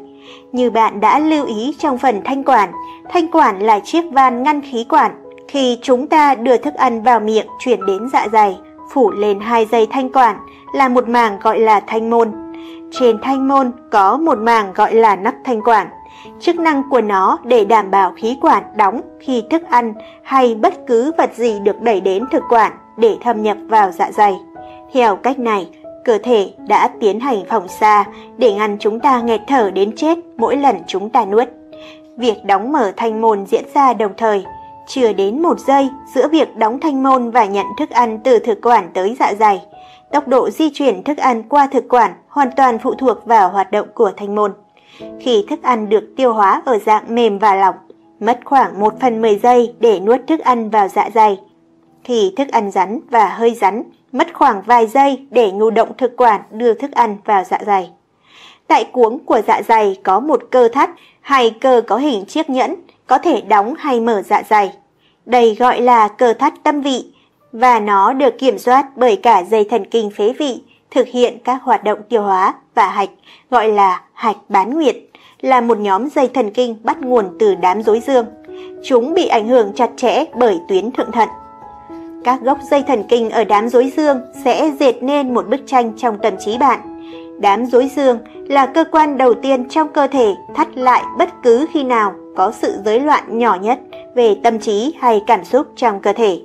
Như bạn đã lưu ý trong phần thanh quản là chiếc van ngăn khí quản. Khi chúng ta đưa thức ăn vào miệng chuyển đến dạ dày, phủ lên hai dây thanh quản là một màng gọi là thanh môn. Trên thanh môn có một màng gọi là nắp thanh quản. Chức năng của nó để đảm bảo khí quản đóng khi thức ăn hay bất cứ vật gì được đẩy đến thực quản để thâm nhập vào dạ dày. Theo cách này, cơ thể đã tiến hành phòng xa để ngăn chúng ta nghẹt thở đến chết mỗi lần chúng ta nuốt. Việc đóng mở thanh môn diễn ra đồng thời, chưa đến một giây giữa việc đóng thanh môn và nhận thức ăn từ thực quản tới dạ dày. Tốc độ di chuyển thức ăn qua thực quản hoàn toàn phụ thuộc vào hoạt động của thanh môn. Khi thức ăn được tiêu hóa ở dạng mềm và lỏng, mất khoảng 1/10 giây để nuốt thức ăn vào dạ dày. Khi thức ăn rắn và hơi rắn, mất khoảng vài giây để nhu động thực quản đưa thức ăn vào dạ dày. Tại cuống của dạ dày có một cơ thắt hay cơ có hình chiếc nhẫn có thể đóng hay mở dạ dày. Đây gọi là cơ thắt tâm vị và nó được kiểm soát bởi cả dây thần kinh phế vị thực hiện các hoạt động tiêu hóa và hạch gọi là hạch bán nguyệt, là một nhóm dây thần kinh bắt nguồn từ đám rối xương. Chúng bị ảnh hưởng chặt chẽ bởi tuyến thượng thận. Các gốc dây thần kinh ở đám rối xương sẽ dệt nên một bức tranh trong tâm trí bạn. Đám rối xương là cơ quan đầu tiên trong cơ thể thắt lại bất cứ khi nào có sự rối loạn nhỏ nhất về tâm trí hay cảm xúc trong cơ thể.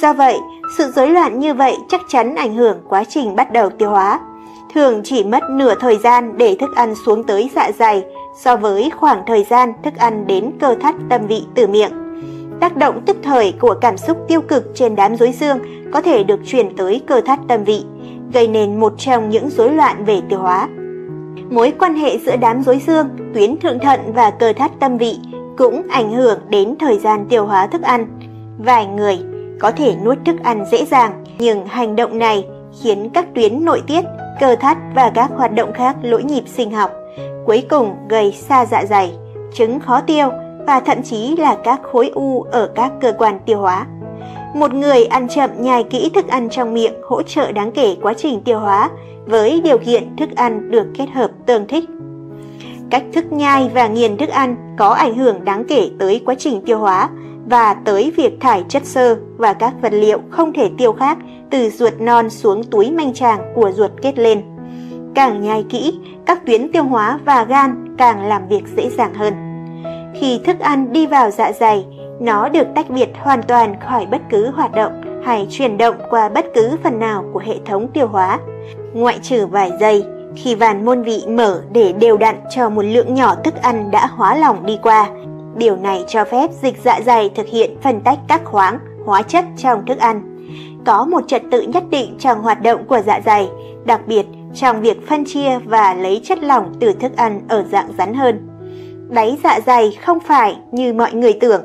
Do vậy, sự rối loạn như vậy chắc chắn ảnh hưởng quá trình bắt đầu tiêu hóa. Thường chỉ mất nửa thời gian để thức ăn xuống tới dạ dày so với khoảng thời gian thức ăn đến cơ thắt tâm vị từ miệng. Tác động tức thời của cảm xúc tiêu cực trên đám rối xương có thể được truyền tới cơ thắt tâm vị, gây nên một trong những rối loạn về tiêu hóa. Mối quan hệ giữa đám rối xương, tuyến thượng thận và cơ thắt tâm vị cũng ảnh hưởng đến thời gian tiêu hóa thức ăn. Vài người có thể nuốt thức ăn dễ dàng, nhưng hành động này khiến các tuyến nội tiết, cơ thắt và các hoạt động khác lỗi nhịp sinh học, cuối cùng gây sa dạ dày, chứng khó tiêu và thậm chí là các khối u ở các cơ quan tiêu hóa. Một người ăn chậm nhai kỹ thức ăn trong miệng hỗ trợ đáng kể quá trình tiêu hóa với điều kiện thức ăn được kết hợp tương thích. Cách thức nhai và nghiền thức ăn có ảnh hưởng đáng kể tới quá trình tiêu hóa và tới việc thải chất xơ và các vật liệu không thể tiêu khác từ ruột non xuống túi manh tràng của ruột kết lên. càng nhai kỹ, các tuyến tiêu hóa và gan càng làm việc dễ dàng hơn. Khi thức ăn đi vào dạ dày, nó được tách biệt hoàn toàn khỏi bất cứ hoạt động hay chuyển động qua bất cứ phần nào của hệ thống tiêu hóa, ngoại trừ vài giây khi van môn vị mở để đều đặn cho một lượng nhỏ thức ăn đã hóa lỏng đi qua. Điều này cho phép dịch dạ dày thực hiện phân tách các khoáng, hóa chất trong thức ăn. Có một trật tự nhất định trong hoạt động của dạ dày, đặc biệt trong việc phân chia và lấy chất lỏng từ thức ăn ở dạng rắn hơn. Đáy dạ dày không phải như mọi người tưởng.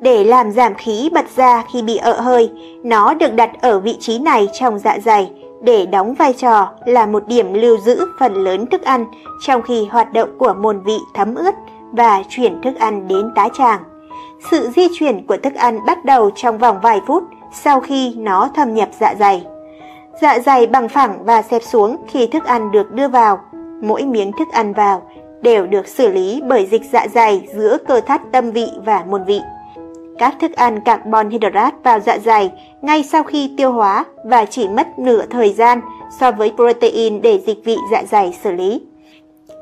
Để làm giảm khí bật ra khi bị ợ hơi, nó được đặt ở vị trí này trong dạ dày để đóng vai trò là một điểm lưu giữ phần lớn thức ăn trong khi hoạt động của môn vị thấm ướt và chuyển thức ăn đến tá tràng. Sự di chuyển của thức ăn bắt đầu trong vòng vài phút sau khi nó thâm nhập dạ dày. Dạ dày bằng phẳng và xẹp xuống khi thức ăn được đưa vào. Mỗi miếng thức ăn vào đều được xử lý bởi dịch dạ dày giữa cơ thắt tâm vị và môn vị. Các thức ăn carbon hydrate vào dạ dày ngay sau khi tiêu hóa và chỉ mất nửa thời gian so với protein để dịch vị dạ dày xử lý.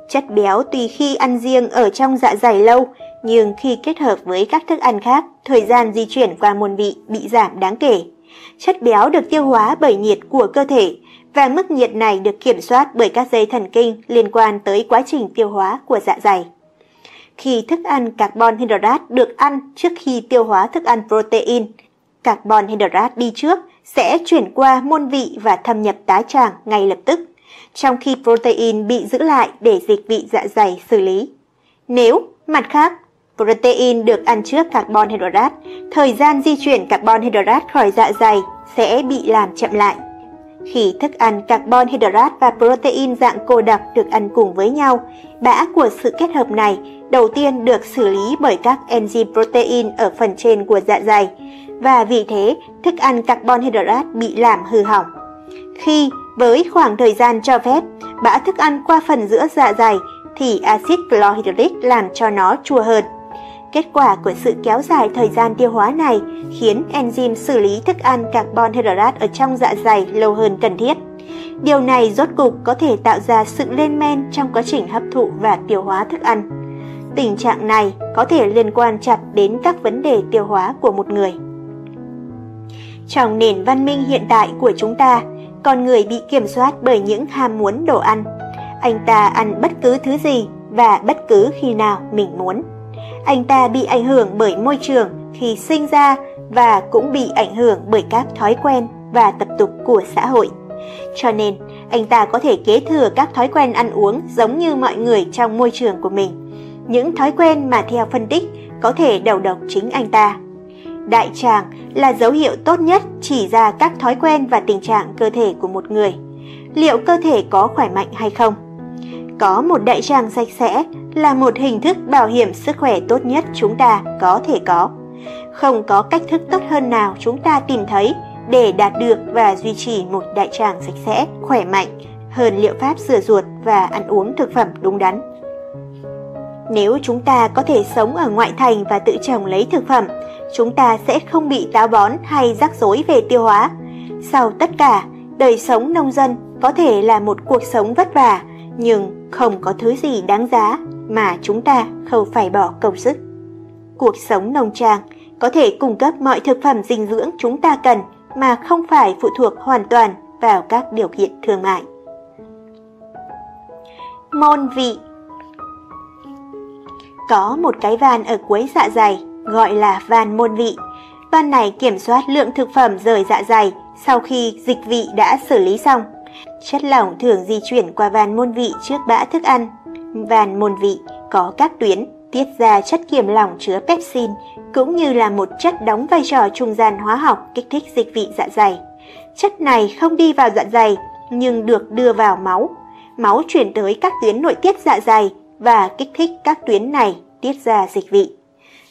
Chất béo tùy khi ăn riêng ở trong dạ dày lâu, nhưng khi kết hợp với các thức ăn khác, thời gian di chuyển qua môn vị bị giảm đáng kể. Chất béo được tiêu hóa bởi nhiệt của cơ thể, và mức nhiệt này được kiểm soát bởi các dây thần kinh liên quan tới quá trình tiêu hóa của dạ dày. Khi thức ăn carbon hydrate được ăn trước khi tiêu hóa thức ăn protein, carbon hydrate đi trước sẽ chuyển qua môn vị và thâm nhập tá tràng ngay lập tức, trong khi protein bị giữ lại để dịch vị dạ dày xử lý. Nếu, mặt khác, protein được ăn trước carbon hydrate, thời gian di chuyển carbon hydrate khỏi dạ dày sẽ bị làm chậm lại. Khi thức ăn carbon hydrate và protein dạng cô đặc được ăn cùng với nhau, bã của sự kết hợp này đầu tiên được xử lý bởi các enzyme protein ở phần trên của dạ dày, và vì thế thức ăn carbon hydrate bị làm hư hỏng. Khi với khoảng thời gian cho phép, bã thức ăn qua phần giữa dạ dày thì axit chlorhydric làm cho nó chua hơn. Kết quả của sự kéo dài thời gian tiêu hóa này khiến enzyme xử lý thức ăn carbon hydrate ở trong dạ dày lâu hơn cần thiết. Điều này rốt cục có thể tạo ra sự lên men trong quá trình hấp thụ và tiêu hóa thức ăn. Tình trạng này có thể liên quan chặt đến các vấn đề tiêu hóa của một người. Trong nền văn minh hiện tại của chúng ta, con người bị kiểm soát bởi những ham muốn đồ ăn. Anh ta ăn bất cứ thứ gì và bất cứ khi nào mình muốn. Anh ta bị ảnh hưởng bởi môi trường khi sinh ra và cũng bị ảnh hưởng bởi các thói quen và tập tục của xã hội. Cho nên, anh ta có thể kế thừa các thói quen ăn uống giống như mọi người trong môi trường của mình. Những thói quen mà theo phân tích có thể đầu độc chính anh ta. Đại tràng là dấu hiệu tốt nhất chỉ ra các thói quen và tình trạng cơ thể của một người. Liệu cơ thể có khỏe mạnh hay không? Có một đại tràng sạch sẽ là một hình thức bảo hiểm sức khỏe tốt nhất chúng ta có thể có. Không có cách thức tốt hơn nào chúng ta tìm thấy để đạt được và duy trì một đại tràng sạch sẽ, khỏe mạnh hơn liệu pháp rửa ruột và ăn uống thực phẩm đúng đắn. Nếu chúng ta có thể sống ở ngoại thành và tự trồng lấy thực phẩm, chúng ta sẽ không bị táo bón hay rắc rối về tiêu hóa. Sau tất cả, đời sống nông dân có thể là một cuộc sống vất vả, nhưng không có thứ gì đáng giá mà chúng ta không phải bỏ công sức. Cuộc sống nông trang có thể cung cấp mọi thực phẩm dinh dưỡng chúng ta cần mà không phải phụ thuộc hoàn toàn vào các điều kiện thương mại. Môn vị. Có một cái van ở cuối dạ dày gọi là van môn vị. Van này kiểm soát lượng thực phẩm rời dạ dày sau khi dịch vị đã xử lý xong. Chất lỏng thường di chuyển qua van môn vị trước bã thức ăn. Van môn vị có các tuyến tiết ra chất kiềm lỏng chứa pepsin, cũng như là một chất đóng vai trò trung gian hóa học kích thích dịch vị dạ dày. Chất này không đi vào dạ dày nhưng được đưa vào máu. Máu chuyển tới các tuyến nội tiết dạ dày và kích thích các tuyến này tiết ra dịch vị.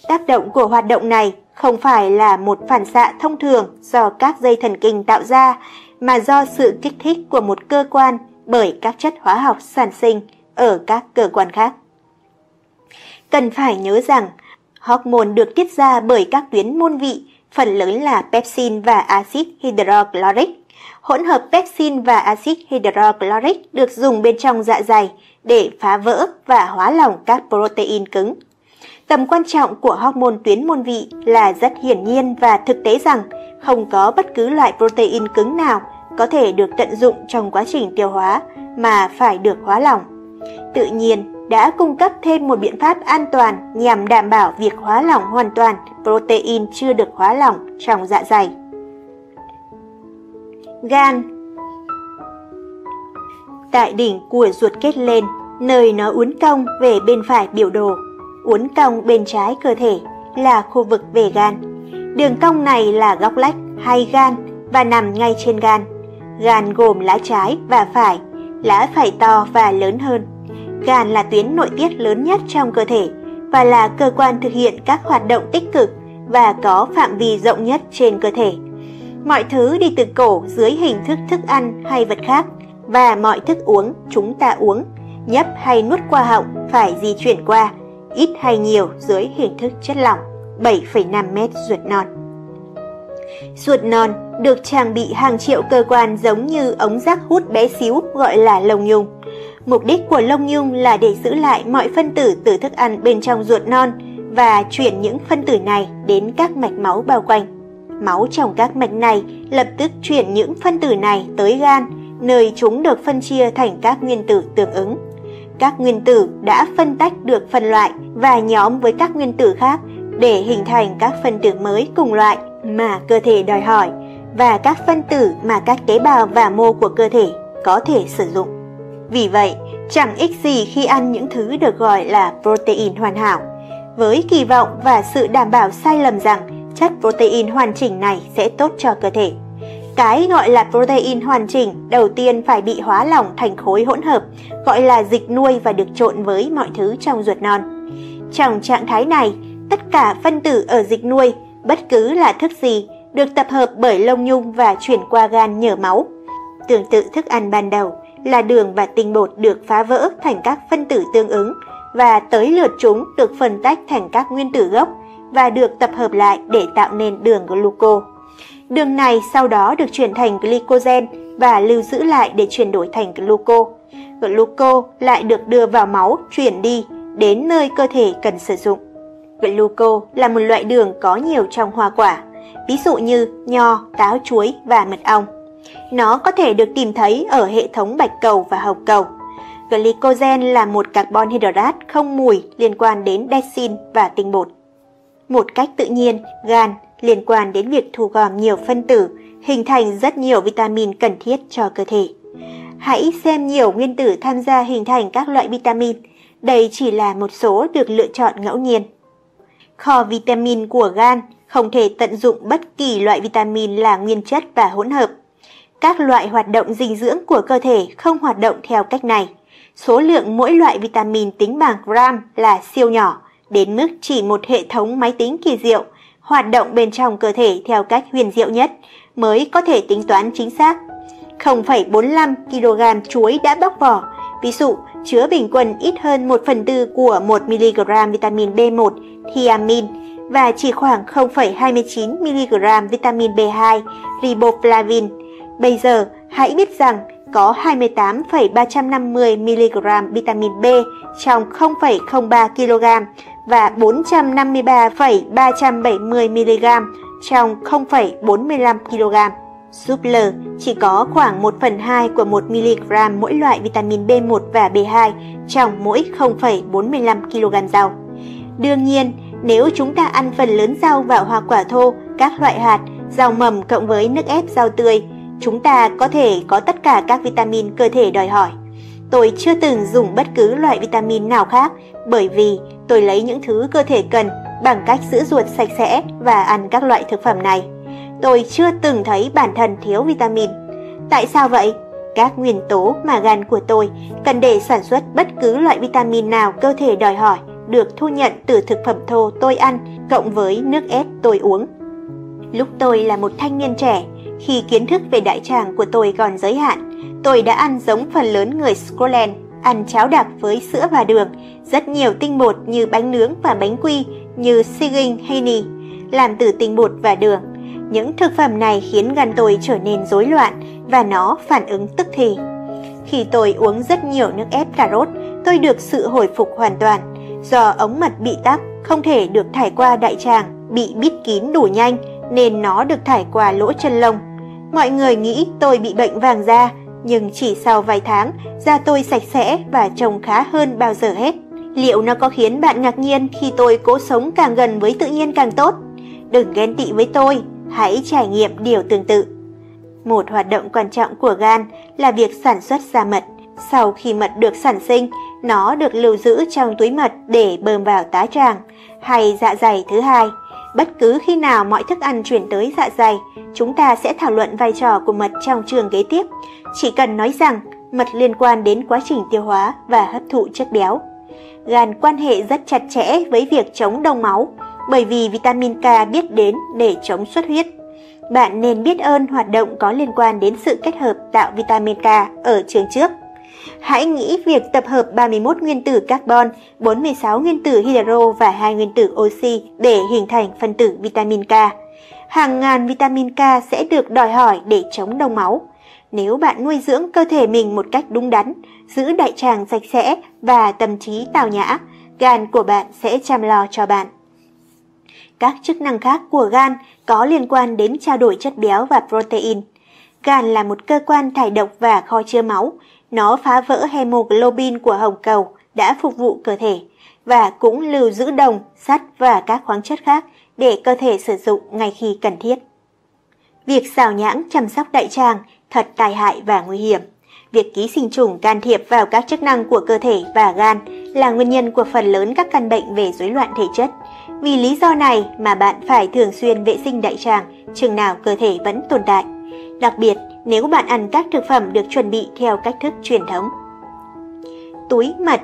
Tác động của hoạt động này không phải là một phản xạ thông thường do các dây thần kinh tạo ra, mà do sự kích thích của một cơ quan bởi các chất hóa học sản sinh ở các cơ quan khác. Cần phải nhớ rằng, hormone được tiết ra bởi các tuyến môn vị phần lớn là pepsin và axit hydrochloric. Hỗn hợp pepsin và axit hydrochloric được dùng bên trong dạ dày để phá vỡ và hóa lỏng các protein cứng. Tầm quan trọng của hormone tuyến môn vị là rất hiển nhiên và thực tế rằng không có bất cứ loại protein cứng nào có thể được tận dụng trong quá trình tiêu hóa mà phải được hóa lỏng. Tự nhiên đã cung cấp thêm một biện pháp an toàn nhằm đảm bảo việc hóa lỏng hoàn toàn protein chưa được hóa lỏng trong dạ dày. Gan. Tại đỉnh của ruột kết lên, nơi nó uốn cong về bên phải biểu đồ, uốn cong bên trái cơ thể là khu vực về gan. Đường cong này là góc lách hay gan và nằm ngay trên gan. Gan gồm lá trái và phải, lá phải to và lớn hơn. Gan là tuyến nội tiết lớn nhất trong cơ thể và là cơ quan thực hiện các hoạt động tích cực và có phạm vi rộng nhất trên cơ thể. Mọi thứ đi từ cổ dưới hình thức thức ăn hay vật khác và mọi thức uống chúng ta uống, nhấp hay nuốt qua họng phải di chuyển qua, ít hay nhiều dưới hình thức chất lỏng, 7,5 mét ruột non. Ruột non được trang bị hàng triệu cơ quan giống như ống rác hút bé xíu gọi là lông nhung. Mục đích của lông nhung là để giữ lại mọi phân tử từ thức ăn bên trong ruột non và chuyển những phân tử này đến các mạch máu bao quanh. Máu trong các mạch này lập tức chuyển những phân tử này tới gan, nơi chúng được phân chia thành các nguyên tử tương ứng. Các nguyên tử đã phân tách được phân loại và nhóm với các nguyên tử khác để hình thành các phân tử mới cùng loại mà cơ thể đòi hỏi và các phân tử mà các tế bào và mô của cơ thể có thể sử dụng. Vì vậy, chẳng ích gì khi ăn những thứ được gọi là protein hoàn hảo, với kỳ vọng và sự đảm bảo sai lầm rằng chất protein hoàn chỉnh này sẽ tốt cho cơ thể. Cái gọi là protein hoàn chỉnh đầu tiên phải bị hóa lỏng thành khối hỗn hợp, gọi là dịch nuôi và được trộn với mọi thứ trong ruột non. Trong trạng thái này, tất cả phân tử ở dịch nuôi, bất cứ là thức gì, được tập hợp bởi lông nhung và chuyển qua gan nhờ máu. Tương tự thức ăn ban đầu là đường và tinh bột được phá vỡ thành các phân tử tương ứng và tới lượt chúng được phân tách thành các nguyên tử gốc và được tập hợp lại để tạo nên đường glucose. Đường này sau đó được chuyển thành glycogen và lưu giữ lại để chuyển đổi thành glucose. Glucose lại được đưa vào máu chuyển đi đến nơi cơ thể cần sử dụng. Glucose là một loại đường có nhiều trong hoa quả, ví dụ như nho, táo chuối và mật ong. Nó có thể được tìm thấy ở hệ thống bạch cầu và hồng cầu. Glycogen là một carbon hydrate không mùi liên quan đến dexin và tinh bột. Một cách tự nhiên, gan liên quan đến việc thu gom nhiều phân tử, hình thành rất nhiều vitamin cần thiết cho cơ thể. Hãy xem nhiều nguyên tử tham gia hình thành các loại vitamin. Đây chỉ là một số được lựa chọn ngẫu nhiên. Kho vitamin của gan không thể tận dụng bất kỳ loại vitamin là nguyên chất và hỗn hợp. Các loại hoạt động dinh dưỡng của cơ thể không hoạt động theo cách này. Số lượng mỗi loại vitamin tính bằng gram là siêu nhỏ, đến mức chỉ một hệ thống máy tính kỳ diệu hoạt động bên trong cơ thể theo cách huyền diệu nhất mới có thể tính toán chính xác. 0,45 kg chuối đã bóc vỏ, ví dụ, chứa bình quân ít hơn 1/4 của 1 mg vitamin B1 thiamin và chỉ khoảng 0,29 mg vitamin B2 riboflavin. Bây giờ, hãy biết rằng có 28,350 mg vitamin B trong 0,03 kg và 453,370 mg trong 0,45 kg. Súp lơ chỉ có khoảng 1/2 của 1 mg mỗi loại vitamin B1 và B2 trong mỗi 0,45 kg rau. Đương nhiên, nếu chúng ta ăn phần lớn rau và hoa quả thô, các loại hạt, rau mầm cộng với nước ép rau tươi, chúng ta có thể có tất cả các vitamin cơ thể đòi hỏi. Tôi chưa từng dùng bất cứ loại vitamin nào khác bởi vì tôi lấy những thứ cơ thể cần bằng cách giữ ruột sạch sẽ và ăn các loại thực phẩm này. Tôi chưa từng thấy bản thân thiếu vitamin. Tại sao vậy? Các nguyên tố mà gan của tôi cần để sản xuất bất cứ loại vitamin nào cơ thể đòi hỏi được thu nhận từ thực phẩm thô tôi ăn cộng với nước ép tôi uống. Lúc tôi là một thanh niên trẻ, khi kiến thức về đại tràng của tôi còn giới hạn, tôi đã ăn giống phần lớn người Scotland, ăn cháo đặc với sữa và đường, rất nhiều tinh bột như bánh nướng và bánh quy, như sigging hay nì, làm từ tinh bột và đường. Những thực phẩm này khiến gan tôi trở nên rối loạn và nó phản ứng tức thì. Khi tôi uống rất nhiều nước ép cà rốt, tôi được sự hồi phục hoàn toàn. Do ống mật bị tắc, không thể được thải qua đại tràng, bị bít kín đủ nhanh nên nó được thải qua lỗ chân lông. Mọi người nghĩ tôi bị bệnh vàng da, nhưng chỉ sau vài tháng, da tôi sạch sẽ và trông khá hơn bao giờ hết. Liệu nó có khiến bạn ngạc nhiên khi tôi cố sống càng gần với tự nhiên càng tốt? Đừng ghen tị với tôi, hãy trải nghiệm điều tương tự. Một hoạt động quan trọng của gan là việc sản xuất ra mật. Sau khi mật được sản sinh, nó được lưu giữ trong túi mật để bơm vào tá tràng hay dạ dày thứ hai. Bất cứ khi nào mọi thức ăn chuyển tới dạ dày, chúng ta sẽ thảo luận vai trò của mật trong chương kế tiếp. Chỉ cần nói rằng mật liên quan đến quá trình tiêu hóa và hấp thụ chất béo. Gan quan hệ rất chặt chẽ với việc chống đông máu, bởi vì vitamin K biết đến để chống xuất huyết. Bạn nên biết ơn hoạt động có liên quan đến sự kết hợp tạo vitamin K ở chương trước. Hãy nghĩ việc tập hợp 31 nguyên tử carbon, 46 nguyên tử hydro và 2 nguyên tử oxy để hình thành phân tử vitamin K. Hàng ngàn vitamin K sẽ được đòi hỏi để chống đông máu. Nếu bạn nuôi dưỡng cơ thể mình một cách đúng đắn, giữ đại tràng sạch sẽ và tâm trí tào nhã, gan của bạn sẽ chăm lo cho bạn. Các chức năng khác của gan có liên quan đến trao đổi chất béo và protein. Gan là một cơ quan thải độc và kho chứa máu. Nó phá vỡ hemoglobin của hồng cầu đã phục vụ cơ thể và cũng lưu giữ đồng, sắt và các khoáng chất khác để cơ thể sử dụng ngay khi cần thiết. Việc xào nhãng chăm sóc đại tràng thật tai hại và nguy hiểm. Việc ký sinh trùng can thiệp vào các chức năng của cơ thể và gan là nguyên nhân của phần lớn các căn bệnh về rối loạn thể chất. Vì lý do này mà bạn phải thường xuyên vệ sinh đại tràng chừng nào cơ thể vẫn tồn tại. Đặc biệt, nếu bạn ăn các thực phẩm được chuẩn bị theo cách thức truyền thống. Túi mật.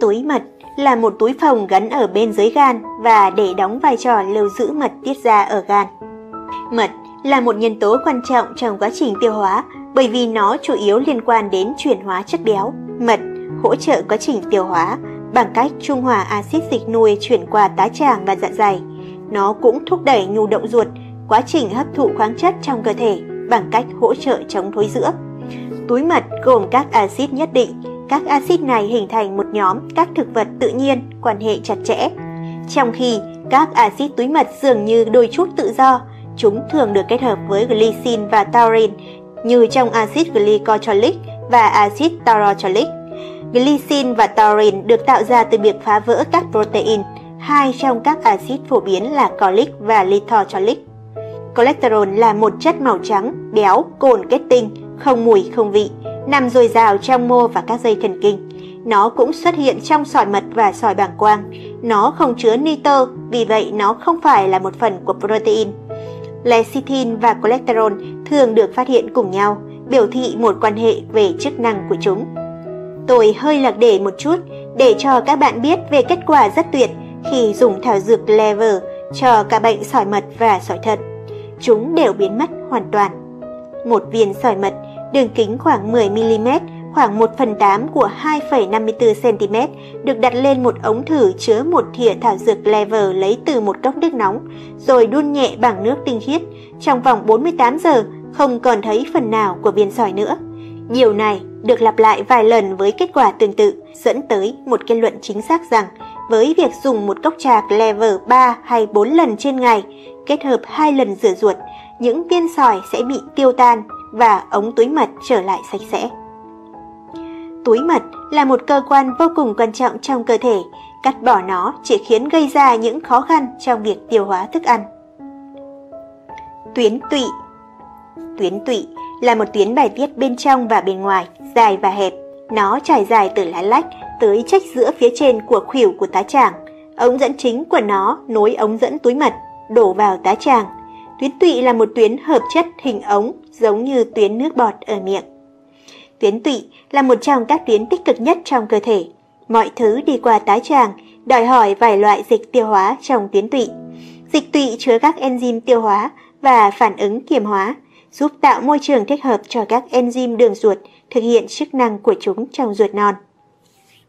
Túi mật là một túi phồng gắn ở bên dưới gan và để đóng vai trò lưu giữ mật tiết ra ở gan. Mật là một nhân tố quan trọng trong quá trình tiêu hóa bởi vì nó chủ yếu liên quan đến chuyển hóa chất béo. Mật hỗ trợ quá trình tiêu hóa bằng cách trung hòa axit dịch nuôi chuyển qua tá tràng và dạ dày. Nó cũng thúc đẩy nhu động ruột, quá trình hấp thụ khoáng chất trong cơ thể bằng cách hỗ trợ chống thối rữa. Túi mật gồm các axit nhất định. Các axit này hình thành một nhóm các thực vật tự nhiên quan hệ chặt chẽ. Trong khi các axit túi mật dường như đôi chút tự do, chúng thường được kết hợp với glycine và taurin như trong axit glycocholic và axit taurocholic. Glycine và taurin được tạo ra từ việc phá vỡ các protein. Hai trong các axit phổ biến là cholic và lithocholic. Cholesterol là một chất màu trắng, béo, cồn kết tinh, không mùi, không vị, nằm dồi dào trong mô và các dây thần kinh. Nó cũng xuất hiện trong sỏi mật và sỏi bàng quang. Nó không chứa nitơ, vì vậy nó không phải là một phần của protein. Lecithin và cholesterol thường được phát hiện cùng nhau, biểu thị một quan hệ về chức năng của chúng. Tôi hơi lạc đề một chút để cho các bạn biết về kết quả rất tuyệt khi dùng thảo dược Clever cho cả bệnh sỏi mật và sỏi thận. Chúng đều biến mất hoàn toàn. Một viên sỏi mật, đường kính khoảng 10mm, khoảng 1/8 của 2,54cm, được đặt lên một ống thử chứa một thìa thảo dược Clever lấy từ một cốc nước nóng, rồi đun nhẹ bằng nước tinh khiết. Trong vòng 48 giờ, không còn thấy phần nào của viên sỏi nữa. Điều này được lặp lại vài lần với kết quả tương tự, dẫn tới một kết luận chính xác rằng với việc dùng một cốc trà Clever 3 hay 4 lần trên ngày, kết hợp 2 lần rửa ruột, những viên sỏi sẽ bị tiêu tan và ống túi mật trở lại sạch sẽ. Túi mật là một cơ quan vô cùng quan trọng trong cơ thể, cắt bỏ nó chỉ khiến gây ra những khó khăn trong việc tiêu hóa thức ăn. Tuyến tụy. Tuyến tụy là một tuyến bài tiết bên trong và bên ngoài, dài và hẹp. Nó trải dài từ lá lách tới trách giữa phía trên của khuỷu của tá tràng. Ống dẫn chính của nó nối ống dẫn túi mật đổ vào tá tràng. Tuyến tụy là một tuyến hợp chất hình ống giống như tuyến nước bọt ở miệng. Tuyến tụy là một trong các tuyến tích cực nhất trong cơ thể. Mọi thứ đi qua tá tràng đòi hỏi vài loại dịch tiêu hóa trong tuyến tụy. Dịch tụy chứa các enzyme tiêu hóa và phản ứng kiềm hóa, giúp tạo môi trường thích hợp cho các enzyme đường ruột thực hiện chức năng của chúng trong ruột non.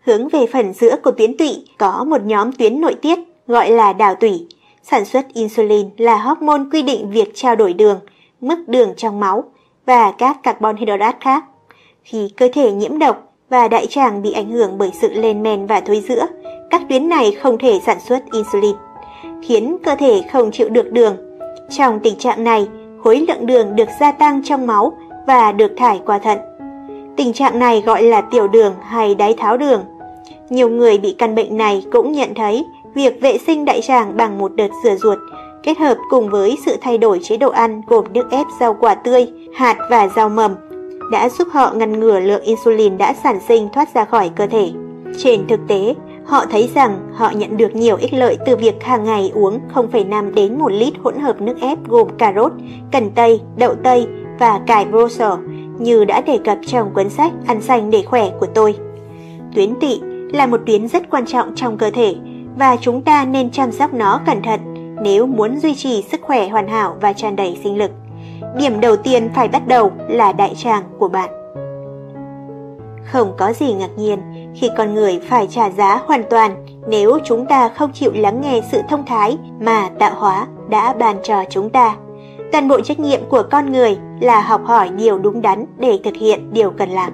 Hướng về phần giữa của tuyến tụy có một nhóm tuyến nội tiết gọi là đảo tụy. Sản xuất insulin là hormone quy định việc trao đổi đường, mức đường trong máu và các carbon hydrate khác. Khi cơ thể nhiễm độc và đại tràng bị ảnh hưởng bởi sự lên men và thối rữa, các tuyến này không thể sản xuất insulin, khiến cơ thể không chịu được đường. Trong tình trạng này, khối lượng đường được gia tăng trong máu và được thải qua thận. Tình trạng này gọi là tiểu đường hay đái tháo đường. Nhiều người bị căn bệnh này cũng nhận thấy việc vệ sinh đại tràng bằng một đợt rửa ruột, kết hợp cùng với sự thay đổi chế độ ăn gồm nước ép rau quả tươi, hạt và rau mầm, đã giúp họ ngăn ngừa lượng insulin đã sản sinh thoát ra khỏi cơ thể. Trên thực tế, họ thấy rằng họ nhận được nhiều ích lợi từ việc hàng ngày uống 0,5 đến 1 lít hỗn hợp nước ép gồm cà rốt, cần tây, đậu tây và cải Brussels, như đã đề cập trong cuốn sách Ăn xanh để khỏe của tôi. Tuyến tỵ là một tuyến rất quan trọng trong cơ thể và chúng ta nên chăm sóc nó cẩn thận nếu muốn duy trì sức khỏe hoàn hảo và tràn đầy sinh lực. Điểm đầu tiên phải bắt đầu là đại tràng của bạn. Không có gì ngạc nhiên khi con người phải trả giá hoàn toàn nếu chúng ta không chịu lắng nghe sự thông thái mà tạo hóa đã ban cho chúng ta. Toàn bộ trách nhiệm của con người là học hỏi điều đúng đắn để thực hiện điều cần làm.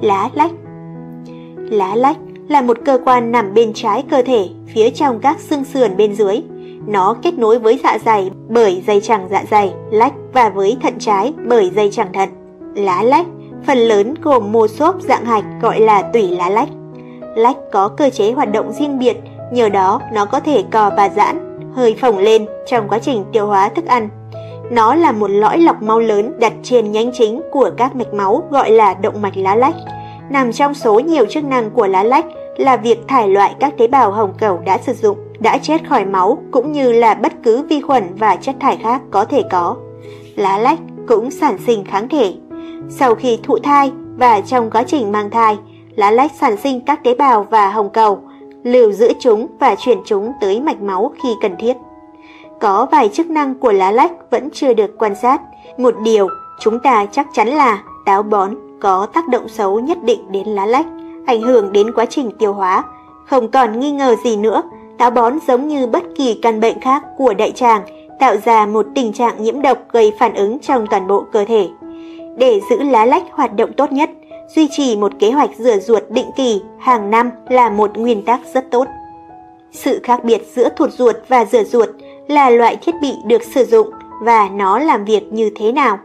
Lá lách. Lá lách là một cơ quan nằm bên trái cơ thể, phía trong các xương sườn bên dưới. Nó kết nối với dạ dày bởi dây chằng dạ dày lách và với thận trái bởi dây chằng thận. Lá lách phần lớn gồm mô xốp dạng hạch gọi là tủy lá lách. Lách có cơ chế hoạt động riêng biệt, nhờ đó nó có thể co và giãn, hơi phồng lên trong quá trình tiêu hóa thức ăn. Nó là một lõi lọc máu lớn đặt trên nhánh chính của các mạch máu gọi là động mạch lá lách. Nằm trong số nhiều chức năng của lá lách là việc thải loại các tế bào hồng cầu đã sử dụng, đã chết khỏi máu cũng như là bất cứ vi khuẩn và chất thải khác có thể có. Lá lách cũng sản sinh kháng thể. Sau khi thụ thai và trong quá trình mang thai, lá lách sản sinh các tế bào và hồng cầu, lưu giữ chúng và chuyển chúng tới mạch máu khi cần thiết. Có vài chức năng của lá lách vẫn chưa được quan sát. Một điều chúng ta chắc chắn là táo bón có tác động xấu nhất định đến lá lách, ảnh hưởng đến quá trình tiêu hóa. Không còn nghi ngờ gì nữa, táo bón giống như bất kỳ căn bệnh khác của đại tràng, tạo ra một tình trạng nhiễm độc gây phản ứng trong toàn bộ cơ thể. Để giữ lá lách hoạt động tốt nhất, duy trì một kế hoạch rửa ruột định kỳ hàng năm là một nguyên tắc rất tốt. Sự khác biệt giữa thụt ruột và rửa ruột là loại thiết bị được sử dụng và nó làm việc như thế nào.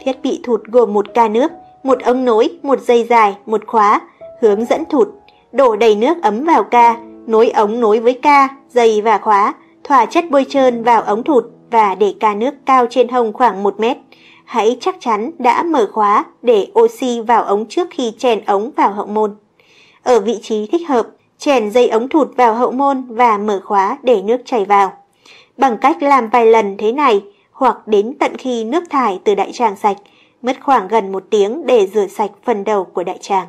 Thiết bị thụt gồm một ca nước, một ống nối, một dây dài, một khóa, hướng dẫn thụt, đổ đầy nước ấm vào ca, nối ống nối với ca, dây và khóa, thoa chất bôi trơn vào ống thụt và để ca nước cao trên hông khoảng 1 mét. Hãy chắc chắn đã mở khóa để oxy vào ống trước khi chèn ống vào hậu môn. Ở vị trí thích hợp, chèn dây ống thụt vào hậu môn và mở khóa để nước chảy vào. Bằng cách làm vài lần thế này hoặc đến tận khi nước thải từ đại tràng sạch, mất khoảng gần 1 tiếng để rửa sạch phần đầu của đại tràng.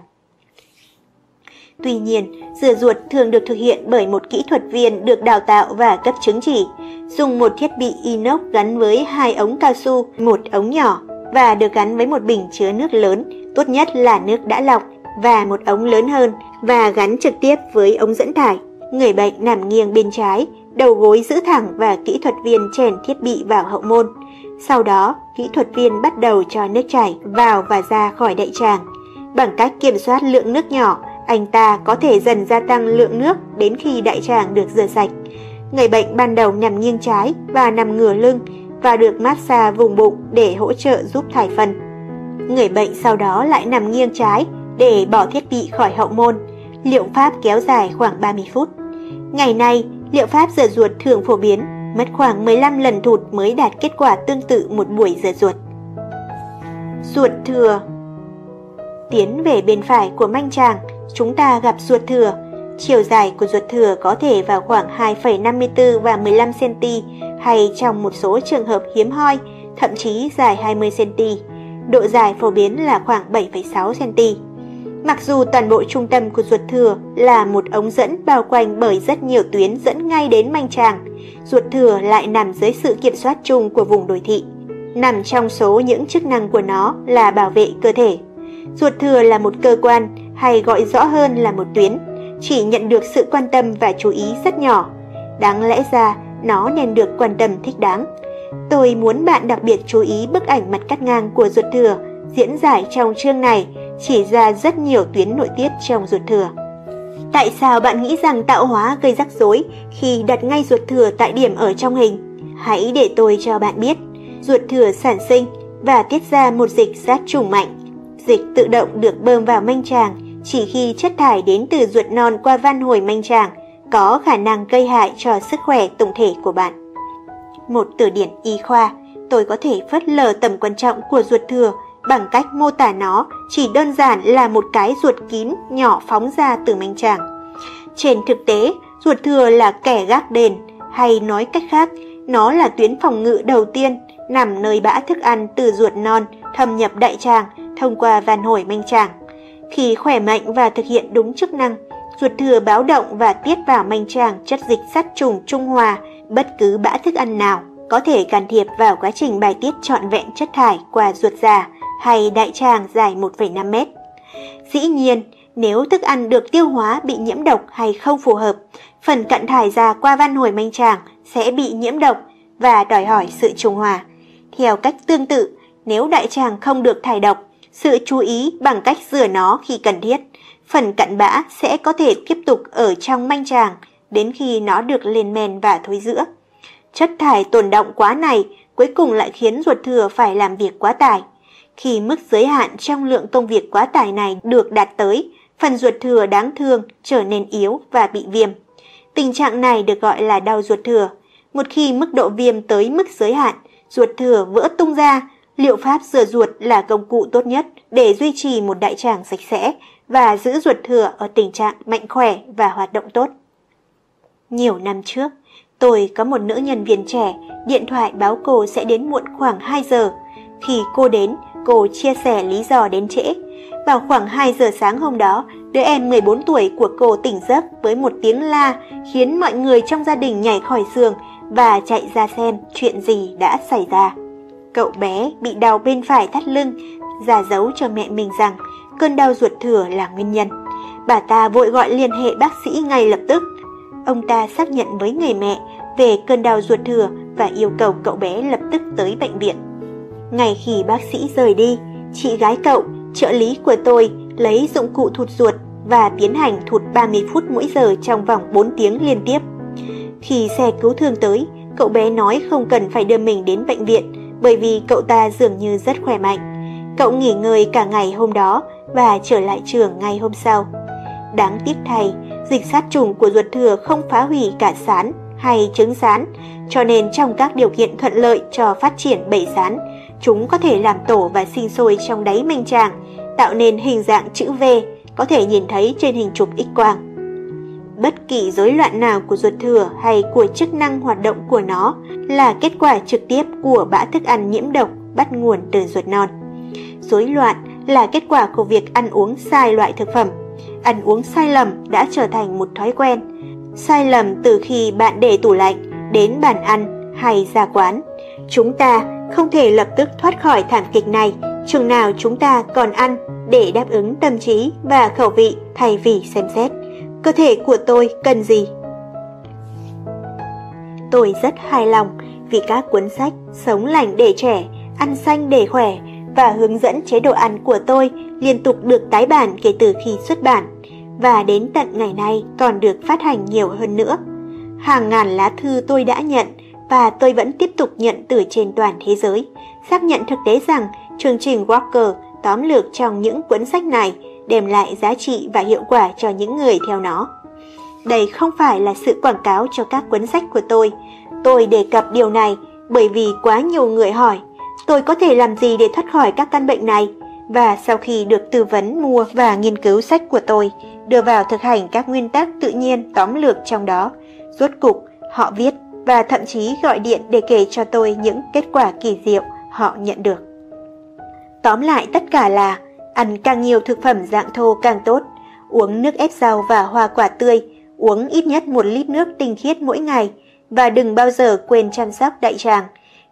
Tuy nhiên, rửa ruột thường được thực hiện bởi một kỹ thuật viên được đào tạo và cấp chứng chỉ, dùng một thiết bị inox gắn với 2 ống cao su, một ống nhỏ và được gắn với một bình chứa nước lớn, tốt nhất là nước đã lọc, và một ống lớn hơn và gắn trực tiếp với ống dẫn thải. Người bệnh nằm nghiêng bên trái, đầu gối giữ thẳng và kỹ thuật viên chèn thiết bị vào hậu môn. Sau đó, kỹ thuật viên bắt đầu cho nước chảy vào và ra khỏi đại tràng. Bằng cách kiểm soát lượng nước nhỏ, anh ta có thể dần gia tăng lượng nước đến khi đại tràng được rửa sạch. Người bệnh ban đầu nằm nghiêng trái và nằm ngửa lưng và được massage vùng bụng để hỗ trợ giúp thải phân. Người bệnh sau đó lại nằm nghiêng trái để bỏ thiết bị khỏi hậu môn. Liệu pháp kéo dài khoảng 30 phút. Ngày nay, liệu pháp rửa ruột thường phổ biến, mất khoảng 15 lần thụt mới đạt kết quả tương tự một buổi rửa ruột. Ruột thừa. Tiến về bên phải của manh tràng, chúng ta gặp ruột thừa. Chiều dài của ruột thừa có thể vào khoảng 2,54 và 15cm hay trong một số trường hợp hiếm hoi, thậm chí dài 20cm. Độ dài phổ biến là khoảng 7,6cm. Mặc dù toàn bộ trung tâm của ruột thừa là một ống dẫn bao quanh bởi rất nhiều tuyến dẫn ngay đến manh tràng, ruột thừa lại nằm dưới sự kiểm soát chung của vùng đồi thị. Nằm trong số những chức năng của nó là bảo vệ cơ thể. Ruột thừa là một cơ quan, hay gọi rõ hơn là một tuyến, chỉ nhận được sự quan tâm và chú ý rất nhỏ. Đáng lẽ ra, nó nên được quan tâm thích đáng. Tôi muốn bạn đặc biệt chú ý bức ảnh mặt cắt ngang của ruột thừa diễn giải trong chương này, chỉ ra rất nhiều tuyến nội tiết trong ruột thừa. Tại sao bạn nghĩ rằng tạo hóa gây rắc rối khi đặt ngay ruột thừa tại điểm ở trong hình? Hãy để tôi cho bạn biết. Ruột thừa sản sinh và tiết ra một dịch sát trùng mạnh. Dịch tự động được bơm vào manh tràng chỉ khi chất thải đến từ ruột non qua van hồi manh tràng có khả năng gây hại cho sức khỏe tổng thể của bạn. Một từ điển y khoa, tôi có thể phớt lờ tầm quan trọng của ruột thừa bằng cách mô tả nó chỉ đơn giản là một cái ruột kín nhỏ phóng ra từ manh tràng. Trên thực tế, ruột thừa là kẻ gác đền, hay nói cách khác, nó là tuyến phòng ngự đầu tiên nằm nơi bã thức ăn từ ruột non thâm nhập đại tràng thông qua van hồi manh tràng. Khi khỏe mạnh và thực hiện đúng chức năng, ruột thừa báo động và tiết vào manh tràng chất dịch sát trùng trung hòa bất cứ bã thức ăn nào, có thể can thiệp vào quá trình bài tiết trọn vẹn chất thải qua ruột già hay đại tràng dài 1,5 mét. Dĩ nhiên, nếu thức ăn được tiêu hóa bị nhiễm độc hay không phù hợp, phần cặn thải ra qua van hồi manh tràng sẽ bị nhiễm độc và đòi hỏi sự trung hòa. Theo cách tương tự, nếu đại tràng không được thải độc, sự chú ý bằng cách rửa nó khi cần thiết, phần cặn bã sẽ có thể tiếp tục ở trong manh tràng đến khi nó được lên men và thối rữa. Chất thải tồn đọng quá này cuối cùng lại khiến ruột thừa phải làm việc quá tải. Khi mức giới hạn trong lượng công việc quá tải này được đạt tới, phần ruột thừa đáng thương trở nên yếu và bị viêm. Tình trạng này được gọi là đau ruột thừa. Một khi mức độ viêm tới mức giới hạn, ruột thừa vỡ tung ra. Liệu pháp rửa ruột là công cụ tốt nhất để duy trì một đại tràng sạch sẽ và giữ ruột thừa ở tình trạng mạnh khỏe và hoạt động tốt. Nhiều năm trước, tôi có một nữ nhân viên trẻ, điện thoại báo cô sẽ đến muộn khoảng 2 giờ. Khi cô đến, cô chia sẻ lý do đến trễ. Vào khoảng 2 giờ sáng hôm đó, đứa em 14 tuổi của cô tỉnh giấc với một tiếng la khiến mọi người trong gia đình nhảy khỏi giường và chạy ra xem chuyện gì đã xảy ra. Cậu bé bị đau bên phải thắt lưng, giả giấu cho mẹ mình rằng cơn đau ruột thừa là nguyên nhân. Bà ta vội gọi liên hệ bác sĩ ngay lập tức. Ông ta xác nhận với người mẹ về cơn đau ruột thừa và yêu cầu cậu bé lập tức tới bệnh viện. Ngay khi bác sĩ rời đi, chị gái cậu, trợ lý của tôi, lấy dụng cụ thụt ruột và tiến hành thụt 30 phút mỗi giờ trong vòng 4 tiếng liên tiếp. Khi xe cứu thương tới, cậu bé nói không cần phải đưa mình đến bệnh viện bởi vì cậu ta dường như rất khỏe mạnh. Cậu nghỉ ngơi cả ngày hôm đó và trở lại trường ngay hôm sau. Đáng tiếc thay, dịch sát trùng của ruột thừa không phá hủy cả sán hay trứng sán, cho nên trong các điều kiện thuận lợi cho phát triển bầy sán, chúng có thể làm tổ và sinh sôi trong đáy manh tràng, tạo nên hình dạng chữ V có thể nhìn thấy trên hình chụp X-quang. Bất kỳ rối loạn nào của ruột thừa hay của chức năng hoạt động của nó là kết quả trực tiếp của bã thức ăn nhiễm độc bắt nguồn từ ruột non. Rối loạn là kết quả của việc ăn uống sai loại thực phẩm. Ăn uống sai lầm đã trở thành một thói quen. Sai lầm từ khi bạn để tủ lạnh đến bàn ăn hay ra quán. Chúng ta không thể lập tức thoát khỏi thảm kịch này chừng nào chúng ta còn ăn để đáp ứng tâm trí và khẩu vị thay vì xem xét cơ thể của tôi cần gì. Tôi rất hài lòng vì các cuốn sách Sống lành để trẻ, Ăn xanh để khỏe và Hướng dẫn chế độ ăn của tôi liên tục được tái bản kể từ khi xuất bản và đến tận ngày nay còn được phát hành nhiều hơn nữa. Hàng ngàn lá thư tôi đã nhận và tôi vẫn tiếp tục nhận từ trên toàn thế giới, xác nhận thực tế rằng chương trình Walker tóm lược trong những cuốn sách này đem lại giá trị và hiệu quả cho những người theo nó. Đây không phải là sự quảng cáo cho các cuốn sách của tôi. Tôi đề cập điều này bởi vì quá nhiều người hỏi tôi có thể làm gì để thoát khỏi các căn bệnh này, và sau khi được tư vấn mua và nghiên cứu sách của tôi, đưa vào thực hành các nguyên tắc tự nhiên tóm lược trong đó, rốt cục họ viết và thậm chí gọi điện để kể cho tôi những kết quả kỳ diệu họ nhận được. Tóm lại tất cả là ăn càng nhiều thực phẩm dạng thô càng tốt, uống nước ép rau và hoa quả tươi, uống ít nhất 1 lít nước tinh khiết mỗi ngày và đừng bao giờ quên chăm sóc đại tràng.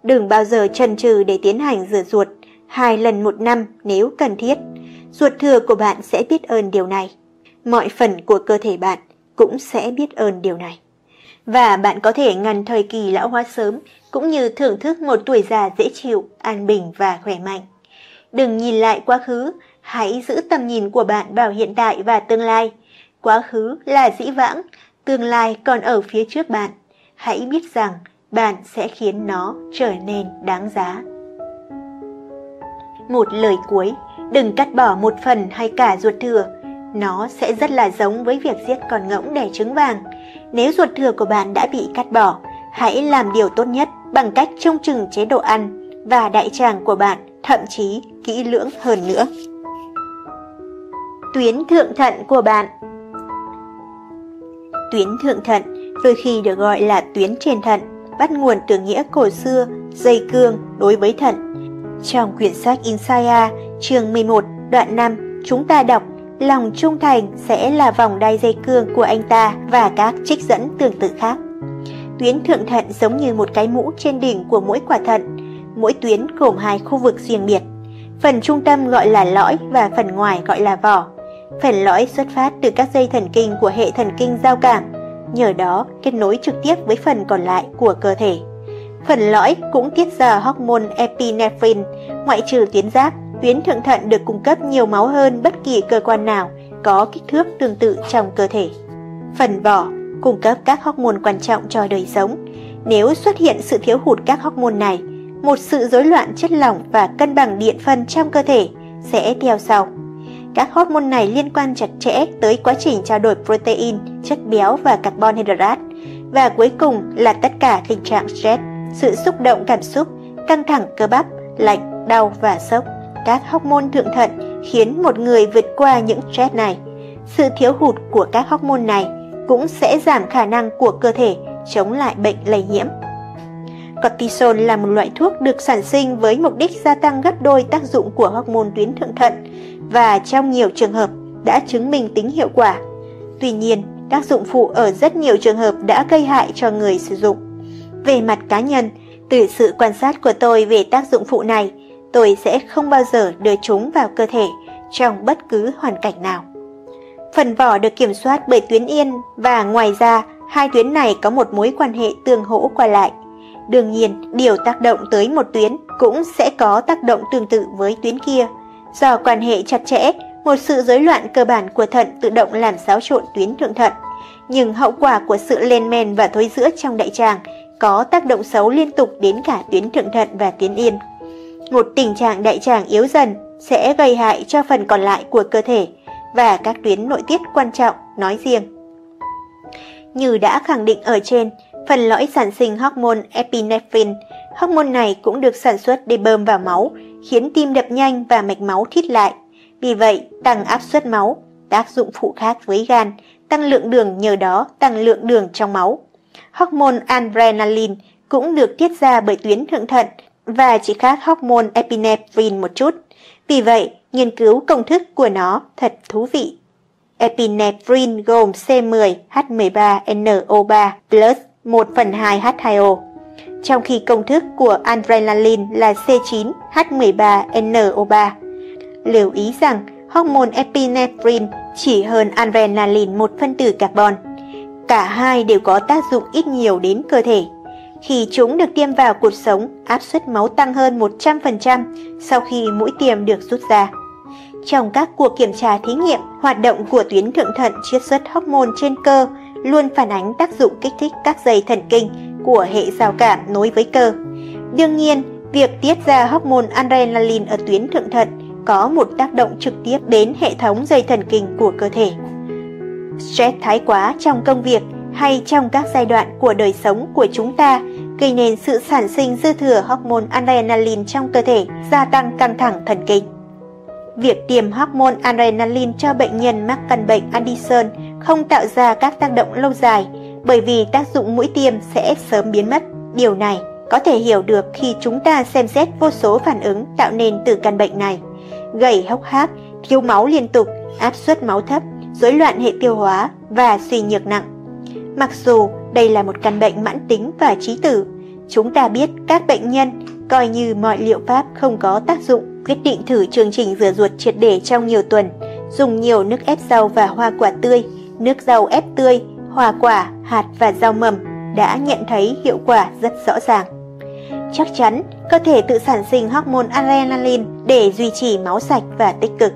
Đừng bao giờ chần chừ để tiến hành rửa ruột 2 lần một năm nếu cần thiết. Ruột thừa của bạn sẽ biết ơn điều này. Mọi phần của cơ thể bạn cũng sẽ biết ơn điều này. và bạn có thể ngăn thời kỳ lão hóa sớm cũng như thưởng thức một tuổi già dễ chịu, an bình và khỏe mạnh. Đừng nhìn lại quá khứ, hãy giữ tầm nhìn của bạn vào hiện tại và tương lai. Quá khứ là dĩ vãng, tương lai còn ở phía trước bạn. Hãy biết rằng bạn sẽ khiến nó trở nên đáng giá. Một lời cuối, đừng cắt bỏ một phần hay cả ruột thừa. Nó sẽ rất là giống với việc giết con ngỗng đẻ trứng vàng. Nếu ruột thừa của bạn đã bị cắt bỏ, hãy làm điều tốt nhất bằng cách trông chừng chế độ ăn và đại tràng của bạn, thậm chí kỹ lưỡng hơn nữa. Tuyến thượng thận của bạn. Tuyến thượng thận, đôi khi được gọi là tuyến trên thận, bắt nguồn từ nghĩa cổ xưa dây cương đối với thận. Trong quyển sách Inside, chương 11, đoạn 5, chúng ta đọc lòng trung thành sẽ là vòng đai dây cương của anh ta và các trích dẫn tương tự khác. Tuyến thượng thận giống như một cái mũ trên đỉnh của mỗi quả thận. Mỗi tuyến gồm hai khu vực riêng biệt. Phần trung tâm gọi là lõi và phần ngoài gọi là vỏ. Phần lõi xuất phát từ các dây thần kinh của hệ thần kinh giao cảm, nhờ đó kết nối trực tiếp với phần còn lại của cơ thể. Phần lõi cũng tiết ra hormone epinephrine, ngoại trừ tuyến giáp, tuyến thượng thận được cung cấp nhiều máu hơn bất kỳ cơ quan nào có kích thước tương tự trong cơ thể. Phần vỏ cung cấp các hormone quan trọng cho đời sống. Nếu xuất hiện sự thiếu hụt các hormone này, một sự rối loạn chất lỏng và cân bằng điện phân trong cơ thể sẽ theo sau. Các hormone này liên quan chặt chẽ tới quá trình trao đổi protein, chất béo và carbon hydrate, và cuối cùng là tất cả tình trạng stress, sự xúc động cảm xúc, căng thẳng cơ bắp, lạnh, đau và sốc. Các hormone thượng thận khiến một người vượt qua những stress này. Sự thiếu hụt của các hormone này cũng sẽ giảm khả năng của cơ thể chống lại bệnh lây nhiễm. Cortisol là một loại thuốc được sản sinh với mục đích gia tăng gấp đôi tác dụng của hormone tuyến thượng thận và trong nhiều trường hợp đã chứng minh tính hiệu quả. Tuy nhiên, tác dụng phụ ở rất nhiều trường hợp đã gây hại cho người sử dụng. Về mặt cá nhân, từ sự quan sát của tôi về tác dụng phụ này, tôi sẽ không bao giờ đưa chúng vào cơ thể trong bất cứ hoàn cảnh nào. Phần vỏ được kiểm soát bởi tuyến yên và ngoài ra, hai tuyến này có một mối quan hệ tương hỗ qua lại. Đương nhiên, điều tác động tới một tuyến cũng sẽ có tác động tương tự với tuyến kia. Do quan hệ chặt chẽ, một sự rối loạn cơ bản của thận tự động làm xáo trộn tuyến thượng thận. Nhưng hậu quả của sự lên men và thối rữa trong đại tràng có tác động xấu liên tục đến cả tuyến thượng thận và tuyến yên. Một tình trạng đại tràng yếu dần sẽ gây hại cho phần còn lại của cơ thể và các tuyến nội tiết quan trọng nói riêng. Như đã khẳng định ở trên, phần lõi sản sinh hormone epinephrine. Hormone này cũng được sản xuất để bơm vào máu, khiến tim đập nhanh và mạch máu thít lại. Vì vậy, tăng áp suất máu, tác dụng phụ khác với gan, tăng lượng đường nhờ đó tăng lượng đường trong máu. Hormone adrenaline cũng được tiết ra bởi tuyến thượng thận và chỉ khác hormone epinephrine một chút. Vì vậy, nghiên cứu công thức của nó thật thú vị. Epinephrine gồm C10H13NO3 plus 1/2H2O, trong khi công thức của adrenaline là C9H13NO3. Lưu ý rằng hormone epinephrine chỉ hơn adrenaline 1 phân tử carbon. Cả hai đều có tác dụng ít nhiều đến cơ thể. Khi chúng được tiêm vào cột sống, áp suất máu tăng hơn 100% sau khi mũi tiêm được rút ra. Trong các cuộc kiểm tra thí nghiệm, hoạt động của tuyến thượng thận chiết xuất hormone trên cơ luôn phản ánh tác dụng kích thích các dây thần kinh của hệ giao cảm nối với cơ. Đương nhiên, việc tiết ra hormone adrenaline ở tuyến thượng thận có một tác động trực tiếp đến hệ thống dây thần kinh của cơ thể. Stress thái quá trong công việc hay trong các giai đoạn của đời sống của chúng ta gây nên sự sản sinh dư thừa hormone adrenaline trong cơ thể, gia tăng căng thẳng thần kinh. Việc tiêm hormone adrenaline cho bệnh nhân mắc căn bệnh Addison không tạo ra các tác động lâu dài bởi vì tác dụng mũi tiêm sẽ sớm biến mất. Điều này có thể hiểu được khi chúng ta xem xét vô số phản ứng tạo nên từ căn bệnh này: gầy hốc hác, thiếu máu liên tục, áp suất máu thấp, rối loạn hệ tiêu hóa và suy nhược nặng. Mặc dù đây là một căn bệnh mãn tính và chí tử, chúng ta biết các bệnh nhân coi như mọi liệu pháp không có tác dụng, quyết định thử chương trình rửa ruột triệt để trong nhiều tuần, dùng nhiều nước ép rau và hoa quả tươi, nước rau ép tươi, hoa quả, hạt và rau mầm đã nhận thấy hiệu quả rất rõ ràng. Chắc chắn, cơ thể tự sản sinh hormone adrenaline để duy trì máu sạch và tích cực.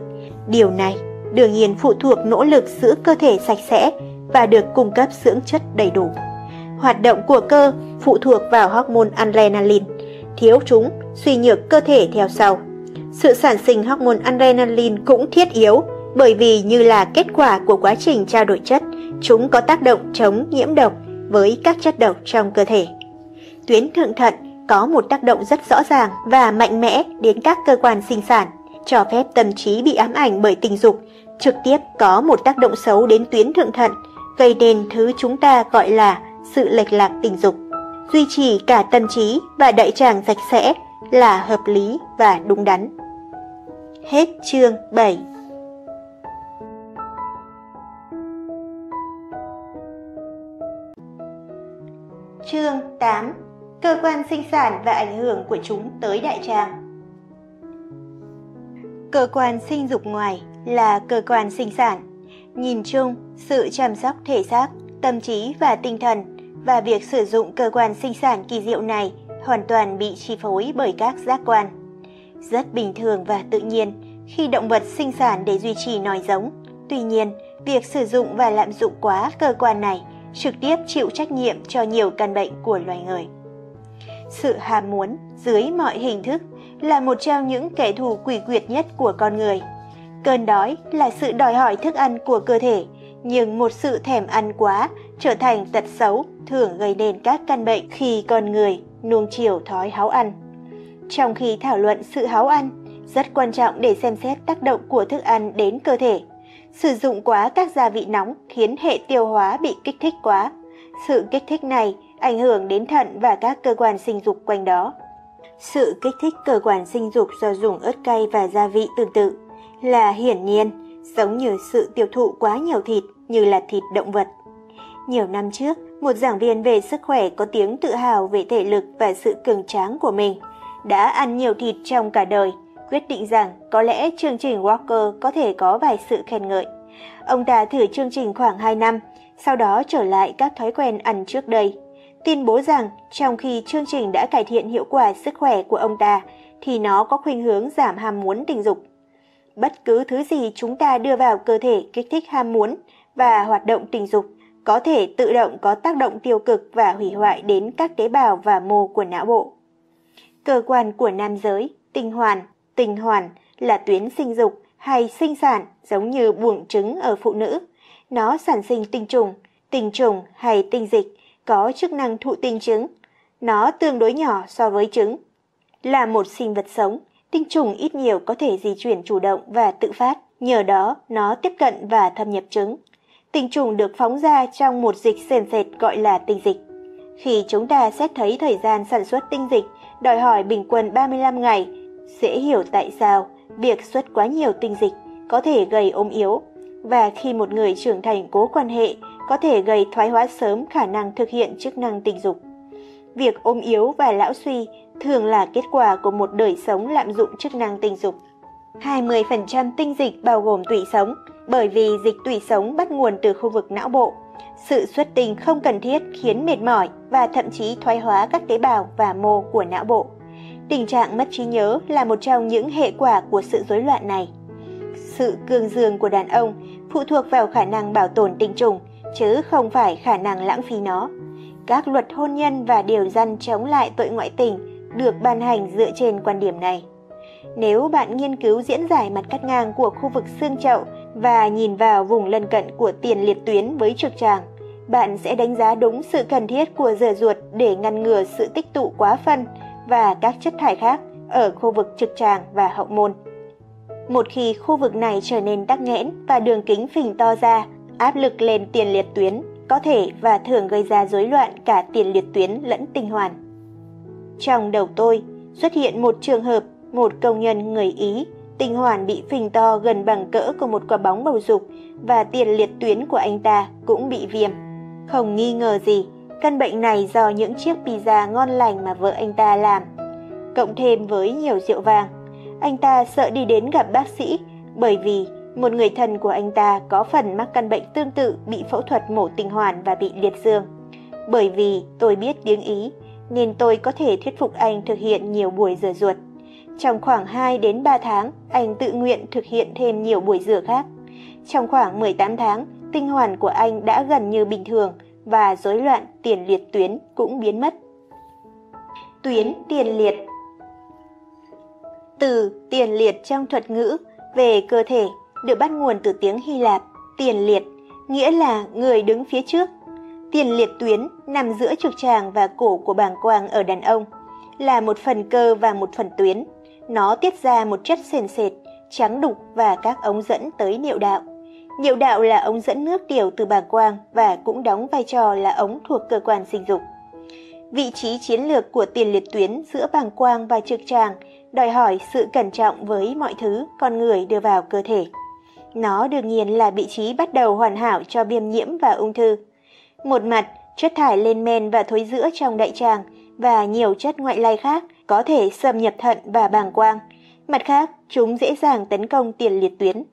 Điều này đương nhiên phụ thuộc nỗ lực giữ cơ thể sạch sẽ và được cung cấp dưỡng chất đầy đủ. Hoạt động của cơ phụ thuộc vào hormone adrenaline. Thiếu chúng, suy nhược cơ thể theo sau. Sự sản sinh hormone adrenaline cũng thiết yếu bởi vì như là kết quả của quá trình trao đổi chất, chúng có tác động chống nhiễm độc với các chất độc trong cơ thể. Tuyến thượng thận có một tác động rất rõ ràng và mạnh mẽ đến các cơ quan sinh sản, cho phép tâm trí bị ám ảnh bởi tình dục, trực tiếp có một tác động xấu đến tuyến thượng thận, gây nên thứ chúng ta gọi là sự lệch lạc tình dục. Duy trì cả tâm trí và đại tràng sạch sẽ là hợp lý và đúng đắn. Hết chương 7. Chương 8. Cơ quan sinh sản và ảnh hưởng của chúng tới đại tràng. Cơ quan sinh dục ngoài là cơ quan sinh sản. Nhìn chung, sự chăm sóc thể xác, tâm trí và tinh thần và việc sử dụng cơ quan sinh sản kỳ diệu này hoàn toàn bị chi phối bởi các giác quan. Rất bình thường và tự nhiên khi động vật sinh sản để duy trì nòi giống. Tuy nhiên, việc sử dụng và lạm dụng quá cơ quan này trực tiếp chịu trách nhiệm cho nhiều căn bệnh của loài người. Sự ham muốn dưới mọi hình thức là một trong những kẻ thù quỷ quyệt nhất của con người. Cơn đói là sự đòi hỏi thức ăn của cơ thể, nhưng một sự thèm ăn quá trở thành tật xấu thường gây nên các căn bệnh khi con người nuông chiều thói háu ăn. Trong khi thảo luận sự háu ăn, rất quan trọng để xem xét tác động của thức ăn đến cơ thể. Sử dụng quá các gia vị nóng khiến hệ tiêu hóa bị kích thích quá. Sự kích thích này ảnh hưởng đến thận và các cơ quan sinh dục quanh đó. Sự kích thích cơ quan sinh dục do dùng ớt cay và gia vị tương tự là hiển nhiên, giống như sự tiêu thụ quá nhiều thịt như là thịt động vật. Nhiều năm trước, một giảng viên về sức khỏe có tiếng tự hào về thể lực và sự cường tráng của mình, đã ăn nhiều thịt trong cả đời, quyết định rằng có lẽ chương trình Walker có thể có vài sự khen ngợi. Ông ta thử chương trình khoảng 2 năm, sau đó trở lại các thói quen ăn trước đây. Tuyên bố rằng trong khi chương trình đã cải thiện hiệu quả sức khỏe của ông ta, thì nó có khuynh hướng giảm ham muốn tình dục. Bất cứ thứ gì chúng ta đưa vào cơ thể kích thích ham muốn và hoạt động tình dục có thể tự động có tác động tiêu cực và hủy hoại đến các tế bào và mô của não bộ. Cơ quan của nam giới, tinh hoàn là tuyến sinh dục hay sinh sản giống như buồng trứng ở phụ nữ. Nó sản sinh tinh trùng hay tinh dịch có chức năng thụ tinh trứng. Nó tương đối nhỏ so với trứng. Là một sinh vật sống, tinh trùng ít nhiều có thể di chuyển chủ động và tự phát, nhờ đó nó tiếp cận và thâm nhập trứng. Tinh trùng được phóng ra trong một dịch sền sệt gọi là tinh dịch. Khi chúng ta xét thấy thời gian sản xuất tinh dịch đòi hỏi bình quân 35 ngày, dễ hiểu tại sao việc xuất quá nhiều tinh dịch có thể gây ốm yếu, và khi một người trưởng thành cố quan hệ có thể gây thoái hóa sớm khả năng thực hiện chức năng tình dục. Việc ốm yếu và lão suy thường là kết quả của một đời sống lạm dụng chức năng tình dục. 20% tinh dịch bao gồm tủy sống, bởi vì dịch tủy sống bắt nguồn từ khu vực não bộ. Sự xuất tinh không cần thiết khiến mệt mỏi và thậm chí thoái hóa các tế bào và mô của não bộ. Tình trạng mất trí nhớ là một trong những hệ quả của sự rối loạn này. Sự cường dương của đàn ông phụ thuộc vào khả năng bảo tồn tinh trùng, chứ không phải khả năng lãng phí nó. Các luật hôn nhân và điều răn chống lại tội ngoại tình được ban hành dựa trên quan điểm này. Nếu bạn nghiên cứu diễn giải mặt cắt ngang của khu vực xương chậu và nhìn vào vùng lân cận của tiền liệt tuyến với trực tràng, bạn sẽ đánh giá đúng sự cần thiết của rửa ruột để ngăn ngừa sự tích tụ quá phân và các chất thải khác ở khu vực trực tràng và hậu môn. Một khi khu vực này trở nên tắc nghẽn và đường kính phình to ra, áp lực lên tiền liệt tuyến có thể và thường gây ra rối loạn cả tiền liệt tuyến lẫn tinh hoàn. Trong đầu tôi xuất hiện một trường hợp, một công nhân người Ý, tinh hoàn bị phình to gần bằng cỡ của một quả bóng bầu dục và tiền liệt tuyến của anh ta cũng bị viêm. Không nghi ngờ gì, căn bệnh này do những chiếc pizza ngon lành mà vợ anh ta làm, cộng thêm với nhiều rượu vang. Anh ta sợ đi đến gặp bác sĩ bởi vì Một người thân của anh ta có phần mắc căn bệnh tương tự, bị phẫu thuật mổ tinh hoàn và bị liệt xương. Bởi vì tôi biết tiếng Ý, nên tôi có thể thuyết phục anh thực hiện nhiều buổi rửa ruột. Trong khoảng 2 đến 3 tháng, anh tự nguyện thực hiện thêm nhiều buổi rửa khác. Trong khoảng 18 tháng, tinh hoàn của anh đã gần như bình thường và rối loạn tiền liệt tuyến cũng biến mất. Tuyến tiền liệt. Từ tiền liệt trong thuật ngữ về cơ thể được bắt nguồn từ tiếng Hy Lạp tiền liệt, nghĩa là người đứng phía trước. Tiền liệt tuyến nằm giữa trực tràng và cổ của bàng quang ở đàn ông, là một phần cơ và một phần tuyến. Nó tiết ra một chất sền sệt, trắng đục và các ống dẫn tới niệu đạo. Niệu đạo là ống dẫn nước tiểu từ bàng quang và cũng đóng vai trò là ống thuộc cơ quan sinh dục. Vị trí chiến lược của tiền liệt tuyến giữa bàng quang và trực tràng đòi hỏi sự cẩn trọng với mọi thứ con người đưa vào cơ thể. Nó đương nhiên là vị trí bắt đầu hoàn hảo cho viêm nhiễm và ung thư. Một mặt, chất thải lên men và thối rữa trong đại tràng và nhiều chất ngoại lai khác có thể xâm nhập thận và bàng quang. Mặt khác, chúng dễ dàng tấn công tiền liệt tuyến.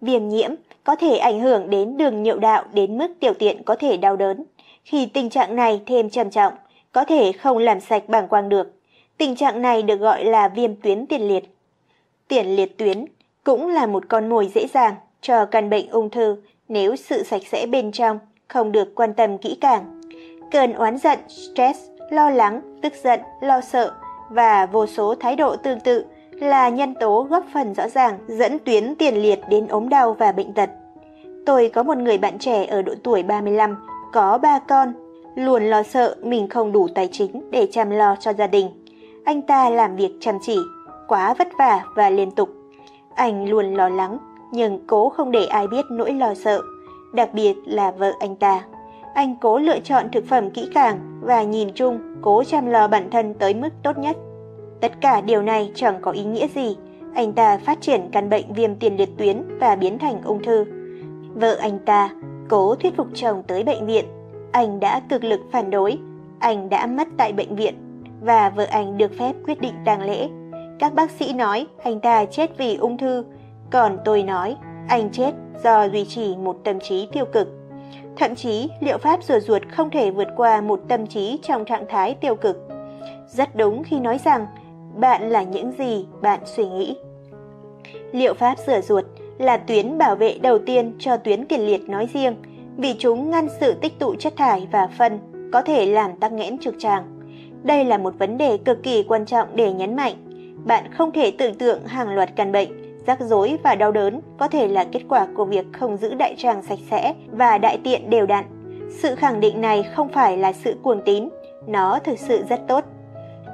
Viêm nhiễm có thể ảnh hưởng đến đường niệu đạo đến mức tiểu tiện có thể đau đớn. Khi tình trạng này thêm trầm trọng, có thể không làm sạch bàng quang được. Tình trạng này được gọi là viêm tuyến tiền liệt. Tiền liệt tuyến cũng là một con mồi dễ dàng cho căn bệnh ung thư nếu sự sạch sẽ bên trong không được quan tâm kỹ càng. Cơn oán giận, stress, lo lắng, tức giận, lo sợ và vô số thái độ tương tự là nhân tố góp phần rõ ràng dẫn tuyến tiền liệt đến ốm đau và bệnh tật. Tôi có một người bạn trẻ ở độ tuổi 35, có 3 con, luôn lo sợ mình không đủ tài chính để chăm lo cho gia đình. Anh ta làm việc chăm chỉ, quá vất vả và liên tục. Anh luôn lo lắng, nhưng cố không để ai biết nỗi lo sợ, đặc biệt là vợ anh ta. Anh cố lựa chọn thực phẩm kỹ càng và nhìn chung cố chăm lo bản thân tới mức tốt nhất. Tất cả điều này chẳng có ý nghĩa gì. Anh ta phát triển căn bệnh viêm tiền liệt tuyến và biến thành ung thư. Vợ anh ta cố thuyết phục chồng tới bệnh viện. Anh đã cực lực phản đối. Anh đã mất tại bệnh viện và vợ anh được phép quyết định tang lễ. Các bác sĩ nói anh ta chết vì ung thư, còn tôi nói anh chết do duy trì một tâm trí tiêu cực. Thậm chí liệu pháp rửa ruột không thể vượt qua một tâm trí trong trạng thái tiêu cực. Rất đúng khi nói rằng bạn là những gì bạn suy nghĩ. Liệu pháp rửa ruột là tuyến bảo vệ đầu tiên cho tuyến tiền liệt nói riêng, vì chúng ngăn sự tích tụ chất thải và phân có thể làm tắc nghẽn trực tràng. Đây là một vấn đề cực kỳ quan trọng để nhấn mạnh. Bạn không thể tưởng tượng hàng loạt căn bệnh, rắc rối và đau đớn có thể là kết quả của việc không giữ đại tràng sạch sẽ và đại tiện đều đặn. Sự khẳng định này không phải là sự cuồng tín, nó thực sự rất tốt.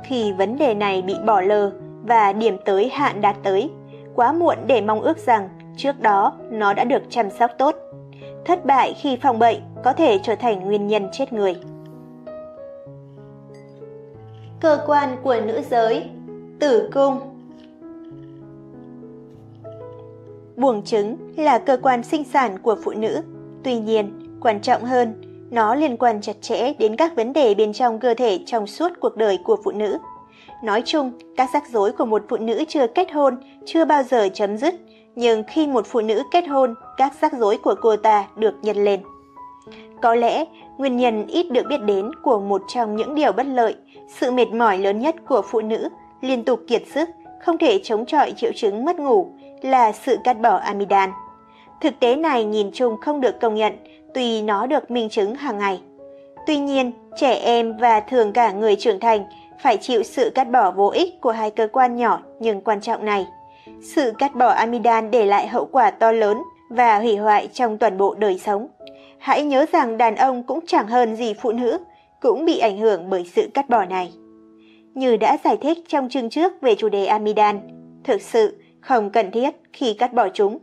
Khi vấn đề này bị bỏ lờ và điểm tới hạn đạt tới, quá muộn để mong ước rằng trước đó nó đã được chăm sóc tốt. Thất bại khi phòng bệnh có thể trở thành nguyên nhân chết người. Cơ quan của nữ giới, tử cung. Buồng trứng là cơ quan sinh sản của phụ nữ. Tuy nhiên, quan trọng hơn, nó liên quan chặt chẽ đến các vấn đề bên trong cơ thể trong suốt cuộc đời của phụ nữ. Nói chung, các rắc rối của một phụ nữ chưa kết hôn chưa bao giờ chấm dứt, nhưng khi một phụ nữ kết hôn, các rắc rối của cô ta được nhân lên. Có lẽ, nguyên nhân ít được biết đến của một trong những điều bất lợi, sự mệt mỏi lớn nhất của phụ nữ, liên tục kiệt sức, không thể chống chọi triệu chứng mất ngủ, là sự cắt bỏ amidan. Thực tế này nhìn chung không được công nhận, tuy nó được minh chứng hàng ngày. Tuy nhiên, trẻ em và thường cả người trưởng thành phải chịu sự cắt bỏ vô ích của hai cơ quan nhỏ nhưng quan trọng này. Sự cắt bỏ amidan để lại hậu quả to lớn và hủy hoại trong toàn bộ đời sống. Hãy nhớ rằng đàn ông cũng chẳng hơn gì phụ nữ, cũng bị ảnh hưởng bởi sự cắt bỏ này. Như đã giải thích trong chương trước về chủ đề amidan, thực sự không cần thiết khi cắt bỏ chúng.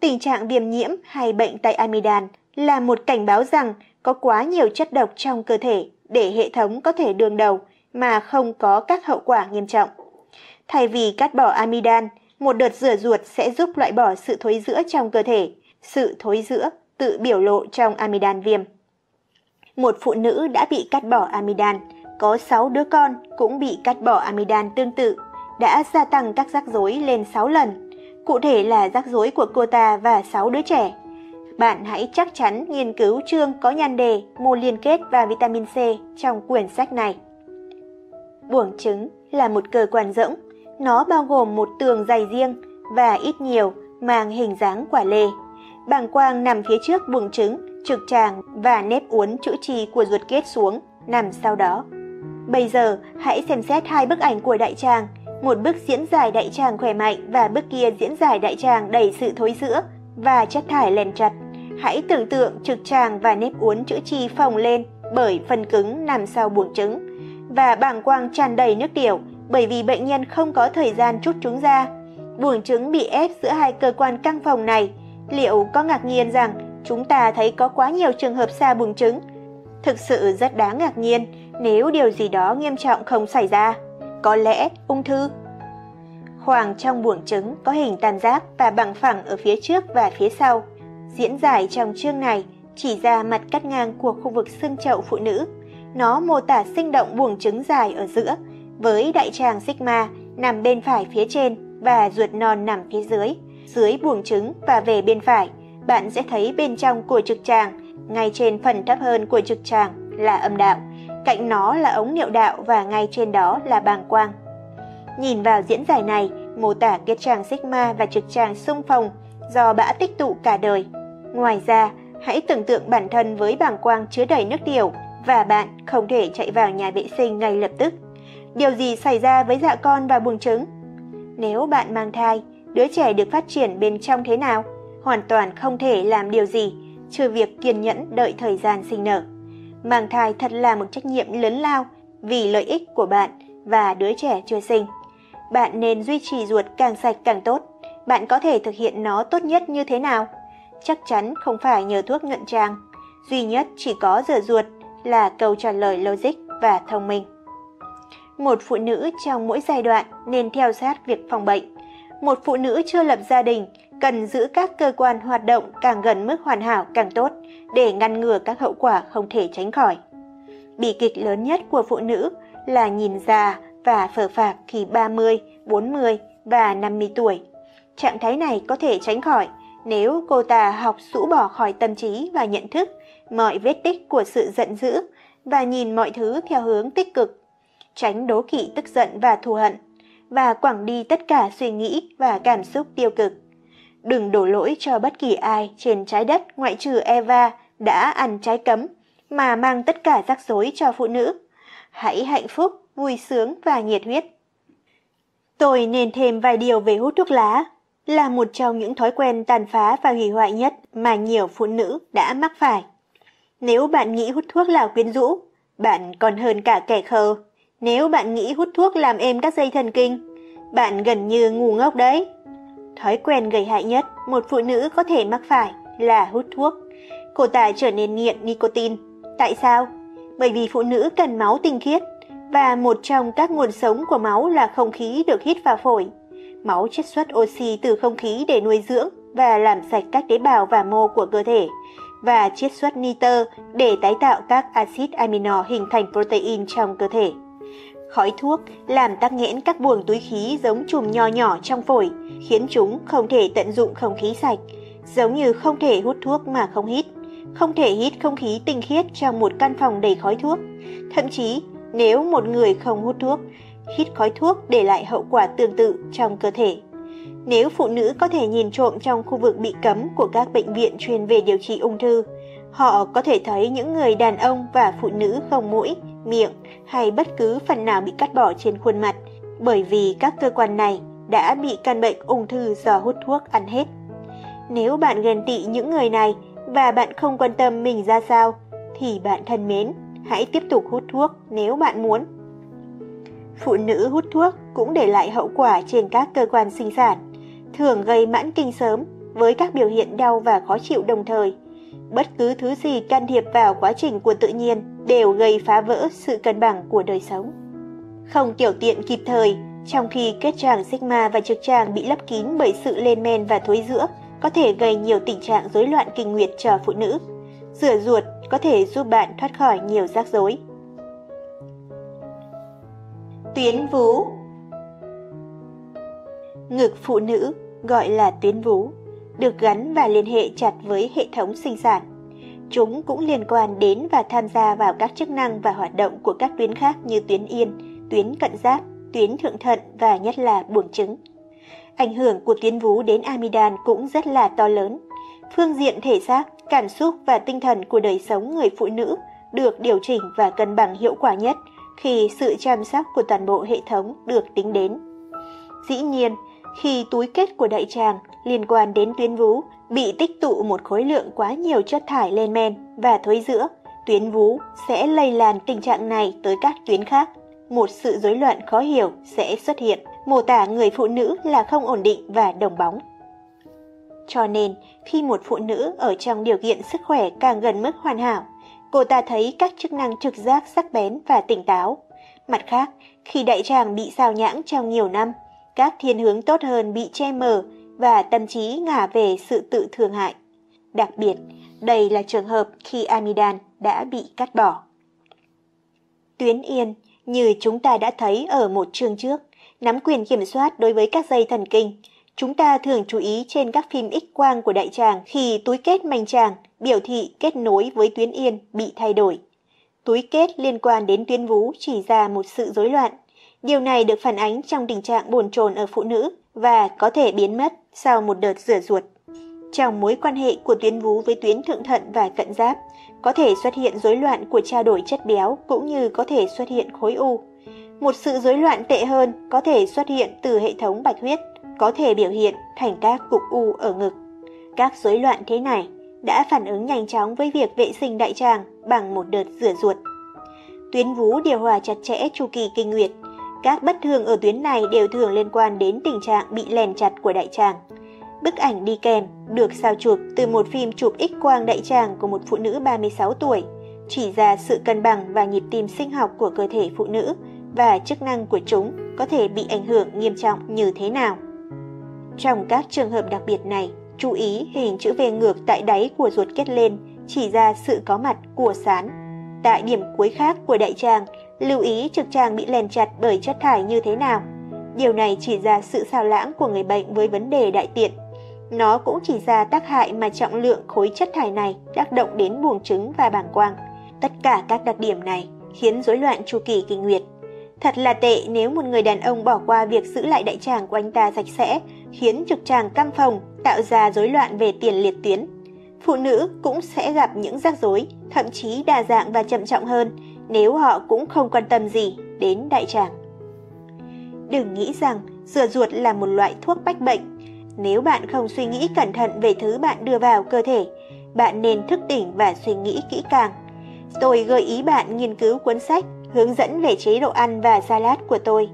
Tình trạng viêm nhiễm hay bệnh tại amidan là một cảnh báo rằng có quá nhiều chất độc trong cơ thể để hệ thống có thể đương đầu mà không có các hậu quả nghiêm trọng. Thay vì cắt bỏ amidan, một đợt rửa ruột sẽ giúp loại bỏ sự thối rữa trong cơ thể, sự thối rữa tự biểu lộ trong amidan viêm. Một phụ nữ đã bị cắt bỏ amidan, có 6 đứa con cũng bị cắt bỏ amidan tương tự, đã gia tăng các rắc rối lên 6 lần. cụ thể là rắc rối của cô ta và 6 đứa trẻ. Bạn hãy chắc chắn nghiên cứu chương có nhan đề mô liên kết và vitamin C trong quyển sách này. Buồng trứng là một cơ quan rỗng, nó bao gồm một tường dày riêng và ít nhiều mang hình dáng quả lê. Bàng quang nằm phía trước buồng trứng, trực tràng và nếp uốn chữ trì của ruột kết xuống nằm sau đó. Bây giờ hãy xem xét hai bức ảnh của đại tràng, một bức diễn giải đại tràng khỏe mạnh và bức kia diễn giải đại tràng đầy sự thối rữa và chất thải lèn chặt. Hãy tưởng tượng trực tràng và nếp uốn chữ chi phồng lên bởi phần cứng nằm sau buồng trứng và bàng quang tràn đầy nước tiểu bởi vì bệnh nhân không có thời gian trút chúng ra. Buồng trứng bị ép giữa hai cơ quan căng phòng này. Liệu có ngạc nhiên rằng chúng ta thấy có quá nhiều trường hợp sa buồng trứng? Thực sự rất đáng ngạc nhiên nếu điều gì đó nghiêm trọng không xảy ra. Có lẽ ung thư. Khoang trong buồng trứng có hình tam giác và bằng phẳng ở phía trước và phía sau. Diễn giải trong chương này chỉ ra mặt cắt ngang của khu vực xương chậu phụ nữ. Nó mô tả sinh động buồng trứng dài ở giữa, với đại tràng sigma nằm bên phải phía trên và ruột non nằm phía dưới. Dưới buồng trứng và về bên phải, bạn sẽ thấy bên trong của trực tràng, ngay trên phần thấp hơn của trực tràng là âm đạo, cạnh nó là ống niệu đạo và ngay trên đó là bàng quang. Nhìn vào diễn giải này, mô tả kết tràng sigma và trực tràng xung phong do bã tích tụ cả đời. Ngoài ra, hãy tưởng tượng bản thân với bàng quang chứa đầy nước tiểu và bạn không thể chạy vào nhà vệ sinh ngay lập tức. Điều gì xảy ra với dạ con và buồng trứng? Nếu bạn mang thai, đứa trẻ được phát triển bên trong thế nào? Hoàn toàn không thể làm điều gì, trừ việc kiên nhẫn đợi thời gian sinh nở. Mang thai thật là một trách nhiệm lớn lao vì lợi ích của bạn và đứa trẻ chưa sinh. Bạn nên duy trì ruột càng sạch càng tốt. Bạn có thể thực hiện nó tốt nhất như thế nào? Chắc chắn không phải nhờ thuốc nhuận tràng. Duy nhất chỉ có rửa ruột là câu trả lời logic và thông minh. Một phụ nữ trong mỗi giai đoạn nên theo sát việc phòng bệnh. Một phụ nữ chưa lập gia đình cần giữ các cơ quan hoạt động càng gần mức hoàn hảo càng tốt để ngăn ngừa các hậu quả không thể tránh khỏi. Bi kịch lớn nhất của phụ nữ là nhìn già và phờ phạc khi 30, 40 và 50 tuổi. Trạng thái này có thể tránh khỏi nếu cô ta học rũ bỏ khỏi tâm trí và nhận thức mọi vết tích của sự giận dữ và nhìn mọi thứ theo hướng tích cực, tránh đố kỵ tức giận và thù hận và quẳng đi tất cả suy nghĩ và cảm xúc tiêu cực. Đừng đổ lỗi cho bất kỳ ai trên trái đất ngoại trừ Eva đã ăn trái cấm mà mang tất cả rắc rối cho phụ nữ. Hãy hạnh phúc, vui sướng và nhiệt huyết. Tôi nên thêm vài điều về hút thuốc lá, là một trong những thói quen tàn phá và hủy hoại nhất mà nhiều phụ nữ đã mắc phải. Nếu bạn nghĩ hút thuốc là quyến rũ, bạn còn hơn cả kẻ khờ. Nếu bạn nghĩ hút thuốc làm êm các dây thần kinh, bạn gần như ngu ngốc đấy. Thói quen gây hại nhất một phụ nữ có thể mắc phải là hút thuốc. Cô ta trở nên nghiện nicotine. Tại sao? Bởi vì phụ nữ cần máu tinh khiết, và một trong các nguồn sống của máu là không khí được hít vào phổi. Máu chiết xuất oxy từ không khí để nuôi dưỡng và làm sạch các tế bào và mô của cơ thể, và chiết xuất nitơ để tái tạo các axit amino hình thành protein trong cơ thể. Khói thuốc làm tắc nghẽn các buồng túi khí giống chùm nho nhỏ trong phổi, khiến chúng không thể tận dụng không khí sạch, giống như không thể hút thuốc mà không hít, không thể hít không khí tinh khiết trong một căn phòng đầy khói thuốc. Thậm chí, nếu một người không hút thuốc, hít khói thuốc để lại hậu quả tương tự trong cơ thể. Nếu phụ nữ có thể nhìn trộm trong khu vực bị cấm của các bệnh viện chuyên về điều trị ung thư, họ có thể thấy những người đàn ông và phụ nữ không mũi, miệng hay bất cứ phần nào bị cắt bỏ trên khuôn mặt, bởi vì các cơ quan này đã bị căn bệnh ung thư do hút thuốc ăn hết. Nếu bạn ghen tị những người này và bạn không quan tâm mình ra sao, thì bạn thân mến, hãy tiếp tục hút thuốc nếu bạn muốn. Phụ nữ hút thuốc cũng để lại hậu quả trên các cơ quan sinh sản, thường gây mãn kinh sớm với các biểu hiện đau và khó chịu đồng thời. Bất cứ thứ gì can thiệp vào quá trình của tự nhiên đều gây phá vỡ sự cân bằng của đời sống. Không tiểu tiện kịp thời, trong khi kết tràng sigma và trực tràng bị lấp kín bởi sự lên men và thối rữa, có thể gây nhiều tình trạng rối loạn kinh nguyệt cho phụ nữ. Rửa ruột có thể giúp bạn thoát khỏi nhiều rắc rối. Tuyến vú. Ngực phụ nữ gọi là tuyến vú, được gắn và liên hệ chặt với hệ thống sinh sản. Chúng cũng liên quan đến và tham gia vào các chức năng và hoạt động của các tuyến khác như tuyến yên, tuyến cận giáp, tuyến thượng thận và nhất là buồng trứng. Ảnh hưởng của tuyến vú đến amidan cũng rất là to lớn. Phương diện thể xác, cảm xúc và tinh thần của đời sống người phụ nữ được điều chỉnh và cân bằng hiệu quả nhất khi sự chăm sóc của toàn bộ hệ thống được tính đến. Dĩ nhiên, khi túi kết của đại tràng liên quan đến tuyến vú bị tích tụ một khối lượng quá nhiều chất thải lên men và thối rữa, tuyến vú sẽ lây lan tình trạng này tới các tuyến khác. Một sự rối loạn khó hiểu sẽ xuất hiện, mô tả người phụ nữ là không ổn định và đồng bóng. Cho nên, khi một phụ nữ ở trong điều kiện sức khỏe càng gần mức hoàn hảo, cô ta thấy các chức năng trực giác sắc bén và tỉnh táo. Mặt khác, khi đại tràng bị sao nhãng trong nhiều năm, các thiên hướng tốt hơn bị che mờ và tâm trí ngả về sự tự thương hại. Đặc biệt, đây là trường hợp khi amidan đã bị cắt bỏ. Tuyến yên, như chúng ta đã thấy ở một chương trước, nắm quyền kiểm soát đối với các dây thần kinh. Chúng ta thường chú ý trên các phim X-quang của đại tràng khi túi kết manh tràng, biểu thị kết nối với tuyến yên bị thay đổi. Túi kết liên quan đến tuyến vú chỉ ra một sự rối loạn. Điều này được phản ánh trong tình trạng bồn chồn ở phụ nữ và có thể biến mất sau một đợt rửa ruột. Trong mối quan hệ của tuyến vú với tuyến thượng thận và cận giáp, có thể xuất hiện rối loạn của trao đổi chất béo cũng như có thể xuất hiện khối u. Một sự rối loạn tệ hơn có thể xuất hiện từ hệ thống bạch huyết, có thể biểu hiện thành các cục u ở ngực. Các rối loạn thế này đã phản ứng nhanh chóng với việc vệ sinh đại tràng bằng một đợt rửa ruột. Tuyến vú điều hòa chặt chẽ chu kỳ kinh nguyệt. Các bất thường ở tuyến này đều thường liên quan đến tình trạng bị lèn chặt của đại tràng. Bức ảnh đi kèm được sao chụp từ một phim chụp X-quang đại tràng của một phụ nữ 36 tuổi, chỉ ra sự cân bằng và nhịp tim sinh học của cơ thể phụ nữ và chức năng của chúng có thể bị ảnh hưởng nghiêm trọng như thế nào. Trong các trường hợp đặc biệt này, chú ý hình chữ V ngược tại đáy của ruột kết lên chỉ ra sự có mặt của sán. Tại điểm cuối khác của đại tràng, lưu ý trực tràng bị lèn chặt bởi chất thải như thế nào. Điều này chỉ ra sự sao lãng của người bệnh với vấn đề đại tiện. Nó cũng chỉ ra tác hại mà trọng lượng khối chất thải này tác động đến buồng trứng và bàng quang. Tất cả các đặc điểm này khiến rối loạn chu kỳ kinh nguyệt. Thật là tệ nếu một người đàn ông bỏ qua việc giữ lại đại tràng của anh ta sạch sẽ, khiến trực tràng căng phồng, tạo ra rối loạn về tiền liệt tuyến. Phụ nữ cũng sẽ gặp những rắc rối, thậm chí đa dạng và trầm trọng hơn, nếu họ cũng không quan tâm gì đến đại tràng. Đừng nghĩ rằng rửa ruột là một loại thuốc bách bệnh. Nếu bạn không suy nghĩ cẩn thận về thứ bạn đưa vào cơ thể, bạn nên thức tỉnh và suy nghĩ kỹ càng. Tôi gợi ý bạn nghiên cứu cuốn sách Hướng dẫn về chế độ ăn và salad của tôi.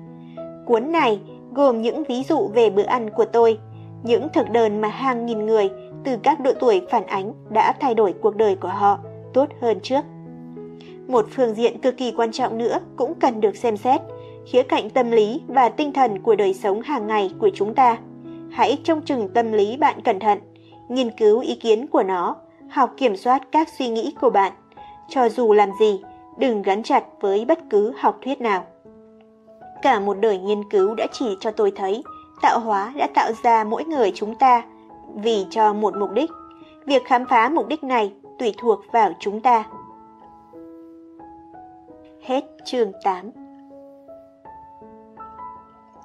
Cuốn này gồm những ví dụ về bữa ăn của tôi, những thực đơn mà hàng nghìn người từ các độ tuổi phản ánh đã thay đổi cuộc đời của họ tốt hơn trước. Một phương diện cực kỳ quan trọng nữa cũng cần được xem xét, khía cạnh tâm lý và tinh thần của đời sống hàng ngày của chúng ta. Hãy trông chừng tâm lý bạn cẩn thận, nghiên cứu ý kiến của nó, học kiểm soát các suy nghĩ của bạn. Cho dù làm gì, đừng gắn chặt với bất cứ học thuyết nào. Cả một đời nghiên cứu đã chỉ cho tôi thấy tạo hóa đã tạo ra mỗi người chúng ta vì cho một mục đích. Việc khám phá mục đích này tùy thuộc vào chúng ta. Hết chương 8.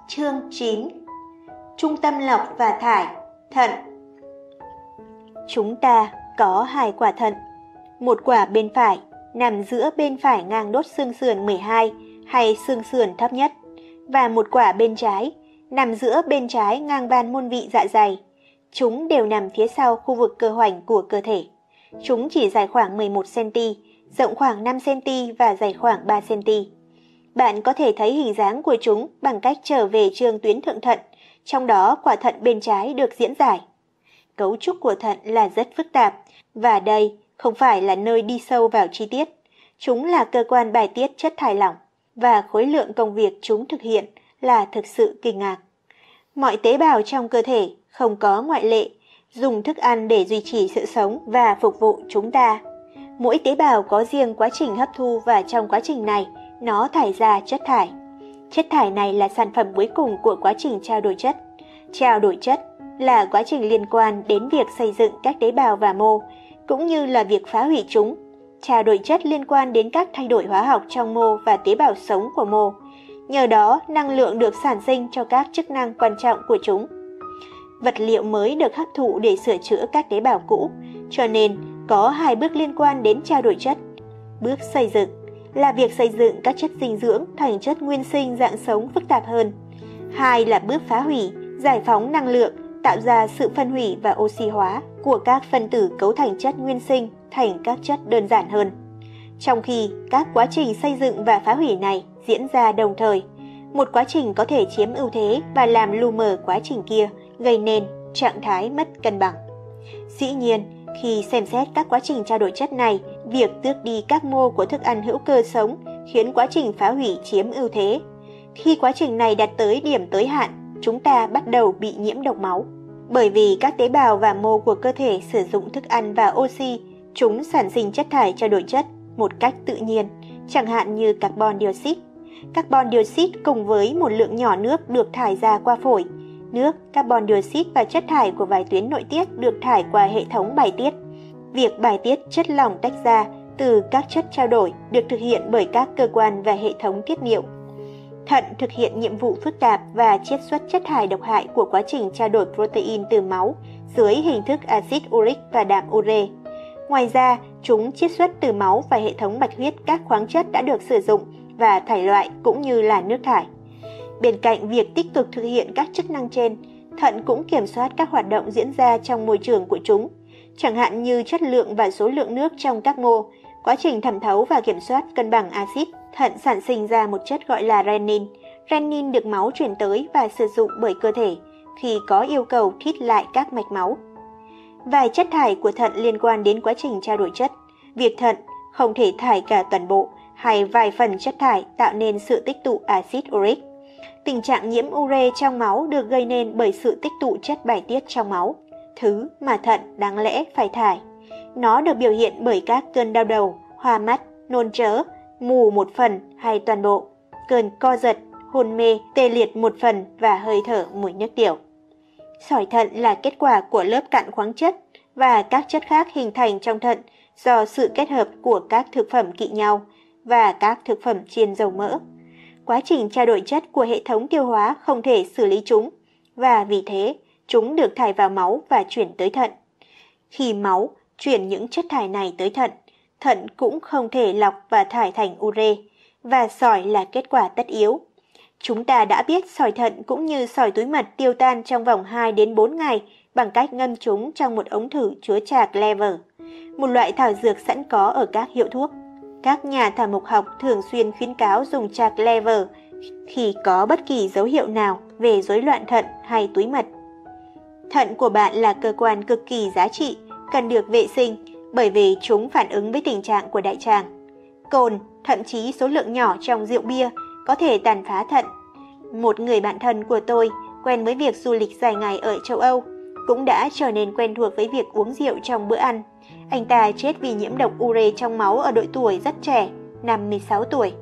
Chương 9. Trung tâm lọc và thải, thận. Chúng ta có hai quả thận. Một quả bên phải nằm giữa bên phải ngang đốt xương sườn 12 hay xương sườn thấp nhất, và một quả bên trái nằm giữa bên trái ngang van môn vị dạ dày. Chúng đều nằm phía sau khu vực cơ hoành của cơ thể. Chúng chỉ dài khoảng 11cm, rộng khoảng 5cm và dài khoảng 3cm. Bạn có thể thấy hình dáng của chúng bằng cách trở về trường tuyến thượng thận, trong đó quả thận bên trái được diễn giải. Cấu trúc của thận là rất phức tạp, và đây không phải là nơi đi sâu vào chi tiết. Chúng là cơ quan bài tiết chất thải lỏng, và khối lượng công việc chúng thực hiện là thực sự kinh ngạc. Mọi tế bào trong cơ thể, không có ngoại lệ, dùng thức ăn để duy trì sự sống và phục vụ chúng ta. Mỗi tế bào có riêng quá trình hấp thu và trong quá trình này, nó thải ra chất thải. Chất thải này là sản phẩm cuối cùng của quá trình trao đổi chất. Trao đổi chất là quá trình liên quan đến việc xây dựng các tế bào và mô, cũng như là việc phá hủy chúng. Trao đổi chất liên quan đến các thay đổi hóa học trong mô và tế bào sống của mô. Nhờ đó, năng lượng được sản sinh cho các chức năng quan trọng của chúng. Vật liệu mới được hấp thụ để sửa chữa các tế bào cũ, cho nên có hai bước liên quan đến trao đổi chất. Bước xây dựng là việc xây dựng các chất dinh dưỡng thành chất nguyên sinh dạng sống phức tạp hơn. Hai là bước phá hủy, giải phóng năng lượng, tạo ra sự phân hủy và oxy hóa của các phân tử cấu thành chất nguyên sinh thành các chất đơn giản hơn. Trong khi các quá trình xây dựng và phá hủy này diễn ra đồng thời, một quá trình có thể chiếm ưu thế và làm lu mờ quá trình kia, gây nên trạng thái mất cân bằng. Dĩ nhiên, khi xem xét các quá trình trao đổi chất này, việc tước đi các mô của thức ăn hữu cơ sống khiến quá trình phá hủy chiếm ưu thế. Khi quá trình này đạt tới điểm tới hạn, chúng ta bắt đầu bị nhiễm độc máu. Bởi vì các tế bào và mô của cơ thể sử dụng thức ăn và oxy, chúng sản sinh chất thải trao đổi chất một cách tự nhiên, chẳng hạn như carbon dioxide. Carbon dioxide cùng với một lượng nhỏ nước được thải ra qua phổi. Nước, carbon dioxide và chất thải của vài tuyến nội tiết được thải qua hệ thống bài tiết. Việc bài tiết chất lỏng tách ra từ các chất trao đổi được thực hiện bởi các cơ quan và hệ thống tiết niệu. Thận thực hiện nhiệm vụ phức tạp và chiết xuất chất thải độc hại của quá trình trao đổi protein từ máu dưới hình thức axit uric và đạm ure. Ngoài ra, chúng chiết xuất từ máu và hệ thống bạch huyết các khoáng chất đã được sử dụng và thải loại cũng như là nước thải. Bên cạnh việc tích cực thực hiện các chức năng trên, thận cũng kiểm soát các hoạt động diễn ra trong môi trường của chúng, chẳng hạn như chất lượng và số lượng nước trong các mô, quá trình thẩm thấu và kiểm soát cân bằng axit. Thận sản sinh ra một chất gọi là renin. Renin được máu chuyển tới và sử dụng bởi cơ thể khi có yêu cầu thít lại các mạch máu. Vài chất thải của thận liên quan đến quá trình trao đổi chất. Việc thận không thể thải cả toàn bộ hay vài phần chất thải tạo nên sự tích tụ axit uric. Tình trạng nhiễm ure trong máu được gây nên bởi sự tích tụ chất bài tiết trong máu, thứ mà thận đáng lẽ phải thải. Nó được biểu hiện bởi các cơn đau đầu, hoa mắt, nôn chớ, mù một phần hay toàn bộ, cơn co giật, hôn mê, tê liệt một phần và hơi thở mùi nước tiểu. Sỏi thận là kết quả của lớp cặn khoáng chất và các chất khác hình thành trong thận do sự kết hợp của các thực phẩm kỵ nhau và các thực phẩm chiên dầu mỡ. Quá trình trao đổi chất của hệ thống tiêu hóa không thể xử lý chúng, và vì thế chúng được thải vào máu và chuyển tới thận. Khi máu chuyển những chất thải này tới thận, thận cũng không thể lọc và thải thành ure, và sỏi là kết quả tất yếu. Chúng ta đã biết sỏi thận cũng như sỏi túi mật tiêu tan trong vòng 2 đến 4 ngày bằng cách ngâm chúng trong một ống thử chứa trà clever, một loại thảo dược sẵn có ở các hiệu thuốc. Các nhà thảo mộc học thường xuyên khuyến cáo dùng trà clever khi có bất kỳ dấu hiệu nào về rối loạn thận hay túi mật. Thận của bạn là cơ quan cực kỳ giá trị, cần được vệ sinh bởi vì chúng phản ứng với tình trạng của đại tràng. Cồn, thậm chí số lượng nhỏ trong rượu bia có thể tàn phá thận. Một người bạn thân của tôi quen với việc du lịch dài ngày ở châu Âu, cũng đã trở nên quen thuộc với việc uống rượu trong bữa ăn. Anh ta chết vì nhiễm độc ure trong máu ở độ tuổi rất trẻ, 56 tuổi.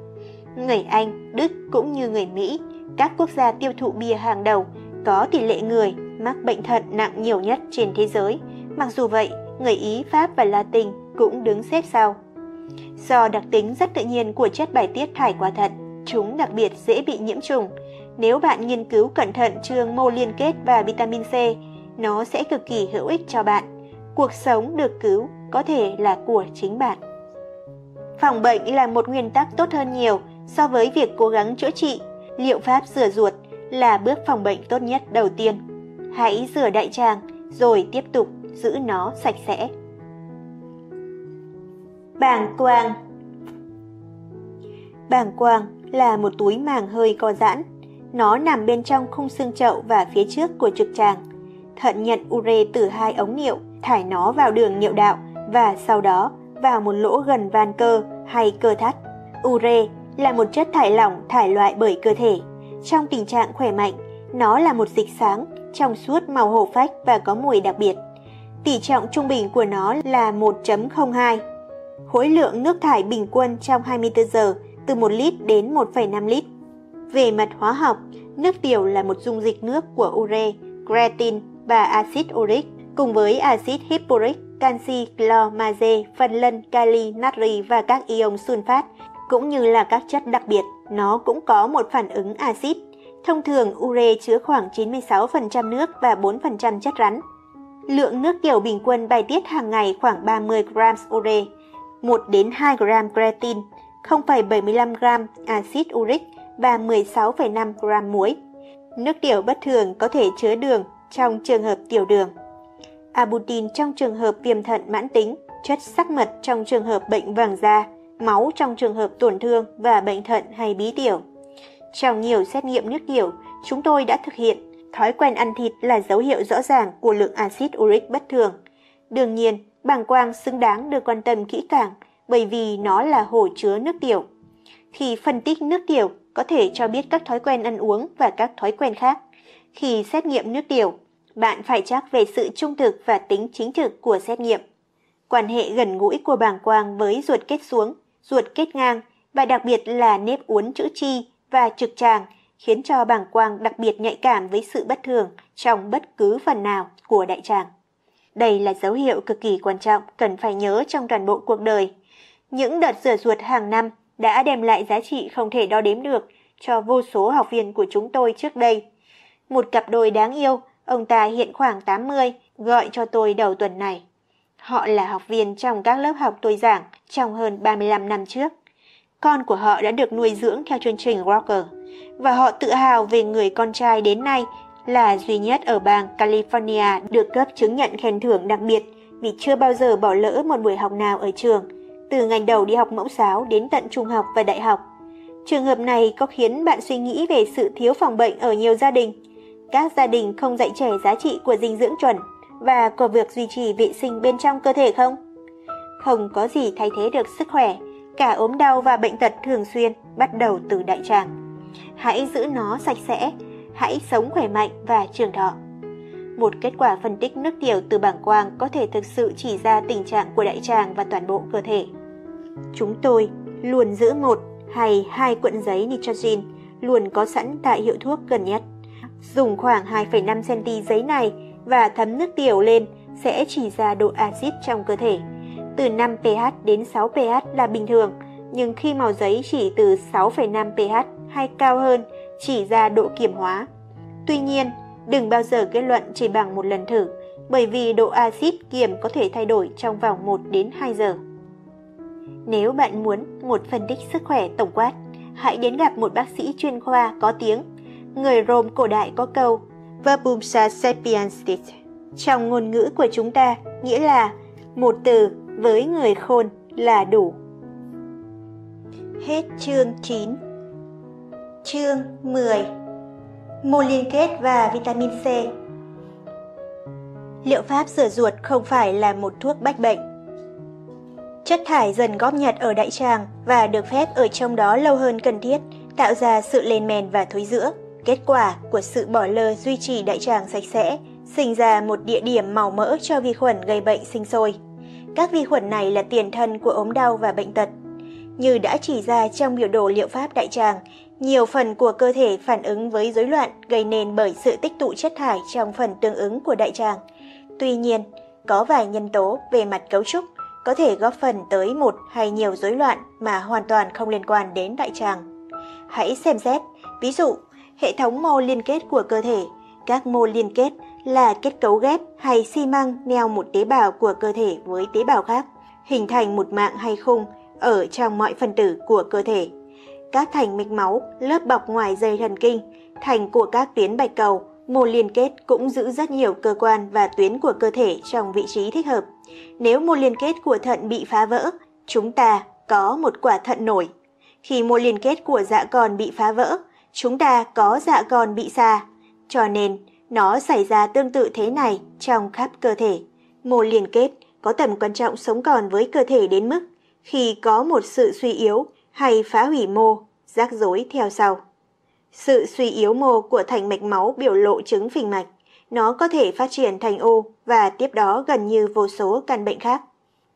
Người Anh, Đức cũng như người Mỹ, các quốc gia tiêu thụ bia hàng đầu, có tỷ lệ người mắc bệnh thận nặng nhiều nhất trên thế giới. Mặc dù vậy, người Ý, Pháp và Latin cũng đứng xếp sau. Do đặc tính rất tự nhiên của chất bài tiết thải qua thận, chúng đặc biệt dễ bị nhiễm trùng. Nếu bạn nghiên cứu cẩn thận chương mô liên kết và vitamin C, nó sẽ cực kỳ hữu ích cho bạn. Cuộc sống được cứu có thể là của chính bạn. Phòng bệnh là một nguyên tắc tốt hơn nhiều so với việc cố gắng chữa trị. Liệu pháp rửa ruột là bước phòng bệnh tốt nhất đầu tiên. Hãy rửa đại tràng rồi tiếp tục giữ nó sạch sẽ. Bàng quang. Bàng quang là một túi màng hơi co giãn. Nó nằm bên trong khung xương chậu và phía trước của trực tràng. Thận nhận ure từ hai ống niệu, thải nó vào đường niệu đạo và sau đó vào một lỗ gần van cơ hay cơ thắt. Ure là một chất thải lỏng thải loại bởi cơ thể. Trong tình trạng khỏe mạnh, nó là một dịch sáng, trong suốt màu hổ phách và có mùi đặc biệt. Tỷ trọng trung bình của nó là 1.02. Khối lượng nước thải bình quân trong 24 giờ từ 1 lít đến 1,5 lít. Về mặt hóa học, nước tiểu là một dung dịch nước của ure, creatine và axit uric, cùng với axit hippuric, canxi, clo, magie, phân lân, kali, natri và các ion sunfat, cũng như là các chất đặc biệt. Nó cũng có một phản ứng axit. Thông thường, ure chứa khoảng 96% nước và 4% chất rắn. Lượng nước tiểu bình quân bài tiết hàng ngày khoảng 30 g ure, 1 đến 2 g creatin, 0,75 g axit uric và 16,5 g muối. Nước tiểu bất thường có thể chứa đường trong trường hợp tiểu đường, albumin trong trường hợp viêm thận mãn tính, chất sắc mật trong trường hợp bệnh vàng da, máu trong trường hợp tổn thương và bệnh thận hay bí tiểu. Trong nhiều xét nghiệm nước tiểu, chúng tôi đã thực hiện, thói quen ăn thịt là dấu hiệu rõ ràng của lượng axit uric bất thường. Đương nhiên, bàng quang xứng đáng được quan tâm kỹ càng bởi vì nó là hồ chứa nước tiểu. Khi phân tích nước tiểu, có thể cho biết các thói quen ăn uống và các thói quen khác. Khi xét nghiệm nước tiểu, bạn phải chắc về sự trung thực và tính chính trực của xét nghiệm. Quan hệ gần gũi của bàng quang với ruột kết xuống, ruột kết ngang và đặc biệt là nếp uốn chữ chi và trực tràng khiến cho bàng quang đặc biệt nhạy cảm với sự bất thường trong bất cứ phần nào của đại tràng. Đây là dấu hiệu cực kỳ quan trọng cần phải nhớ trong toàn bộ cuộc đời. Những đợt rửa ruột hàng năm đã đem lại giá trị không thể đo đếm được cho vô số học viên của chúng tôi trước đây. Một cặp đôi đáng yêu, ông ta hiện khoảng 80, gọi cho tôi đầu tuần này. Họ là học viên trong các lớp học tôi giảng trong hơn 35 năm trước. Con của họ đã được nuôi dưỡng theo chương trình Walker, và họ tự hào về người con trai đến nay là duy nhất ở bang California được cấp chứng nhận khen thưởng đặc biệt vì chưa bao giờ bỏ lỡ một buổi học nào ở trường, từ ngành đầu đi học mẫu giáo đến tận trung học và đại học. Trường hợp này có khiến bạn suy nghĩ về sự thiếu phòng bệnh ở nhiều gia đình. Các gia đình không dạy trẻ giá trị của dinh dưỡng chuẩn và của việc duy trì vệ sinh bên trong cơ thể không? Không có gì thay thế được sức khỏe, cả ốm đau và bệnh tật thường xuyên bắt đầu từ đại tràng. Hãy giữ nó sạch sẽ, hãy sống khỏe mạnh và trường thọ. Một kết quả phân tích nước tiểu từ bảng quang có thể thực sự chỉ ra tình trạng của đại tràng và toàn bộ cơ thể. Chúng tôi luôn giữ 1 hay 2 cuộn giấy nitrogen luôn có sẵn tại hiệu thuốc gần nhất. Dùng khoảng 2,5 cm giấy này và thấm nước tiểu lên sẽ chỉ ra độ axit trong cơ thể. Từ 5 pH đến 6 pH là bình thường, nhưng khi màu giấy chỉ từ 6,5 pH hay cao hơn chỉ ra độ kiềm hóa. Tuy nhiên, đừng bao giờ kết luận chỉ bằng một lần thử, bởi vì độ axit kiềm có thể thay đổi trong vòng 1 đến 2 giờ. Nếu bạn muốn một phân tích sức khỏe tổng quát, hãy đến gặp một bác sĩ chuyên khoa có tiếng. Người Rome cổ đại có câu verbum sapiens sit trong ngôn ngữ của chúng ta, nghĩa là một từ với người khôn là đủ. Hết chương 9. Chương 10. Mô liên kết và vitamin C. Liệu pháp rửa ruột không phải là một thuốc bách bệnh. Chất thải dần góp nhặt ở đại tràng và được phép ở trong đó lâu hơn cần thiết, tạo ra sự lên men và thối rữa. Kết quả của sự bỏ lơ duy trì đại tràng sạch sẽ sinh ra một địa điểm màu mỡ cho vi khuẩn gây bệnh sinh sôi. Các vi khuẩn này là tiền thân của ốm đau và bệnh tật. Như đã chỉ ra trong biểu đồ liệu pháp đại tràng, nhiều phần của cơ thể phản ứng với rối loạn gây nên bởi sự tích tụ chất thải trong phần tương ứng của đại tràng. Tuy nhiên, có vài nhân tố về mặt cấu trúc có thể góp phần tới một hay nhiều rối loạn mà hoàn toàn không liên quan đến đại tràng. Hãy xem xét, ví dụ, hệ thống mô liên kết của cơ thể. Các mô liên kết là kết cấu ghép hay xi măng neo một tế bào của cơ thể với tế bào khác, hình thành một mạng hay khung ở trong mọi phân tử của cơ thể. Các thành mạch máu, lớp bọc ngoài dây thần kinh, thành của các tuyến bạch cầu, mô liên kết cũng giữ rất nhiều cơ quan và tuyến của cơ thể trong vị trí thích hợp. Nếu mô liên kết của thận bị phá vỡ, chúng ta có một quả thận nổi. Khi mô liên kết của dạ con bị phá vỡ, chúng ta có dạ con bị sa. Cho nên, nó xảy ra tương tự thế này trong khắp cơ thể. Mô liên kết có tầm quan trọng sống còn với cơ thể đến mức khi có một sự suy yếu hay phá hủy mô, rắc rối theo sau. Sự suy yếu mô của thành mạch máu biểu lộ chứng phình mạch. Nó có thể phát triển thành u và tiếp đó gần như vô số căn bệnh khác.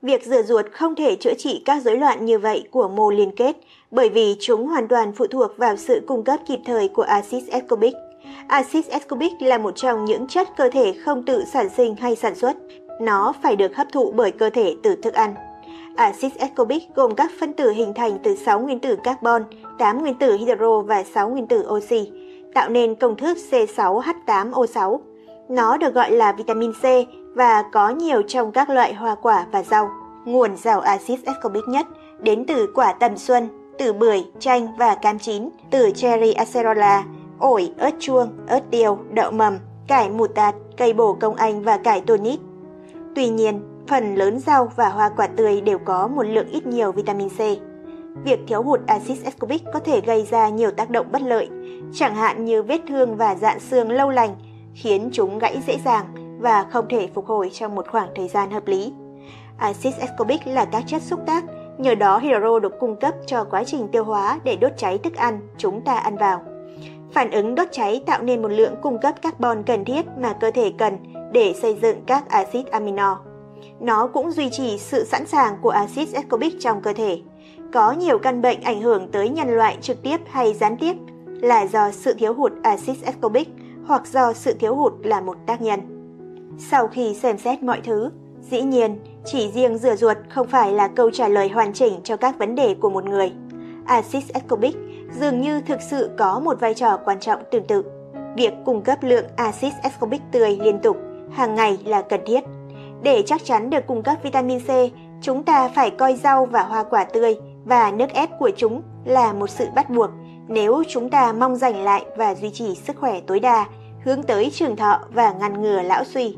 Việc rửa ruột không thể chữa trị các rối loạn như vậy của mô liên kết bởi vì chúng hoàn toàn phụ thuộc vào sự cung cấp kịp thời của axit ascorbic. Axit ascorbic là một trong những chất cơ thể không tự sản sinh hay sản xuất. Nó phải được hấp thụ bởi cơ thể từ thức ăn. Axit ascorbic gồm các phân tử hình thành từ 6 nguyên tử carbon, 8 nguyên tử hydro và 6 nguyên tử oxy, tạo nên công thức C6H8O6. Nó được gọi là vitamin C và có nhiều trong các loại hoa quả và rau. Nguồn giàu axit ascorbic nhất đến từ quả tầm xuân, từ bưởi, chanh và cam chín, từ cherry acerola, ổi, ớt chuông, ớt tiêu, đậu mầm, cải mù tạt, cây bổ công anh và cải tonic. Tuy nhiên, phần lớn rau và hoa quả tươi đều có một lượng ít nhiều vitamin C. Việc thiếu hụt axit ascorbic có thể gây ra nhiều tác động bất lợi, chẳng hạn như vết thương và rạn xương lâu lành, khiến chúng gãy dễ dàng và không thể phục hồi trong một khoảng thời gian hợp lý. Axit ascorbic là các chất xúc tác, nhờ đó hydro được cung cấp cho quá trình tiêu hóa để đốt cháy thức ăn chúng ta ăn vào. Phản ứng đốt cháy tạo nên một lượng cung cấp carbon cần thiết mà cơ thể cần để xây dựng các axit amino. Nó cũng duy trì sự sẵn sàng của axit ascorbic trong cơ thể. Có nhiều căn bệnh ảnh hưởng tới nhân loại trực tiếp hay gián tiếp là do sự thiếu hụt axit ascorbic hoặc do sự thiếu hụt là một tác nhân. Sau khi xem xét mọi thứ, dĩ nhiên, chỉ riêng rửa ruột không phải là câu trả lời hoàn chỉnh cho các vấn đề của một người. Axit ascorbic dường như thực sự có một vai trò quan trọng tương tự. Việc cung cấp lượng axit ascorbic tươi liên tục, hàng ngày là cần thiết. Để chắc chắn được cung cấp vitamin C, chúng ta phải coi rau và hoa quả tươi và nước ép của chúng là một sự bắt buộc nếu chúng ta mong giành lại và duy trì sức khỏe tối đa, hướng tới trường thọ và ngăn ngừa lão suy.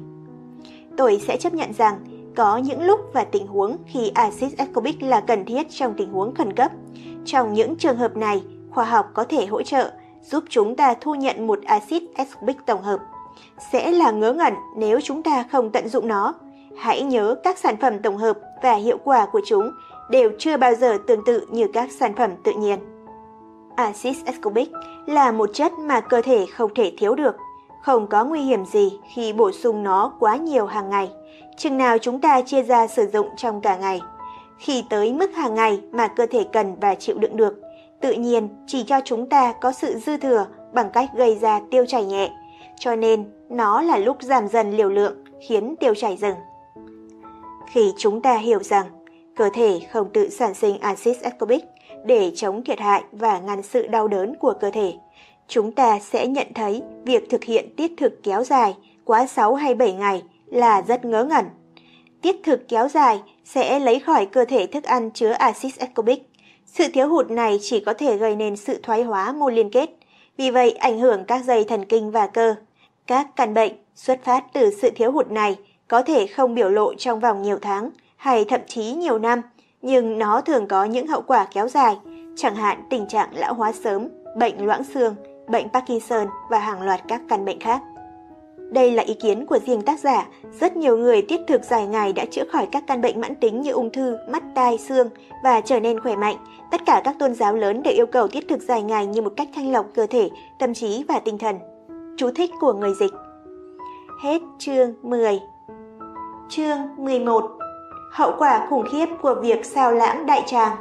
Tôi sẽ chấp nhận rằng có những lúc và tình huống khi axit ascorbic là cần thiết trong tình huống khẩn cấp. Trong những trường hợp này, khoa học có thể hỗ trợ giúp chúng ta thu nhận một axit ascorbic tổng hợp. Sẽ là ngớ ngẩn nếu chúng ta không tận dụng nó. Hãy nhớ các sản phẩm tổng hợp và hiệu quả của chúng đều chưa bao giờ tương tự như các sản phẩm tự nhiên. Axit ascorbic là một chất mà cơ thể không thể thiếu được. Không có nguy hiểm gì khi bổ sung nó quá nhiều hàng ngày, chừng nào chúng ta chia ra sử dụng trong cả ngày. Khi tới mức hàng ngày mà cơ thể cần và chịu đựng được, tự nhiên chỉ cho chúng ta có sự dư thừa bằng cách gây ra tiêu chảy nhẹ, cho nên nó là lúc giảm dần liều lượng khiến tiêu chảy dừng. Khi chúng ta hiểu rằng cơ thể không tự sản sinh axit ascorbic để chống thiệt hại và ngăn sự đau đớn của cơ thể, chúng ta sẽ nhận thấy việc thực hiện tiết thực kéo dài quá 6 hay 7 ngày là rất ngớ ngẩn. Tiết thực kéo dài sẽ lấy khỏi cơ thể thức ăn chứa axit ascorbic. Sự thiếu hụt này chỉ có thể gây nên sự thoái hóa mô liên kết, vì vậy ảnh hưởng các dây thần kinh và cơ. Các căn bệnh xuất phát từ sự thiếu hụt này có thể không biểu lộ trong vòng nhiều tháng hay thậm chí nhiều năm, nhưng nó thường có những hậu quả kéo dài, chẳng hạn tình trạng lão hóa sớm, bệnh loãng xương, bệnh Parkinson và hàng loạt các căn bệnh khác. Đây là ý kiến của riêng tác giả. Rất nhiều người tiết thực dài ngày đã chữa khỏi các căn bệnh mãn tính như ung thư, mắt, tai, xương và trở nên khỏe mạnh. Tất cả các tôn giáo lớn đều yêu cầu tiết thực dài ngày như một cách thanh lọc cơ thể, tâm trí và tinh thần. Chú thích của người dịch. Hết chương 10. Chương 11. Hậu quả khủng khiếp của việc sao lãng đại tràng.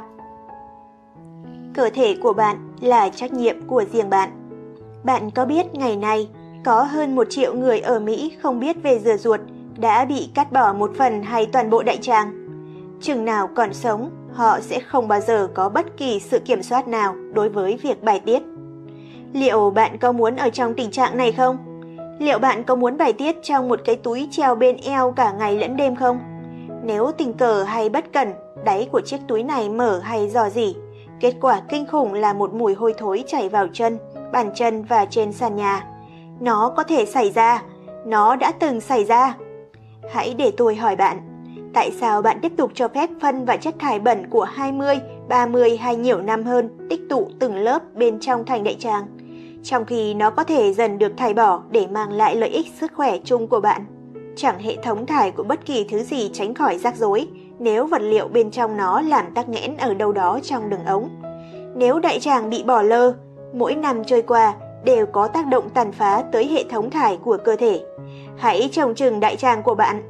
Cơ thể của bạn là trách nhiệm của riêng bạn. Bạn có biết ngày nay có hơn 1 triệu người ở Mỹ không biết về rửa ruột đã bị cắt bỏ một phần hay toàn bộ đại tràng? Chừng nào còn sống, họ sẽ không bao giờ có bất kỳ sự kiểm soát nào đối với việc bài tiết. Liệu bạn có muốn ở trong tình trạng này không? Liệu bạn có muốn bài tiết trong một cái túi treo bên eo cả ngày lẫn đêm không? Nếu tình cờ hay bất cẩn, đáy của chiếc túi này mở hay rò rỉ, kết quả kinh khủng là một mùi hôi thối chảy vào chân, bàn chân và trên sàn nhà. Nó có thể xảy ra, nó đã từng xảy ra. Hãy để tôi hỏi bạn, tại sao bạn tiếp tục cho phép phân và chất thải bẩn của 20, 30 hay nhiều năm hơn tích tụ từng lớp bên trong thành đại tràng, trong khi nó có thể dần được thải bỏ để mang lại lợi ích sức khỏe chung của bạn? Chẳng hệ thống thải của bất kỳ thứ gì tránh khỏi rắc rối nếu vật liệu bên trong nó làm tắc nghẽn ở đâu đó trong đường ống. Nếu đại tràng bị bỏ lơ, mỗi năm trôi qua đều có tác động tàn phá tới hệ thống thải của cơ thể. Hãy trông chừng đại tràng của bạn.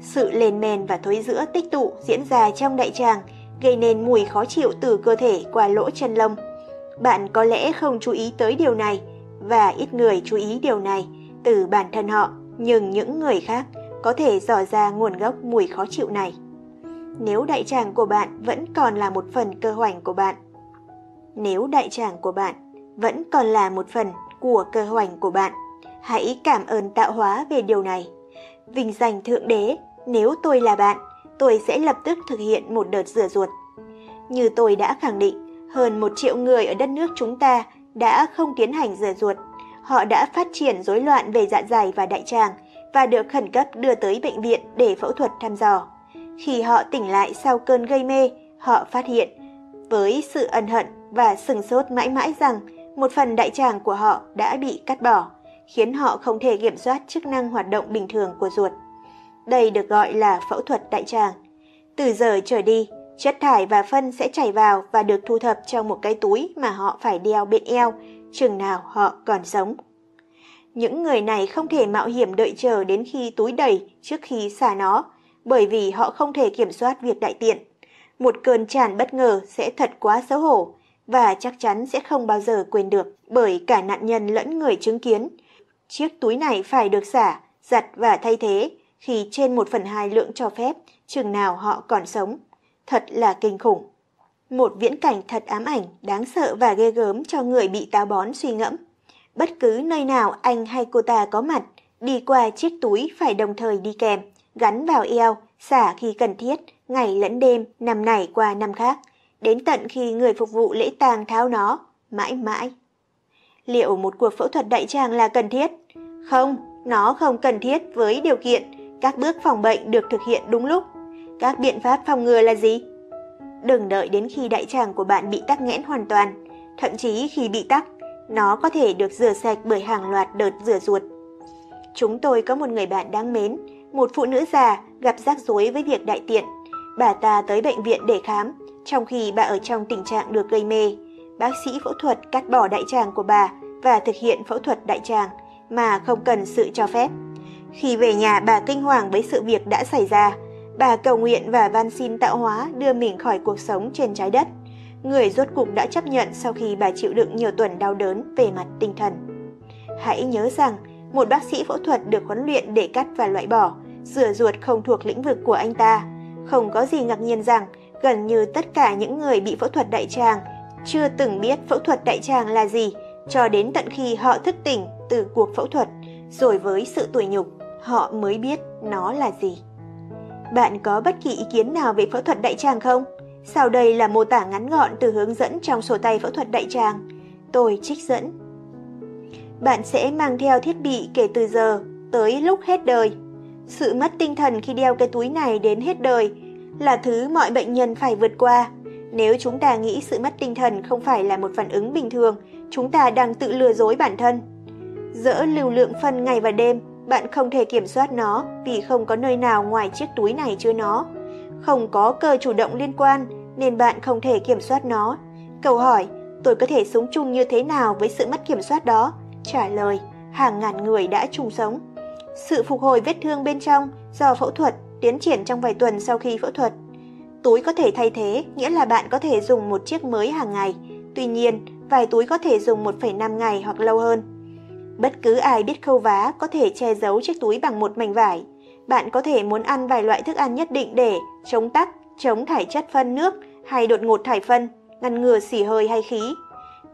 Sự lên men và thối rữa tích tụ diễn ra trong đại tràng, gây nên mùi khó chịu từ cơ thể qua lỗ chân lông. Bạn có lẽ không chú ý tới điều này, và ít người chú ý điều này từ bản thân họ, nhưng những người khác có thể dò ra nguồn gốc mùi khó chịu này. Nếu đại tràng của bạn vẫn còn là một phần cơ hoành của bạn, nếu đại tràng của bạn vẫn còn là một phần của cơ hoành của bạn, hãy cảm ơn tạo hóa về điều này. Vinh danh Thượng Đế, nếu tôi là bạn, tôi sẽ lập tức thực hiện một đợt rửa ruột. Như tôi đã khẳng định, hơn 1 triệu người ở đất nước chúng ta đã không tiến hành rửa ruột. Họ đã phát triển rối loạn về dạ dày và đại tràng và được khẩn cấp đưa tới bệnh viện để phẫu thuật thăm dò. Khi họ tỉnh lại sau cơn gây mê, họ phát hiện với sự ân hận và sừng sốt mãi mãi rằng một phần đại tràng của họ đã bị cắt bỏ, khiến họ không thể kiểm soát chức năng hoạt động bình thường của ruột. Đây được gọi là phẫu thuật đại tràng. Từ giờ trở đi, chất thải và phân sẽ chảy vào và được thu thập trong một cái túi mà họ phải đeo bên eo, chừng nào họ còn sống. Những người này không thể mạo hiểm đợi chờ đến khi túi đầy trước khi xả nó, bởi vì họ không thể kiểm soát việc đại tiện. Một cơn tràn bất ngờ sẽ thật quá xấu hổ, và chắc chắn sẽ không bao giờ quên được bởi cả nạn nhân lẫn người chứng kiến. Chiếc túi này phải được xả, giặt và thay thế khi trên 1/2 lượng cho phép, chừng nào họ còn sống. Thật là kinh khủng. Một viễn cảnh thật ám ảnh, đáng sợ và ghê gớm cho người bị táo bón suy ngẫm. Bất cứ nơi nào anh hay cô ta có mặt, đi qua chiếc túi phải đồng thời đi kèm, gắn vào eo, xả khi cần thiết, ngày lẫn đêm, năm này qua năm khác, đến tận khi người phục vụ lễ tang tháo nó, mãi mãi. Liệu một cuộc phẫu thuật đại tràng là cần thiết? Không, nó không cần thiết với điều kiện các bước phòng bệnh được thực hiện đúng lúc. Các biện pháp phòng ngừa là gì? Đừng đợi đến khi đại tràng của bạn bị tắc nghẽn hoàn toàn. Thậm chí khi bị tắc, nó có thể được rửa sạch bởi hàng loạt đợt rửa ruột. Chúng tôi có một người bạn đáng mến, một phụ nữ già gặp rắc rối với việc đại tiện. Bà ta tới bệnh viện để khám, trong khi bà ở trong tình trạng được gây mê. Bác sĩ phẫu thuật cắt bỏ đại tràng của bà và thực hiện phẫu thuật đại tràng mà không cần sự cho phép. Khi về nhà, bà kinh hoàng với sự việc đã xảy ra. Bà cầu nguyện và van xin tạo hóa đưa mình khỏi cuộc sống trên trái đất. Người rốt cục đã chấp nhận sau khi bà chịu đựng nhiều tuần đau đớn về mặt tinh thần. Hãy nhớ rằng, một bác sĩ phẫu thuật được huấn luyện để cắt và loại bỏ, rửa ruột không thuộc lĩnh vực của anh ta. Không có gì ngạc nhiên rằng, gần như tất cả những người bị phẫu thuật đại tràng chưa từng biết phẫu thuật đại tràng là gì cho đến tận khi họ thức tỉnh từ cuộc phẫu thuật, rồi với sự tủi nhục, họ mới biết nó là gì. Bạn có bất kỳ ý kiến nào về phẫu thuật đại tràng không? Sau đây là mô tả ngắn gọn từ hướng dẫn trong sổ tay phẫu thuật đại tràng. Tôi trích dẫn. Bạn sẽ mang theo thiết bị kể từ giờ tới lúc hết đời. Sự mất tinh thần khi đeo cái túi này đến hết đời là thứ mọi bệnh nhân phải vượt qua. Nếu chúng ta nghĩ sự mất tinh thần không phải là một phản ứng bình thường, chúng ta đang tự lừa dối bản thân. Dỡ lưu lượng phân ngày và đêm, bạn không thể kiểm soát nó vì không có nơi nào ngoài chiếc túi này chứa nó. Không có cơ chủ động liên quan nên bạn không thể kiểm soát nó. Câu hỏi, tôi có thể sống chung như thế nào với sự mất kiểm soát đó? Trả lời, hàng ngàn người đã chung sống. Sự phục hồi vết thương bên trong do phẫu thuật tiến triển trong vài tuần sau khi phẫu thuật. Túi có thể thay thế, nghĩa là bạn có thể dùng một chiếc mới hàng ngày. Tuy nhiên, vài túi có thể dùng 1,5 ngày hoặc lâu hơn. Bất cứ ai biết khâu vá có thể che giấu chiếc túi bằng một mảnh vải. Bạn có thể muốn ăn vài loại thức ăn nhất định để chống tắc, chống thải chất phân nước hay đột ngột thải phân, ngăn ngừa xỉ hơi hay khí.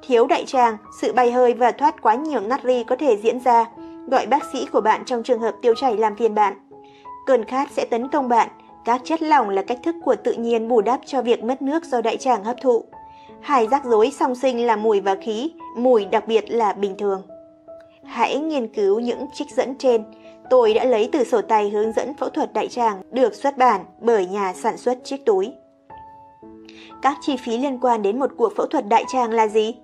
Thiếu đại tràng, sự bay hơi và thoát quá nhiều natri có thể diễn ra. Gọi bác sĩ của bạn trong trường hợp tiêu chảy làm phiền bạn. Cơn khát sẽ tấn công bạn. Các chất lỏng là cách thức của tự nhiên bù đắp cho việc mất nước do đại tràng hấp thụ. Hai rắc rối song sinh là mùi và khí, mùi đặc biệt là bình thường. Hãy nghiên cứu những trích dẫn trên. Tôi đã lấy từ sổ tay hướng dẫn phẫu thuật đại tràng được xuất bản bởi nhà sản xuất chiếc túi. Các chi phí liên quan đến một cuộc phẫu thuật đại tràng là gì?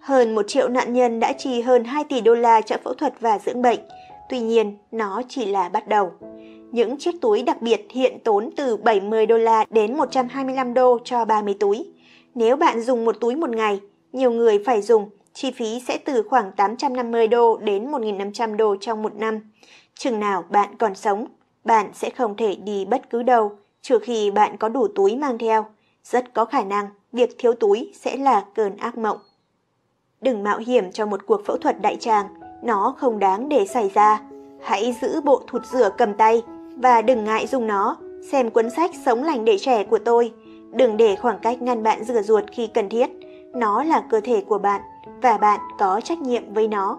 Hơn 1 triệu nạn nhân đã chi hơn 2 tỷ đô la cho phẫu thuật và dưỡng bệnh. Tuy nhiên, nó chỉ là bắt đầu. Những chiếc túi đặc biệt hiện tốn từ 70 đô la đến 125 đô cho 30 túi. Nếu bạn dùng một túi một ngày, nhiều người phải dùng, chi phí sẽ từ khoảng 850 đô đến 1.500 đô trong một năm. Chừng nào bạn còn sống, bạn sẽ không thể đi bất cứ đâu, trừ khi bạn có đủ túi mang theo. Rất có khả năng, việc thiếu túi sẽ là cơn ác mộng. Đừng mạo hiểm cho một cuộc phẫu thuật đại tràng, nó không đáng để xảy ra. Hãy giữ bộ thụt rửa cầm tay và đừng ngại dùng nó. Xem cuốn sách Sống lành để trẻ của tôi. Đừng để khoảng cách ngăn bạn rửa ruột khi cần thiết. Nó là cơ thể của bạn và bạn có trách nhiệm với nó.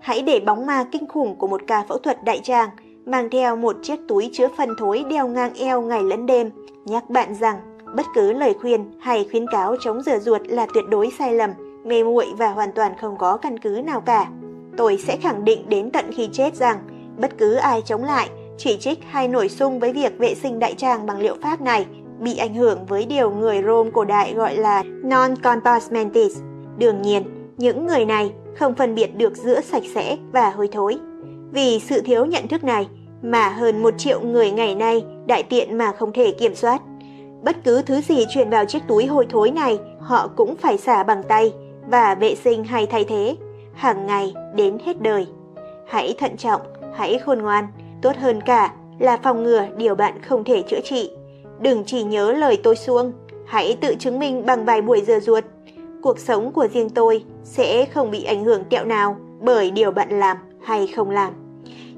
Hãy để bóng ma kinh khủng của một ca phẫu thuật đại tràng mang theo một chiếc túi chứa phân thối đeo ngang eo ngày lẫn đêm, nhắc bạn rằng bất cứ lời khuyên hay khuyến cáo chống rửa ruột là tuyệt đối sai lầm, mê muội và hoàn toàn không có căn cứ nào cả. Tôi sẽ khẳng định đến tận khi chết rằng bất cứ ai chống lại, chỉ trích hay nổi xung với việc vệ sinh đại tràng bằng liệu pháp này bị ảnh hưởng với điều người Rome cổ đại gọi là non compasmentis. Đương nhiên, những người này không phân biệt được giữa sạch sẽ và hôi thối. Vì sự thiếu nhận thức này mà hơn 1 triệu người ngày nay đại tiện mà không thể kiểm soát. Bất cứ thứ gì truyền vào chiếc túi hôi thối này họ cũng phải xả bằng tay và vệ sinh hay thay thế, hàng ngày đến hết đời. Hãy thận trọng, hãy khôn ngoan, tốt hơn cả là phòng ngừa điều bạn không thể chữa trị. Đừng chỉ nhớ lời tôi suông, hãy tự chứng minh bằng vài buổi rửa ruột. Cuộc sống của riêng tôi sẽ không bị ảnh hưởng tẹo nào bởi điều bạn làm hay không làm.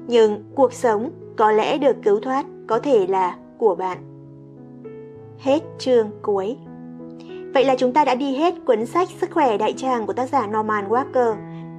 Nhưng cuộc sống có lẽ được cứu thoát có thể là của bạn. Hết chương cuối. Vậy là chúng ta đã đi hết cuốn sách Sức khỏe đại tràng của tác giả Norman Walker.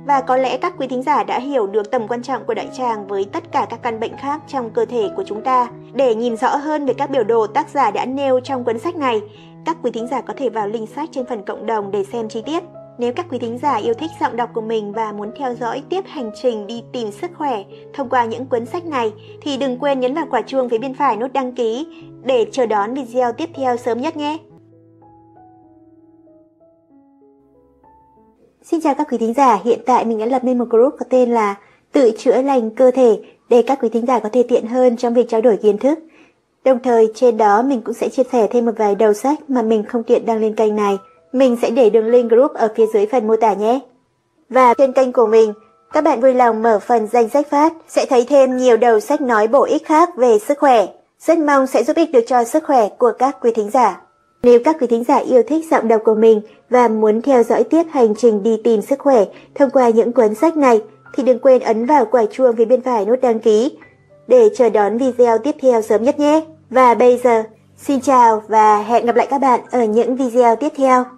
Và có lẽ các quý thính giả đã hiểu được tầm quan trọng của đại tràng với tất cả các căn bệnh khác trong cơ thể của chúng ta. Để nhìn rõ hơn về các biểu đồ tác giả đã nêu trong cuốn sách này, các quý thính giả có thể vào link sách trên phần cộng đồng để xem chi tiết. Nếu các quý thính giả yêu thích giọng đọc của mình và muốn theo dõi tiếp hành trình đi tìm sức khỏe thông qua những cuốn sách này, thì đừng quên nhấn vào quả chuông phía bên phải nút đăng ký để chờ đón video tiếp theo sớm nhất nhé. Xin chào các quý thính giả, hiện tại mình đã lập nên một group có tên là Tự chữa lành cơ thể để các quý thính giả có thể tiện hơn trong việc trao đổi kiến thức. Đồng thời trên đó mình cũng sẽ chia sẻ thêm một vài đầu sách mà mình không tiện đăng lên kênh này. Mình sẽ để đường link group ở phía dưới phần mô tả nhé. Và trên kênh của mình, các bạn vui lòng mở phần danh sách phát sẽ thấy thêm nhiều đầu sách nói bổ ích khác về sức khỏe. Rất mong sẽ giúp ích được cho sức khỏe của các quý thính giả. Nếu các quý thính giả yêu thích giọng đọc của mình và muốn theo dõi tiếp hành trình đi tìm sức khỏe thông qua những cuốn sách này thì đừng quên ấn vào quả chuông phía bên phải nút đăng ký để chờ đón video tiếp theo sớm nhất nhé. Và bây giờ, xin chào và hẹn gặp lại các bạn ở những video tiếp theo.